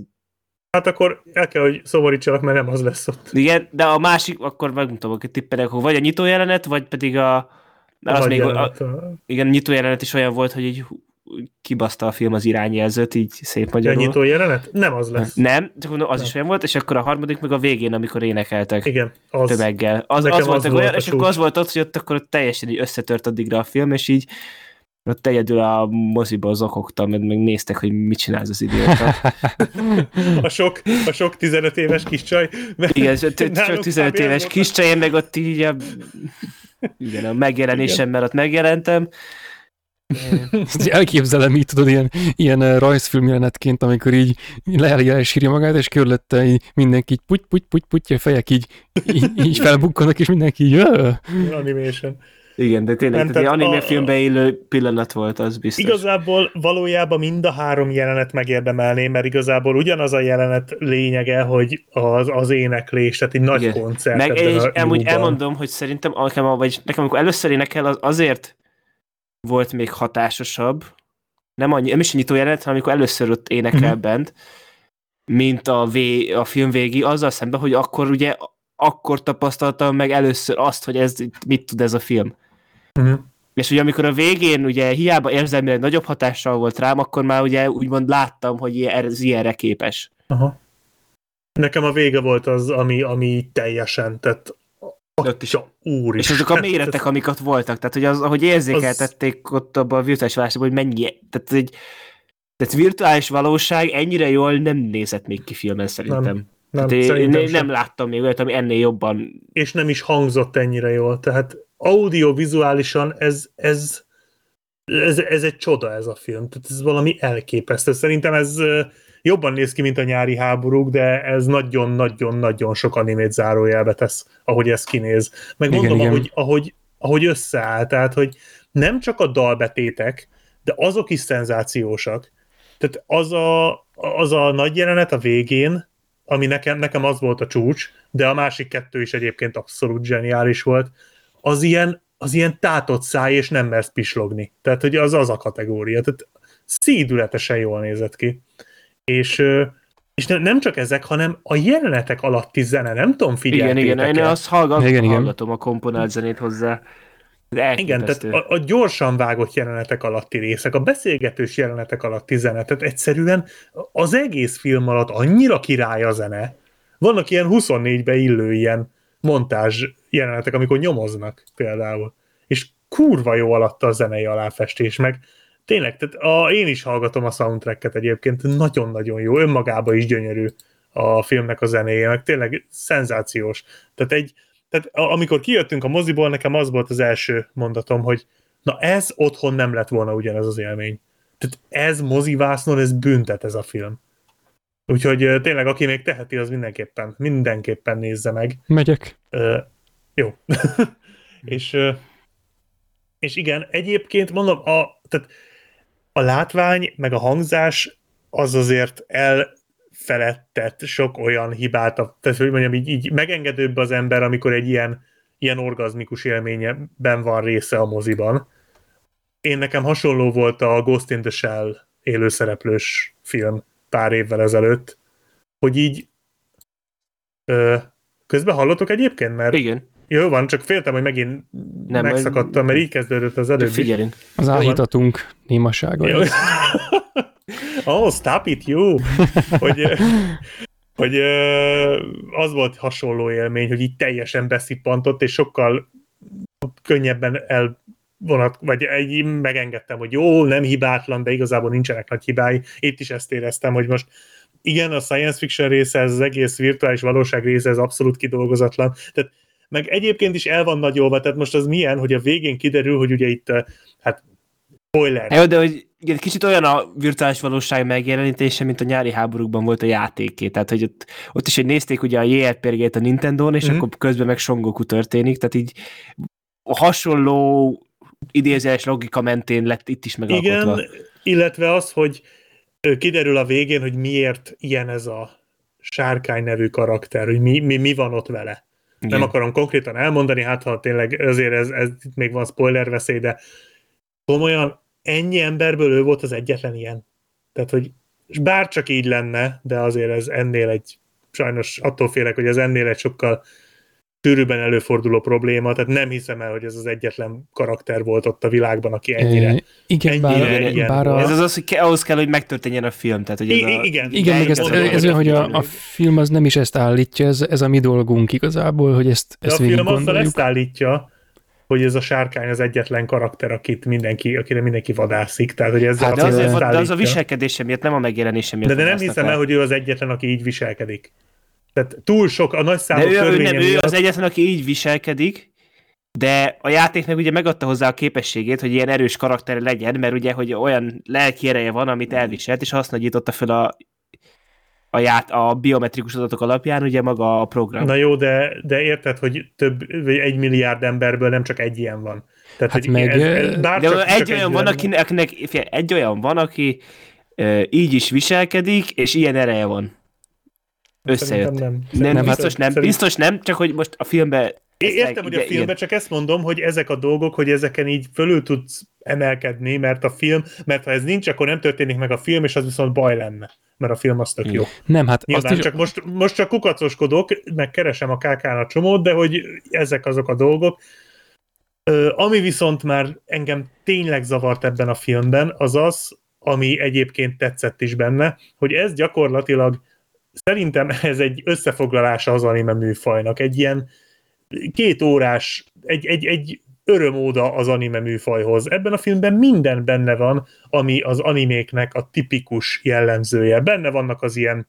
hát akkor el kell, hogy szomorítsanak, mert nem az lesz ott. Igen, de a másik, akkor megmutatom, hogy tippenek, hogy vagy a nyitó jelenet, vagy pedig a... Az még, a igen, a nyitó jelenet is olyan volt, hogy így... kibaszta a film az irányjelzőt, így szép magyarul. A nyitó jelenet? Nem az lesz. Nem, csak mondom, az nem. Is olyan volt, és akkor a harmadik meg a végén, amikor énekeltek. Igen, az. Tömeggel. Az, az, az volt, az olyan, és akkor az volt ott, hogy ott akkor ott teljesen így összetört addigra a film, és így ott egyedül a moziba zokogtam, mert meg néztek, hogy mit csinálsz az idióta. A sok, a sok tizenöt éves kis csaj. Igen, sok tizenöt éves kis csaj, meg ott így a megjelenésemmel ott megjelentem. Ezt elképzelem, így tudod, ilyen, ilyen rajzfilm jelenetként, amikor így leállja és sírja magát, és körülötte így mindenki így puty, puty, puty, puty, a fejek így, így, így felbukkanak, és mindenki így animation. Igen, de tényleg, nem, tehát anime a... filmbe élő pillanat volt, az biztos. Igazából valójában mind a három jelenet megérdemelné, mert igazából ugyanaz a jelenet lényege, hogy az, az éneklés, tehát egy nagy igen. koncert. Meg én is amúgy elmondom, hogy szerintem nekem, vagy nekem amikor először énekel, az azért volt még hatásosabb, nem, annyi, nem is nyitó jelenet, hanem amikor először ott énekel mm. bent, mint a, vé, a film végi, azzal szemben, hogy akkor ugye, akkor tapasztaltam meg először azt, hogy ez mit tud ez a film. Mm. És ugye amikor a végén ugye hiába érzelmileg nagyobb hatással volt rám, akkor már ugye úgymond láttam, hogy ez ilyenre képes. Aha. Nekem a vége volt az, ami, ami teljesen, tehát ott is. Úr is. És azok a méretek, amiket voltak, tehát hogy az, ahogy érzékeltették az... ott abban a virtuális valóságban, hogy mennyi, tehát egy tehát virtuális valóság ennyire jól nem nézett még ki filmen szerintem. Nem, Nem, én, én, én nem láttam még olyat, ami ennél jobban... És nem is hangzott ennyire jól. Tehát audiovizuálisan ez, ez, ez, ez egy csoda ez a film. Tehát ez valami elképesztő. Szerintem ez jobban néz ki, mint a Nyári háborúk, de ez nagyon-nagyon-nagyon sok animét zárójelbe tesz, ahogy ez kinéz. Meg igen, mondom, igen. Ahogy, ahogy, ahogy összeáll. Tehát, hogy nem csak a dalbetétek, de azok is szenzációsak. Tehát az a, az a nagy jelenet a végén, ami nekem, nekem az volt a csúcs, de a másik kettő is egyébként abszolút zseniális volt, az ilyen, az ilyen tátott száj, és nem mersz pislogni. Tehát, hogy az az a kategória. Tehát szédületesen jól nézett ki. És, és nem csak ezek, hanem a jelenetek alatti zene, nem tudom, figyeltétek. Igen, igen, én azt hallgatom, igen, hallgatom igen. A komponált zenét hozzá. Igen, tehát a, a gyorsan vágott jelenetek alatti részek, a beszélgetős jelenetek alatti zene, tehát egyszerűen az egész film alatt annyira király a zene. Vannak ilyen huszonnégybe illő ilyen montázs jelenetek, amikor nyomoznak például. És kurva jó alatta a zenei aláfestés, meg tényleg, tehát a, én is hallgatom a soundtracket egyébként, nagyon-nagyon jó, önmagában is gyönyörű a filmnek a zenéje, meg tényleg szenzációs. Tehát egy Tehát amikor kijöttünk a moziból, nekem az volt az első mondatom, hogy na ez otthon nem lett volna ugyanez az élmény. Tehát ez mozivásznon, ez büntet ez a film. Úgyhogy tényleg, aki még teheti, az mindenképpen, mindenképpen nézze meg. Megyek. Uh, jó. és, uh, és igen, egyébként mondom, a, tehát a látvány meg a hangzás az azért el... felettet sok olyan hibát, tehát hogy mondjam, így, így megengedőbb az ember, amikor egy ilyen, ilyen orgazmikus élményben van része a moziban. Én nekem hasonló volt a Ghost in the Shell élőszereplős film pár évvel ezelőtt, hogy így ö, közben hallotok egyébként? Mert igen. Jó van, csak féltem, hogy megint nem, megszakadtam, mert így kezdődött az előbb. Figyeljünk. Az áhítatunk némasága. Oh, stop it, you! Hogy, hogy az volt hasonló élmény, hogy így teljesen beszippantott, és sokkal könnyebben elvonat, vagy egy, megengedtem, hogy jó, nem hibátlan, de igazából nincsenek nagy hibái. Itt is ezt éreztem, hogy most igen, a science fiction része, ez az egész virtuális valóság része, ez abszolút kidolgozatlan. Tehát, meg egyébként is el van nagyolva, tehát most az milyen, hogy a végén kiderül, hogy ugye itt, hát, spoiler. Jó, de hogy igen, kicsit olyan a virtuális valóság megjelenítése, mint a Nyári háborúkban volt a játéké. Tehát, hogy ott, ott is, hogy nézték ugye a jé er pé gét a Nintendón, és mm. akkor közben meg Son Goku történik, tehát így a hasonló idézőjeles logika mentén lett itt is megalkotva. Igen, illetve az, hogy kiderül a végén, hogy miért ilyen ez a Sárkány nevű karakter, hogy mi, mi, mi van ott vele. Igen. Nem akarom konkrétan elmondani, hát ha tényleg azért ez, ez itt még van spoiler veszély, de komolyan ennyi emberből ő volt az egyetlen ilyen. Tehát, hogy bárcsak így lenne, de azért ez ennél egy, sajnos attól félek, hogy ez ennél egy sokkal sűrűbben előforduló probléma, tehát nem hiszem el, hogy ez az egyetlen karakter volt ott a világban, aki ennyire. É, igen, ennyire, bár, ennyire, igen, bár a... Ez az az, hogy ke, ahhoz kell, hogy megtörténjen a film. Tehát, hogy I, ez a... Igen, igen meg ez, ez, ez olyan, hogy a, a film az nem is ezt állítja, ez, ez a mi dolgunk igazából, hogy ezt, ezt végig gondoljuk. A film azt ezt állítja, hogy ez a Sárkány az egyetlen karakter, akit mindenki, akire mindenki vadászik. Tehát, hogy ezzel hát, a de, az, de az a viselkedése miatt, nem a megjelenése miatt. De, de nem hiszem el, el, hogy ő az egyetlen, aki így viselkedik. Tehát túl sok, a nagy számú törvénye miatt... Ő az egyetlen, aki így viselkedik, de a játéknak ugye megadta hozzá a képességét, hogy ilyen erős karakter legyen, mert ugye, hogy olyan lelki ereje van, amit elviselt, és azt nagyította fel a A, ját, a biometrikus adatok alapján, ugye maga a program. Na jó, de, de érted, hogy több, egy milliárd emberből nem csak egy ilyen van. Tehát, hát hogy meg... Ez, ez de csak, egy, csak olyan egy, van, akinek, akinek, figyelj, egy olyan van, aki e, így is viselkedik, és ilyen ereje van. Összejött. Nem, nem, nem, biztos nem, szerint... biztos nem, csak hogy most a filmben... Értem, hogy a filmben, ilyen. Csak ezt mondom, hogy ezek a dolgok, hogy ezeken így fölül tudsz emelkedni, mert a film, mert ha ez nincs, akkor nem történik meg a film, és az viszont baj lenne. Mert a film az tök jó. Nem, hát nyilván, azt csak is... most, most csak kukacoskodok, meg keresem a ká ká-n a csomót, de hogy ezek azok a dolgok. Ö, ami viszont már engem tényleg zavart ebben a filmben, az az, ami egyébként tetszett is benne, hogy ez gyakorlatilag, szerintem ez egy összefoglalása az anime műfajnak, egy ilyen két órás, egy, egy, egy örömóda az anime műfajhoz. Ebben a filmben minden benne van, ami az animéknek a tipikus jellemzője. Benne vannak az ilyen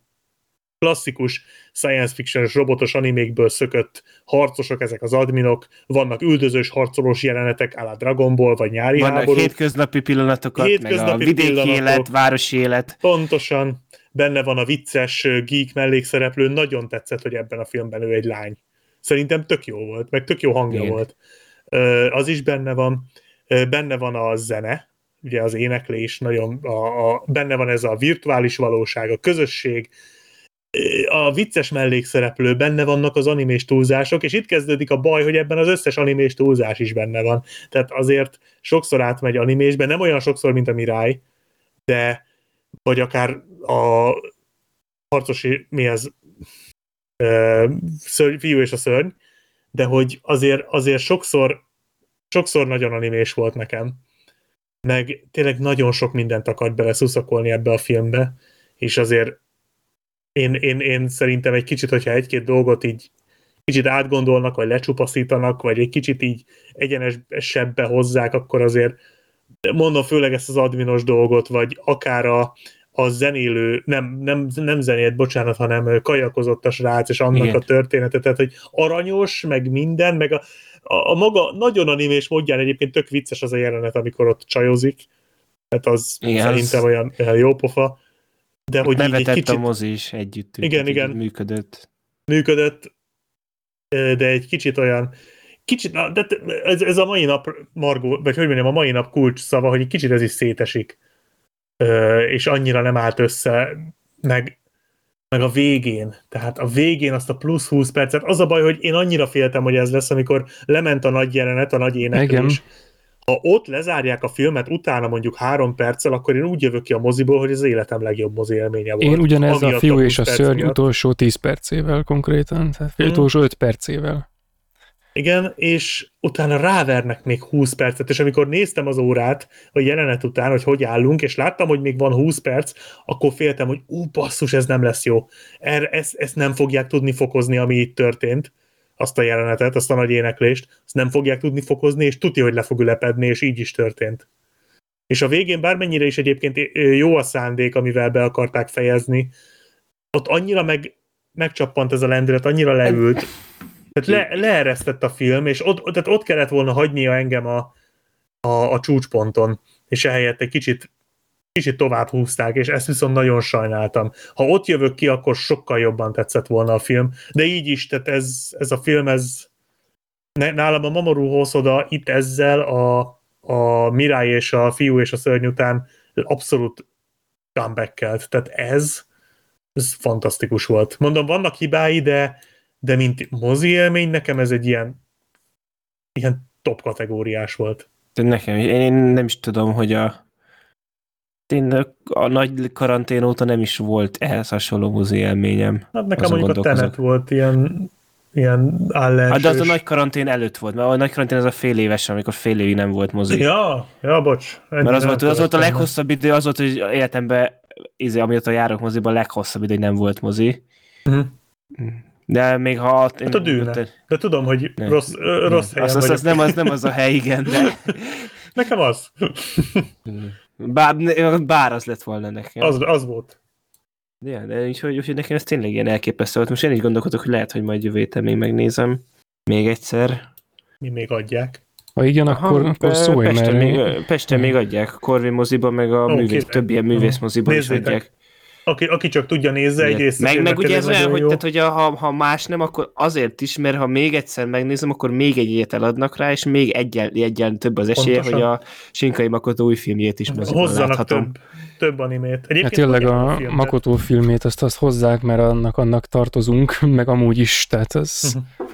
klasszikus science fiction-es robotos animékből szökött harcosok, ezek az adminok, vannak üldözős harcolós jelenetek a la Dragon Ball, vagy nyári vannak háború. Vannak hétköznapi pillanatokat, hétköznapi meg a vidéki pillanatok, élet, városi élet. Pontosan, benne van a vicces geek mellékszereplő, nagyon tetszett, hogy ebben a filmben ő egy lány. Szerintem tök jó volt, meg tök jó hangja Én. volt. Az is benne van. Benne van a zene, ugye az éneklés, nagyon a, a, benne van ez a virtuális valóság, a közösség, a vicces mellékszereplő, benne vannak az animés túlzások, és itt kezdődik a baj, hogy ebben az összes animés túlzás is benne van. Tehát azért sokszor átmegy animésbe, nem olyan sokszor, mint a Mirai, de vagy akár a harcos, mi az szörny, fiú és a szörny, de hogy azért, azért sokszor sokszor nagyon animés volt nekem. Meg tényleg nagyon sok mindent akart beleszuszakolni ebbe a filmbe, és azért én, én, én szerintem egy kicsit, hogyha egy-két dolgot így kicsit átgondolnak, vagy lecsupaszítanak, vagy egy kicsit így egyenesebbe hozzák, akkor azért mondom főleg ezt az adminos dolgot, vagy akár a, a zenélő, nem, nem, nem zenét, bocsánat, hanem kajakozott a srác, és annak Igen. a történetet, tehát hogy aranyos, meg minden, meg a A, a maga nagyon animés módján egyébként tök vicces az a jelenet, amikor ott csajozik. Tehát az igen, szerintem az... olyan, olyan jó pofa. De hogy így egy kicsit... a mozi is együtt. Igen, igen. Működött. Működött, de egy kicsit olyan... Kicsit, na, de ez, ez a mai nap, Margó, vagy hogy mondjam, a mai nap kulcs szava, hogy egy kicsit ez is szétesik. És annyira nem állt össze. Meg... meg a végén, tehát a végén azt a plusz húsz percet, az a baj, hogy én annyira féltem, hogy ez lesz, amikor lement a nagy jelenet, a nagy éneklés. Ha ott lezárják a filmet, utána mondjuk három perccel, akkor én úgy jövök ki a moziból, hogy az életem legjobb mozi élménye volt. Én ugyanez a fiú és a szörny utolsó tíz percével konkrétan, tehát hmm. utolsó öt percével. Igen, és utána rávernek még húsz percet, és amikor néztem az órát a jelenet után, hogy hogy állunk, és láttam, hogy még van húsz perc, akkor féltem, hogy ú, basszus, ez nem lesz jó. Er, ezt, ezt nem fogják tudni fokozni, ami itt történt, azt a jelenetet, azt a nagy éneklést, azt nem fogják tudni fokozni, és tuti, hogy le fog ülepedni, és így is történt. És a végén bármennyire is egyébként jó a szándék, amivel be akarták fejezni, ott annyira meg, megcsappant ez a lendület, annyira leült, tehát le, leeresztett a film, és ott, tehát ott kellett volna hagynia engem a, a, a csúcsponton, és ehelyett egy kicsit, kicsit tovább húzták, és ezt viszont nagyon sajnáltam. Ha ott jövök ki, akkor sokkal jobban tetszett volna a film, de így is, tehát ez, ez a film, ez nálam a Mamoru Hosoda itt ezzel a, a Mirai és a fiú és a szörny után abszolút comeback-kelt. Tehát ez, ez fantasztikus volt. Mondom, vannak hibái, de de mint mozi élmény, nekem ez egy ilyen, ilyen top kategóriás volt. Nekem, én nem is tudom, hogy a tényleg a nagy karantén óta nem is volt ehhez hasonló mozi élményem. Hát nekem mondjuk a Tenet volt ilyen, ilyen állásős. Hát de az a nagy karantén előtt volt, mert a nagy karantén az a fél éves, amikor fél évig nem volt mozi. Ja, ja, bocs. Mert az volt, az volt a leghosszabb idő, az volt, hogy életemben, amióta járok moziban, a leghosszabb idő, hogy nem volt mozi. Uh-huh. De még ha... Ott, hát a Dűne. Te... De tudom, hogy nem. rossz, rossz nem. helyen azt, azt nem, az nem az a hely, igen. De... Nekem az. Bár, bár az lett volna nekem. Az, az volt. Ja, de úgyhogy, úgyhogy nekem ez tényleg ilyen elképesztő volt. Most én is gondolkodok, hogy lehet, hogy majd jövő héten még megnézem. Még egyszer. Mi még adják? Ha igen, Aha, akkor, akkor szólj, Pesten mert... Még, Pesten még adják. Korvin moziba, meg a okay, művész, több ilyen művész moziba is adják. Aki, aki csak tudja, nézze egyrészt. Meg, meg ugye ez olyan, hogy, tehát, hogy a, ha, ha más nem, akkor azért is, mert ha még egyszer megnézem, akkor még egy ilyet eladnak rá, és még egyen, egyen több az esélye, Pontosan. hogy a Shinkai Makoto új filmjét is moziban láthatom. Több, több animét. Hát tényleg a, a Makoto filmét azt, azt hozzák, mert annak, annak tartozunk, meg amúgy is, tehát ez... Uh-huh.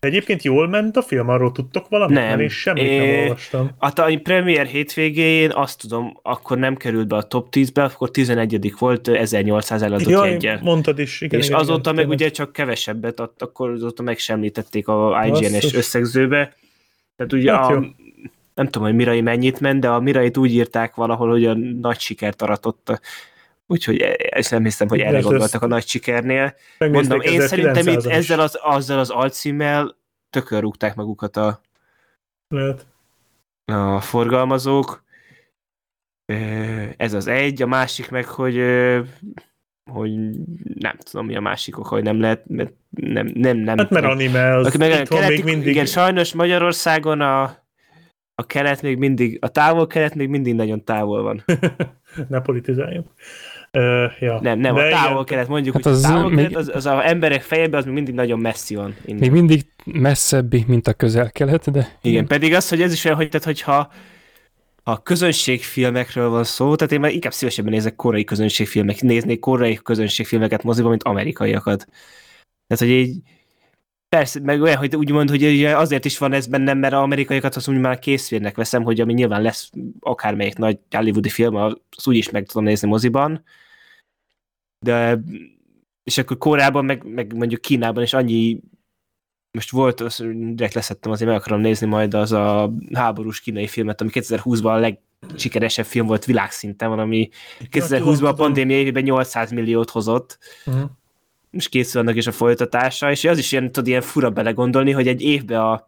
Egyébként jól ment a film, arról tudtok valamit? Nem. És semmit é, nem olvastam. Hát a premier hétvégén azt tudom, akkor nem került be a top tízbe, akkor tizenegyedik volt ezernyolcszáz eladott jeggyel. Ja, mondtad is. Igen, és igen, azóta igen, meg tényleg. Ugye csak kevesebbet, akkor azóta meg sem említették a I G N-es összegzőbe. Tehát ugye hát a, nem tudom, hogy Mirai mennyit ment, de a Mirait úgy írták valahol, hogy a nagy sikert aratott. Úgyhogy ezt nem hiszem, hogy erre gondoltak a nagy sikernél. Mondom, én szerintem itt ezzel az, azzal az alcímmel tökön rúgták magukat a, a forgalmazók. Ez az egy, a másik meg, hogy hogy nem tudom, mi a másik oka, hogy nem lehet, mert nem, nem, nem. Hát mert anime az meg itthon keleti, még mindig. Igen, sajnos Magyarországon a, a kelet még mindig, a távol kelet még mindig nagyon távol van. Ne politizáljuk. Uh, ja. Nem, nem, de a távol kelet, mondjuk, hát az, távol kelet, az, az az emberek fejében az még mindig nagyon messzi van. Innen. Még mindig messzebbi, mint a közel kelet, de... Igen, pedig az, hogy ez is olyan, hogy tehát, hogyha a közönségfilmekről van szó, tehát én már inkább szívesebben nézek koreai közönségfilmek, néznék koreai közönségfilmeket moziban, mint amerikaiakat. Tehát, hogy így persze, meg olyan, hogy úgymond, hogy azért is van ez bennem, mert az amerikaiakat azt úgy már készfilmnek veszem, hogy ami nyilván lesz akármelyik nagy hollywoodi film, azt úgyis meg tudom nézni moziban. De és akkor Koreában, meg, meg mondjuk Kínában is annyi, most volt, azt direkt leszettem, azért meg akarom nézni majd az a háborús kínai filmet, ami kétezer-húszban a legsikeresebb film volt világszinten, van, ami kétezer-húszban a pandémia évében nyolcszáz milliót hozott. Uh-huh. És készül annak is a folytatása, és az is ilyen, tudod, ilyen fura belegondolni, hogy egy évben a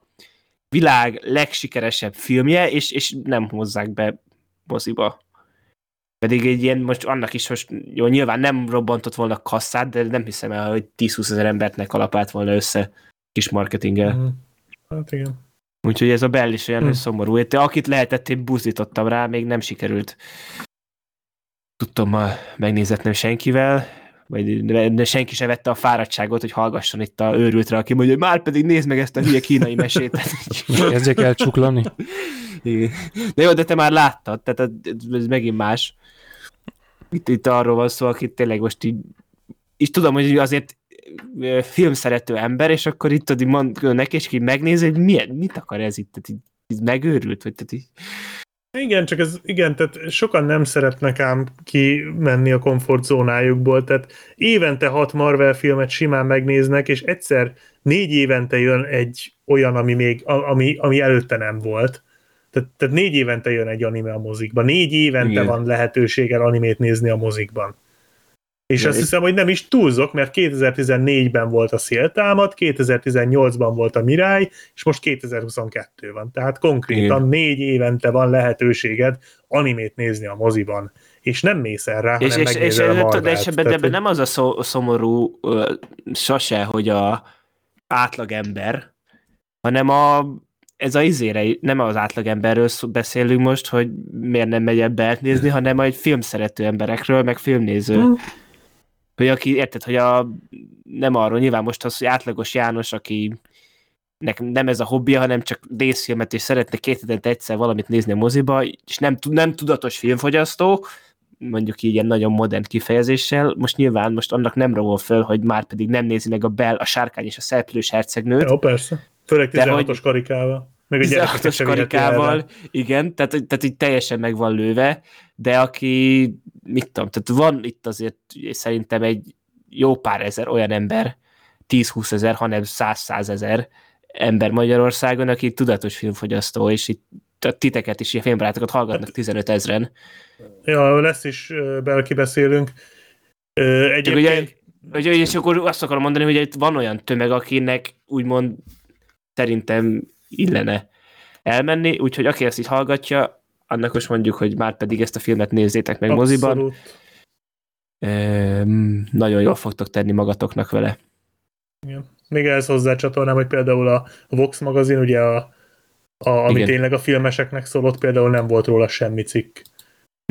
világ legsikeresebb filmje, és, és nem hozzák be moziba. Pedig egy ilyen, most annak is, hogy jó, nyilván nem robbantott volna kasszát, de nem hiszem el, hogy tíz-húszezer embertnek kalapált volna össze kis marketinggel. Mm. Hát igen. Úgyhogy ez a Bell is olyan mm. szomorú. Én, akit lehetett, én buzdítottam rá, még nem sikerült. Tudtam, ma megnézetnem senkivel, vagy senki se vette a fáradtságot, hogy hallgasson itt a őrültre, aki mondja, hogy már pedig nézd meg ezt a hülye kínai mesét. Kezdjék el csuklani. De jó, de te már láttad, tehát ez megint más. Itt, itt arról van szó, aki tényleg most így, és tudom, hogy azért filmszerető ember, és akkor itt addig mond neki, és ki megnézi, hogy milyen, mit akar ez itt, tehát így, így megőrült, vagy tehát így. Igen, csak ez, igen, tehát sokan nem szeretnek ám kimenni a komfortzónájukból, tehát évente hat Marvel filmet simán megnéznek, és egyszer négy évente jön egy olyan, ami, még, ami, ami előtte nem volt. Tehát, tehát négy évente jön egy anime a mozikban, négy évente igen. van lehetősége animét nézni a mozikban. És de azt hiszem, hogy nem is túlzok, mert kétezer-tizennégyben volt a Széltámad, kétezer-tizennyolcban volt a Mirály, és most kétezer-huszonkettő van. Tehát konkrétan négy évente van lehetőséged animét nézni a moziban. És nem mész el rá, hanem megnézel a Marvelt. De ebben nem az a szó, szomorú uh, sose, hogy a átlagember, hanem a ez az izére, nem az átlagemberről beszélünk most, hogy miért nem megy ebbe nézni, hanem egy filmszerető emberekről, meg filmnéző. Mm. Hogy aki, érted, hogy a, nem arról, nyilván most az, hogy átlagos János, aki nekem nem ez a hobbija, hanem csak nézfilmet, és szeretne két hetente egyszer valamit nézni a moziba, és nem, nem tudatos filmfogyasztó, mondjuk így ilyen nagyon modern kifejezéssel, most nyilván most annak nem ragol föl, hogy már pedig nem nézi meg a Bell, a Sárkány és a Szelplős hercegnőt. Jó, persze. Főleg tizenhatos karikával. Meg a tizenhatos karikával, igen, tehát, tehát így teljesen meg van lőve, de aki, mit tudom, tehát van itt azért szerintem egy jó pár ezer olyan ember, tíz-húsz ezer, hanem száz-száz ezer ember Magyarországon, aki tudatos filmfogyasztó, és itt titeket is, ilyen filmbarátokat hallgatnak tizenöt ezren. Ja, lesz is, belki beszélünk. Egyébként... Ugye, és akkor azt akarom mondani, hogy itt van olyan tömeg, akinek úgymond szerintem illene elmenni, úgyhogy aki ezt így hallgatja, annak most mondjuk, hogy már pedig ezt a filmet nézzétek meg abszolút moziban. Ehm, nagyon jól fogtok tenni magatoknak vele. Igen. Még ehhez hozzácsatornám, hogy például a Vox magazin, ugye a, a, ami igen. tényleg a filmeseknek szólott, például nem volt róla semmi cikk.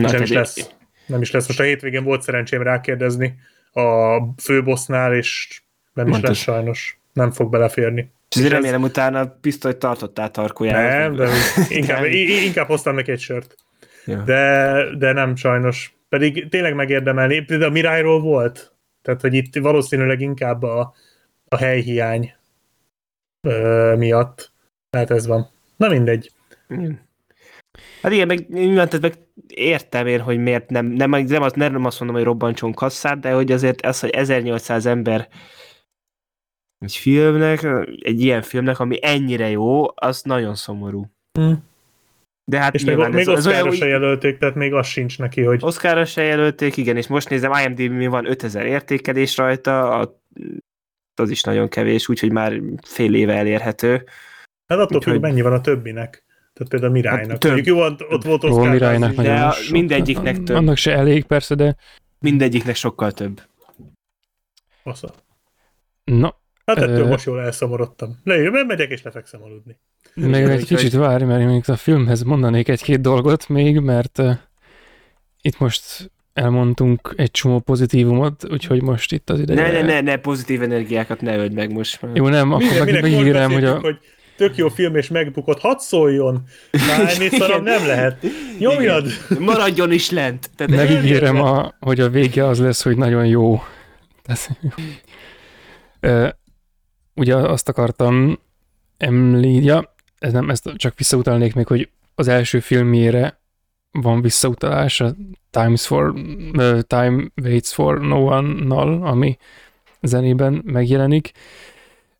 Na, nem, is lesz, nem is lesz. Most a hétvégén volt szerencsém rákérdezni a főbossnál, és nem is mondtad. Lesz sajnos. Nem fog beleférni. És remélem, ez... utána pisztolyt tartottál tarkójára. Nem, de inkább, inkább hoztam neki egy sört. Ja. De, de nem sajnos. Pedig tényleg megérdemelni. De a Mirályról volt. Tehát, hogy itt valószínűleg inkább a, a helyhiány ö, miatt. Tehát ez van. Na mindegy. Hát igen, meg, meg értem én, hogy miért nem. Nem, nem, azt, nem azt mondom, hogy robbantson kasszát, de hogy azért az, hogy ezernyolcszáz ember egy filmnek, egy ilyen filmnek, ami ennyire jó, az nagyon szomorú. Mm. De hát és nyilván... Még, még Oscarra se jelölték, tehát még az sincs neki, hogy... Oscarra se jelölték, igen, és most nézem, IMDb-n van ötezer értékelés rajta, a, az is nagyon kevés, úgyhogy már fél éve elérhető. Hát attól úgyhogy... függ, mennyi van a többinek. Tehát például a Mirálynak. Hát, jó, ott volt Oscar. De mindegyiknek több. Annak se elég, persze, de... Mindegyiknek sokkal több. Asza. Na. Hát ettől ö... most jól elszomorodtam. Leülöm, megyek és lefekszem aludni. Meg egy kicsit várj, mert még a filmhez mondanék egy-két dolgot még, mert uh, itt most elmondtunk egy csomó pozitívumot, úgyhogy most itt az ideje. Ne, ne, ne, ne, pozitív energiákat ne öld meg most már. Jó, nem, akkor minek, meg beírám, hogy a... Hogy tök jó film és megbukott, hadd szóljon! Már szaram nem lehet. Nyomjad! Igen. Maradjon is lent! Megígérem, a, hogy a vége az lesz, hogy nagyon jó. Ugye azt akartam említeni, ja, ez nem, ezt csak visszautalnék még, hogy az első filmjére van visszautalás a Times for, uh, Time Waits for No One-nal, ami zenében megjelenik,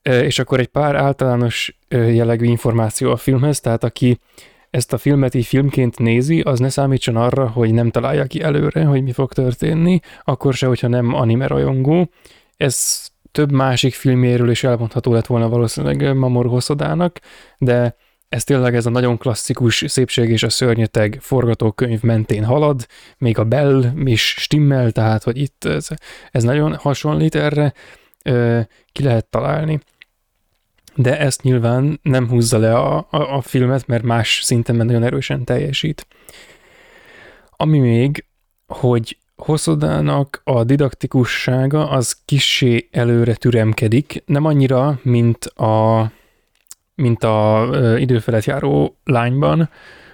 uh, és akkor egy pár általános uh, jellegű információ a filmhez, tehát aki ezt a filmet így filmként nézi, az ne számítson arra, hogy nem találja ki előre, hogy mi fog történni, akkor se, hogyha nem anime rajongó. Ez több másik filmjéről is elmondható lett volna valószínűleg Mamoru Hosodának, de ez tényleg ez a nagyon klasszikus Szépség és a szörnyeteg forgatókönyv mentén halad, még a Bell is stimmel, tehát hogy itt ez, ez nagyon hasonlít erre, ki lehet találni. De ezt nyilván nem húzza le a, a, a filmet, mert más szinten nagyon erősen teljesít. Ami még, hogy Hosodának a didaktikussága az kissé előre türemkedik, nem annyira, mint a mint a ö, idő felett járó lányban,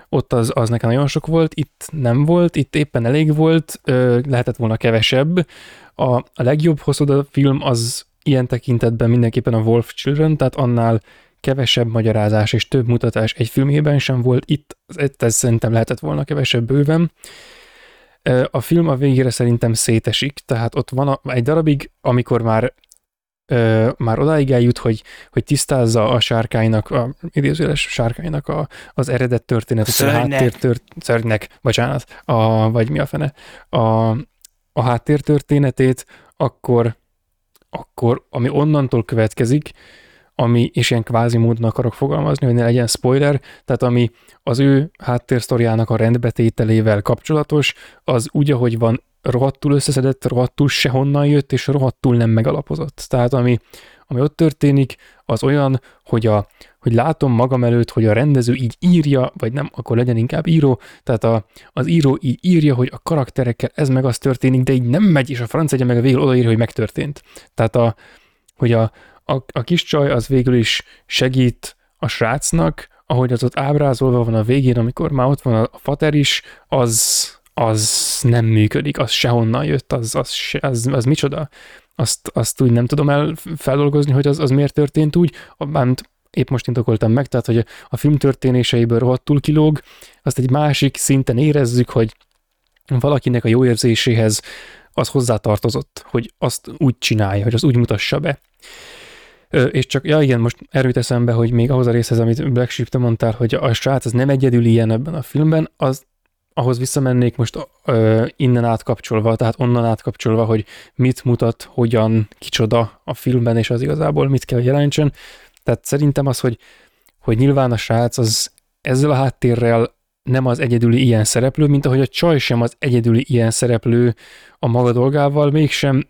ott az, az nekem nagyon sok volt, itt nem volt, itt éppen elég volt, ö, lehetett volna kevesebb. A, a legjobb Hosoda film az ilyen tekintetben mindenképpen a Wolf Children, tehát annál kevesebb magyarázás és több mutatás egy filmében sem volt, itt ez szerintem lehetett volna kevesebb bőven. A film a végére szerintem szétesik, tehát ott van a, egy darabig, amikor már ö, már odáig eljut, hogy, hogy tisztázza a sárkánynak, a idézőjeles sárkánynak a, az eredet történetet, szörnynek. A háttértört, szörnynek, bocsánat, a, vagy mi a fene, a, a háttértörténetét, akkor, akkor ami onnantól következik, ami, és ilyen kvázi módon akarok fogalmazni, hogy ne legyen spoiler, tehát ami az ő háttérsztoriának a rendbetételével kapcsolatos, az úgy, ahogy van, rohadtul összeszedett, rohadtul sehonnan jött, és rohadtul nem megalapozott. Tehát ami, ami ott történik, az olyan, hogy, a, hogy látom magam előtt, hogy a rendező így írja, vagy nem, akkor legyen inkább író, tehát a, az író így írja, hogy a karakterekkel ez meg az történik, de így nem megy, és a franc egyen meg a végül odaírja, hogy megtörtént. Tehát a, hogy a A, a kis csaj az végül is segít a srácnak, ahogy az ott ábrázolva van a végén, amikor már ott van a fater is, az, az nem működik, az sehonnan jött, az, az, az, az micsoda. Azt, azt úgy nem tudom elfeldolgozni, hogy az, az miért történt úgy, bánt épp most indokoltam meg, tehát hogy a film történéseiből rohadtul kilóg, azt egy másik szinten érezzük, hogy valakinek a jó érzéséhez az hozzátartozott, hogy azt úgy csinálja, hogy az úgy mutassa be. És csak, ja igen, most erőt eszembe, hogy még ahhoz a részhez, amit Black Sheep, te mondtál, hogy a srác az nem egyedül ilyen ebben a filmben, az, ahhoz visszamennék most ö, innen átkapcsolva, tehát onnan átkapcsolva, hogy mit mutat, hogyan, kicsoda a filmben, és az igazából mit kell jelentsen. Tehát szerintem az, hogy, hogy nyilván a srác az ezzel a háttérrel nem az egyedüli ilyen szereplő, mint ahogy a csaj sem az egyedüli ilyen szereplő a maga dolgával, mégsem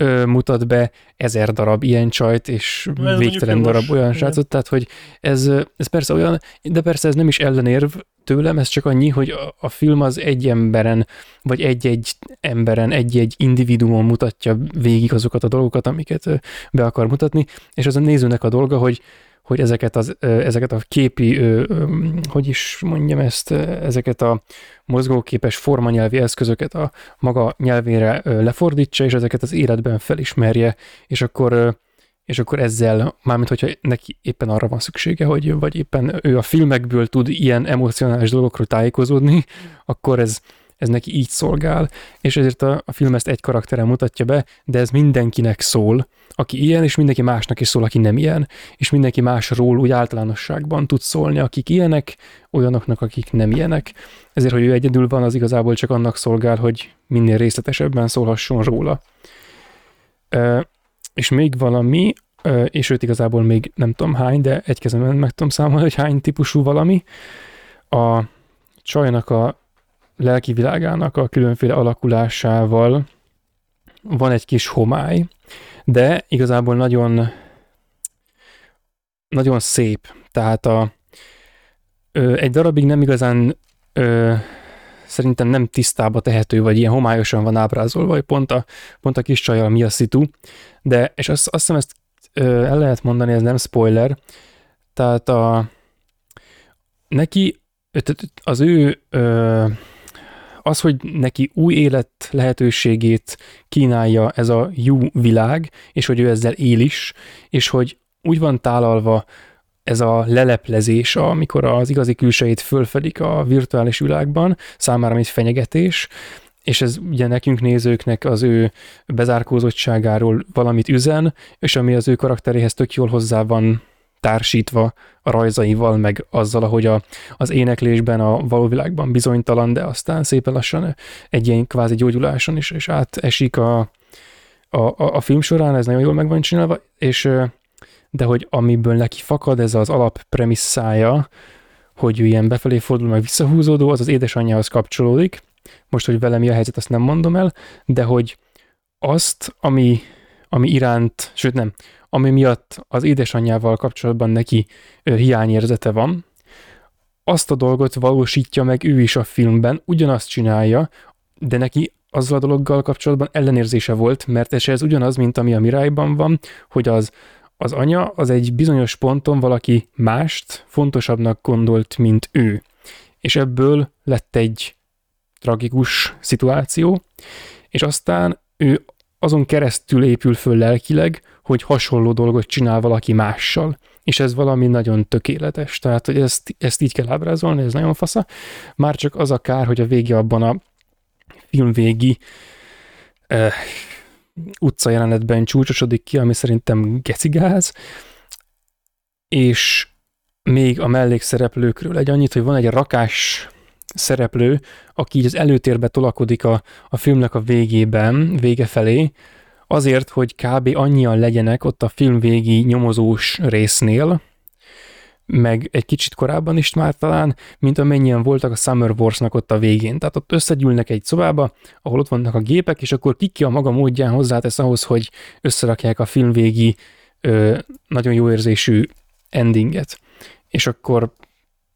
Ö, mutat be ezer darab ilyen csajt, és ez végtelen darab most olyan srácot, tehát hogy ez, ez persze olyan, de persze ez nem is ellenérv tőlem, ez csak annyi, hogy a, a film az egy emberen, vagy egy-egy emberen, egy-egy individuumon mutatja végig azokat a dolgokat, amiket be akar mutatni, és az a nézőnek a dolga, hogy, hogy ezeket, az, ezeket a képi, hogy is mondjam ezt, ezeket a mozgóképes formanyelvi eszközöket a maga nyelvére lefordítsa, és ezeket az életben felismerje, és akkor, és akkor ezzel, mármint hogyha neki éppen arra van szüksége, hogy vagy éppen ő a filmekből tud ilyen emocionális dolgokról tájékozódni, akkor ez, ez neki így szolgál, és ezért a, a film ezt egy karakteren mutatja be, de ez mindenkinek szól, aki ilyen, és mindenki másnak is szól, aki nem ilyen, és mindenki másról úgy általánosságban tud szólni, akik ilyenek, olyanoknak, akik nem ilyenek. Ezért, hogy ő egyedül van, az igazából csak annak szolgál, hogy minél részletesebben szólhasson róla. E, és még valami, és őt igazából még nem tudom hány, de egy kezemben meg tudom számolni, hogy hány típusú valami. A csajnak a lelki világának a különféle alakulásával van egy kis homály, de igazából nagyon, nagyon szép. Tehát a, ö, egy darabig nem igazán ö, szerintem nem tisztába tehető, vagy ilyen homályosan van ábrázolva, vagy pont a, pont a kis csajjal mi a szitu. De, és azt, azt hiszem ezt ö, el lehet mondani, ez nem spoiler, tehát a, neki, az ő ö, az, hogy neki új élet lehetőségét kínálja ez a jó világ, és hogy ő ezzel él is, és hogy úgy van tálalva ez a leleplezés, amikor az igazi külsejét fölfedik a virtuális világban, számára egy fenyegetés, és ez ugye nekünk nézőknek az ő bezárkózottságáról valamit üzen, és ami az ő karakteréhez tök jól hozzá van társítva a rajzaival, meg azzal, ahogy a, az éneklésben a való világban bizonytalan, de aztán szépen lassan egy ilyen kvázi gyógyuláson is, és átesik a, a, a film során, ez nagyon jól meg van csinálva, és de hogy amiből neki fakad, ez az alap premisszája, hogy ilyen befelé fordul, meg visszahúzódó, az az édesanyjához kapcsolódik. Most, hogy vele mi a helyzet, azt nem mondom el, de hogy azt, ami, ami iránt, sőt nem, ami miatt az édesanyjával kapcsolatban neki hiányérzete van, azt a dolgot valósítja meg ő is a filmben, ugyanazt csinálja, de neki azzal a dologgal kapcsolatban ellenérzése volt, mert ez ugyanaz, mint ami a Mirályban van, hogy az Az anya az egy bizonyos ponton valaki mást fontosabbnak gondolt, mint ő. És ebből lett egy tragikus szituáció, és aztán ő azon keresztül épül föl lelkileg, hogy hasonló dolgot csinál valaki mással. És ez valami nagyon tökéletes. Tehát, hogy ezt, ezt így kell ábrázolni, ez nagyon fasza. Már csak az a kár, hogy a vége abban a filmvégi eh, utcajelenetben csúcsosodik ki, ami szerintem gecigáz, és még a mellékszereplőkről egy annyit, hogy van egy rakás szereplő, aki így az előtérbe tolakodik a, a filmnek a végében, vége felé, azért, hogy kb. Annyian legyenek ott a film végi nyomozós résznél, meg egy kicsit korábban is már talán, mint amennyien voltak a Summer Wars-nak ott a végén. Tehát ott összegyűlnek egy szobába, ahol ott vannak a gépek, és akkor ki a maga módján hozzátesz ahhoz, hogy összerakják a filmvégi ö, nagyon jó érzésű endinget. És akkor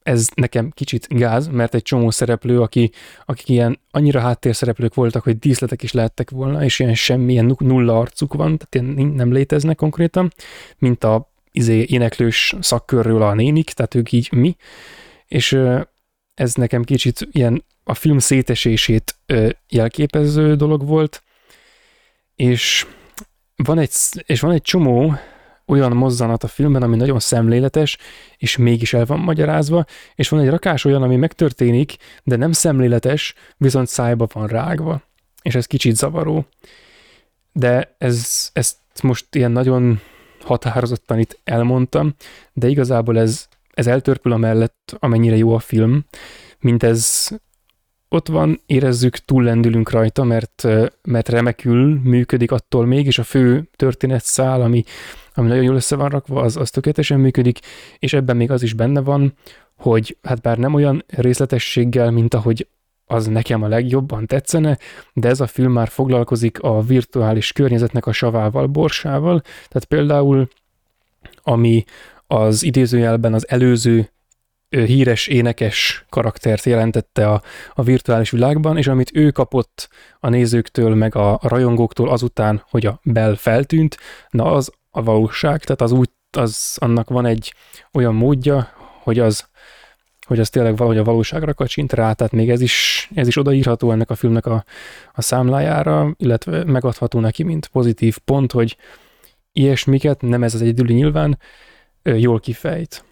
ez nekem kicsit gáz, mert egy csomó szereplő, aki, akik ilyen annyira háttérszereplők voltak, hogy díszletek is lehettek volna, és ilyen semmilyen nulla arcuk van, tehát nem léteznek konkrétan, mint a izé éneklős szakkörről a nénik, tehát ők így mi, és ez nekem kicsit ilyen a film szétesését jelképező dolog volt, és van egy, és van egy csomó olyan mozzanat a filmben, ami nagyon szemléletes, és mégis el van magyarázva, és van egy rakás olyan, ami megtörténik, de nem szemléletes, viszont szájba van rágva, és ez kicsit zavaró. De ez, ezt most ilyen nagyon határozottan itt elmondtam, de igazából ez, ez eltörpül amellett, amennyire jó a film, mint ez ott van, érezzük, túllendülünk rajta, mert, mert remekül működik attól még, és a fő történetszál, ami, ami nagyon jól össze van rakva, az, az tökéletesen működik, és ebben még az is benne van, hogy hát bár nem olyan részletességgel, mint ahogy az nekem a legjobban tetszene, de ez a film már foglalkozik a virtuális környezetnek a savával, borsával, tehát például, ami az idézőjelben az előző híres énekes karaktert jelentette a, a virtuális világban, és amit ő kapott a nézőktől, meg a, a rajongóktól azután, hogy a Bell feltűnt, na az a valóság, tehát az úgy, az, annak van egy olyan módja, hogy az hogy az tényleg valahogy a valóságra kacsint rá, tehát még ez is, ez is odaírható ennek a filmnek a, a számlájára, illetve megadható neki, mint pozitív pont, hogy ilyesmiket, nem ez az egyedüli nyilván, jól kifejt.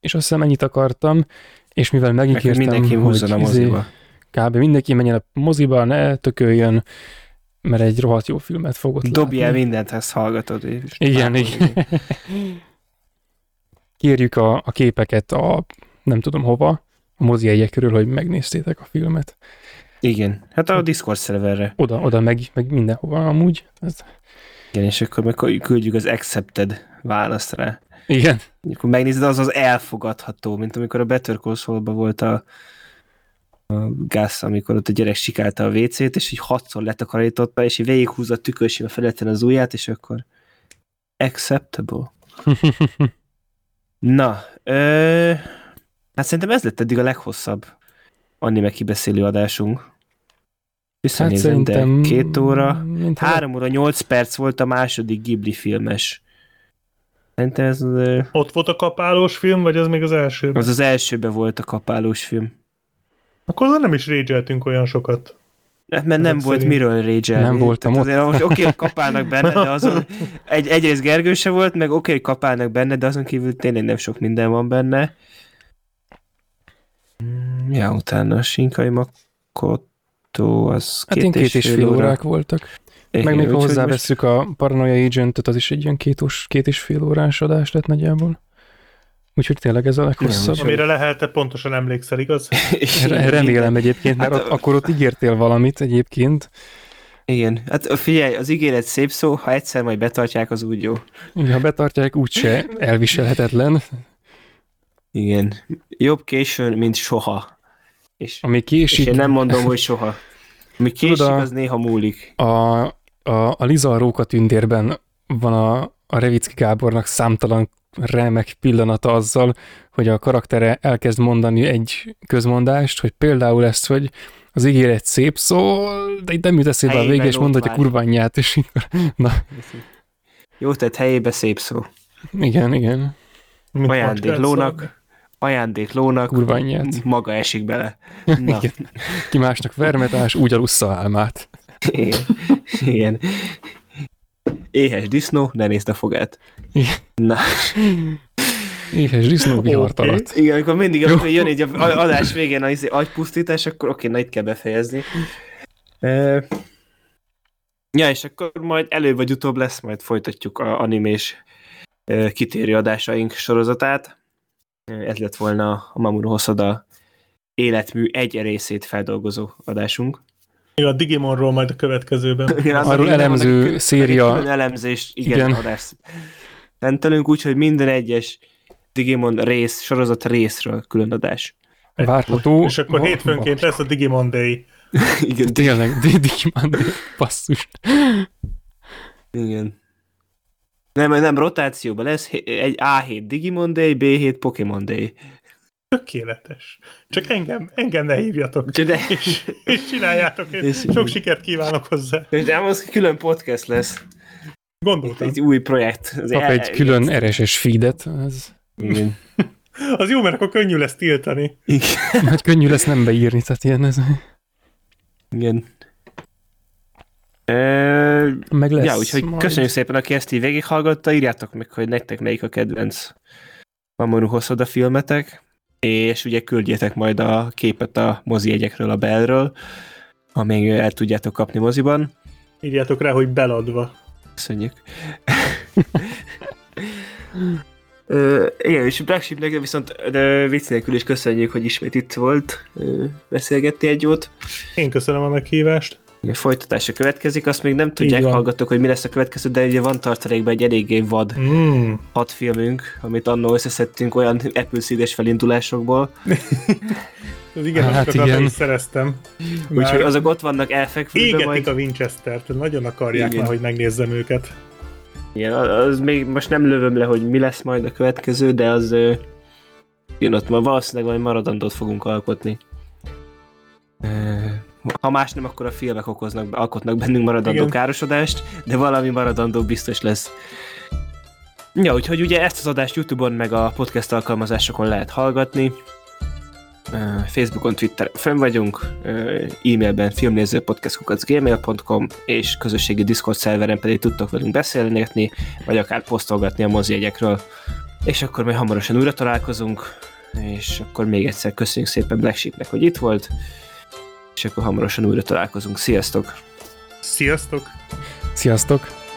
És azt hiszem ennyit akartam, és mivel megígértem, mindenki húzzon a moziba. Izé, kb. Mindenki menjen a moziba, ne tököljön, mert egy rohadt jó filmet fogod látni. Dobj el mindent, ha ezt hallgatod. És igen, igen. Kérjük a, a képeket a nem tudom hova, a mozijegyekről, hogy megnéztétek a filmet. Igen, hát a Discord szerverre. Oda, oda meg, meg mindenhova amúgy. Ez... Igen, és akkor meg küldjük az accepted választ rá. Igen. Akkor megnézed, az az elfogadható, mint amikor a Better Call Saul-ban volt a Gász, amikor ott a gyerek sikálta a vécét, és így hatszor letakarította, és így végighúzza a tükörség a feleten az ujját, és akkor acceptable. Na, ö... hát szerintem ez lett eddig a leghosszabb anime kibeszélő adásunk. Viszont hát szerintem... Két óra, három óra, nyolc perc volt a második Ghibli filmes. Szerintem ez... Ö... Ott volt a kapálós film, vagy az még az elsőben? Az az elsőben volt a kapálós film. Akkor nem is rage-eltünk olyan sokat. Mert nem szerint. Volt miről rage-elni. Nem voltam ott. Oké, okay, hogy kapálnak benne, de azon... Egy, egyrészt Gergő se volt, meg oké, okay, hogy kapálnak benne, de azon kívül tényleg nem sok minden van benne. Ja, utána a Shinkai Makoto, az hát két, két és, és fél, fél órák, órák voltak. É, meg még hozzáveszünk most... a Paranoia Agent-öt, az is egy ilyen két, két és fél órás adás lett nagyjából. Úgyhogy tényleg ez a leghosszabb. Nem, amire lehet, pontosan emlékszel, igaz? Remélem egyébként, mert hát, ott, akkor ott ígértél valamit egyébként. Igen. Hát figyelj, az ígéret szép szó, ha egyszer majd betartják, az úgy jó. Ha betartják, úgyse elviselhetetlen. Igen. Jobb későn, mint soha. És, ami késik... és én nem mondom, hogy soha. Ami késik, tudod, az néha múlik. A, a, a Liza a rókatündérben van a, a Revicki Gábornak számtalan remek pillanata azzal, hogy a karaktere elkezd mondani egy közmondást, hogy például ezt, hogy az ígéret szép szó, de itt nem jut eszébe a vége, és mondod, hogy a kurványját, és na. Jó, tehát helyébe szép szó. Igen, igen. Ajándéklónak, ajándéklónak kurványját. Maga esik bele. Na. Ki másnak vermetás, úgy alussza álmát. Igen. Igen. Éhes disznó, ne nézd a fogát. Igen. Na. Éhes disznó vihart okay. alatt. Igen, amikor mindig amikor jön egy adás végén az agypusztítás, akkor oké, okay, na itt kell befejezni. Uh, ja, és akkor majd előbb vagy utóbb lesz, majd folytatjuk a animés uh, kitérő adásaink sorozatát. Uh, ez lett volna a Mamoru Hosoda életmű egy részét feldolgozó adásunk. Ja, a Digimonról majd a következőben. Igen, arról elemző kö... széria. Elemzés, igen, igen. Adás. Rendelünk úgy, hogy minden egyes Digimon rész, sorozat részről külön adás. Várható. És akkor hétfőnként lesz a Digimon Day. Igen, tényleg, Digimon Day, basszus. Igen. Nem, nem, rotációban lesz egy á hét Digimon Day, bé hét Pokémon Day. Tökéletes. Csak engem, engem ne hívjatok. De... És, és csináljátok. Én és sok így. Sikert kívánok hozzá. De az külön podcast lesz. Gondoltam. Egy új projekt. Kap el... egy külön er es es feedet. Az... Igen. Az jó, mert akkor könnyű lesz tiltani. Igen. Hát könnyű lesz nem beírni, tehát ilyen ez. Igen. E... Meg lesz. Ja, úgyhogy majd. Köszönjük szépen, aki ezt így végighallgatta. Írjátok meg, hogy nektek melyik a kedvenc Mamoru Hosoda filmetek. És ugye küldjétek majd a képet a mozijegyekről, a belről, amíg el tudjátok kapni moziban. Írjátok rá, hogy beladva. Köszönjük. Ö, igen, és Black Sheepnek viszont vicc nélkül is köszönjük, hogy ismét itt volt beszélgetni egy jót. Én köszönöm a meghívást. A folytatása következik, azt még nem tudják, hallgatok, hogy mi lesz a következő, de ugye van tartalékban egy eléggé vad mm. hat filmünk, amit annól összeszedtünk olyan Apple szídes felindulásokból. Igen, hát azt igen. Is szereztem. Úgyhogy azok ott vannak elfekvőben majd. Égetik a Winchester-t, nagyon akarják igen. Már, hogy megnézzem őket. Igen, az még most nem lövöm le, hogy mi lesz majd a következő, de az jön ott már valószínűleg majd maradandót fogunk alkotni. Ha más nem, akkor a filmek okoznak, alkotnak bennünk maradandó igen. Károsodást, de valami maradandó biztos lesz. Ja, úgyhogy ugye ezt az adást YouTube-on meg a podcast alkalmazásokon lehet hallgatni. Facebookon, Twitteren fönn vagyunk, e-mailben filmnézőpodcast kukac gmail pont com és közösségi Discord szerveren pedig tudtok velünk beszélgetni, vagy akár posztolgatni a mozijegyekről. És akkor majd hamarosan újra találkozunk, és akkor még egyszer köszönjük szépen Black Sheepnek, hogy itt volt. És akkor hamarosan újra találkozunk. Sziasztok! Sziasztok! Sziasztok!